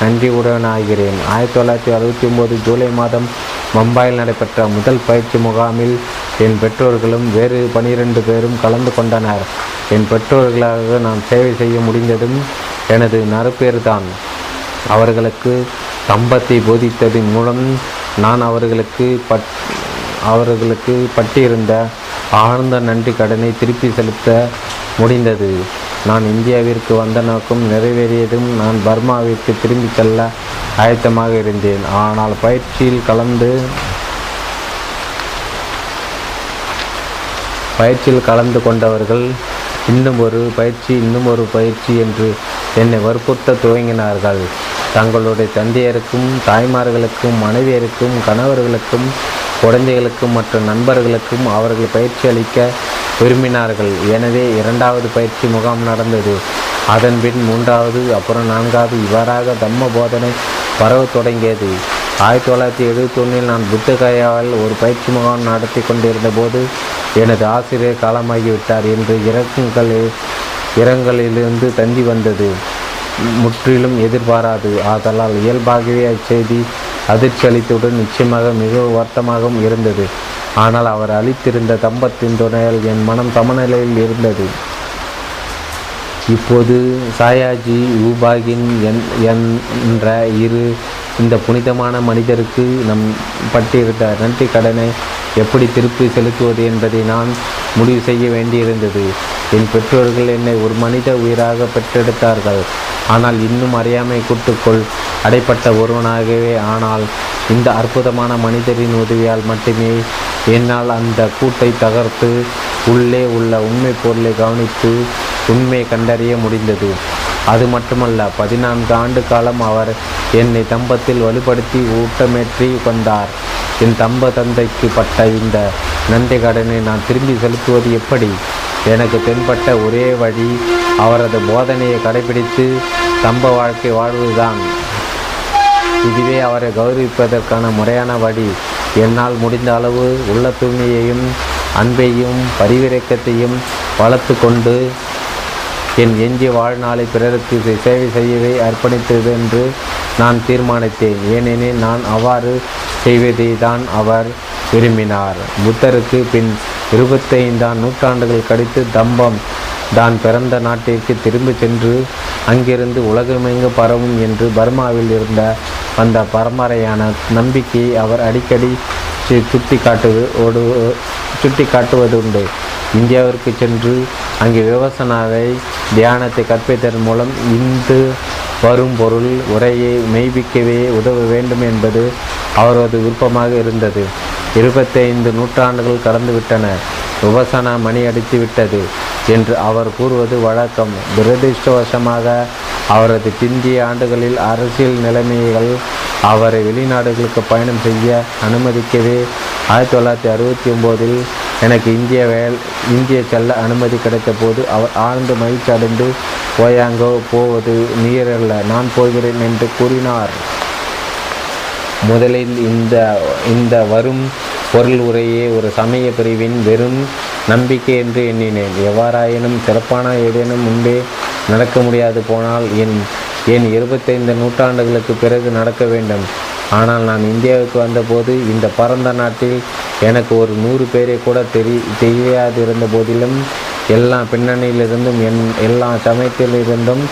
நன்றியுடனாகிறேன். ஆயிரத்தி தொள்ளாயிரத்தி அறுபத்தி ஒம்பது ஜூலை மாதம் மும்பையில் நடைபெற்ற முதல் பயிற்சி முகாமில் என் பெற்றோர்களும் வேறு பனிரெண்டு பேரும் கலந்து கொண்டனர். என் பெற்றோர்களாக நான் சேவை செய்ய முடிந்ததும் எனது நற்பேறுதான். அவர்களுக்கு சம்பத்தை போதித்ததின் மூலம் நான் அவர்களுக்கு பட் அவர்களுக்கு பட்டிருந்த ஆழ்ந்த நன்றி கடனை திருப்பி செலுத்த முடிந்தது. நான் இந்தியாவிற்கு வந்த நோக்கம் நிறைவேறியதும் நான் பர்மாவிற்கு திரும்பி செல்ல ஆயத்தமாக இருந்தேன். ஆனால் பயிற்சியில் கலந்து பயிற்சியில் கலந்து கொண்டவர்கள் இன்னும் ஒரு பயிற்சி இன்னும் ஒரு பயிற்சி என்று என்னை வற்புறுத்த துவங்கினார்கள். தங்களுடைய தந்தையருக்கும் தாய்மார்களுக்கும் மனைவியருக்கும் கணவர்களுக்கும் குழந்தைகளுக்கும் மற்றும் நண்பர்களுக்கும் அவர்கள் பயிற்சி அளிக்க விரும்பினார்கள். எனவே இரண்டாவது பயிற்சி முகாம் நடந்தது. அதன் பின் மூன்றாவது, அப்புறம் நான்காவது, இவ்வாறாக தம்ம போதனை பரவ தொடங்கியது. ஆயிரத்தி தொள்ளாயிரத்தி எழுபத்தி ஒன்றில் நான் புத்தகயாவில் ஒரு பயிற்சி முகாம் நடத்தி கொண்டிருந்த போது எனது ஆசிரியர் காலமாகிவிட்டார் என்று இறக்கங்களில் இரங்கலிலிருந்து தந்தி வந்தது. முற்றிலும் எதிர்பாராது. ஆதலால் இயல்பாகவே அச்செய்தி அதிர்ச்சி அளித்தவுடன் நிச்சயமாக மிகவும் வருத்தமாகவும் இருந்தது. ஆனால் அவர் அளித்திருந்த தம்பத்தின் துணையால் என் மனம் சமநிலையில் இருந்தது. இப்போது சாயாஜி ஊபாகின் என்ற இரு இந்த புனிதமான மனிதருக்கு நம் பட்டிருந்த நன்றி கடனை எப்படி திருப்பி செலுத்துவது என்பதை நான் முடிவு செய்ய வேண்டியிருந்தது. என் பெற்றோர்கள் என்னை ஒரு மனித உயிராக பெற்றெடுத்தார்கள். ஆனால் இன்னும் அறியாமை கூட்டுக்குள் அடைப்பட்ட ஒருவனாகவே. ஆனால் இந்த அற்புதமான மனிதரின் உதவியால் மட்டுமே என்னால் அந்த கூட்டை தகர்த்து உள்ளே உள்ள உண்மை பொருளை கவனித்து உண்மை கண்டறிய முடிந்தது. அது மட்டுமல்ல, பதினான்கு ஆண்டு காலம் அவர் என்னை தம்பத்தில் வலுப்படுத்தி ஊட்டமேற்றி கொண்டார். என் தம்ப தந்தைக்கு பட்ட இந்த நன்றி கடனை நான் திரும்பி செலுத்துவது எப்படி? எனக்கு தென்பட்ட ஒரே வழி அவரது போதனையை கடைபிடித்து தம்ப வாழ்க்கை வாழ்வதுதான். இதுவே அவரை கௌரவிப்பதற்கான முறையான வழி. என்னால் முடிந்த அளவு உள்ள தூய்மையையும் அன்பையும் பரிவிரக்கத்தையும் வளர்த்து கொண்டு என் எஞ்சிய வாழ்நாளை பிறருக்கு சேவை செய்யவே அர்ப்பணித்தது என்று நான் தீர்மானித்தேன். ஏனெனில் நான் அவ்வாறு செய்வதை தான் அவர் விரும்பினார். புத்தருக்கு பின் இருபத்தைந்தாம் நூற்றாண்டுகள் கழித்து தம்பம் தான் பிறந்த நாட்டிற்கு திரும்பி சென்று அங்கிருந்து உலகமெங்கு பரவும் என்று பர்மாவில் இருந்த அந்த பரம்பரையான நம்பிக்கையை அவர் அடிக்கடி சுட்டி காட்டுவது ஒரு சுட்டி காட்டுவதுண்டு. இந்தியாவிற்கு சென்று அங்கே விவசனாவை தியானத்தை கற்பித்ததன் மூலம் இந்து வரும் பொருள் உரையை மெய்ப்பிக்கவே உதவ வேண்டும் என்பது அவரது விருப்பமாக இருந்தது. இருபத்தைந்து நூற்றாண்டுகள் கடந்துவிட்டன. விவசனா மணி அடித்து விட்டது என்று அவர் கூறுவது வழக்கம். துரதிருஷ்டவசமாக அவரது பிந்திய ஆண்டுகளில் அரசியல் நிலைமைகள் அவரை வெளிநாடுகளுக்கு பயணம் செய்ய அனுமதிக்கவே ஆயிரத்தி தொள்ளாயிரத்தி அறுபத்தி ஒம்போதில் எனக்கு இந்திய வேல் இந்திய செல்ல அனுமதி கிடைத்த போது அவர் ஆழ்ந்து மகிழ்ச்சி அடைந்து போயாங்கோ போவது நீரல்ல, நான் போகிறேன் என்று கூறினார். முதலில் இந்த இந்த வரும் பொருள் உரையே ஒரு சமய பிரிவின் வெறும் நம்பிக்கை என்று எண்ணினேன். எவ்வாறாயினும் சிறப்பான ஏதேனும் முன்பே நடக்க முடியாது போனால் என் என் இருபத்தைந்து நூற்றாண்டுகளுக்கு பிறகு நடக்க வேண்டும். ஆனால் நான் இந்தியாவுக்கு வந்தபோது இந்த பரந்த நாட்டில் எனக்கு ஒரு நூறு பேரை கூட தெரி தெரியாதிருந்த போதிலும் எல்லா பின்னணியிலிருந்தும் என் எல்லா சமயத்திலிருந்தும்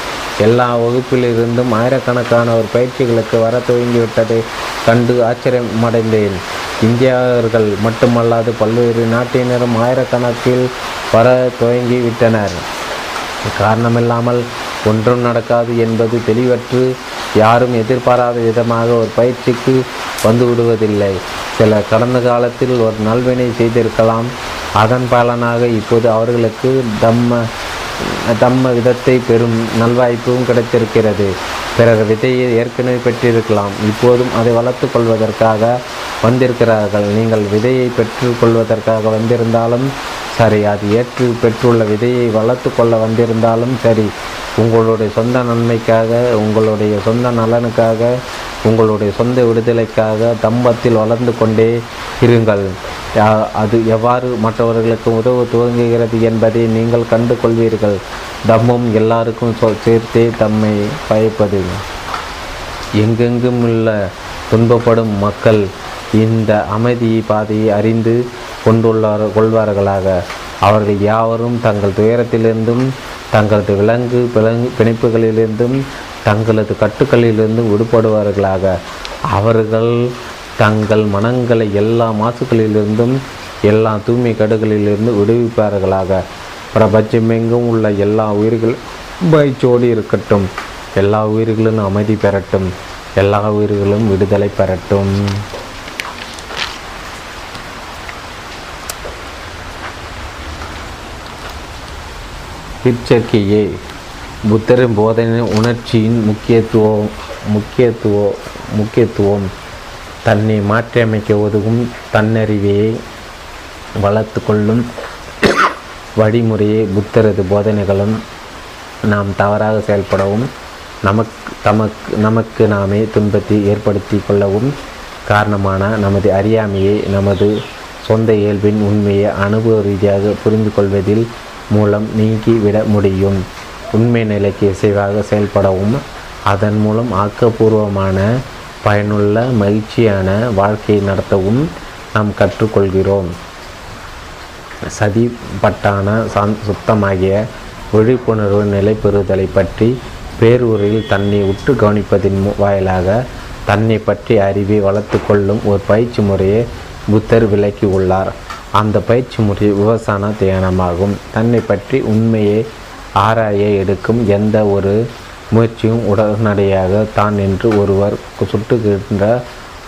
எல்லா வகுப்பிலிருந்தும் ஆயிரக்கணக்கான ஒரு பயிற்சிகளுக்கு வர துவங்கிவிட்டதை கண்டு ஆச்சரியமடைந்தேன். இந்தியர்கள் மட்டுமல்லாது பல்வேறு நாட்டினரும் ஆயிரக்கணக்கில் வர துவங்கிவிட்டனர். காரணமில்லாமல் ஒன்றும் நடக்காது என்பது தெளிவற்று யாரும் எதிர்பாராத விதமாக ஒரு பயிற்சிக்கு வந்து விடுவதில்லை. சில கடந்த காலத்தில் ஒரு நல்வினை செய்திருக்கலாம். அதன் பலனாக இப்போது அவர்களுக்கு தம்ம தம்ம விதத்தை பெரும் நல்வாய்ப்பும் கிடைத்திருக்கிறது. பிறர் விதையை ஏற்கனவே பெற்றிருக்கலாம். இப்போதும் அதை வளர்த்து கொள்வதற்காக வந்திருக்கிறார்கள். நீங்கள் விதையை பெற்று கொள்வதற்காக வந்திருந்தாலும் சரி, அது ஏற்று பெற்றுள்ள விதையை வளர்த்து கொள்ள வந்திருந்தாலும் சரி, உங்களுடைய சொந்த நன்மைக்காக, உங்களுடைய சொந்த நலனுக்காக, உங்களுடைய சொந்த விடுதலைக்காக தம்பத்தில் வளர்ந்து கொண்டே இருங்கள். அது எவ்வாறு மற்றவர்களுக்கு உதவ துவங்குகிறது என்பதை நீங்கள் கண்டு கொள்வீர்கள். தம்பம் எல்லாருக்கும் சொல் சேர்த்தே தம்மை பயப்பது. எங்கெங்கும் உள்ள துன்பப்படும் மக்கள் இந்த அமைதி பாதையை அறிந்து கொண்டுள்ளார் கொள்வார்களாக. அவர்கள் யாவரும் தங்கள் துயரத்திலிருந்தும் தங்களது விலங்கு விலங்கு பிணைப்புகளிலிருந்தும் தங்களது கட்டுக்களிலிருந்தும் விடுபடுவார்களாக. அவர்கள் தங்கள் மனங்களை எல்லா மாசுகளிலிருந்தும் எல்லா தூய்மை கடுகளிலிருந்து விடுவிப்பார்களாக. பிரபஞ்சமெங்கும் உள்ள எல்லா உயிர்கள் பயிற்சியோடு இருக்கட்டும். எல்லா உயிர்களும் அமைதி பெறட்டும். எல்லா உயிர்களும் விடுதலை பெறட்டும். பிற்சேர்க்கையே புத்தரின் போதனை உணர்ச்சியின் முக்கியத்துவம் முக்கியத்துவ முக்கியத்துவம் தன்னை மாற்றியமைக்க உதவும் தன்னறிவையை வளர்த்து கொள்ளும் வழிமுறையை புத்தரது போதனைகளும் நாம் தவறாக செயல்படவும் நமக் தமக்கு நமக்கு நாமே துன்பத்தை ஏற்படுத்தி கொள்ளவும் காரணமான நமது அறியாமையை நமது சொந்த இயல்பின் உண்மையை அனுபவ ரீதியாக புரிந்து கொள்வதில் மூலம் நீங்கிவிட முடியும். உண்மை நிலைக்கு இசைவாக செயல்படவும் அதன் மூலம் ஆக்கப்பூர்வமான பயனுள்ள மகிழ்ச்சியான வாழ்க்கையை நடத்தவும் நாம் கற்றுக்கொள்கிறோம். சதிப்பட்டான சாந் சுத்தமாகிய விழிப்புணர்வு நிலை பெறுதலை பற்றி பேரூரில் தன்னை உற்று கவனிப்பதின் வாயிலாக தன்னை பற்றி அறிவை வளர்த்து கொள்ளும் ஒரு பயிற்சி முறையை புத்தர் விளக்கி உள்ளார். அந்த பயிற்சி முறை விவசாய தியானமாகும். தன்னை பற்றி உண்மையை ஆராய எடுக்கும் எந்த ஒரு முயற்சியும் உடனடியாக தான் என்று ஒருவர் சுட்டுகின்ற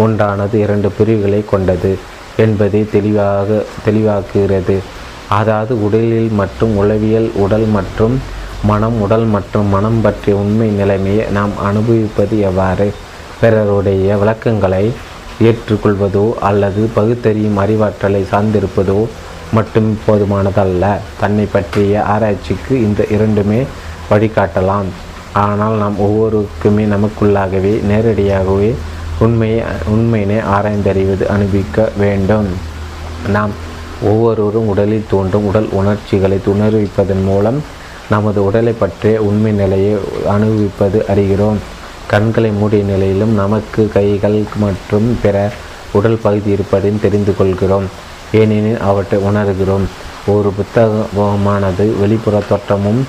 ஒன்றானது இரண்டு பிரிவுகளை கொண்டது என்பதை தெளிவாக தெளிவாக்குகிறது. அதாவது உடலில் மற்றும் உளவியல் உடல் மற்றும் மனம். உடல் மற்றும் மனம் பற்றிய உண்மை நிலைமையை நாம் அனுபவிப்பது எவ்வாறு? பிறருடைய விளக்கங்களை ஏற்றுக்கொள்வதோ அல்லது பகுத்தறியும் அறிவாற்றலை சார்ந்திருப்பதோ மட்டும் போதுமானதல்ல. தன்னை பற்றிய ஆராய்ச்சிக்கு இந்த இரண்டுமே வழிகாட்டலாம். ஆனால் நாம் ஒவ்வொருக்குமே நமக்குள்ளாகவே நேரடியாகவே உண்மையை உண்மையினை ஆராய்ந்தறிவது அனுபவிக்க வேண்டும். நாம் ஒவ்வொருவரும் உடலில் தோன்றும் உடல் உணர்ச்சிகளை உணர்விப்பதன் மூலம் நமது உடலை பற்றிய உண்மை நிலையை அனுபவிப்பது அறிகிறோம். கண்களை மூடிய நிலையிலும் நமக்கு கைகள் மற்றும் பிற உடல் பகுதி இருப்பதையும் தெரிந்து கொள்கிறோம். ஏனெனில் அவற்றை உணர்கிறோம். ஒரு புத்தகமானது வெளிப்புற தோற்றமும்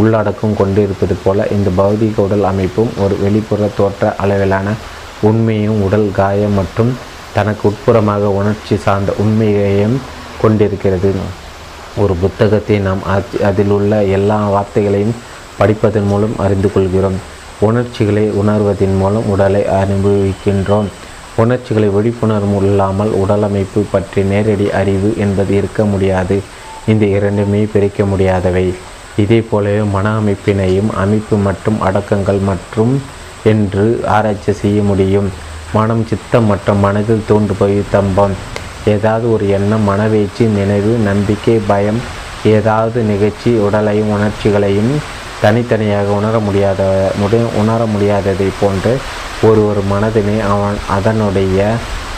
உள்ளடக்கம் கொண்டிருப்பது போல இந்த பௌதிக உடல் அமைப்பும் ஒரு வெளிப்புற தோற்ற அளவிலான உண்மையும் உடல் காயம் மற்றும் தனக்கு உட்புறமாக உணர்ச்சி சார்ந்த உண்மையையும் கொண்டிருக்கிறது. ஒரு புத்தகத்தை நாம் அதில் உள்ள எல்லா வார்த்தைகளையும் படிப்பதன் மூலம் அறிந்து கொள்கிறோம். உணர்ச்சிகளை உணர்வதன் மூலம் உடலை அனுபவிக்கின்றோம். உணர்ச்சிகளை விழிப்புணர்வு இல்லாமல் உடலமைப்பு பற்றி நேரடி அறிவு என்பது இருக்க முடியாது. இந்த இரண்டுமே பிரிக்க முடியாதவை. இதே போலவே மன அமைப்பினையும் அமைப்பு மற்றும் அடக்கங்கள் மற்றும் என்று ஆராய்ச்சி செய்ய முடியும். மனம், சித்தம் மற்றும் மனதில் தோன்றுபவை தம்பம். ஏதாவது ஒரு எண்ணம், மனவீழ்ச்சி, நினைவு, நம்பிக்கை, பயம், ஏதாவது நிகழ்ச்சி உடலையும் உணர்ச்சிகளையும் தனித்தனியாக உணர முடியாத உணர முடியாததை போன்று ஒருவர் மனதினை அவன் அதனுடைய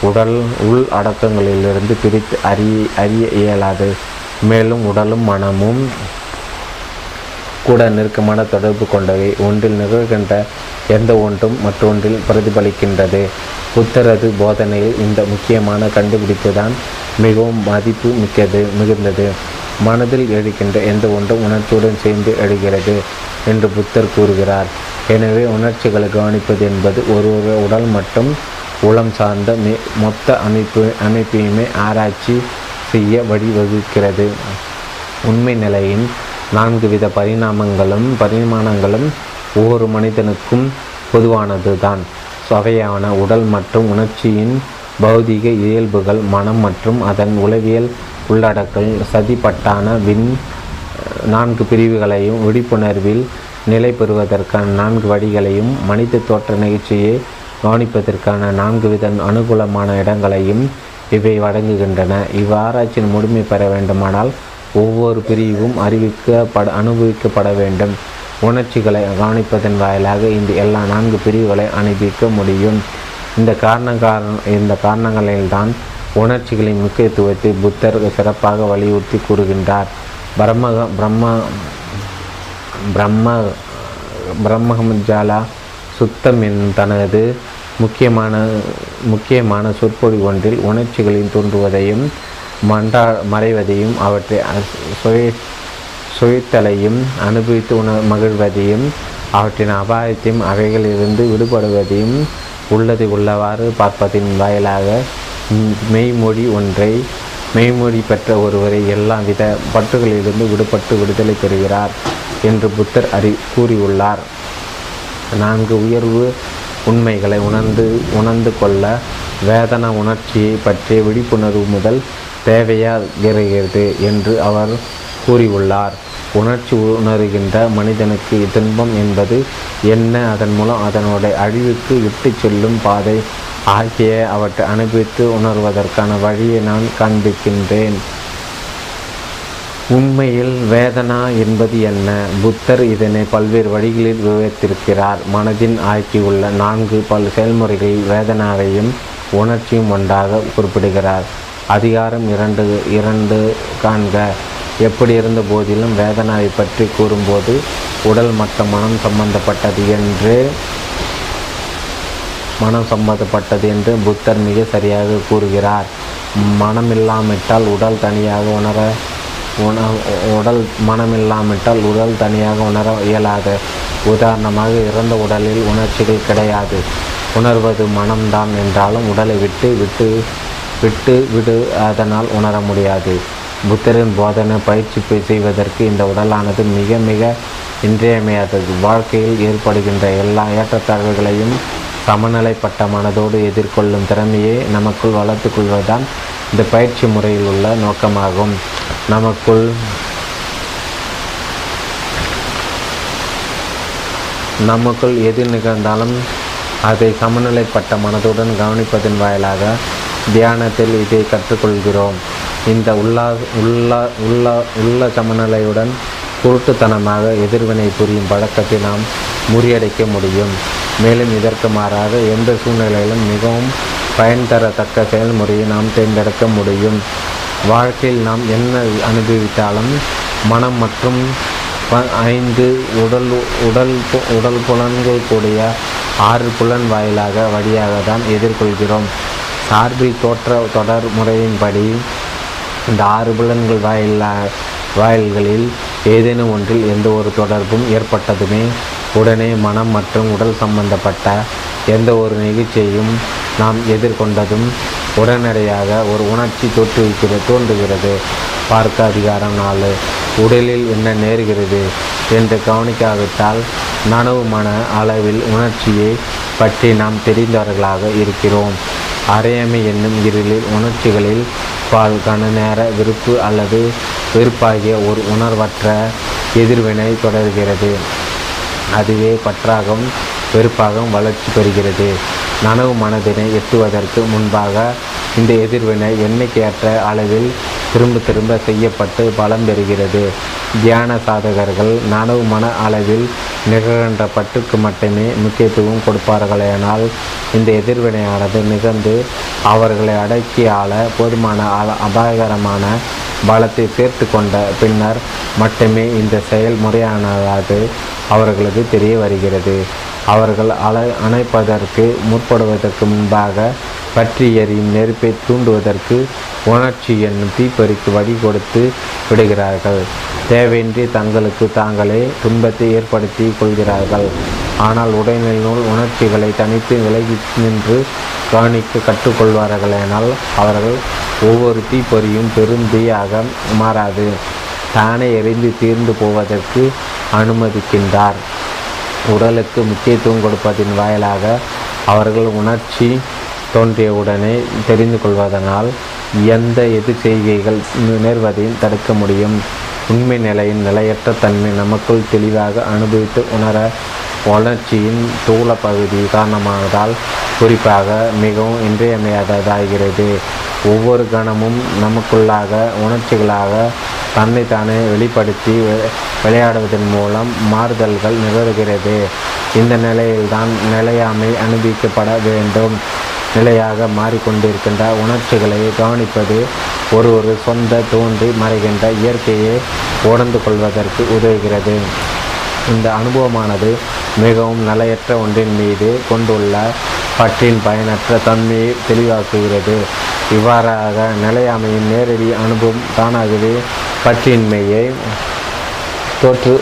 உடல் உள் அடக்கங்களிலிருந்து பிரித்து அறிய அறிய இயலாது. மேலும் உடலும் மனமும் கூட நெருக்கமான தொடர்பு கொண்டவை. ஒன்றில் நிகழ்கின்ற எந்த ஒன்றும் மற்றொன்றில் பிரதிபலிக்கின்றது. புத்தரது போதனையில் இந்த முக்கியமான கண்டுபிடிப்பு தான் மிகவும் மதிப்பு மிக்கது மிகுந்தது. மனதில் எழுகின்ற எந்த ஒன்றும் உணர்ச்சியுடன் சேர்ந்து எழுகிறது என்று புத்தர் கூறுகிறார். எனவே உணர்ச்சிகளை கவனிப்பது என்பது ஒரு உடல் மற்றும் உளம் சார்ந்த மொத்த அமைப்பு அமைப்பையுமே ஆராய்ச்சி செய்ய வழிவகுக்கிறது. உண்மை நிலையின் நான்கு வித பரிணாமங்களும் பரிமாணங்களும் ஒவ்வொரு மனிதனுக்கும் பொதுவானது தான். சுவையான உடல் மற்றும் உணர்ச்சியின் பௌதிக இயல்புகள், மனம் மற்றும் அதன் உளவியல் உள்ளடக்கல் சதிப்பட்டான வின் நான்கு பிரிவுகளையும், விழிப்புணர்வில் நிலை பெறுவதற்கான நான்கு வழிகளையும், மனித தோற்ற நிகழ்ச்சியை கவனிப்பதற்கான நான்கு வித அனுகூலமான இடங்களையும் இவை வழங்குகின்றன. இவ்வாராய்ச்சியின் முழுமை பெற வேண்டுமானால் ஒவ்வொரு பிரிவும் அறிவிக்கப்பட அனுபவிக்கப்பட வேண்டும். உணர்ச்சிகளை கவனிப்பதன் வாயிலாக இந்த எல்லா நான்கு பிரிவுகளை அனுபவிக்க முடியும். இந்த காரண இந்த காரணங்களில்தான் உணர்ச்சிகளின் முக்கியத்துவத்தை புத்தர் சிறப்பாக வலியுறுத்தி கூறுகின்றார். பிரம்ம பிரம்ம பிரம்ம பிரம்மஹம்ஜாலா சுத்தம் என் தனது முக்கியமான முக்கியமான சொற்பொழி ஒன்றில் உணர்ச்சிகளின் தோன்றுவதையும் மண்டா மறைவதையும் அவற்றை சுய சுயத்தலையும் அனுபவித்து உண மகிழ்வதையும் அவற்றின் அபாயத்தையும் அவைகளிலிருந்து விடுபடுவதையும் உள்ளதை உள்ளவாறு பார்ப்பதின் வாயிலாக மெய்மொழி ஒன்றை மெய்மொழி பெற்ற ஒருவரை எல்லா வித பற்றுகளிலிருந்து விடுபட்டு விடுதலை பெறுகிறார் என்று புத்தர் அறி கூறியுள்ளார். நான்கு உயர்வு உண்மைகளை உணர்ந்து உணர்ந்து கொள்ள வேதன உணர்ச்சியை பற்றிய விழிப்புணர்வு முதல் தேவையாகிறது என்று அவர் கூறியுள்ளார். உணர்ச்சி உணர்கின்ற மனிதனுக்கு துன்பம் என்பது என்ன, அதன் மூலம் அதனுடைய அழிவுக்கு இட்டு செல்லும் பாதை ஆகிய அவற்றை அனுபவித்து உணர்வதற்கான வழியை நான் காண்பிக்கின்றேன். உண்மையில் வேதனா என்பது என்ன? புத்தர் இதனை பல்வேறு வழிகளில் விவரித்திருக்கிறார். மனதின் ஆக்கியுள்ள நான்கு பல் செயல்முறைகளில் வேதனாவையும் உணர்ச்சியும் ஒன்றாக குறிப்பிடுகிறார். அதிகாரம் இரண்டு இரண்டு காண்க. எப்படி இருந்த போதிலும் வேதனாவை பற்றி கூறும்போது உடல் மற்றும் மனம் சம்பந்தப்பட்டது என்று மனம் சம்பந்தப்பட்டது என்று புத்தர் மிக சரியாக கூறுகிறார். மனமில்லாவிட்டால் உடல் தனியாக உணர உண உடல் மனமில்லாவிட்டால் உடல் தனியாக உணர இயலாது. உதாரணமாக, இறந்த உடலில் உணர்ச்சிகள் கிடையாது. உணர்வது மனம்தான் என்றாலும் உடலை விட்டு விட்டு விட்டு விடு அதனால் உணர முடியாது. புத்தரின் போதனை பயிற்சி செய்வதற்கு இந்த உடலானது மிக மிக இன்றியமையாதது. வாழ்க்கையில் ஏற்படுகின்ற எல்லா ஏற்றத்தாழ்வுகளையும் சமநிலைப்பட்ட மனதோடு எதிர்கொள்ளும் திறமையை நமக்குள் வளர்த்து கொள்வதுதான் இந்த பயிற்சி முறையில் உள்ள நோக்கமாகும். நமக்குள் நமக்குள் எது நிகழ்ந்தாலும் அதை சமநிலைப்பட்ட மனதுடன் கவனிப்பதன் வாயிலாக தியானத்தில் இதை கற்றுக்கொள்கிறோம். இந்த உள்ளா உள்ளா உள்ளா உள்ள சமநிலையுடன் குருட்டுத்தனமாக எதிர்வினை புரியும் பழக்கத்தை நாம் முறியடைக்க முடியும். மேலும் இதற்கு மாறாக எந்த சூழ்நிலையிலும் மிகவும் பயன் தரத்தக்க செயல்முறையை நாம் தேர்ந்தெடுக்க முடியும். வாழ்க்கையில் நாம் என்ன அனுபவித்தாலும் மனம் மற்றும் ஐந்து உடல் உடல் உடல் புலன்கள் கூடிய ஆறு புலன் வாயிலாக வழியாக தான் எதிர்கொள்கிறோம். சார்பில் தோற்ற தொடர் முறையின்படி இந்த ஆறு புலன்கள் வாயிலா வாயில்களில் ஏதேனும் ஒன்றில் எந்த ஒரு தொடர்பும் ஏற்பட்டதுமே உடனே மனம் மற்றும் உடல் சம்பந்தப்பட்ட எந்த ஒரு நிகழ்ச்சியையும் நாம் எதிர்கொண்டதும் உடனடியாக ஒரு உணர்ச்சி தோற்றுவிக்கிறது தோன்றுகிறது. பார்க்க அதிகாரம் நாலு. உடலில் என்ன நேர்கிறது என்று கவனிக்காவிட்டால் நனவுமான அளவில் உணர்ச்சியை பற்றி நாம் தெரிந்தவர்களாக இருக்கிறோம். அறையமை என்னும் இருளில் உணர்ச்சிகளில் பால் கன நேர விருப்பு அல்லது வெறுப்பாகிய ஒரு உணர்வற்ற எதிர்வினை தொடர்கிறது. அதுவே பற்றாகம் வெறுப்பாகவும் வளர்ச்சி பெறுகிறது. நனவு மனதினை எட்டுவதற்கு முன்பாக இந்த எதிர்வினை எண்ணிக்கையற்ற அளவில் திரும்ப திரும்ப செய்யப்பட்டு பலம் பெறுகிறது. தியான சாதகர்கள் நனவு மன அளவில் நிகழ்கின்ற பற்றுக்கு மட்டுமே முக்கியத்துவம் கொடுப்பார்களேனால் இந்த எதிர்வினையானது நிகழ்ந்து அவர்களை அடக்கி ஆள போதுமான அபாயகரமான பலத்தை சேர்த்து கொண்ட பின்னர் மட்டுமே இந்த செயல்முறையானது அவர்களுக்கு தெரிய வருகிறது. அவர்கள் அலை அணைப்பதற்கு முற்படுவதற்கு முன்பாக பற்றி எறியும் நெருப்பை தூண்டுவதற்கு உணர்ச்சி என்னும் தீப்பெருக்கு வழி கொடுத்து விடுகிறார்கள். தேவையின்றி தங்களுக்கு தாங்களே துன்பத்தை ஏற்படுத்தி கொள்கிறார்கள். ஆனால் உடலினுள் உணர்ச்சிகளை தனித்து விலகி நின்று கவனிக்க கற்றுக்கொள்வார்களேனால் அவர்கள் ஒவ்வொரு தீப்பொறியும் பெரும் தீயாக மாறாது, தானே எரிந்து தீர்ந்து போவதற்கு அனுமதிக்கின்றார். உடலுக்கு முக்கியத்துவம் கொடுப்பதின் வாயிலாக அவர்கள் உணர்ச்சி தோன்றியவுடனே தெரிந்து கொள்வதனால் எந்த எதிர் செய்கைகள் நேர்வதையும் தடுக்க முடியும். உண்மை நிலையின் நிலையற்ற தன்மை நமக்குள் தெளிவாக அனுபவித்து உணர வளர்ச்சியின் தூள பகுதி காரணமானதால் குறிப்பாக மிகவும் இன்றியமையாததாகிறது. ஒவ்வொரு கணமும் நமக்குள்ளாக உணர்ச்சிகளாக தன்னை தானே வெளிப்படுத்தி விளையாடுவதன் மூலம் மாறுதல்கள் நிகழ்கிறது. இந்த நிலையில்தான் நிலையாமை அனுபவிக்கப்பட வேண்டும். நிலையாக மாறிக்கொண்டிருக்கின்ற உணர்ச்சிகளை கவனிப்பது ஒரு ஒரு சொந்த தோன்றி மறைகின்ற இயற்கையை உணர்ந்து கொள்வதற்கு உதவுகிறது. இந்த அனுபவமானது மிகவும் நிலையற்ற ஒன்றின் மீது கொண்டுள்ள பற்றின் பயனற்ற தன்மையை தெளிவாக்குகிறது. இவ்வாறாக நிலையாமையின் நேரடி அனுபவம் தானாகவே பற்றின்மையை தோற்று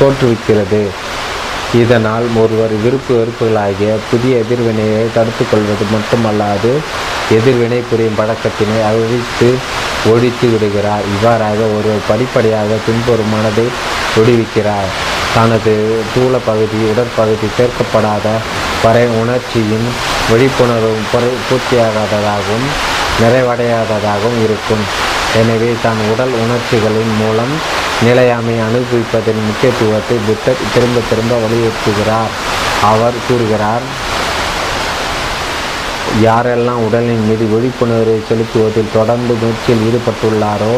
தோற்றுவிக்கிறது. இதனால் ஒருவர் விருப்பு வெறுப்புகளாகிய புதிய எதிர்வினையை தடுத்து கொள்வது மட்டுமல்லாது எதிர்வினை புரியும் பழக்கத்தினை அழித்து ஒழித்து விடுகிறார். இவ்வாறாக ஒருவர் படிப்படியாக பின்புறும் மனதை விடுவிக்கிறார். தனது தூள பகுதி உடற்பகுதி சேர்க்கப்படாத வரை உணர்ச்சியின் விழிப்புணர்வும் பொரு பூர்த்தியாகாததாகவும் நிறைவடையாததாகவும் இருக்கும். எனவே தான் உடல் உணர்ச்சிகளின் மூலம் நிலையாமை அனுபவிப்பதின் முக்கியத்துவத்தை புத்தர் திரும்ப திரும்ப வலியுறுத்துகிறார். அவர் கூறுகிறார், யாரெல்லாம் உடலின் மீது விழிப்புணர்வை செலுத்துவதில் தொடர்ந்து முயற்சியில் ஈடுபட்டுள்ளாரோ,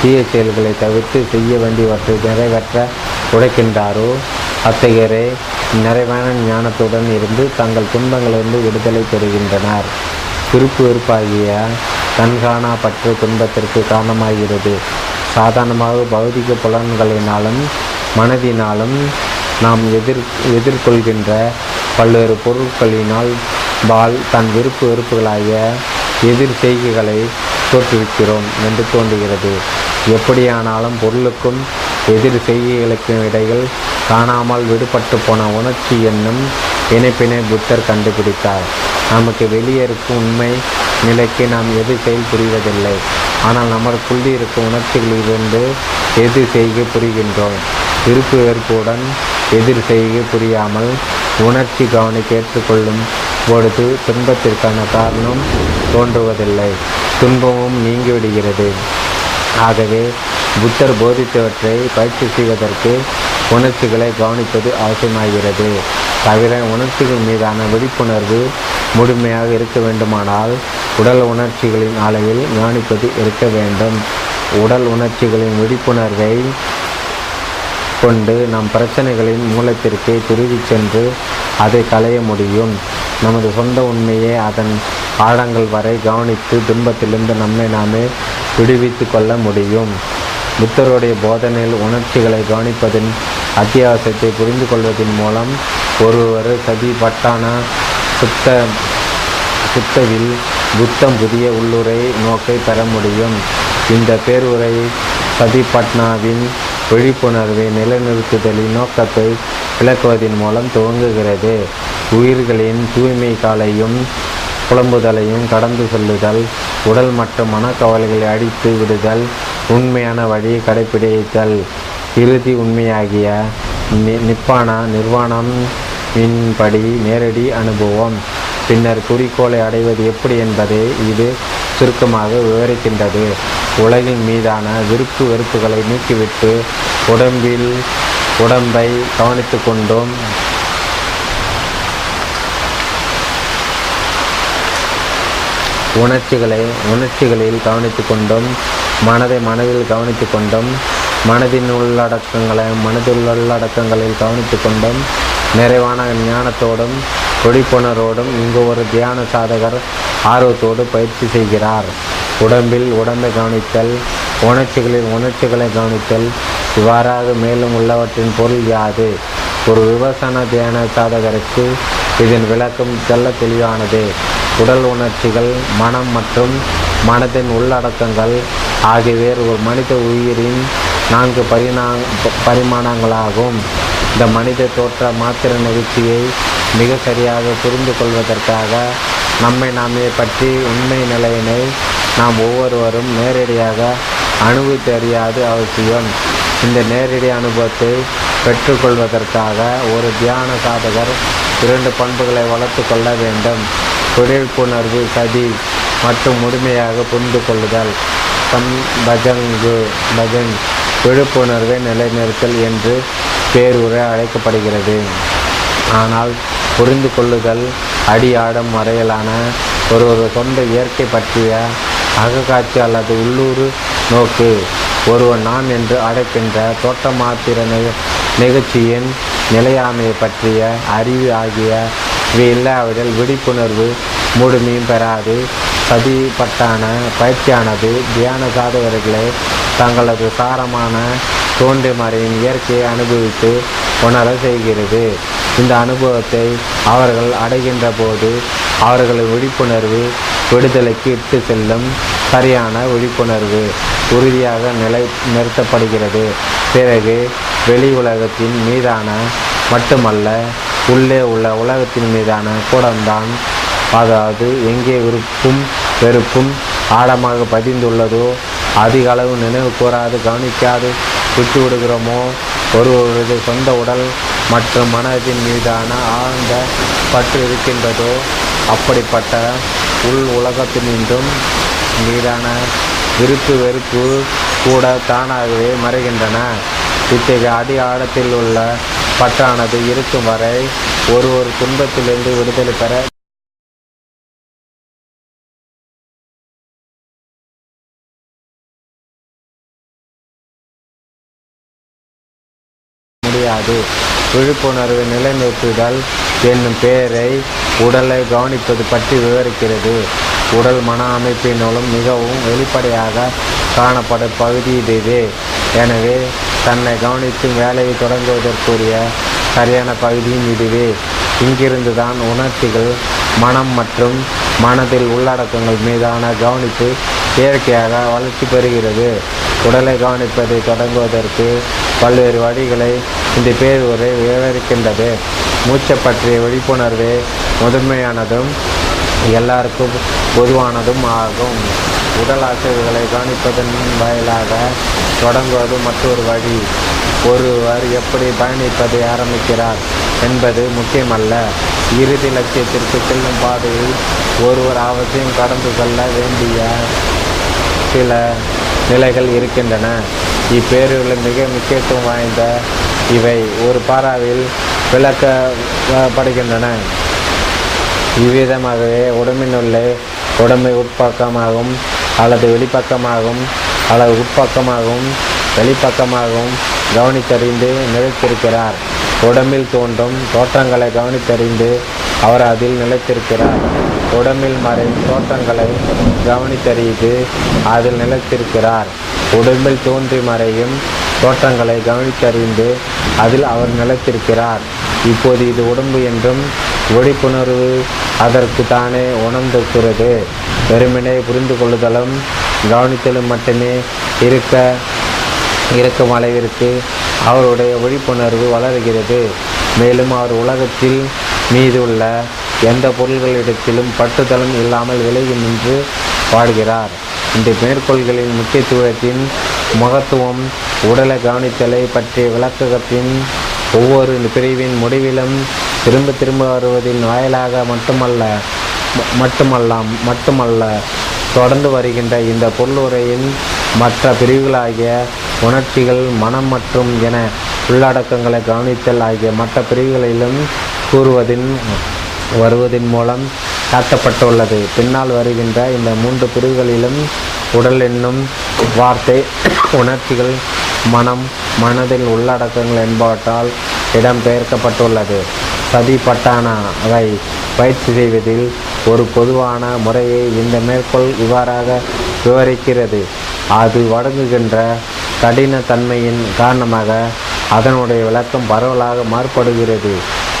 தீய செயல்களை தவிர்த்து செய்ய வேண்டியவற்றை நிறைவேற்ற உழைக்கின்றாரோ அத்தகையரே நிறைவான ஞானத்துடன் இருந்து தங்கள் துன்பங்களிலிருந்து விடுதலை பெறுகின்றனர். விருப்பு வெறுப்பாகிய கண்காணா பற்று துன்பத்திற்கு காரணமாகிறது. சாதாரணமாக பௌதிக புலன்களினாலும் மனதினாலும் நாம் எதிர் எதிர்கொள்கின்ற பல்வேறு பொருட்களினால் பால் தன் விருப்பு வெறுப்புகளாகிய எதிர் செய்கைகளை தோற்றுவிக்கிறோம் என்று தோன்றுகிறது. எப்படியானாலும் பொருளுக்கும் எதிர் செய்கைகளுக்கும் இடையில் காணாமல் விடுபட்டு போன உணர்ச்சி என்னும் இணைப்பினை புத்தர் கண்டுபிடித்தார். நமக்கு வெளியே இருக்கும் உண்மை நிலைக்கு நாம் எது செயல் புரிவதில்லை, ஆனால் நமக்குள்ளே இருக்கும் உணர்ச்சிகளிலிருந்து எது செய்கை புரிகின்றோம். விருப்பு வெறுப்புடன் எதிர் செய்கை புரியாமல் உணர்ச்சி கவனை கேட்டுக்கொள்ளும் பொழுது துன்பத்திற்கான காரணம் தோன்றுவதில்லை, துன்பமும் நீங்கிவிடுகிறது. ஆகவே புத்தர் போதித்தவற்றை பயிற்சி செய்வதற்கு உணர்ச்சிகளை கவனிப்பது அவசியமாகிறது. தவிர உணர்ச்சிகள் மீதான விழிப்புணர்வு முழுமையாக இருக்க வேண்டுமானால் உடல் உணர்ச்சிகளின் அளவில் கவனிப்பது இருக்க வேண்டும். உடல் உணர்ச்சிகளின் விழிப்புணர்வை கொண்டு நம் பிரச்சனைகளின் மூலத்திற்கு திரும்பி சென்று அதை களைய முடியும். நமது சொந்த உண்மையை அதன் ஆழங்கள் வரை கவனித்து துன்பத்திலிருந்து நம்மை நாமே விடுவித்து கொள்ள முடியும். புத்தருடைய போதனையில் உணர்ச்சிகளை கவனிப்பதின் அத்தியாவசியத்தை புரிந்து கொள்வதன் மூலம் ஒருவர் சதி பட்டான சுத்த சுத்தவில் புத்தம் புதிய உள்ளுரை நோக்கை பெற முடியும். இந்த பேருரை சதி பட்னாவின் விழிப்புணர்வை நிலைநிறுத்துதலின் நோக்கத்தை விளக்குவதன் மூலம் துவங்குகிறது. உயிர்களின் தூய்மை காலையும் புலம்புதலையும் கடந்து செல்லுதல், உடல் மற்றும் மனக்கவலைகளை அடித்து விடுதல், உண்மையான வழியை கடைபிடித்தல், இறுதி உண்மையாகிய நிப்பானா நிர்வாணம் மின்படி நேரடி அனுபவம், பின்னர் குறிக்கோளை அடைவது எப்படி என்பதை இது சுருக்கமாக விவரிக்கின்றது. உலகின் மீதான விருப்பு வெறுப்புகளை நீக்கிவிட்டு உடம்பில் உடம்பை கவனித்து கொண்டோம் உணர்ச்சிகளை உணர்ச்சிகளில் கவனித்து கொண்டும் மனதை மனதில் கவனித்து கொண்டும் மனதின் உள்ளடக்கங்களை மனதில் உள்ளடக்கங்களில் கவனித்து கொண்டும் நிறைவான ஞானத்தோடும் விழிப்புணர்வோடும் இங்கு ஒரு தியான சாதகர் ஆர்வத்தோடு பயிற்சி செய்கிறார். உடம்பில் உடம்பை கவனித்தல், உணர்ச்சிகளில் உணர்ச்சிகளை கவனித்தல், இவ்வாறாக மேலும் உள்ளவற்றின் பொருள் யாது? ஒரு விபசன தியான சாதகருக்கு இதன் விளக்கம் தெல்ல தெளிவானது. உடல் உணர்ச்சிகள், மனம் மற்றும் மனதின் உள்ளடக்கங்கள் ஆகியவை ஒரு மனித உயிரின் நான்கு பரிணா பரிமாணங்களாகும். இந்த மனித தோற்ற மாத்திர நிகழ்ச்சியை மிக சரியாக புரிந்து கொள்வதற்காக நம்மை நாமே பற்றி உண்மை நிலையினை நாம் ஒவ்வொருவரும் நேரடியாக அனுபவித்து அறியாது அவசியம். இந்த நேரடி அனுபவத்தை பெற்றுக்கொள்வதற்காக ஒரு தியான சாதகர் இரண்டு பண்புகளை வளர்த்து கொள்ள வேண்டும். விழிப்புணர்வு சதி மற்றும் முழுமையாக புரிந்து கொள்ளுதல் சம் பஜங்கு பஜங் விழிப்புணர்வை நிலைநிறுத்தல் என்று பேருரை அழைக்கப்படுகிறது. ஆனால் புரிந்து கொள்ளுதல் அடியாடம் வரையிலான ஒருவரது சொந்த இயற்கை பற்றிய அகக்காட்சி அல்லது உள்ளூர் நோக்கு. ஒருவன் நான் என்று அழைக்கின்ற தோட்ட மாத்திர நிகழ்ச்சியின் நிலையாமையை பற்றிய அறிவு ஆகிய இவை இல்லாவிடில் விழிப்புணர்வு முழுமையும் பெறாது. சதிப்பட்டான பயிற்சியானது தியான சாதகர்களை தங்களது சாரமான தோன்றிமறையின் இயற்கையை அனுபவித்து உணர செய்கிறது. இந்த அனுபவத்தை அவர்கள் அடைகின்ற போது அவர்களது விழிப்புணர்வு விடுதலைக்கு இட்டு செல்லும் சரியான விழிப்புணர்வு உறுதியாக நிலை நிறுத்தப்படுகிறது. பிறகு வெளி உலகத்தின் மீதான மட்டுமல்ல உள்ளே உள்ள உலகத்தின் மீதான கூடம்தான், அதாவது எங்கே விருப்பும் வெறுப்பும் ஆழமாக பதிந்துள்ளதோ, அதிக அளவு நினைவு கூறாது கவனிக்காது விட்டு விடுகிறோமோ, ஒருவரது சொந்த உடல் மற்றும் மனதின் மீதான ஆழ்ந்த பற்று இருக்கின்றதோ, அப்படிப்பட்ட உள் உலகத்தினின்றும் மீதான விருப்பு வெறுப்பு கூட தானாகவே மறைகின்றன. இத்தகைய அடி ஆழத்தில் உள்ள பற்றானது இருக்கும் வரை ஒரு ஒரு துன்பத்திலிருந்து விடுதலை பெற முடியாது. விழிப்புணர்வு நிலைநிறுத்துதல் என்னும் பெயரை உடலை கவனிப்பது பற்றி விவரிக்கிறது. உடல் மன அமைப்பினாலும் மிகவும் வெளிப்படையாக காணப்படும் பகுதி இது. எனவே தன்னை கவனிக்கும் வேலையை தொடங்குவதற்குரிய சரியான பகுதியும் இதுவே. இங்கிருந்து தான் உணர்ச்சிகள், மனம் மற்றும் மனதில் உள்ளடக்கங்கள் மீதான கவனிப்பு இயற்கையாக வளர்ச்சி பெறுகிறது. உடலை கவனிப்பதை தொடங்குவதற்கு பல்வேறு வழிகளை இந்த பேருரை விவரிக்கின்றது. மூச்சை பற்றிய விழிப்புணர்வு முதன்மையானதும் எல்லாருக்கும் பொதுவானதும் ஆகும். உடல் அசைவுகளை கவனிப்பதன் வாயிலாக தொடங்குவது மற்றொரு வழி. ஒருவர் எப்படி பயணிப்பதை ஆரம்பிக்கிறார் என்பது முக்கியமல்ல, இறுதி லட்சியத்திற்கு செல்லும் பாதையில் ஒருவர் அவசியம் கடந்து செல்ல வேண்டிய சில நிலைகள் இருக்கின்றன. இப்பேருள்ள மிக முக்கியத்துவம் வாய்ந்த இவை ஒரு பாராவில் விளக்கப்படுகின்றன. இவ்விதமாகவே உடம்பினுள்ளே உடம்பை உட்பக்கமாகவும் அல்லது வெளிப்பக்கமாகவும் அல்லது உட்பக்கமாகவும் வெளிப்பக்கமாகவும் கவனித்தறிந்து நிலைத்திருக்கிறார். உடம்பில் தோன்றும் தோற்றங்களை கவனித்தறிந்து அவர் அதில் நிலைத்திருக்கிறார். உடம்பில் மறையும் தோற்றங்களை கவனித்தறிந்து அதில் நிலைத்திருக்கிறார். உடம்பில் தோன்றி மறையும் தோற்றங்களை கவனித்தறிந்து அதில் அவர் நிலைத்திருக்கிறார். இப்போது இது உடம்பு என்றும் விழிப்புணர்வு அதற்கு தானே உணர்ந்திருக்கிறது. வெறுமனே புரிந்து கொள்ளுதலும் கவனித்தலும் மட்டுமே இருக்க இருக்கும் அளவிற்கு அவருடைய விழிப்புணர்வு வளர்கிறது. மேலும் அவர் உலகத்தில் மீது உள்ள எந்த பொருள்களிடத்திலும் பற்றுதலும் இல்லாமல் விலகி நின்று பாடுகிறார். இந்த மேற்கோள்களின் முக்கியத்துவத்தின் மகத்துவம் உடலை கவனித்தலை பற்றிய விளக்கத்தின் ஒவ்வொரு பிரிவின் முடிவிலும் திரும்ப திரும்ப வருவதின் வாயிலாக மட்டுமல்ல மட்டுமல்லாம் மட்டுமல்ல தொடர்ந்து வருகின்ற இந்த பொருளுரையின் மற்ற பிரிவுகளாகிய உணர்ச்சிகள், மனம் மற்றும் என உள்ளடக்கங்களை கவனித்தல் ஆகிய மற்ற பிரிவுகளிலும் கூறுவதின் வருவதின் மூலம் காட்டப்பட்டுள்ளது. பின்னால் வருகின்ற இந்த மூன்று பிரிவுகளிலும் உடல் என்னும் வார்த்தை, உணர்ச்சிகள், மனம், மனதில் உள்ளடக்கங்கள் என்பவற்றால் இடம்பெயர்க்கப்பட்டுள்ளது. சதி பட்டானா அவை பயிற்சி செய்வதில் ஒரு பொதுவான முறையை இந்த மேற்கோள் இவ்வாறாக விவரிக்கிறது. அது வழங்குகின்ற கடினத்தன்மையின் காரணமாக அதனுடைய விளக்கம் பரவலாக மாறுபடுகிறது.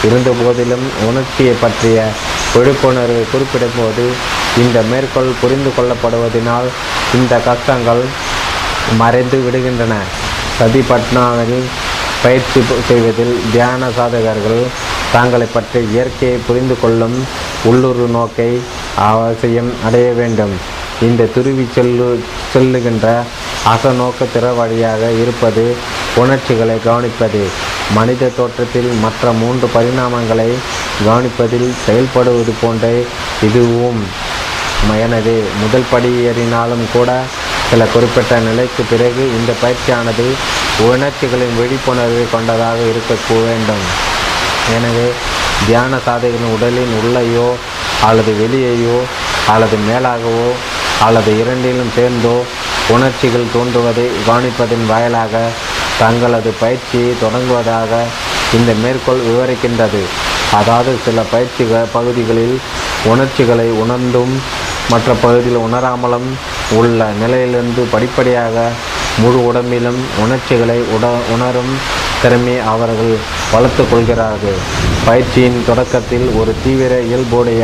இருந்த போதிலும் உணர்ச்சியை பற்றிய விழிப்புணர்வை குறிப்பிடும் போது இந்த மேற்கோள் புரிந்து கொள்ளப்படுவதனால் இந்த கஷ்டங்கள் மறைந்து விடுகின்றன. சதி பட்னாவில் பயிற்சி செய்வதில் தியான சாதகர்கள் தாங்களை பற்றி இயற்கையை புரிந்து கொள்ளும் உள்ளுறு நோக்கை அவசியம் அடைய வேண்டும். இந்த துருவி செல்லு செல்லுகின்ற அசநோக்க திற வழியாக இருப்பது உணர்ச்சிகளை கவனிப்பது. மனித தோற்றத்தில் மற்ற மூன்று பரிணாமங்களை கவனிப்பதில் செயல்படுவது போன்றே இதுவும். எனது முதல் படியேறினாலும் கூட சில குறிப்பிட்ட நிலைக்கு பிறகு இந்த பயிற்சியானது உணர்ச்சிகளின் விழிப்புணர்வை கொண்டதாக இருக்க வேண்டும். எனவே தியான சாதகரின் உடலின் உள்ளையோ அல்லது வெளியையோ அல்லது மேலாகவோ அல்லது இரண்டிலும் சேர்ந்தோ உணர்ச்சிகள் தோன்றுவதை கவனிப்பதன் வாயிலாக தங்களது பயிற்சியை தொடங்குவதாக இந்த மேற்கோள் விவரிக்கின்றது. அதாவது சில பயிற்சி பகுதிகளில் உணர்ச்சிகளை உணர்ந்தும் மற்ற பகுதியில் உணராமலும் உள்ள நிலையிலிருந்து படிப்படியாக முழு உடம்பிலும் உணர்ச்சிகளை உட உணரும் திறமையை அவர்கள் வளர்த்து கொள்கிறார்கள். பயிற்சியின் தொடக்கத்தில் ஒரு தீவிர இயல்புடைய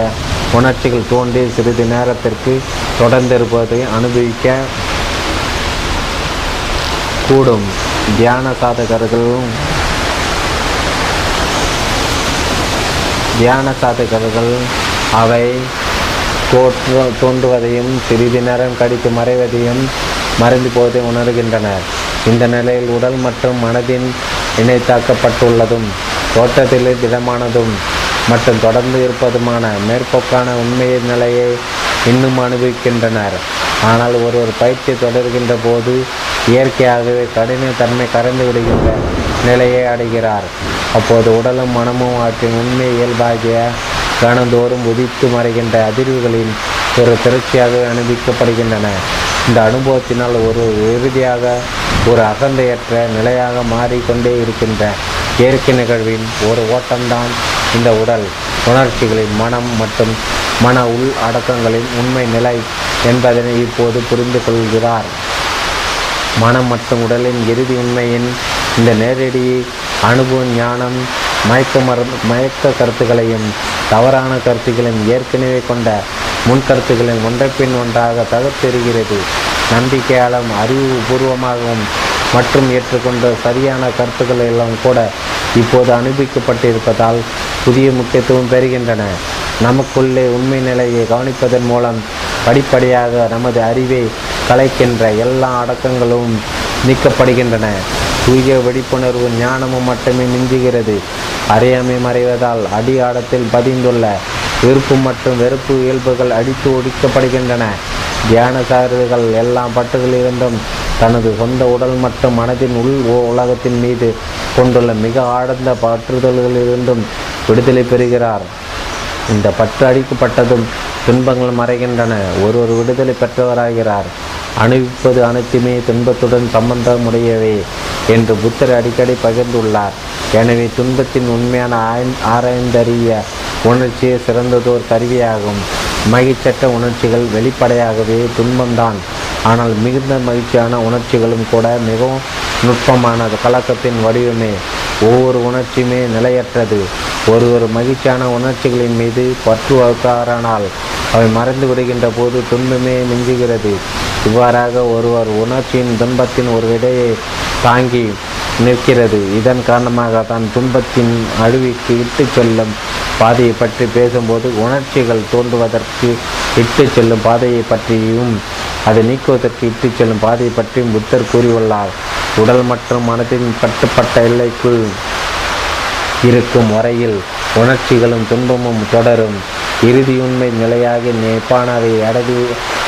உணர்ச்சிகள் தோன்றி சிறிது நேரத்திற்கு தொடர்ந்திருப்பதை அனுபவிக்க கூடும். தியான சாதகர்களும் தியான சாதகர்கள் அவை தோற்று தோன்றுவதையும் சிறிது நேரம் கடித்து மறைவதையும் மறைந்து போதை உணர்கின்றனர். இந்த நிலையில் உடல் மற்றும் மனதின் இணைத்தாக்கப்பட்டுள்ளதும் தோற்றத்திலே திடமானதும் மற்றும் தொடர்ந்து இருப்பதுமான மேற்போக்கான உண்மைய நிலையை இன்னும் அனுபவிக்கின்றனர். ஆனால் ஒருவர் பயிற்சி தொடர்கின்ற போது இயற்கையாகவே கடினத்தன்மை கரைந்து விடுகின்ற நிலையை அடைகிறார். அப்போது உடலும் மனமும் அவற்றின் உண்மை இயல்பாகிய கணந்தோறும் உதித்து மறைகின்ற அதிர்வுகளின் ஒரு திரட்சியாகவே அனுபவிக்கப்படுகின்றன. இந்த அனுபவத்தினால் ஒரு இறுதியாக ஒரு அகந்தையற்ற நிலையாக மாறிக்கொண்டே இருக்கின்ற இயற்கை நிகழ்வின் ஒரு ஓட்டம்தான் இந்த உடல் உணர்ச்சிகளின் மனம் மற்றும் மன உள் அடக்கங்களின் உண்மை நிலை என்பதனை இப்போது புரிந்து கொள்கிறார். மனம் மற்றும் உடலின் இறுதி உண்மையின் இந்த நேரடி அனுபவ ஞானம் மயக்க மரு மயக்க கருத்துக்களையும் தவறான கருத்துக்களையும் ஏற்கனவே கொண்ட முன்கருத்துக்களின் ஒன்றைப்பின் ஒன்றாக தகர்த்தெறுகிறது. நம்பிக்கையாலும் அறிவு பூர்வமாகவும் மற்றும் ஏற்றுக்கொண்ட சரியான கருத்துக்கள் எல்லாம் கூட இப்போது அனுபவிக்கப்பட்டிருப்பதால் புதிய முக்கியத்துவம் பெறுகின்றன. நமக்குள்ளே உண்மை நிலையை கவனிப்பதன் மூலம் படிப்படியாக நமது அறிவை கலைக்கின்ற எல்லா அடக்கங்களும் நீக்கப்படுகின்றன. தூய விழிப்புணர்வு ஞானமும் மட்டுமே மிஞ்சுகிறது. அறியாமை மறைவதால் அடி ஆடத்தில் பதிந்துள்ள விருப்பு மற்றும் வெறுப்பு இயல்புகள் அடித்து ஒடுக்கப்படுகின்றன. தியான சாதகர்கள் எல்லா பட்டுகளிலிருந்தும் தனது சொந்த உடல் மற்றும் மனதின் உள் உலகத்தின் மீது கொண்டுள்ள மிக ஆழ்ந்த பற்றுதல்களிலிருந்தும் விடுதலை பெறுகிறார். இந்த பற்று அடிக்கப்பட்டதும் துன்பங்கள் மறைகின்றன. ஒருவர் விடுதலை பெற்றவராகிறார். அனுபவிப்பது அனைத்துமே துன்பத்துடன் சம்பந்தமுடையவை என்று புத்தர் அடிக்கடி பகிர்ந்துள்ளார். எனவே துன்பத்தின் உண்மையான ஆராய்ந்தறிய உணர்ச்சியே சிறந்ததோர் கருவியாகும். மகிழ்ச்சற்ற உணர்ச்சிகள் வெளிப்படையாகவே துன்பம்தான். ஆனால் மிகுந்த மகிழ்ச்சியான உணர்ச்சிகளும் கூட மிகவும் நுட்பமான கலக்கத்தின் வடிவமே. ஒவ்வொரு உணர்ச்சியுமே நிலையற்றது. ஒரு ஒரு மகிழ்ச்சியான உணர்ச்சிகளின் மீது பற்று வகுத்தாரானால் அவை மறைந்து விடுகின்ற போது துன்பமே மிஞ்சுகிறது. இவ்வாறாக ஒருவர் உணர்ச்சியின் துன்பத்தின் ஒரு விடையை தாங்கி நிற்கிறது. இதன் காரணமாக தான் துன்பத்தின் அழிவுக்கு இட்டு செல்லும் பாதையை பற்றி பேசும்போது உணர்ச்சிகள் தோன்றுவதற்கு இட்டு செல்லும் பாதையை பற்றியும் அதை நீக்குவதற்கு இட்டு செல்லும் பாதையை பற்றியும் புத்தர் கூறியுள்ளார். உடல் மற்றும் மனதின் கட்டுப்பட்ட எல்லைக்குள் இருக்கும் வரையில் உணர்ச்சிகளும் துன்பமும் தொடரும். இறுதியுண்மை நிலையாகி நேப்பானாவை அடவி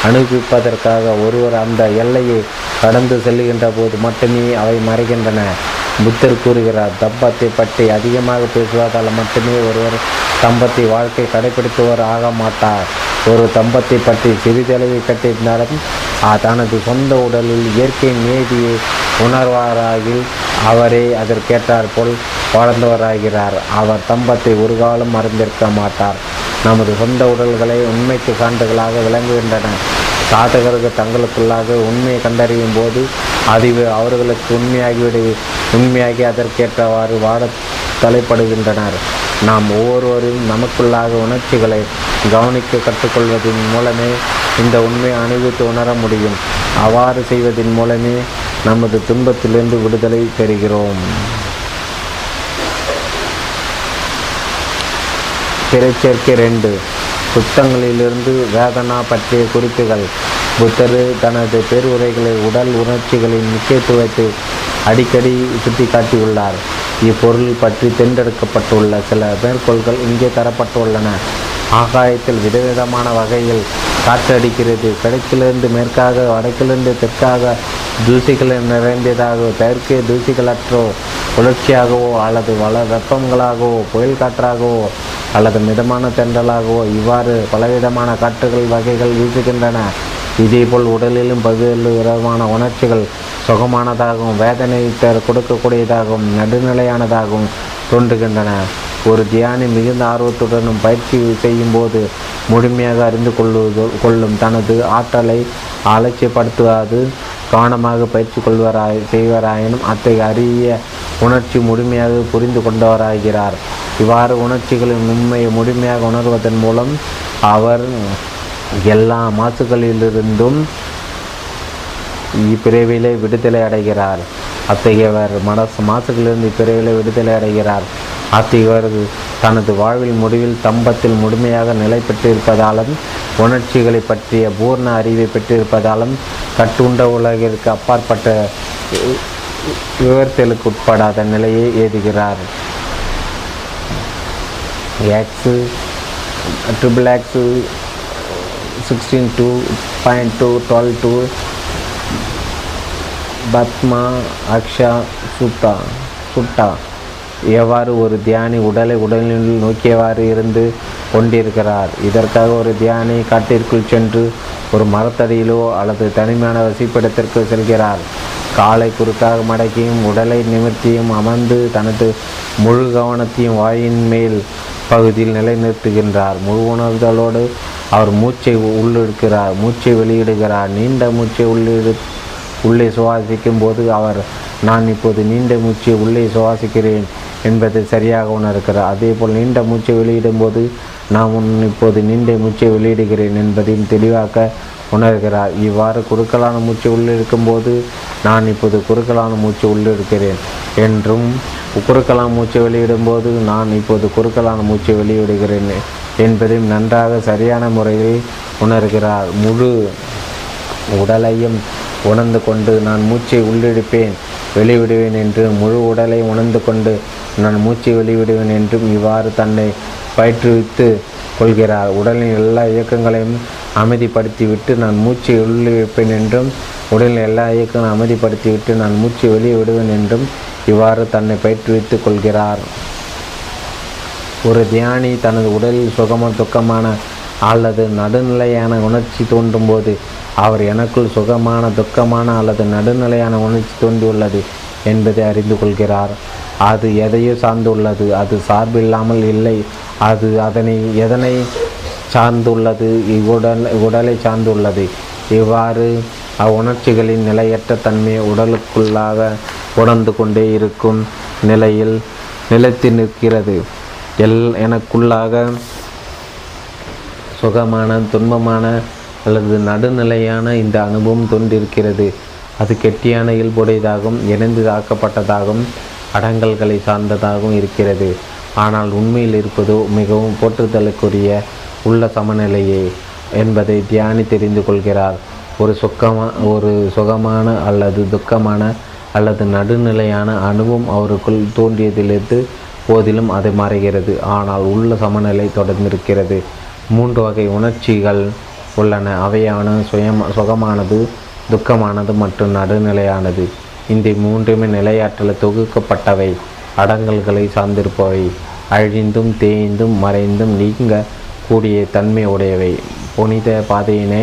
அனுபவிப்பதற்காக ஒருவர் அந்த எல்லையை கடந்து செல்லுகின்ற போது மட்டுமே அவை மறைகின்றன. புத்தர் கூறுகிறார், தம்பத்தை பற்றி அதிகமாக பேசுவதால் மட்டுமே ஒருவர் தம்பத்தை வாழ்க்கை கடைபிடிப்பவர் ஆக மாட்டார். ஒரு தம்பத்தை பற்றி சிறிதளவு கட்டியிருந்தாலும் தனது சொந்த உடலில் இயற்கை நீதியை உணர்வாராகி அவரே அதற்கேற்றாற்போல் வாழ்ந்தவராகிறார். அவர் தம்பத்தை ஒரு காலம் மறந்திருக்க மாட்டார். நமது சொந்த உடல்களை உண்மைக்கு சான்றுகளாக விளங்குகின்றன. சாதகர்கள் தங்களுக்குள்ளாக உண்மையை கண்டறியும் போது அது அவர்களுக்கு உண்மையாகிவிடு உண்மையாகி அதற்கேற்றவாறு வாழ தலைப்படுகின்றனர். நாம் ஒவ்வொருவரும் நமக்குள்ளாக உணர்ச்சிகளை கவனிக்க கற்றுக்கொள்வதன் மூலமே இந்த உண்மையை அனுபவித்து உணர முடியும். அவ்வாறு செய்வதன் மூலமே நமது துன்பத்திலிருந்து விடுதலை பெறுகிறோம். பிறச்சேர்க்கை ரெண்டு, புத்தகங்களிலிருந்து வேதனா பற்றிய குறிப்புகள். புத்தர் தனது பேருரைகளை உடல் உணர்ச்சிகளின் முக்கியத்துவத்தை அடிக்கடி சுட்டி காட்டியுள்ளார். இப்பொருள் பற்றி தேர்ந்தெடுக்கப்பட்டுள்ள சில மேற்கோள்கள் இங்கே தரப்பட்டுள்ளன. ஆகாயத்தில் விதவிதமான வகையில் காற்றடிக்கிறது. கிழக்கிலிருந்து மேற்காக, வடக்கிலிருந்து தெற்காக தூசிகளை நிறைந்ததாகவோ, தெற்கே தூசிகளற்றோ, குளிர்ச்சியாகவோ அல்லது வள வெப்பங்களாகவோ, புயல் காற்றாகவோ அல்லது மிதமான தென்றலாகவோ இவ்வாறு பலவிதமான காற்றுகள் வகைகள் வீசுகின்றன. இதேபோல் உடலிலும் பல்வேறு விதமான உணர்ச்சிகள் சுகமானதாகவும் வேதனை கொடுக்கக்கூடியதாகவும் நடுநிலையானதாகவும் தோன்றுகின்றன. ஒரு தியானி மிகுந்த ஆர்வத்துடனும் பயிற்சி செய்யும் போது முழுமையாக அறிந்து கொள்வது கொள்ளும் தனது ஆற்றலை அலட்சியப்படுத்துவது கவனமாக பயிற்சி கொள்வராய் செய்வராயினும் அத்தகைய அரிய உணர்ச்சி முழுமையாக புரிந்து கொண்டவராகிறார். இவ்வாறு உணர்ச்சிகளின் உண்மையை முழுமையாக உணர்வதன் மூலம் அவர் எல்லா மாசுகளிலிருந்தும் இப்பிரிவிலே விடுதலை அடைகிறார். அத்தகையவர் மனசு மாசுகளிலிருந்து இப்பிரிவிலே விடுதலை அடைகிறார். அத்தகையவர் தனது வாழ்வில் முடிவில் தம்பத்தில் முழுமையாக நிலை பெற்றிருப்பதாலும் உணர்ச்சிகளை பற்றிய பூர்ண அறிவை பெற்றிருப்பதாலும் கட்டுண்ட உலகிற்கு அப்பாற்பட்ட விவரத்திற்கு உட்படாத நிலையை ஏதுகிறார். X triple X sixteen two point two twelve two பத்மா அக்ஷா சுட்டா சுட்டா எவ்வாறு ஒரு தியானி உடலை உடலில் நோக்கியவாறு இருந்து கொண்டிருக்கிறார். இதற்காக ஒரு தியானி காட்டிற்குள் சென்று ஒரு மரத்தடியிலோ அல்லது தனிமையான வசிப்பிடத்திற்கு செல்கிறார். காலை குறுக்காக மடக்கியும் உடலை நிமிர்த்தியும் அமர்ந்து தனது முழு கவனத்தையும் வாயின் மேல் பகுதியில் நிலைநிறுத்துகின்றார். முழு உணர்தலோடு அவர் மூச்சை உள்ளிடுகிறார், மூச்சை வெளியிடுகிறார். நீண்ட மூச்சை உள்ளிடு உள்ளே சுவாசிக்கும் போது அவர் நான் இப்போது நீண்ட மூச்சை உள்ளே சுவாசிக்கிறேன் என்பதை சரியாக உணர்கிறார். அதேபோல் நீண்ட மூச்சை வெளியிடும் போது நான் இப்போது நீண்ட மூச்சை வெளியிடுகிறேன் என்பதையும் தெளிவாக உணர்கிறார். இவ்வாறு குறுக்கலான மூச்சை உள்ளிருக்கும் போது நான் இப்போது குறுக்கலான மூச்சை உள்ளிருக்கிறேன் என்றும், குறுக்கலான மூச்சை வெளியிடும் போது நான் இப்போது குறுக்கலான மூச்சை வெளியிடுகிறேன் என்பதையும் நன்றாக சரியான முறையில் உணர்கிறார். முழு உடலையும் உணர்ந்து கொண்டு நான் மூச்சை உள்ளிடுப்பேன் வெளிவிடுவேன் என்று முழு உடலை உணர்ந்து கொண்டு நான் மூச்சை வெளிவிடுவேன் என்றும் இவ்வாறு தன்னை பயிற்றுவித்து கொள்கிறார். உடலின் எல்லா இயக்கங்களையும் அமைதிப்படுத்திவிட்டு நான் மூச்சை உள்ளிடுப்பேன் என்றும், உடலின் எல்லா இயக்கங்களையும் அமைதிப்படுத்திவிட்டு நான் மூச்சை வெளியே விடுவேன் என்றும் இவ்வாறு தன்னை பயிற்றுவித்து கொள்கிறார். ஒரு தியானி தனது உடலில் சுகமான துக்கமான அல்லது நடுநிலையான உணர்ச்சி தோன்றும் போது அவர் எனக்குள் சுகமான துக்கமான அல்லது நடுநிலையான உணர்ச்சி தோன்றியுள்ளது என்பதை அறிந்து கொள்கிறார். அது எதையோ சார்ந்துள்ளது, அது சார்பில்லாமல் இல்லை, அது அதனை எதனை சார்ந்துள்ளது, இவ்வுடல் உடலை சார்ந்துள்ளது. இவ்வாறு அவ்வுணர்ச்சிகளின் நிலையற்ற தன்மையை உடலுக்குள்ளாக உணர்ந்து கொண்டே இருக்கும் நிலையில் நிலைத்து நிற்கிறது. எல் எனக்குள்ளாக சுகமான துன்பமான அல்லது நடுநிலையான இந்த அனுபவம் தோன்றிருக்கிறது. அது கெட்டியான இயல்புடையதாகவும் இணைந்து தாக்கப்பட்டதாகவும் அடங்கல்களை சார்ந்ததாகவும் இருக்கிறது. ஆனால் உண்மையில் இருப்பதோ மிகவும் போற்றுதலுக்குரிய உள்ள சமநிலையே என்பதை தியானி தெரிந்து கொள்கிறார். ஒரு சுக்கமா ஒரு சுகமான அல்லது துக்கமான அல்லது நடுநிலையான அனுபவம் அவருக்குள் தோன்றியதிலிருந்து போதிலும் அது மறைகிறது. ஆனால் உள்ள சமநிலை தொடர்ந்திருக்கிறது. மூன்று வகை உணர்ச்சிகள் உள்ளன. அவையான சுயம் சுகமானது, துக்கமானது மற்றும் நடுநிலையானது. இந்த மூன்றுமே நிலையாற்றல் தொகுக்கப்பட்டவை. அடங்கல்களை சார்ந்திருப்பவை, அழிந்தும் தேய்ந்தும் மறைந்தும் நீங்க கூடிய தன்மை உடையவை. புனித பாதையினை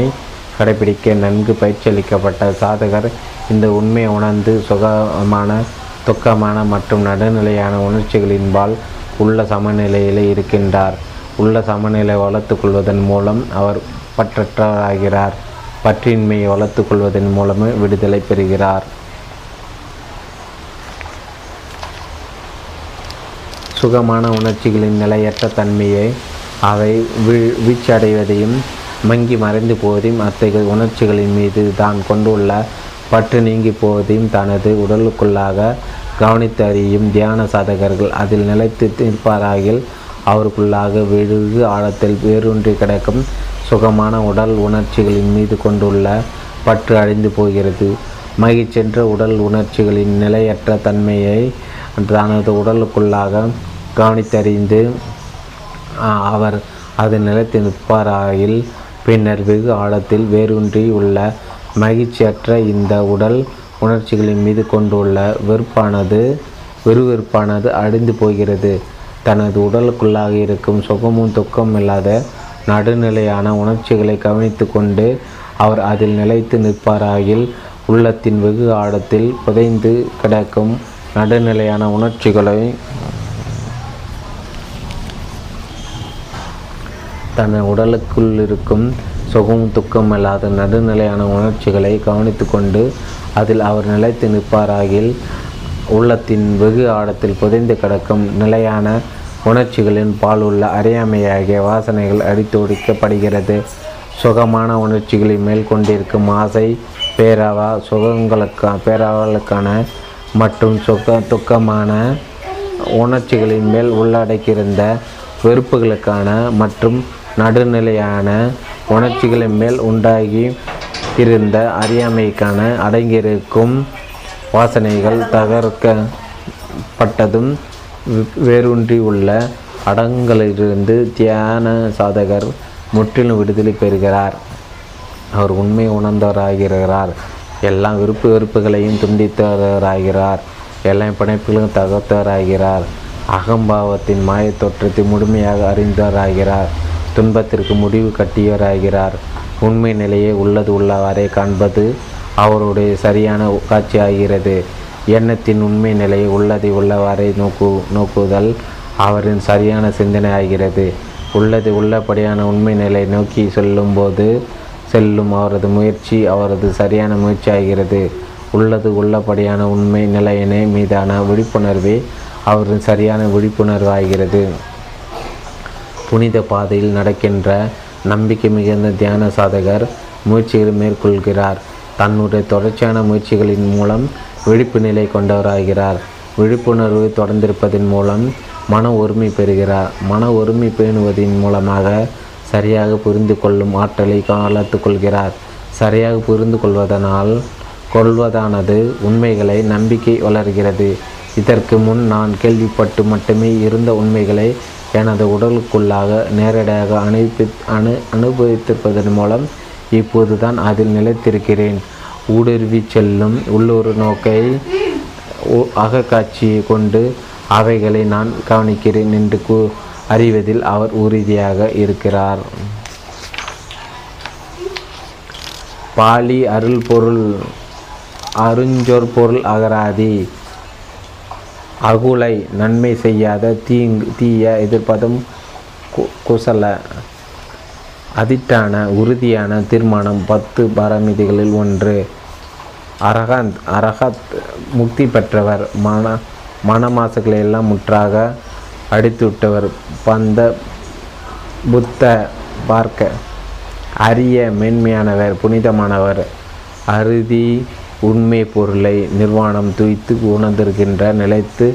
கடைபிடிக்க நன்கு பயிற்சியளிக்கப்பட்ட சாதகர் இந்த உண்மையை உணர்ந்து சுகமான, துக்கமான மற்றும் நடுநிலையான உணர்ச்சிகளின்பால் உள்ள சமநிலையில் இருக்கின்றார். உள்ள சமநிலை வளர்த்து கொள்வதன் மூலம் அவர் பற்றற்றவராகிறார். பற்றின்மையை வளர்த்து கொள்வதன் மூலமே விடுதலை பெறுகிறார். சுகமான உணர்ச்சிகளின் நிலையற்ற தன்மையை, அவை வீழ் வீழ்ச்சியடைவதையும் மங்கி மறைந்து போவதையும், அத்தகைய உணர்ச்சிகளின் மீது தான் கொண்டுள்ள பற்று நீங்கி போவதையும் தனது உடலுக்குள்ளாக கவனித்து அறியும் தியான சாதகர்கள் அதில் நிலைத்து நிற்பாராகில் அவருக்குள்ளாக வெகு ஆழத்தில் வேரூன்றி கிடக்கும் சுகமான உடல் உணர்ச்சிகளின் மீது கொண்டுள்ள பற்று அழிந்து போகிறது. மகிழ்ச்சென்ற உடல் உணர்ச்சிகளின் நிலையற்ற தன்மையை தனது உடலுக்குள்ளாக கவனித்தறிந்து அவர் அது நிலைத்து நிற்பாராயில் பின்னர் வெகு ஆழத்தில் வேரூன்றி உள்ள மகிழ்ச்சியற்ற இந்த உடல் உணர்ச்சிகளின் மீது கொண்டுள்ள வெறுப்பானது வெறுவெறுப்பானது அழிந்து போகிறது. தனது உடலுக்குள்ளாக இருக்கும் சுகமும் துக்கமும் இல்லாத நடுநிலையான உணர்ச்சிகளை கவனித்து கொண்டு அவர் அதில் நிலைத்து நிற்பாராகில் உள்ளத்தின் வெகு ஆழத்தில் புதைந்து கிடக்கும் நடுநிலையான உணர்ச்சிகளை தன் உடலுக்குள் இருக்கும் சுகமும் துக்கம் இல்லாத நடுநிலையான உணர்ச்சிகளை கவனித்து கொண்டு அதில் அவர் நிலைத்து நிற்பாராகில் உள்ளத்தின் வெகு ஆழத்தில் புதைந்து கிடக்கும் நிலையான உணர்ச்சிகளின் பால் உள்ள அறியாமையாகிய வாசனைகள் அடித்தொடிக்கப்படுகிறது. சுகமான உணர்ச்சிகளை மேல் கொண்டிருக்கும் ஆசை, பேராவா சுகங்களுக்கா பேராவலுக்கான மற்றும் சுக துக்கமான உணர்ச்சிகளின் மேல் உள்ளடக்கியிருந்த வெறுப்புகளுக்கான மற்றும் நடுநிலையான உணர்ச்சிகளின் மேல் உண்டாகி இருந்த அறியாமைக்கான அடங்கியிருக்கும் வாசனைகள் தகர்க்கப்பட்டதும் வேரூன்றி உள்ள அடங்கலிலிருந்து தியான சாதகர் முற்றிலும் விடுதலை பெறுகிறார். அவர் உண்மை உணர்ந்தவராகிறார். எல்லா விருப்பு வெறுப்புகளையும் துண்டித்தவராகிறார். எல்லா பிணைப்புகளையும் தகர்த்தவராகிறார். அகம்பாவத்தின் மாயத் தோற்றத்தை முழுமையாக அறிந்தவராகிறார். துன்பத்திற்கு முடிவு கட்டியவராகிறார். உண்மை நிலையை உள்ளது உள்ளவாறே காண்பது அவருடைய சரியான காட்சியாகிறது. எண்ணத்தின் உண்மை நிலையை உள்ளதை உள்ளவாறே நோக்கு நோக்குதல் அவரின் சரியான சிந்தனை ஆகிறது. உள்ளது உள்ளபடியான உண்மை நிலையை நோக்கி செல்லும்போது செல்லும் அவரது முயற்சி அவரது சரியான முயற்சி ஆகிறது. உள்ளது உள்ளபடியான உண்மை நிலையினை மீதான விழிப்புணர்வே அவரின் சரியான விழிப்புணர்வு ஆகிறது. புனித பாதையில் நடக்கின்ற நம்பிக்கை மிகுந்த தியான சாதகர் முயற்சிகளை மேற்கொள்கிறார். தன்னுடைய தொடர்ச்சியான முயற்சிகளின் மூலம் விழிப்பு நிலை கொண்டவராகிறார். விழிப்புணர்வு தொடர்ந்திருப்பதன் மூலம் மன ஒருமை பெறுகிறார். மன ஒருமை பேணுவதன் மூலமாக சரியாக புரிந்து கொள்ளும் ஆற்றலை வளர்த்து கொள்கிறார். சரியாக புரிந்து கொள்வதனால் கொள்வதானது உண்மைகளை நம்பிக்கை வளர்கிறது. இதற்கு முன் நான் கேள்விப்பட்டு மட்டுமே இருந்த உண்மைகளை எனது உடலுக்குள்ளாக நேரடியாக அனுப்பி அனு அனுபவித்திருப்பதன் மூலம் இப்போது தான் அதில் நிலைத்திருக்கிறேன். ஊடுருவி செல்லும் உள்ளூர் நோக்கை அகக்காட்சியை கொண்டு அவைகளை நான் கவனிக்கிறேன் என்று கூ அறிவதில் அவர் உறுதியாக இருக்கிறார். பாலி அருள் பொருள் அருஞ்சொற் பொருள் அகராதி. அகுலை நன்மை செய்யாத தீங்கு தீய எதிர்ப்பதும் குசல அதிட்டான உறுதியான தீர்மானம் பத்து பாரமிதிகளில் ஒன்று. அரகந்த் அரகத் முக்தி பெற்றவர், மன மனமாசுகளை எல்லாம் முற்றாக அடித்துவிட்டவர், பந்த புத்த பார்க்க அரிய மேன்மையானவர், புனிதமானவர். அறுதி உண்மை பொருளை நிர்வாணம் தூய்த்து உணர்ந்திருக்கின்ற நிலைத்து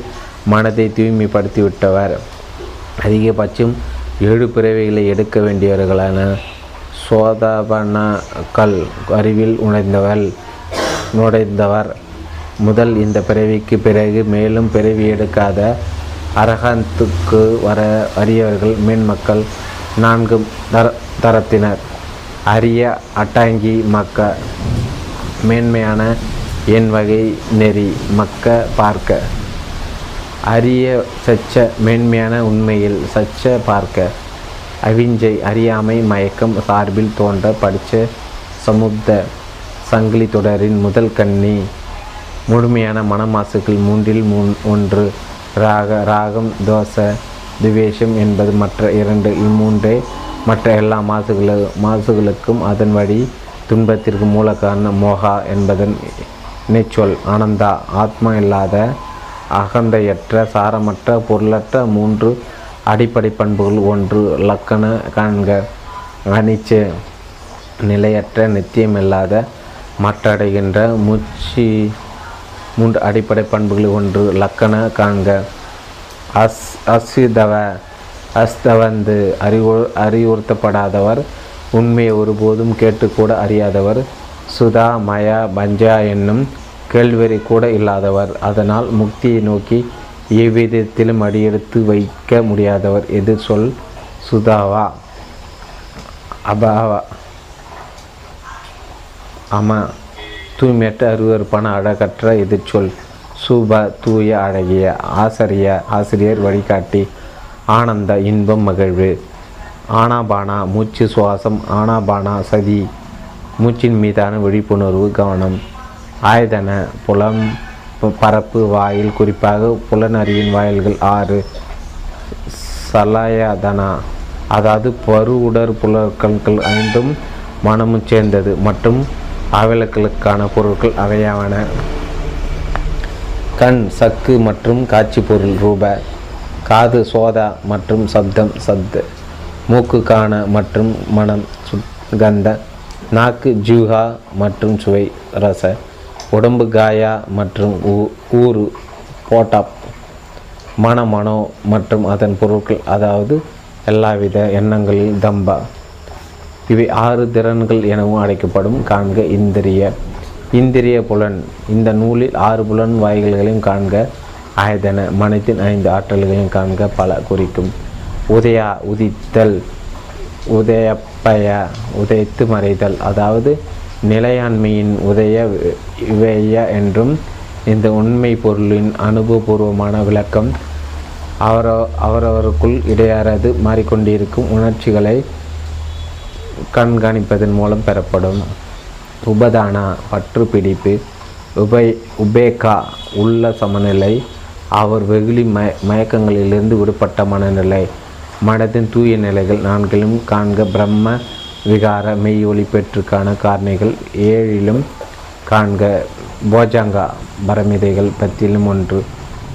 மனத்தை தூய்மைப்படுத்திவிட்டவர். அதிகபட்சம் ஏழு பிறவைகளை எடுக்க வேண்டியவர்களான சோதபனக்கள் அறிவில் உணர்ந்தவர் நுழைந்தவர் முதல் இந்த பிறவிக்கு பிறகு மேலும் பிறவி எடுக்காத அரகந்துக்கு வர அரியவர்கள் மேன்மக்கள் நான்கு தர தரத்தினர். அரிய அட்டாங்கி மக்க மேன்மையான என் வகை நெறி மக்க பார்க்க அரிய சச்ச மேன்மையான உண்மையில் சச்ச பார்க்க அவிஞ்சை அறியாமை மயக்கம் சார்பில் தோன்ற படித்த சமுத்த சங்கிலி தொடரின் முதல் கண்ணி முழுமையான மனமாசுக்கள் மூன்றில் மூன் ஒன்று ராக ராகம் தோச துவேஷம் என்பது மற்ற இரண்டு. இம்மூன்றே மற்ற எல்லா மாசுகளு மாசுகளுக்கும் அதன் வழி துன்பத்திற்கு மூல காரணம் மோகா என்பதன் நிச்சொல். ஆனந்தா ஆத்மா இல்லாத அகந்தையற்ற சாரமற்ற பொருளற்ற மூன்று அடிப்படை பண்புகள். ஒன்று லக்கண காண்க அனிச்ச நிலையற்ற நித்தியமில்லாத மற்றடைகின்ற மூச்சு. மூன்று அடிப்படை பண்புகள். ஒன்று லக்கண காண்க அஸ் அசுதவ அஸ்தவந்து அறிவு அறிவுறுத்தப்படாதவர், உண்மையை ஒருபோதும் கேட்டுக்கூட அறியாதவர், சுதா மயா பஞ்சா என்னும் கேள்வெறி கூட இல்லாதவர், அதனால் முக்தியை நோக்கி எவ்விதத்திலும் அடியெடுத்து வைக்க முடியாதவர். எதிர் சொல் சுதாவா அபாவா அமா தூய்மையற்ற அருவறுப்பான அழகற்ற எதிர்ச்சொல். சூப தூய அழகிய ஆசிரிய ஆசிரியர் வழிகாட்டி ஆனந்த இன்பம் மகிழ்வு. ஆனாபானா மூச்சு சுவாசம். ஆனாபானா சதி மூச்சின் மீதான விழிப்புணர்வு கவனம். ஆயதன புலம் பரப்பு வாயில் குறிப்பாக புலனறிவின் வாயில்கள் ஆறு. சலயதனா அதாவது பருவுடற் புலக்கல்கள் ஐந்தும் மனமும் சேர்ந்தது மற்றும் அவலக்களுக்கான பொருட்கள் அவையாவன. கண் சக்கு மற்றும் காட்சி பொருள் ரூப. காது சோதா மற்றும் சப்தம் சப்த. மூக்கு காண மற்றும் மனம் கந்த. நாக்கு ஜூஹா மற்றும் சுவை ரச. உடம்பு காயா மற்றும் ஊ ஊறு போட்டாப். மன மனோ மற்றும் அதன் பொருட்கள் அதாவது எல்லாவித எண்ணங்களில் தம்பா. இவை ஆறு திறன்கள் எனவும் அழைக்கப்படும். காண்க இந்திரிய இந்திரிய புலன். இந்த நூலில் ஆறு புலன் வாய்களையும் காண்க. ஆயதன மனத்தின் ஐந்து ஆற்றல்களையும் காண்க. பல குறிக்கும். உதயா உதித்தல். உதயப்பய உதைத்து மறைதல் அதாவது நிலையாண்மையின் உதய வேய என்றும் இந்த உண்மை பொருளின் அனுபவபூர்வமான விளக்கம். அவர அவரவருக்குள் இடையறது மாறிக்கொண்டிருக்கும் உணர்ச்சிகளை கண்காணிப்பதன் மூலம் பெறப்படும். உபதானா பற்று பிடிப்பு. உபே உபேகா உள்ள சமநிலை. அவர் வெகுளி மய மயக்கங்களிலிருந்து விடுபட்ட மனநிலை. மனதின் தூய நிலைகள் நான்கிலும் காண்க. பிரம்ம விகார மெய் ஒளி பெற்றுக்கான காரணிகள் ஏழிலும் காண்க. போஜங்கா பரமிதைகள் பத்திலும் ஒன்று.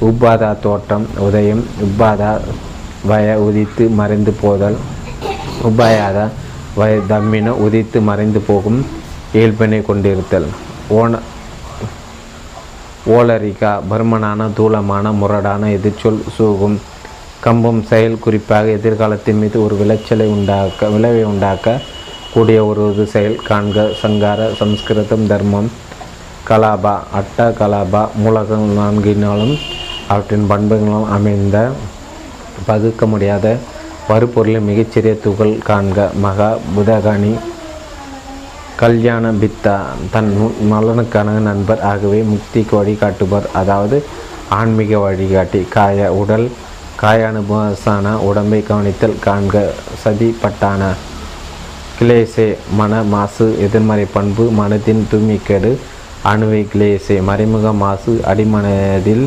உபாதா தோற்றம் உதயம். உபாதா வய உதித்து மறைந்து போதல். உபாயாதா வய தம்மின உதித்து மறைந்து போகும் இயல்பினை கொண்டிருத்தல். ஓன ஓலரிகா பருமனான தூளமான முரடான எதிர்ச்சொல் சூகும். கம்பம் செயல் குறிப்பாக எதிர்காலத்தின் மீது ஒரு விளைச்சலை உண்டாக்க விளைவை உண்டாக்க கூடிய ஒரு செயல் காண்க. சங்கார சம்ஸ்கிருதம் தர்மம். கலாபா அட்ட கலாபா மூலகம் நான்கினாலும் அவற்றின் பண்புகளும் அமைந்த பகுக்க முடியாத பருப்பொருளின் மிகச்சிறிய துகள் காண்க. மகா புதகணி கல்யாண பித்தா தன் நலனுக்கான நண்பர் ஆகவே முக்திக்கு வழிகாட்டுபவர் அதாவது ஆன்மீக வழிகாட்டி. காய உடல் காயானுபவசான உடம்பை கவனித்தல் காண்க. சதி பட்டான கிளேசே மன மாசு எதிர்மறை பண்பு மனத்தின் தூய்மைக்கேடு அணுவை கிளேசே மறைமுக மாசு அடிமனதில்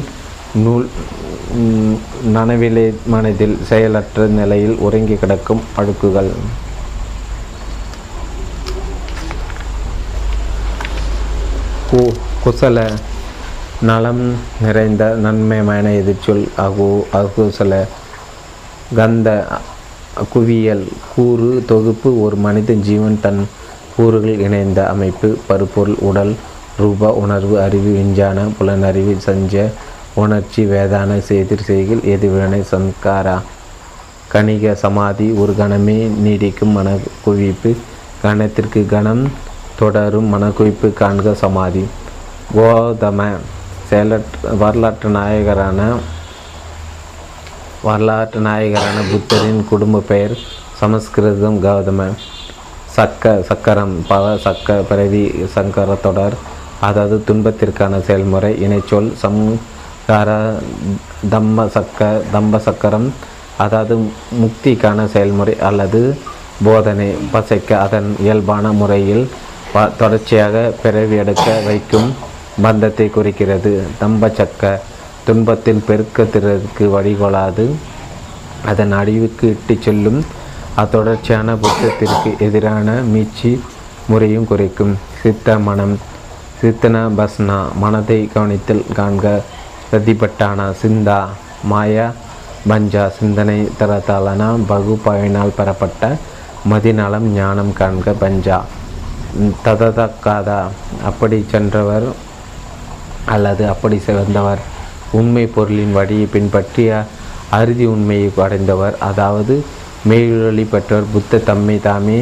நூல் நனவிலே மனதில் செயலற்ற நிலையில் உறங்கி கிடக்கும் அழுக்குகள். குசல நலம் நிறைந்த நன்மையான எதிர்ச்சொல் அகு அகுசல கந்த குவியல் கூறு தொகுப்பு. ஒரு மனித ஜீவன் தன் கூறுகள் இணைந்த அமைப்பு பருப்பொருள் உடல் ரூபா உணர்வு அறிவு விஞ்ஞான புலனறிவு சஞ்ச உணர்ச்சி வேதான செய்திர் செய்கள் எதிர்வினை சன்காரா கணிக சமாதி. ஒரு கணமே நீடிக்கும் மன குவிப்பு கணத்திற்கு கணம் தொடரும் மனக்குவிப்பு காண்க. சமாதி கோதம செயலற்ற வரலாற்று நாயகரான வரலாற்று நாயகரான புத்தரின் குடும்ப பெயர் சமஸ்கிருதம் கௌதம. சக்க சக்கரம் பவ சக்க பிறவி சங்கர தொடர் அதாவது துன்பத்திற்கான செயல்முறை. இணைச்சொல் சம்கார தம்ம சக்க தம்ப சக்கரம், அதாவது முக்திக்கான செயல்முறை அல்லது போதனை. பசைக்க அதன் இயல்பான முறையில் தொடர்ச்சியாக பிறவி எடுக்க வைக்கும் பந்தத்தை குறிக்கிறது. தம்பச்சக்க துன்பத்தின் பெருக்கத்திற்கு வழிகொள்ளாது அதன் அழிவுக்கு இட்டு செல்லும் அத்தொடர்ச்சியான புத்தத்திற்கு எதிரான மீட்சி முறையும் குறிக்கும். சித்த மனம் சித்தன பஸ்னா மனதை கவனித்தல் காண்க. பிரதிபட்டான சிந்தா மாயா பஞ்சா சிந்தனை தரத்தாலான பகுப்பாயினால் பெறப்பட்ட மதிநலம் ஞானம் காண்க. பஞ்சா தததக்காதா அப்படி சென்றவர் அல்லது அப்படி சிறந்தவர், உண்மை பொருளின் வழியை பின்பற்றிய அறுதி உண்மையை அடைந்தவர், அதாவது மேலொளி பெற்றவர். புத்த தம்மை தாமே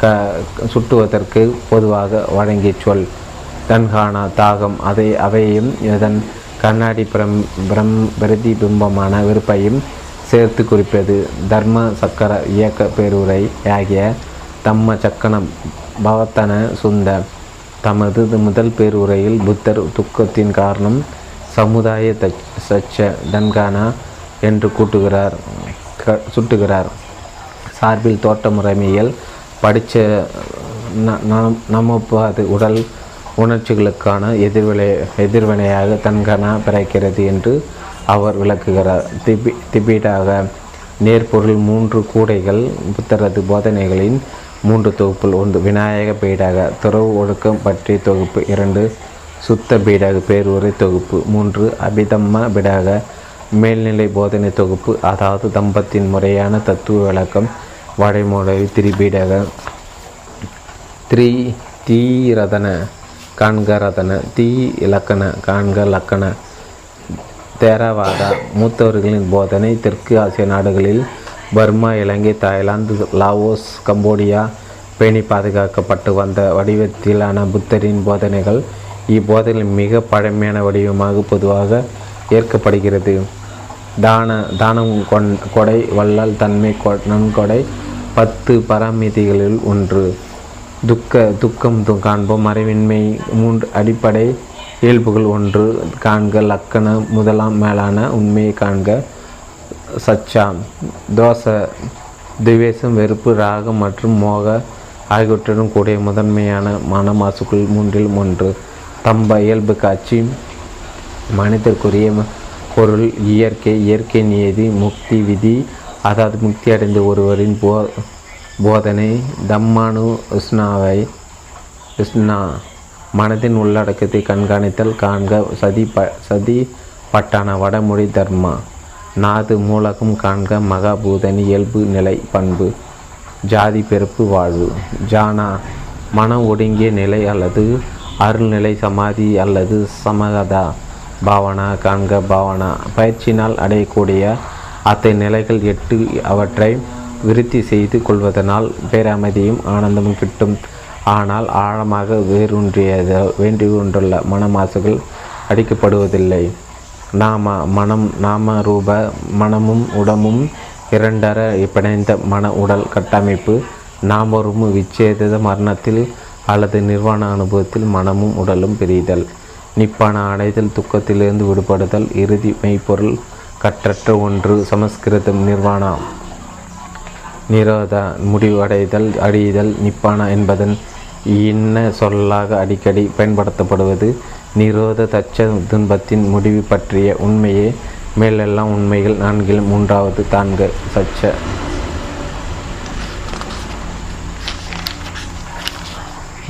க சுட்டுவதற்கு பொதுவாக வழங்கிய சொல். தன்கானா தாகம் அதை அவையும் இதன் கண்ணாடி பிரம் பிரம் பிரதிபிம்பமான விருப்பையும் சேர்த்து குறிப்பது. தர்ம சக்கர இயக்க பேருரை ஆகிய தம்ம சக்கனம் பவத்தன சுந்த தமது முதல் பேருரையில் புத்தர் துக்கத்தின் காரணம் சமுதாய சச்ச தன்கானா என்று கூட்டுகிறார் சுட்டுகிறார். சார்பில் தோட்ட முறைமையில் படித்த நமப்பாது உடல் உணர்ச்சிகளுக்கான எதிர்வினை எதிர்வினையாக தன்கானா பிறக்கிறது என்று அவர் விளக்குகிறார். திபி திபீடாக நேர்பொருள் மூன்று கூடைகள் புத்தரது போதனைகளின் மூன்று தொகுப்புள். ஒன்று விநாயக பீடாக, துறவு ஒழுக்கம் பற்றி தொகுப்பு. இரண்டு சுத்த பீடாக பேருரை தொகுப்பு. மூன்று அபிதம்ம பீடாக மேல்நிலை போதனை தொகுப்பு, அதாவது தம்பத்தின் முறையான தத்துவ விளக்கம் வடைமுறை. திரிபீடாக திரி தீரதன காண்கரதன தீ இலக்கண காண்க லக்கண தேரவாத மூத்தவர்களின் போதனை. தெற்கு ஆசிய நாடுகளில் பர்மா, இலங்கை, தாய்லாந்து, லாவோஸ், கம்போடியா பேணி பாதுகாக்கப்பட்டு வந்த வடிவத்திலான புத்தரின் போதனைகள் இப்போதனை மிக பழமையான வடிவமாக பொதுவாக ஏற்கப்படுகிறது. தான தானம் கொண் கொடை வல்லால் தன்மை கொ நன்கொடை பத்து பராமிதிகளில் ஒன்று. துக்க துக்கம் காண்போம் மறைவின்மை மூன்று அடிப்படை இயல்புகள். ஒன்று காண்க லக்கண முதலாம் மேலான உண்மையை காண்க. சச்சா தோச துவேசம் வெறுப்பு ராகம் மற்றும் மோக ஆகியவற்றுடன் கூடிய முதன்மையான மன மாசுக்குள் மூன்றில் ஒன்று. தம்ப இயல்பு காட்சி மனிதற்குரிய பொருள் இயற்கை இயற்கை நியதி முக்தி விதி, அதாவது முக்தி அடைந்த ஒருவரின் போ போதனை. தம்மானு உஷ்ணாவை உஷ்ணா மனதின் உள்ளடக்கத்தை கண்காணித்தல் காண்க. சதி ப சதி பட்டான வடமொழி தர்மா நாது மூலகம் காண்க. மகாபூதனி இயல்பு நிலை பண்பு ஜாதி பிறப்பு வாழ்வு. ஜானா மனம் ஒடுங்கிய நிலை அல்லது அருள்நிலை சமாதி அல்லது சமகதா பாவனா காண்க. பாவனா பயிற்சினால் அடையக்கூடிய அத்தை நிலைகள் எட்டு. அவற்றை விருத்தி செய்து கொள்வதனால் பேரமைதியும் ஆனந்தமும் கிட்டும். ஆனால் ஆழமாக வேரூன்றியது வேண்டி கொண்டுள்ள மனமாசுகள் அடிக்கப்படுவதில்லை. நாம மனம் நாம ரூப மனமும் உடமும் இரண்டர பிணைந்த மன உடல் கட்டமைப்பு. நாமரும் விச்சேத மரணத்தில் அல்லது நிர்வாண அனுபவத்தில் மனமும் உடலும் பிரிதல். நிப்பான அடைதல் துக்கத்திலிருந்து விடுபடுதல். இறுதி மெய்ப்பொருள் கற்றற்ற ஒன்று. சமஸ்கிருதம் நிர்வாணா நிரோத முடிவடைதல் அழியுதல். நிப்பானா என்பதன் இன்ன சொல்லாக அடிக்கடி பயன்படுத்தப்படுவது நிரோத தச்ச துன்பத்தின் முடிவு பற்றிய உண்மையே. மேலெல்லாம் உண்மைகள் நான்கில் மூன்றாவது தான்கு சச்ச.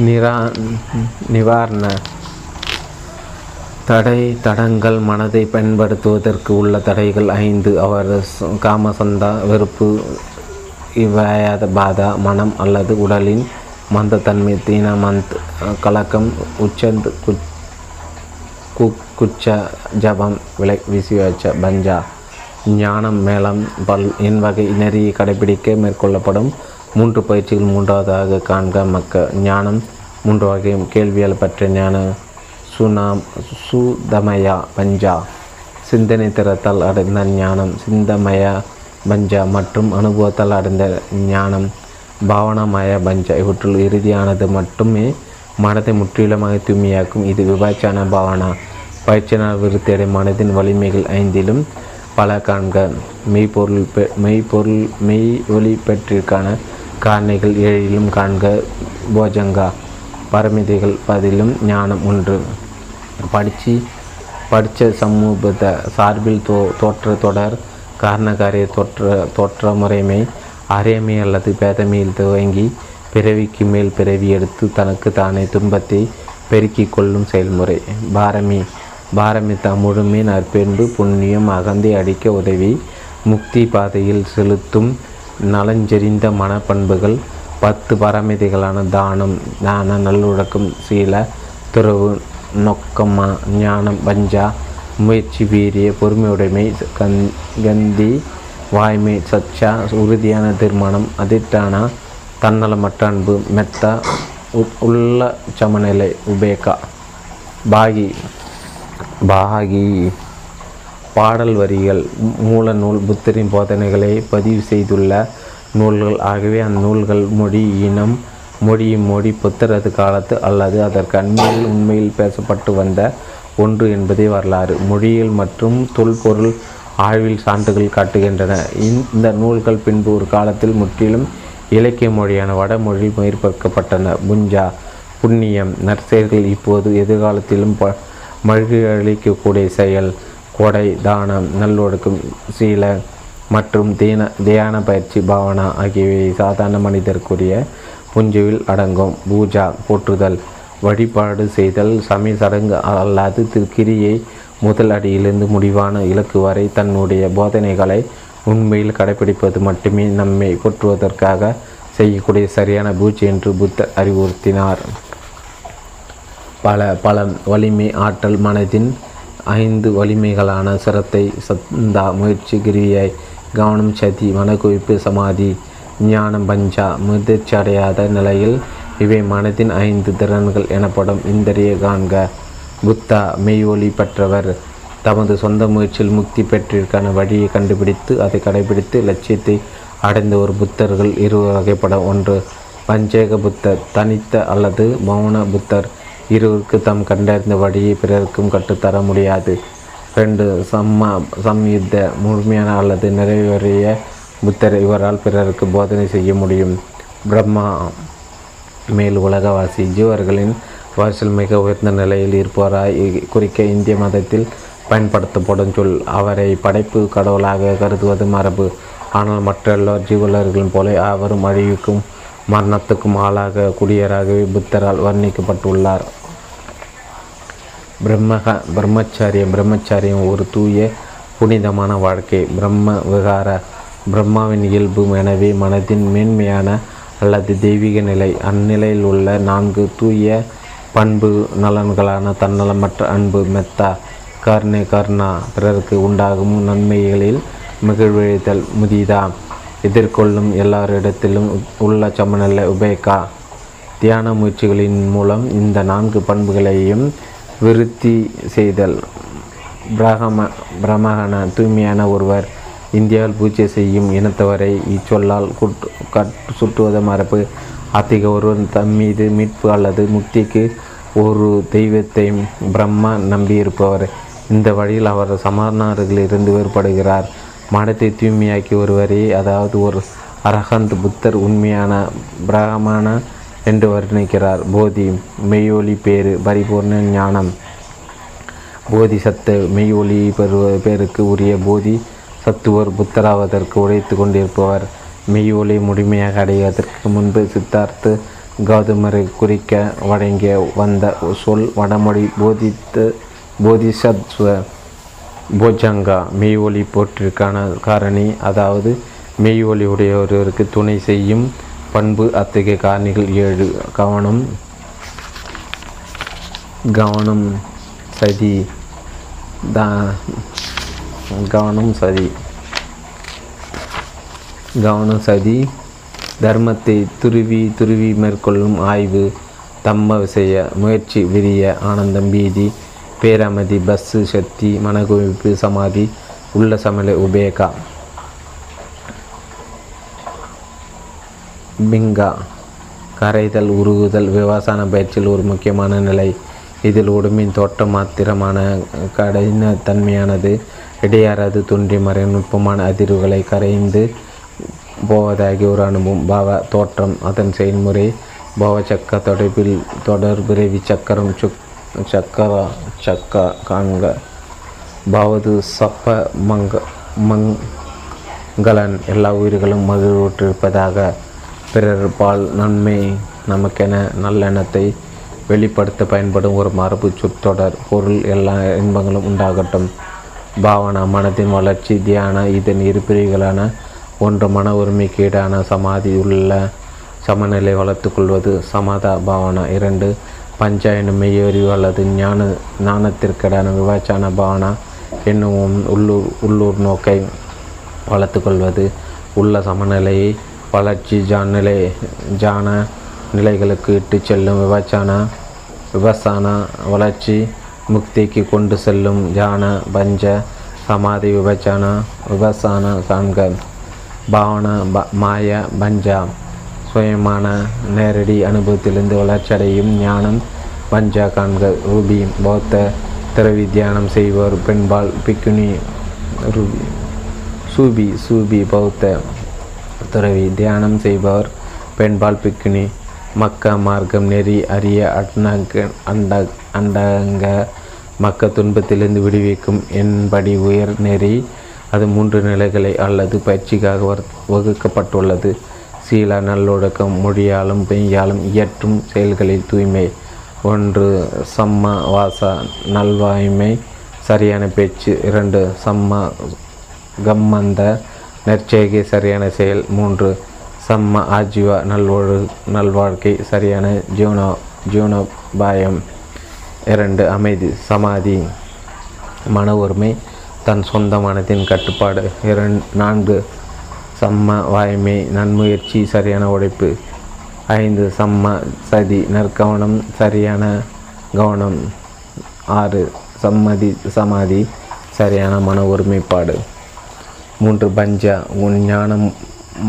நிரா நிவாரண தடை தடங்கள் மனதை பயன்படுத்துவதற்கு உள்ள தடைகள் ஐந்து. அவர் காமசந்தா வெறுப்பு இவ்வாத பாதா மனம் அல்லது உடலின் மந்தத்தன்மை. தீனமந்த் கலக்கம் உச்சந்து குச்ச ஜபம் விலை விசுவச்ச பஞ்சா ஞானம் மேளம் பல் என்பகை நெறியை கடைபிடிக்க மேற்கொள்ளப்படும் மூன்று பயிற்சிகள் மூன்றாவதாக காண்க. மக்க ஞானம் மூன்று வகையும் கேள்வியால் பற்றிய ஞான சுனாம் சுதமயா பஞ்சா சிந்தனை திறத்தால் அடைந்த ஞானம் சிந்தமயா பஞ்சா மற்றும் அனுபவத்தால் அடைந்த ஞானம் பாவனமய பஞ்சா. இவற்றுள் இறுதியானது மட்டுமே மனத்தை முற்றிலுமாக தூய்மையாக்கும். இது விபாச்சன பாவனா. பயிற்சியாளர் விருத்தியடை மனதின் வலிமைகள் ஐந்திலும் பல காண்க. மெய்ப்பொருள் பெ மெய்ப்பொருள் மெய் ஒளி பெற்றிற்கான காரணிகள் ஏழிலும் காண்க. போஜங்கா பரமிதைகள் பதிலும் ஞானம் ஒன்று. படித்து படித்த சமூகத்தை சார்பில் தோ தோற்ற தொடர் காரணக்காரிய தோற்ற தோற்ற முறைமை அறியாமை அல்லது பேதமையில் துவங்கி பிறவிக்கு மேல் பிறவி எடுத்து தனக்கு தானே துன்பத்தை பெருக்கி கொள்ளும் செயல்முறை. பாரமி பாரமி தமுழுமின் அற்பென்பு புண்ணியம் அகந்தை அடிக்க உதவி முக்தி பாதையில் செலுத்தும் நலஞ்செறிந்த மனப்பண்புகள். பத்து பாரமிதைகளான தானம், தான நல்லொழுக்கம், சீல, துறவு, நொக்கமா, ஞானம், பஞ்சா, முயற்சி, வீரிய, பொறுமையுடைமை, கந் கந்தி, வாய்மை, சச்சா, உறுதியான தீர்மானம், அதிட்டானா, தன்னலமற்ற அன்பு, மெத்தா, உள்ள சமநிலை, உபேகா. பாகி பாகி பாடல் வரிகள் மூல நூல் புத்தரின் போதனைகளை பதிவு செய்துள்ள நூல்கள். ஆகவே அந்நூல்கள் மொழி இனம் மொழியும் மொழி புத்தரது காலத்து அல்லது அதற்கு அண்மையில் உண்மையில் பேசப்பட்டு வந்த ஒன்று என்பதே வரலாறு. மொழியில் மற்றும் தொல்பொருள் ஆய்வில் சான்றுகள் காட்டுகின்றன. இந்த நூல்கள் பின்பு ஒரு காலத்தில் முற்றிலும் இலக்கிய மொழியான வடமொழியில் மேற்பற்கப்பட்டன. புஞ்சா புண்ணியம் நற்செயல்கள் இப்போது எதிர்காலத்திலும் ப மழ்கி அளிக்கக்கூடிய செயல். கொடை தானம் நல்லொடுக்கும் சீல மற்றும் தீன தியான பயிற்சி பாவனா ஆகியவை சாதாரண மனிதருக்குரிய புஞ்சவில் அடங்கும். பூஜா போற்றுதல் வழிபாடு செய்தல் சமய சடங்கு அல்லாது திருக்கிரியை முதல் அடியிலிருந்து முடிவான இலக்கு வரை தன்னுடைய போதனைகளை உண்மையில் கடைபிடிப்பது மட்டுமே நம்மை போற்றுவதற்காக செய்யக்கூடிய சரியான பூஜை என்று புத்தர் அறிவுறுத்தினார். பல பல வலிமை ஆற்றல் மனதின் ஐந்து வலிமைகளான சிரத்தை, சந்தா, முயற்சி, கிரியை, கவனம், சதி, மனக்குவிப்பு, சமாதி, ஞானம், பஞ்சா. முதிர்ச்சி அடையாத நிலையில் இவை மனதின் ஐந்து திறன்கள் எனப்படும். இந்திரிய காண்க. புத்தா மெய்வொலி பெற்றவர் தமது சொந்த முயற்சியில் முக்தி பெற்றிற்கான வழியை கண்டுபிடித்து அதை கடைபிடித்து லட்சியத்தை அடைந்த ஒரு புத்தர்கள் இரு வகைப்படம். ஒன்று பஞ்சேக புத்தர் தனித்த அல்லது மௌன புத்தர். இருவருக்கு தாம் கண்டறிந்த வழியை பிறருக்கும் கற்றுத்தர முடியாது. ரெண்டு சம்மா சம்யுத்த முழுமையான அல்லது நிறைவேறிய புத்தர். இவரால் பிறருக்கு போதனை செய்ய முடியும். பிரம்மா மேல் உலகவாசி ஜீவர்களின் வாசல் மிக உயர்ந்த நிலையில் இருப்பவராய் குறிக்க இந்திய மதத்தில் பயன்படுத்தப்படும் சொல். அவரை படைப்பு கடவுளாக கருதுவது மரபு. ஆனால் மற்றெல்லோர் ஜீவலர்களின் போல அவரும் அழிவுக்கும் மரணத்துக்கும் ஆளாக குடியராகவே புத்தரால் வர்ணிக்கப்பட்டுள்ளார். பிரம்மக பிரம்மச்சாரியம் பிரம்மச்சாரியம் ஒரு தூய புனிதமான வாழ்க்கை. பிரம்ம விகார பிரம்மாவின் இயல்பு. எனவே மனதின் மேன்மையான அல்லது தெய்வீக நிலை. அந்நிலையில் உள்ள நான்கு தூய பண்பு நலன்களான தன்னலமற்ற அன்பு, மெத்தா, கருணை, கருணா, பிறருக்கு உண்டாகும் நன்மைகளில் மிகழ்வெழுதல், முதிதா, எதிர்கொள்ளும் எல்லாரிடத்திலும் உள்ள சமநிலை, உபேகா. தியான முயற்சிகளின் மூலம் இந்த நான்கு பண்புகளையும் விருத்தி செய்தல். பிரகம பிரமகன தூய்மையான ஒருவர் இந்தியாவில் பூஜை செய்யும் இனத்தவரை இச்சொல்லால் குட்டு கட் சுற்றுவது மரபு. அத்திக ஒருவன் தம் மீது மீட்பு அல்லது முக்திக்கு ஒரு தெய்வத்தை பிரம்மா நம்பியிருப்பவர். இந்த வழியில் அவர் சமணர்கள் இருந்து வேறுபடுகிறார். மனத்தை தூய்மையாக்கி ஒருவரே, அதாவது ஒரு அரகந்த் புத்தர் உண்மையான பிரகமான என்று வர்ணிக்கிறார். போதி மெய்யொலி பேறு பரிபூர்ண ஞானம். போதி சத்து மெய்யொலி பெறு பேருக்கு உரிய போதி சத்துவர் புத்தராவதற்கு உழைத்து கொண்டிருப்பவர். மெய்யொலி முழுமையாக அடைவதற்கு முன்பு சித்தார்த்து கௌதமரை குறிக்க வழங்கிய வந்த சொல் வடமொழி போதித்து போதிசத்வ போஜங்கா மெய்வொலி போற்றிற்கான காரணி, அதாவது மெய்வொலி உடைய ஒருவருக்கு துணை செய்யும் பண்பு. அத்தகைய காரணிகள் ஏழு. கவனம் கவனம் சதி தா கவனம் சதி கவனம் சதி தர்மத்தை துருவி துருவி மேற்கொள்ளும் ஆய்வு. தம்ம விசைய முயற்சி, விரிய, ஆனந்தம், பீதி, பேரமதி, பஸ்ஸு, சக்தி, மனக்குவிப்பு, சமாதி, உள்ள சமநிலை, உபேகா. பிங்கா கரைதல், உருகுதல் விவசாய பயிற்சியில் ஒரு முக்கியமான நிலை. இதில் உடும்பின் தோட்டம் மாத்திரமான கடினத்தன்மையானது இடையாரது தோன்றி மறை நுட்பமான அதிர்வுகளை கரைந்து போவதாகி ஒரு அனுபவம். பாவ தோற்றம் அதன் செயல்முறை பாவ சக்க தொடர்பில் தொடர்பிறவி சக்கரம் சுக் சக்கரா சக்க காண்க பாவது சப்ப மங்க மங்கலன் எல்லா உயிர்களும் மகிழ்வுற்றிருப்பதாக பிறர் பால் நன்மை நமக்கென நல்லெண்ணத்தை வெளிப்படுத்த பயன்படும் ஒரு மரபு சொற்றொடர். பொருள் எல்லா இன்பங்களும் உண்டாகட்டும். பாவனா மனதின் வளர்ச்சி, தியான இதன் இரு பிரிவுகளான ஒன்று மன ஒருமைக்கு ஈடான சமாதி உள்ள சமநிலை வளர்த்துக்கொள்வது சமாதா பாவனா, இரண்டு பஞ்சா என்னும் மெய்யறிவு அல்லது ஞான ஞானத்திற்கிடான விவாச்சான பாவனா என்னும் உள்ளூர் உள்ளூர் நோக்கை வளர்த்துக்கொள்வது உள்ள சமநிலையை வளர்ச்சி ஜான் நிலை ஜான நிலைகளுக்கு இட்டு செல்லும் விவச்சான விவசான வளர்ச்சி முக்திக்கு கொண்டு செல்லும் ஜான பஞ்ச சமாதி விபச்சான விவசான காண்க பாவன ப மாய பஞ்சா சுயமான நேரடி அனுபவத்திலிருந்து வளர்ச்சியடையும் ஞானம் பஞ்சா காண்க ரூபி பௌத்த திரவி தியானம் செய்வோர் பெண்பால் பிக்குனி ரூபி சூபி சூபி பௌத்த துறவி தியானம் செய்பவர் பெண்பால் பிக்குனி மக்க மார்க்கம் நெறி அரிய அட்னங்க அண்ட அண்டங்க மக்க துன்பத்திலிருந்து விடுவிக்கும் என்படி உயர் நெறி. அது மூன்று நிலைகளை அல்லது பயிற்சிக்காக வகுக்கப்பட்டுள்ளது. சீல நல்லொடுக்கம், மொழியாலும் பெய்யாலும் இயற்றும் செயல்களில் தூய்மை. ஒன்று சம்ம வாசா நல்வாய்மை சரியான பேச்சு, இரண்டு சம்ம கம்மந்த நற்செய்கை சரியான செயல், மூன்று சம்ம ஆஜீவா நல்வழு நல்வாழ்க்கை சரியான ஜீவனோ ஜீவனோபாயம், இரண்டு அமைதி சமாதி மன ஒருமை தன் சொந்த மனத்தின் கட்டுப்பாடு, இரண்டு நான்கு சம்ம வாய்மை நன்முயற்சி சரியான உழைப்பு, ஐந்து சம்ம சதி நற்கவனம் சரியான கவனம், ஆறு சம்மதி சமாதி சரியான மன ஒருமைப்பாடு, மூன்று பஞ்சா உன் ஞானம்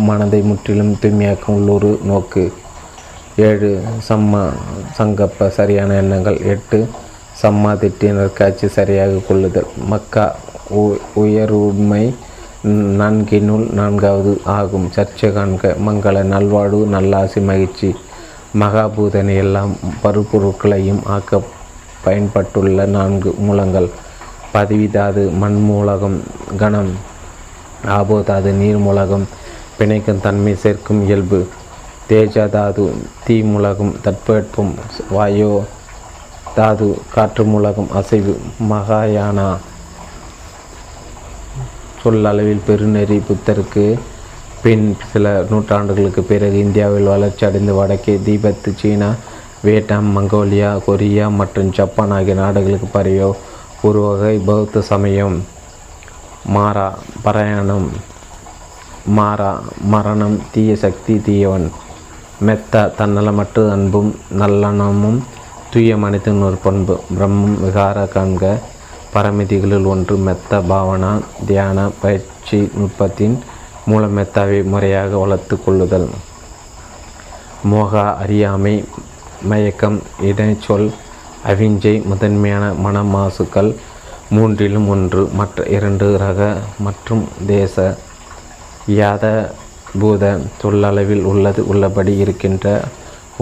மனதை முற்றிலும் தூய்மையாக்கும் உள்ளூர் நோக்கு, ஏழு சம்மா சங்கப்ப சரியான எண்ணங்கள், எட்டு சம்மா திட்டினர் காட்சி சரியாக கொள்ளுதல். மக்கா உ உயர்வுமை நான்கினுள் நான்காவது ஆகும். சர்ச்சை காண்க மங்கள நல்வாழ்வு நல்லாசி மகிழ்ச்சி மகாபூதனை எல்லாம் பருப்பொருட்களையும் ஆக்க பயன்பட்டுள்ள நான்கு மூலங்கள். பதிவிதாது மண்மூலகம் கணம், ஆபோதாது நீர்மூலகம் பிணைக்கும் தன்மை சேர்க்கும் இயல்பு, தேஜ தாது தீ மூலகம் தட்பவெட்பம், வாயோ தாது காற்று மூலகம் அசைவு. மகாயானா சொல்லளவில் பெருநெறி புத்தருக்கு பின் சில நூற்றாண்டுகளுக்கு பிறகு இந்தியாவில் வளர்ச்சி அடைந்து வடக்கே Tibet, China, Vietnam, Mongolia, Korea மற்றும் ஜப்பான் ஆகிய நாடுகளுக்கு பரவியோ ஒரு வகை பௌத்த சமயம். மாறா பிரயாணம், மாறா மரணம், தீய சக்தி, தீயவன். மெத்த தன்னலமற்ற அன்பும் நல்லனமும் தூய மனிதன் ஒரு பண்பு. பிரம்மம் விகார காண்க பரமிதிகளில் ஒன்று மெத்த பாவனா தியான பயிற்சி நுட்பத்தின் மூலம் மெத்தாவை முறையாக வளர்த்து கொள்ளுதல். மோகா அறியாமை, மயக்கம், இடைச்சொல், அவிஞ்சை முதன்மையான மன மாசுக்கள் மூன்றிலும் ஒன்று. மற்ற இரண்டு ரக மற்றும் தேச. யாத பூத சொல்லளவில் உள்ளது உள்ளபடி இருக்கின்ற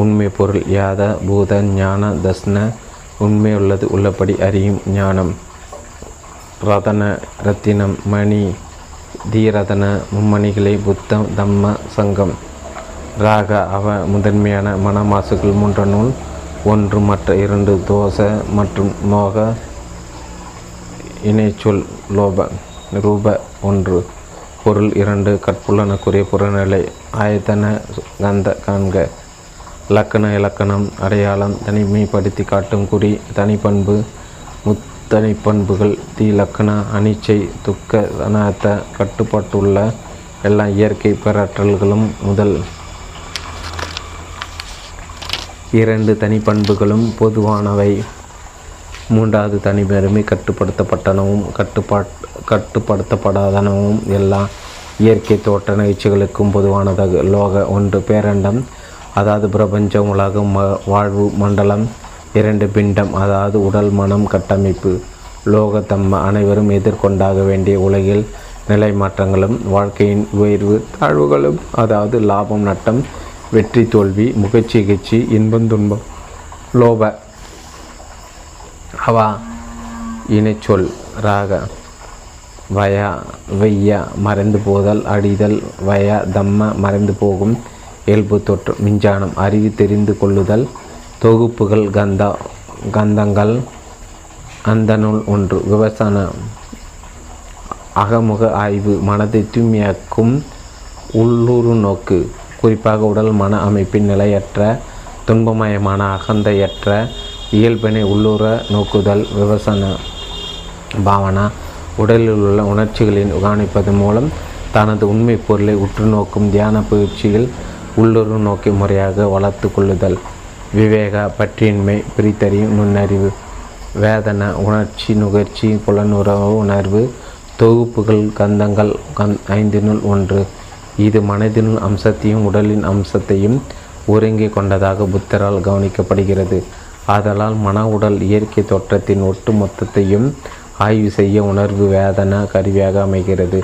உண்மை பொருள். யாத பூத ஞான தஸ்ன உண்மை உள்ளது உள்ளபடி அறியும் ஞானம். ரதன ரத்தினம் மணி தீரதன மும்மணிகளை புத்தம் தம்ம சங்கம். ராக அவ முதன்மையான மனமாசுகள் மூன்றனுள் ஒன்று. மற்ற இரண்டு தோச மற்றும் மோக இணைச்சொல் லோப ரூப. ஒன்று பொருள், இரண்டு கற்புள்ளனக்குரிய புறநிலை. ஆயத்தன கந்த காண்க இலக்கண இலக்கணம் அடையாளம் தனிமைப்படுத்தி காட்டும் குறி தனிப்பண்பு முத்தனிப்பண்புகள் தி இலக்கண அனிச்சை துக்க அனத்த கட்டுப்பட்டுள்ள எல்லா இயற்கை பெறற்றல்களும் முதல் இரண்டு தனிப்பண்புகளும் பொதுவானவை. மூன்றாவது தனிப்பெருமை கட்டுப்படுத்தப்பட்டனவும் கட்டுப்பாட் கட்டுப்படுத்தப்படாதனவும் எல்லா இயற்கை தோற்ற நிகழ்ச்சிகளுக்கும் பொதுவானதாக லோக. ஒன்று பேரண்டம் அதாவது பிரபஞ்சம், உலகம், வாழ்வு, மண்டலம், இரண்டு பிண்டம், அதாவது உடல், மனம், கட்டமைப்பு, லோகத்தம்ம அனைவரும் எதிர்கொண்டாக வேண்டிய உலகில் நிலை மாற்றங்களும் வாழ்க்கையின் உயர்வு தாழ்வுகளும், அதாவது லாபம் நட்டம், வெற்றி தோல்வி, முகச்சிகிச்சை, இன்பந்துன்பம், லோப அவா, இணைச்சொல், ராக, வயா, வெய்யா, மறைந்து போதல், அடிதல், வயா தம்ம, மறைந்து போகும், இயல்பு தொற்று, மிஞ்சானம், அறிவு தெரிந்து கொள்ளுதல், தொகுப்புகள், கந்தா கந்தங்கள், அந்த நூல் ஒன்று, விவசாயம், அகமுக ஆய்வு, மனதை தூய்மையாக்கும் உள்ளூர் நோக்கு, குறிப்பாக உடல் மன அமைப்பின் நிலையற்ற துன்பமயமான அகந்தையற்ற இயல்பினை உள்ளூர நோக்குதல், விவசன பாவனா, உடலில் உள்ள உணர்ச்சிகளின் கவனிப்பதன் மூலம் தனது உண்மை பொருளை உற்று நோக்கும் தியான பயிற்சியில் உள்ளூர் நோக்கி முறையாக வளர்த்து கொள்ளுதல், விவேக பற்றியின்மை, பிரித்தறியும் நுண்ணறிவு, வேதனை, உணர்ச்சி, நுகர்ச்சி, புலனுறவு உணர்வு, தொகுப்புகள், கந்தங்கள், கந் ஐந்தினுள் ஒன்று. இது மனதினுள் அம்சத்தையும் உடலின் அம்சத்தையும் ஒருங்கிக் கொண்டதாக புத்தரால் கவனிக்கப்படுகிறது. ஆதலால் மன உடல் இயற்கை தோற்றத்தின் ஒட்டு மொத்தத்தையும் ஆய்வு செய்ய உணர்வு வேதனை கருவியாக அமைகிறது.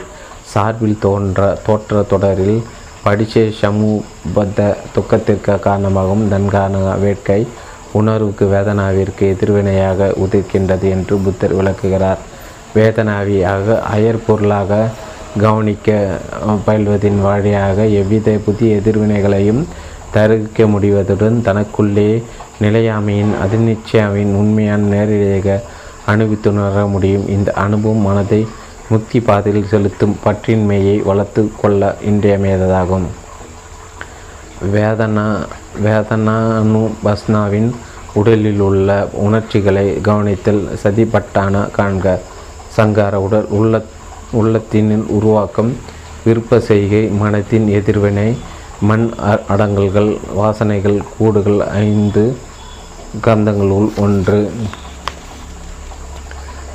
சார்பில் தோன்ற தோற்ற தொடரில் படிச்சே சமூபத்த துக்கத்திற்கு காரணமாகவும் தன்கான வேட்கை உணர்வுக்கு வேதனாவிற்கு எதிர்வினையாக உதிர்க்கின்றது என்று புத்தர் விளக்குகிறார். வேதனாவியாக அயற்பொருளாக கவனிக்க பயில்வதின் வழியாக எவ்வித புதிய எதிர்வினைகளையும் தருவிக்க முடிவதுடன் தனக்குள்ளே நிலையாமையின் அதிர்நிச்சயாமையின் உண்மையான நேரடியாக அனுபவித்துணர முடியும். இந்த அனுபவம் மனதை முக்தி பாதையில் செலுத்தும் பற்றின்மையை வளர்த்து கொள்ள இன்றியமையாததாகும். வேதனா வேதனானுபஸ்னாவின் உடலில் உள்ள உணர்ச்சிகளை கவனித்தல் சதிப்பட்டான காண்க. சங்கார உடல் உள்ள உள்ளத்தினில் உருவாக்கம், விருப்ப செய்கை, மனத்தின் எதிர்வினை, மண் அடங்கல்கள், வாசனைகள், கூடுகள், ஐந்து கந்தங்களுள் ஒன்று.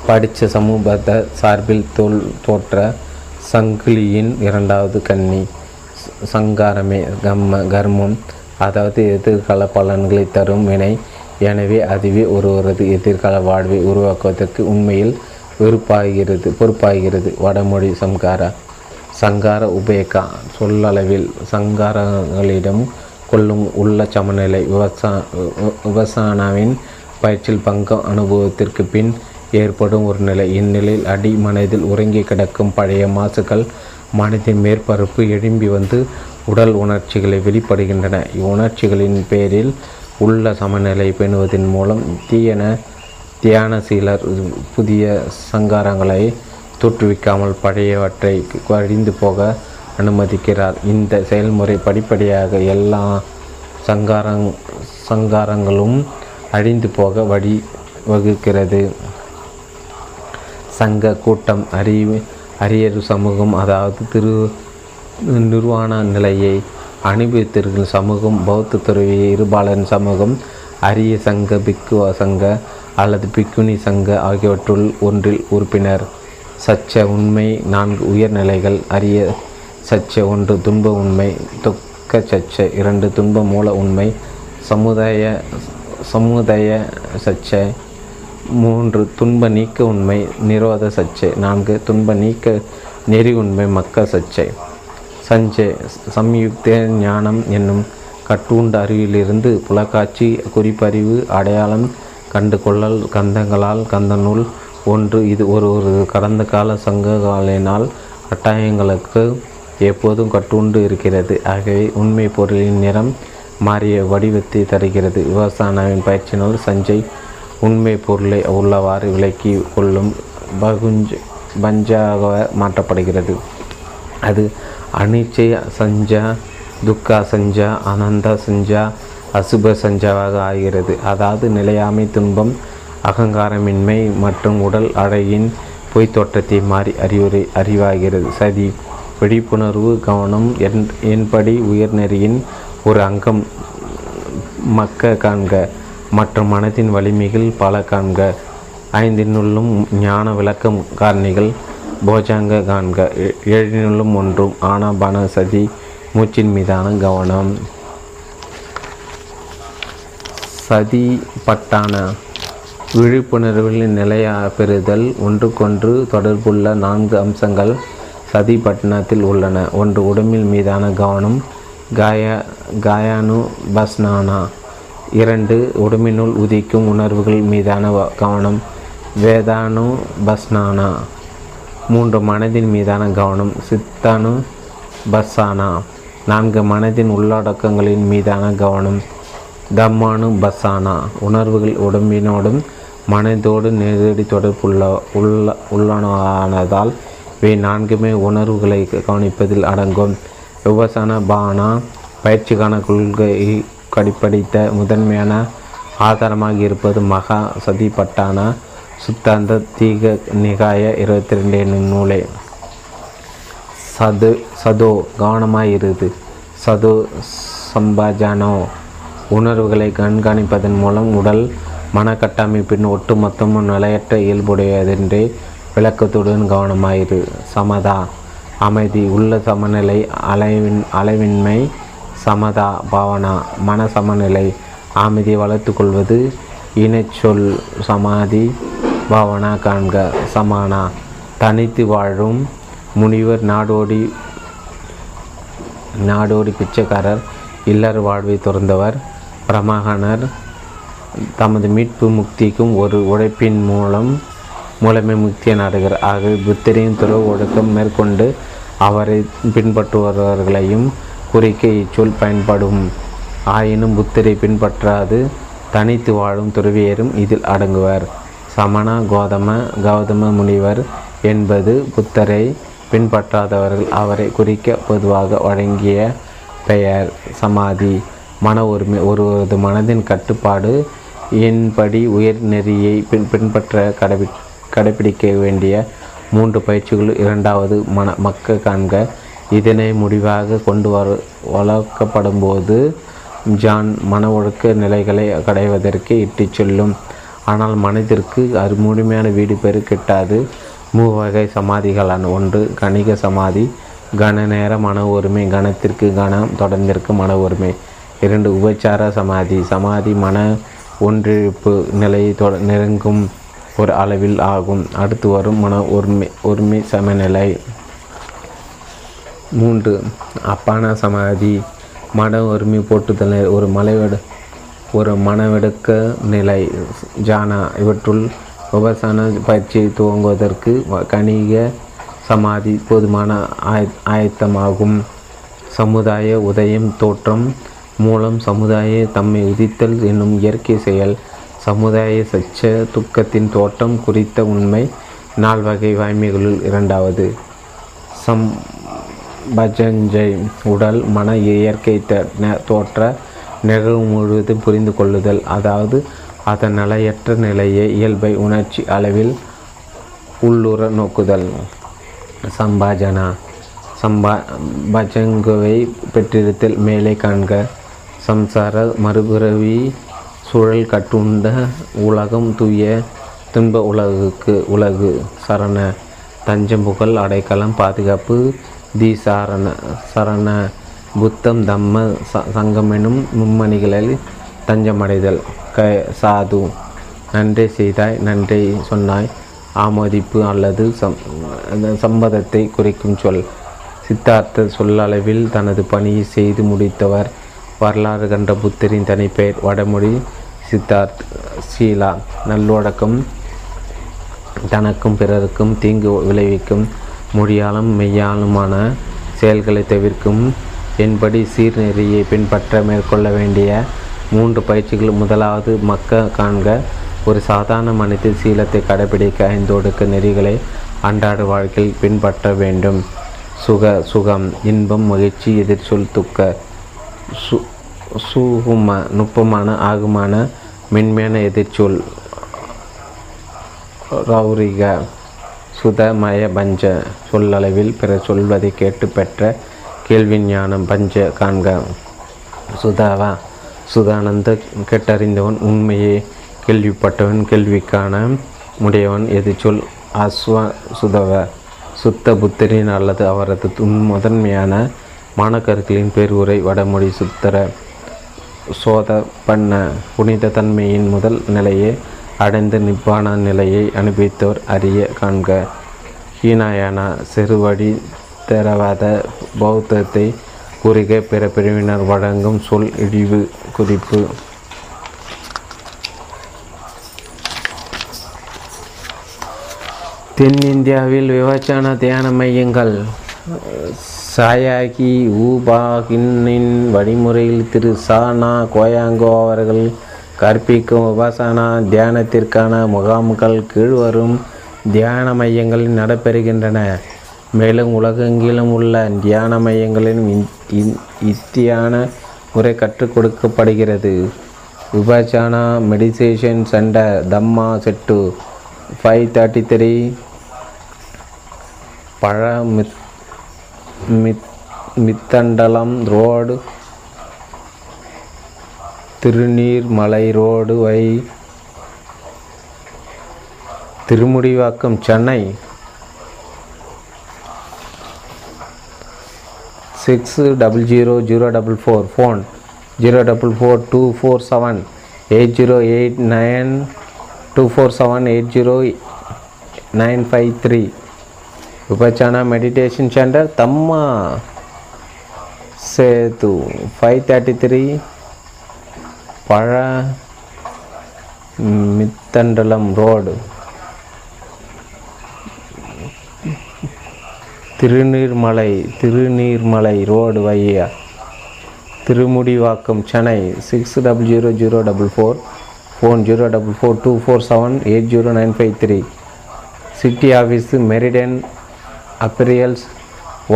படித்த சமூகத்தை சார்பில் தோல் தோற்ற சங்கிலியின் இரண்டாவது கன்னி சங்காரமே கம்ம கர்மம், அதாவது எதிர்கால பலன்களை தரும் வினை. எனவே அதுவே ஒருவரது எதிர்கால வாழ்வை உருவாக்குவதற்கு உண்மையில் வெறுப்பாகிறது பொறுப்பாகிறது. வடமொழி சங்கார சங்கார உபேகா சொல்லளவில் சங்காரங்களிடம் கொள்ளும் உள்ள சமநிலை. விவசா விவசானாவின் பயிற்சியில் பங்கு அனுபவத்திற்கு பின் ஏற்படும் ஒரு நிலை. இந்நிலையில் அடி மனதில் உறங்கி கிடக்கும் பழைய மாசுக்கள் மனதின் மேற்பரப்பு எழும்பி வந்து உடல் உணர்ச்சிகளை வெளிப்படுகின்றன. இவ்வுணர்ச்சிகளின் பேரில் உள்ள சமநிலை பேணுவதன் மூலம் தீயன தியானசீலர் புதிய சங்காரங்களை தோற்றுவிக்காமல் பழையவற்றை கழிந்து போக அனுமதிக்கிறார். இந்த செயல்முறை படிப்படியாக எல்லா சங்காரங் சங்காரங்களும் அழிந்து போக வழி வகுக்கிறது. சங்க கூட்டம் அறி அரியரு சமூகம், அதாவது திரு நிர்வாண நிலையை அனுபவித்திருக்கும் சமூகம், பௌத்த துறவிய இருபாலன் சமூகம், அரிய சங்க, பிக்குவ சங்க அல்லது பிக்குனி சங்க ஆகியவற்றுள் ஒன்றில் உறுப்பினர். சச்ச உண்மை நான்கு உயர்நிலைகள் அரிய சச்ச ஒன்று துன்ப உண்மை, துக்க சச்ச இரண்டு துன்ப மூல உண்மை, சமுதாய சமுதாய சச்சை மூன்று துன்ப நீக்க உண்மை, நிரோத சர்ச்சை நான்கு துன்ப நீக்க நெறி உண்மை, மக்கள் சர்ச்சை. சஞ்சை சம்யுக்த ஞானம் என்னும் கட்டுண்ட அறிவிலிருந்து புலக்காட்சி, குறிப்பறிவு, அடையாளம் கண்டு கொள்ளல், கந்தங்களால் கந்தநூல் ஒன்று. இது ஒரு ஒரு கடந்த கால சங்ககாலினால் கட்டாயங்களுக்கு எப்போதும் கட்டுண்டு இருக்கிறது. ஆகவே உண்மை பொருளின் நிறம் மாறிய வடிவத்தை தருகிறது. விவசாயின் பயிற்சியினால் சஞ்சை உண்மை பொருளை உள்ளவாறு விலக்கி கொள்ளும் பகுஞ்ச பஞ்சாக மாற்றப்படுகிறது. அது அனிச்சய சஞ்சா, துக்கா சஞ்சா, ஆனந்த சஞ்சா, அசுப சஞ்சாவாக ஆகிறது. அதாவது நிலையாமை, துன்பம், அகங்காரமின்மை மற்றும் உடல் அழகின் பொய் தோற்றத்தை மாறி அறிவுரை அறிவாகிறது. சதி விழிப்புணர்வு கவனம் என் என்படி உயர்நெறியின் ஒரு அங்கம் மக்க காண்க மற்றும் மனத்தின் வலிமைகள் பல காண்க. ஐந்தினுள்ளும் ஞான விளக்கம் காரணிகள் போஜாங்க காண்க. ஏழினுள்ளும் ஒன்றும் ஆனாபான சதி மூச்சின் மீதான கவனம். சதி பட்டான விழிப்புணர்வுகளின் நிலையா பெறுதல். ஒன்றுக்கொன்று தொடர்புள்ள நான்கு அம்சங்கள் சதி பட்டணத்தில் உள்ளன. ஒன்று, உடம்பில் மீதான கவனம் காயா காயானு பஸ்னானா. இரண்டு, உடம்பினுள் உதிக்கும் உணர்வுகள் மீதான கவனம் வேதானு பஸ்னானா. மூன்று, மனதின் மீதான கவனம் சித்தானு பஸ்ஸானா. நான்கு, மனதின் உள்ளடக்கங்களின் மீதான கவனம் தம்மானு பஸ்ஸானா. உணர்வுகள் உடம்பினோடும் மனதோடு நேரடி தொடர்புள்ள உள்ள உள்ளனதால் இவை நான்குமே உணர்வுகளை கவனிப்பதில் அடங்கும். விவசான பானா பயிற்சிக்கான கொள்கை கடிப்படித்த முதன்மையான ஆதாரமாக இருப்பது மகா சதிபட்டான சுத்தாந்த தீக நிகாய இருபத்தி ரெண்டு என்னும் நூலே. சது சதோ கவனமாயிருது. சதோ சம்பாஜானோ உணர்வுகளை கண்காணிப்பதன் மூலம் உடல் மன கட்டமைப்பின் ஒட்டுமொத்தமும் நிலையற்ற இயல்புடையதென்றே விளக்கத்துடன் கவனமாயிரு. சமதா அமைதி உள்ள சமநிலை அலைவின் அளவின்மை சமதா பாவனா மன சமநிலை அமைதி வளர்த்து கொள்வது இனச்சொல் சமாதி பாவனா காண்க. சமானா தனித்து வாழும் முனிவர் நாடோடி நாடோடி பிச்சைக்காரர் இல்லற வாழ்வை துறந்தவர் பிரமகணர் தமது மீட்பு முக்திக்கும் ஒரு உழைப்பின் மூலம் மூலமே முக்தியை நாடுகிறார். ஆகவே புத்தரின் துறவு ஒழுக்கம் மேற்கொண்டு அவரை பின்பற்றுபவர்களையும் குறிக்க இச்சொல் பயன்படும். ஆயினும் புத்தரை பின்பற்றாது தனித்து வாழும் துறவியரும் இதில் அடங்குவர். சமண கோதம கௌதம முனிவர் என்பது புத்தரை பின்பற்றாதவர்கள் அவரை குறிக்க பொதுவாக வழங்கிய பெயர். சமாதி மன ஒருமை ஒருவரது மனதின் கட்டுப்பாடு என்படி உயர் நெறியை பின் பின்பற்ற கடைபி கடைபிடிக்க வேண்டிய மூன்று பயிற்சிகள் இரண்டாவது மன மக்க காண்க. இதனை முடிவாக கொண்டு வர வளர்க்கப்படும் போது ஜான் மன ஒழுக்க நிலைகளை அடைவதற்கு இட்டு சொல்லும். ஆனால் மனதிற்கு அது முழுமையான வீடு பெரு கிட்டாது. மூவகை சமாதிகளான ஒன்று கணிக சமாதி கன நேர மன ஒருமை கணத்திற்கு கணம் தொடர்ந்திருக்கு மன ஒருமை. இரண்டு, உபச்சார சமாதி சமாதி மன ஒன்றிழிப்பு நிலையை தொட நெருங்கும் ஒரு அளவில் ஆகும். அடுத்து வரும் மன ஒருமை ஒருமை சமநிலை. மூன்று, அப்பான சமாதி மன ஒருமை போட்டுதல் ஒரு மலைவெடு ஒரு மனவெடுக்க நிலை ஜானா. இவற்றுள் உபசான பயிற்சியை துவங்குவதற்கு கணிக சமாதி போதுமான ஆய ஆயத்தமாகும். சமுதாய உதயம் தோற்றம் மூலம் சமுதாய தம்மை உதித்தல் என்னும் இயற்கை செயல் சமுதாய சச்ச துக்கத்தின் தோற்றம் குறித்த உண்மை நால் வகை வாய்மைகளுள் இரண்டாவது சம் பஜஞ்சை உடல் மன இயற்கை தோற்ற நிகழ்வு முழுவதும் புரிந்து கொள்ளுதல். அதாவது அதன் நிலையற்ற நிலையை இயல்பை உணர்ச்சி அளவில் உள்ளுற நோக்குதல். சம்பாஜனா சம்பா பஜங்குவை பெற்றிருத்தல் மேலே காண்க. சம்சார மறுபிறவி சுழல் கட்டுண்ட உலகம் தூய துன்ப உலகுக்கு உலகு சரண தஞ்சம் புகழ் அடைக்கலம் பாதுகாப்பு தி சாரண சரண புத்தம் தம்ம ச சங்கமெனும் மும்மணிகளில் தஞ்சமடைதல். க சாது நன்றே செய்தாய் நன்றே சொன்னாய் ஆமோதிப்பு அல்லது சம் சம்பதத்தை குறிக்கும் சொல். சித்தார்த்த சொல்லளவில் தனது பணியை செய்து முடித்தவர் வரலாறு கண்ட புத்தரின் தனிப்பெயர் வடமொழி சித்தார்த். சீலா நல்லொடக்கம் தனக்கும் பிறருக்கும் தீங்கு விளைவிக்கும் மொழியாலும் மெய்யாலுமான செயல்களை தவிர்க்கும் என்படி சீர்நெறியை பின்பற்ற மேற்கொள்ள வேண்டிய மூன்று பயிற்சிகள். முதலாவது மக்க காண்க. ஒரு சாதாரண மனித சீலத்தை கடைபிடிக்க ஐந்தொடுக்க நெறிகளை அன்றாட வாழ்க்கையில் பின்பற்ற வேண்டும். சுக சுகம் இன்பம் மகிழ்ச்சி எதிர்ச்சொல் துக்க சு சுகும நுட்பமான ஆகுமான மென்மையான எதிர்ச்சொல் ரௌரிக சுதமய பஞ்ச சொல்லளவில் பிற சொல்வதை கேட்டு பெற்ற கேள்வி ஞானம் பஞ்ச காண்க. சுதாவா சுதானந்த கேட்டறிந்தவன் உண்மையை கேள்விப்பட்டவன் கேள்விக்கான உடையவன் எதிர்ச்சொல் அஸ்வ சுதவ சுத்த புத்தரின் அல்லது அவரது முதன்மையான மாணக்கர்களின் பேருரை வடமொழி சுத்தர சோத பண்ண புனித தன்மையின் முதல் நிலையை அடைந்து நிப்பான நிலையை அனுபவித்தோர் அறிய காண்க. ஹீனாயானா சிறுவடி தேரவாத பௌத்தத்தை குறிக்க பிற பிரிவினர் வழங்கும் சொல் இழிவு குறிப்பு. தென்னிந்தியாவில் விவச்சான தியான மையங்கள் சாயாகி ஊபா கின்னின் வழிமுறையில் திரு சானா கோயாங்கோ அவர்கள் கற்பிக்கும் உபாசனா தியானத்திற்கான முகாம்கள் கீழ்வரும் தியான மையங்களில் நடைபெறுகின்றன. மேலும் உலகெங்கிலும் உள்ள தியான மையங்களின் இத்தியான முறை கற்றுக் கொடுக்கப்படுகிறது. Vipassana meditation centre Dhamma set five thirty three, பழமித் மித் மித்தண்டலம் ரோடு, திருநீர்மலை ரோடு வை, Thirumudivakkam, Chennai. Six double zero zero double four. Phone zero double four two four seven eight zero eight nine, two four seven eight zero nine five three. Vipassana meditation centre Dhamma Setu five thirty three, பழ மித்தண்டலம் road, Thiruneermalai Thiruneermalai road வையா, Thirumudivakkam, Chennai. Six double zero zero double four. Phone zero double four two four seven eight zero nine five three. City office Meridian அப்பிரியல்ஸ்,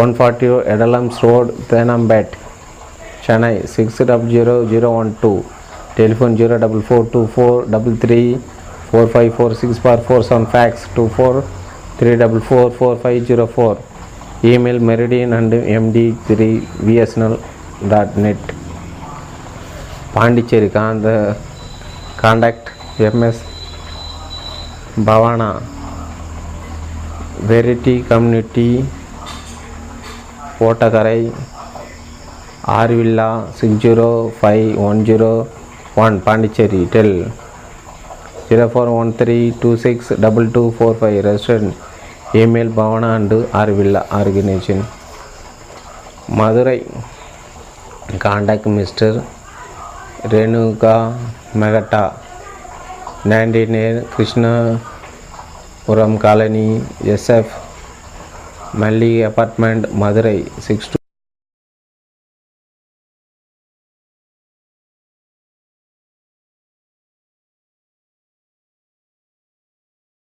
one forty எடலம்ஸ் road, Teynampet, Chennai. Six double zero zero one two. Telephone zero double four two four double three four five four six four four seven. Fax two four three double four four five zero four. Email meridian and empty three BSNL dot net. Pondicherry காந்த contact MS Bhavana. Variety community, Kottakarai, Auroville, six zero five one zero one, Pondicherry. Tel zero four one three two six double two four five. Resident email Bhavana and Auroville organisation. Madurai contact mister Renuka Mehta, nineteen A Krishnapuram colony, SF Malli apartment, Madurai. Six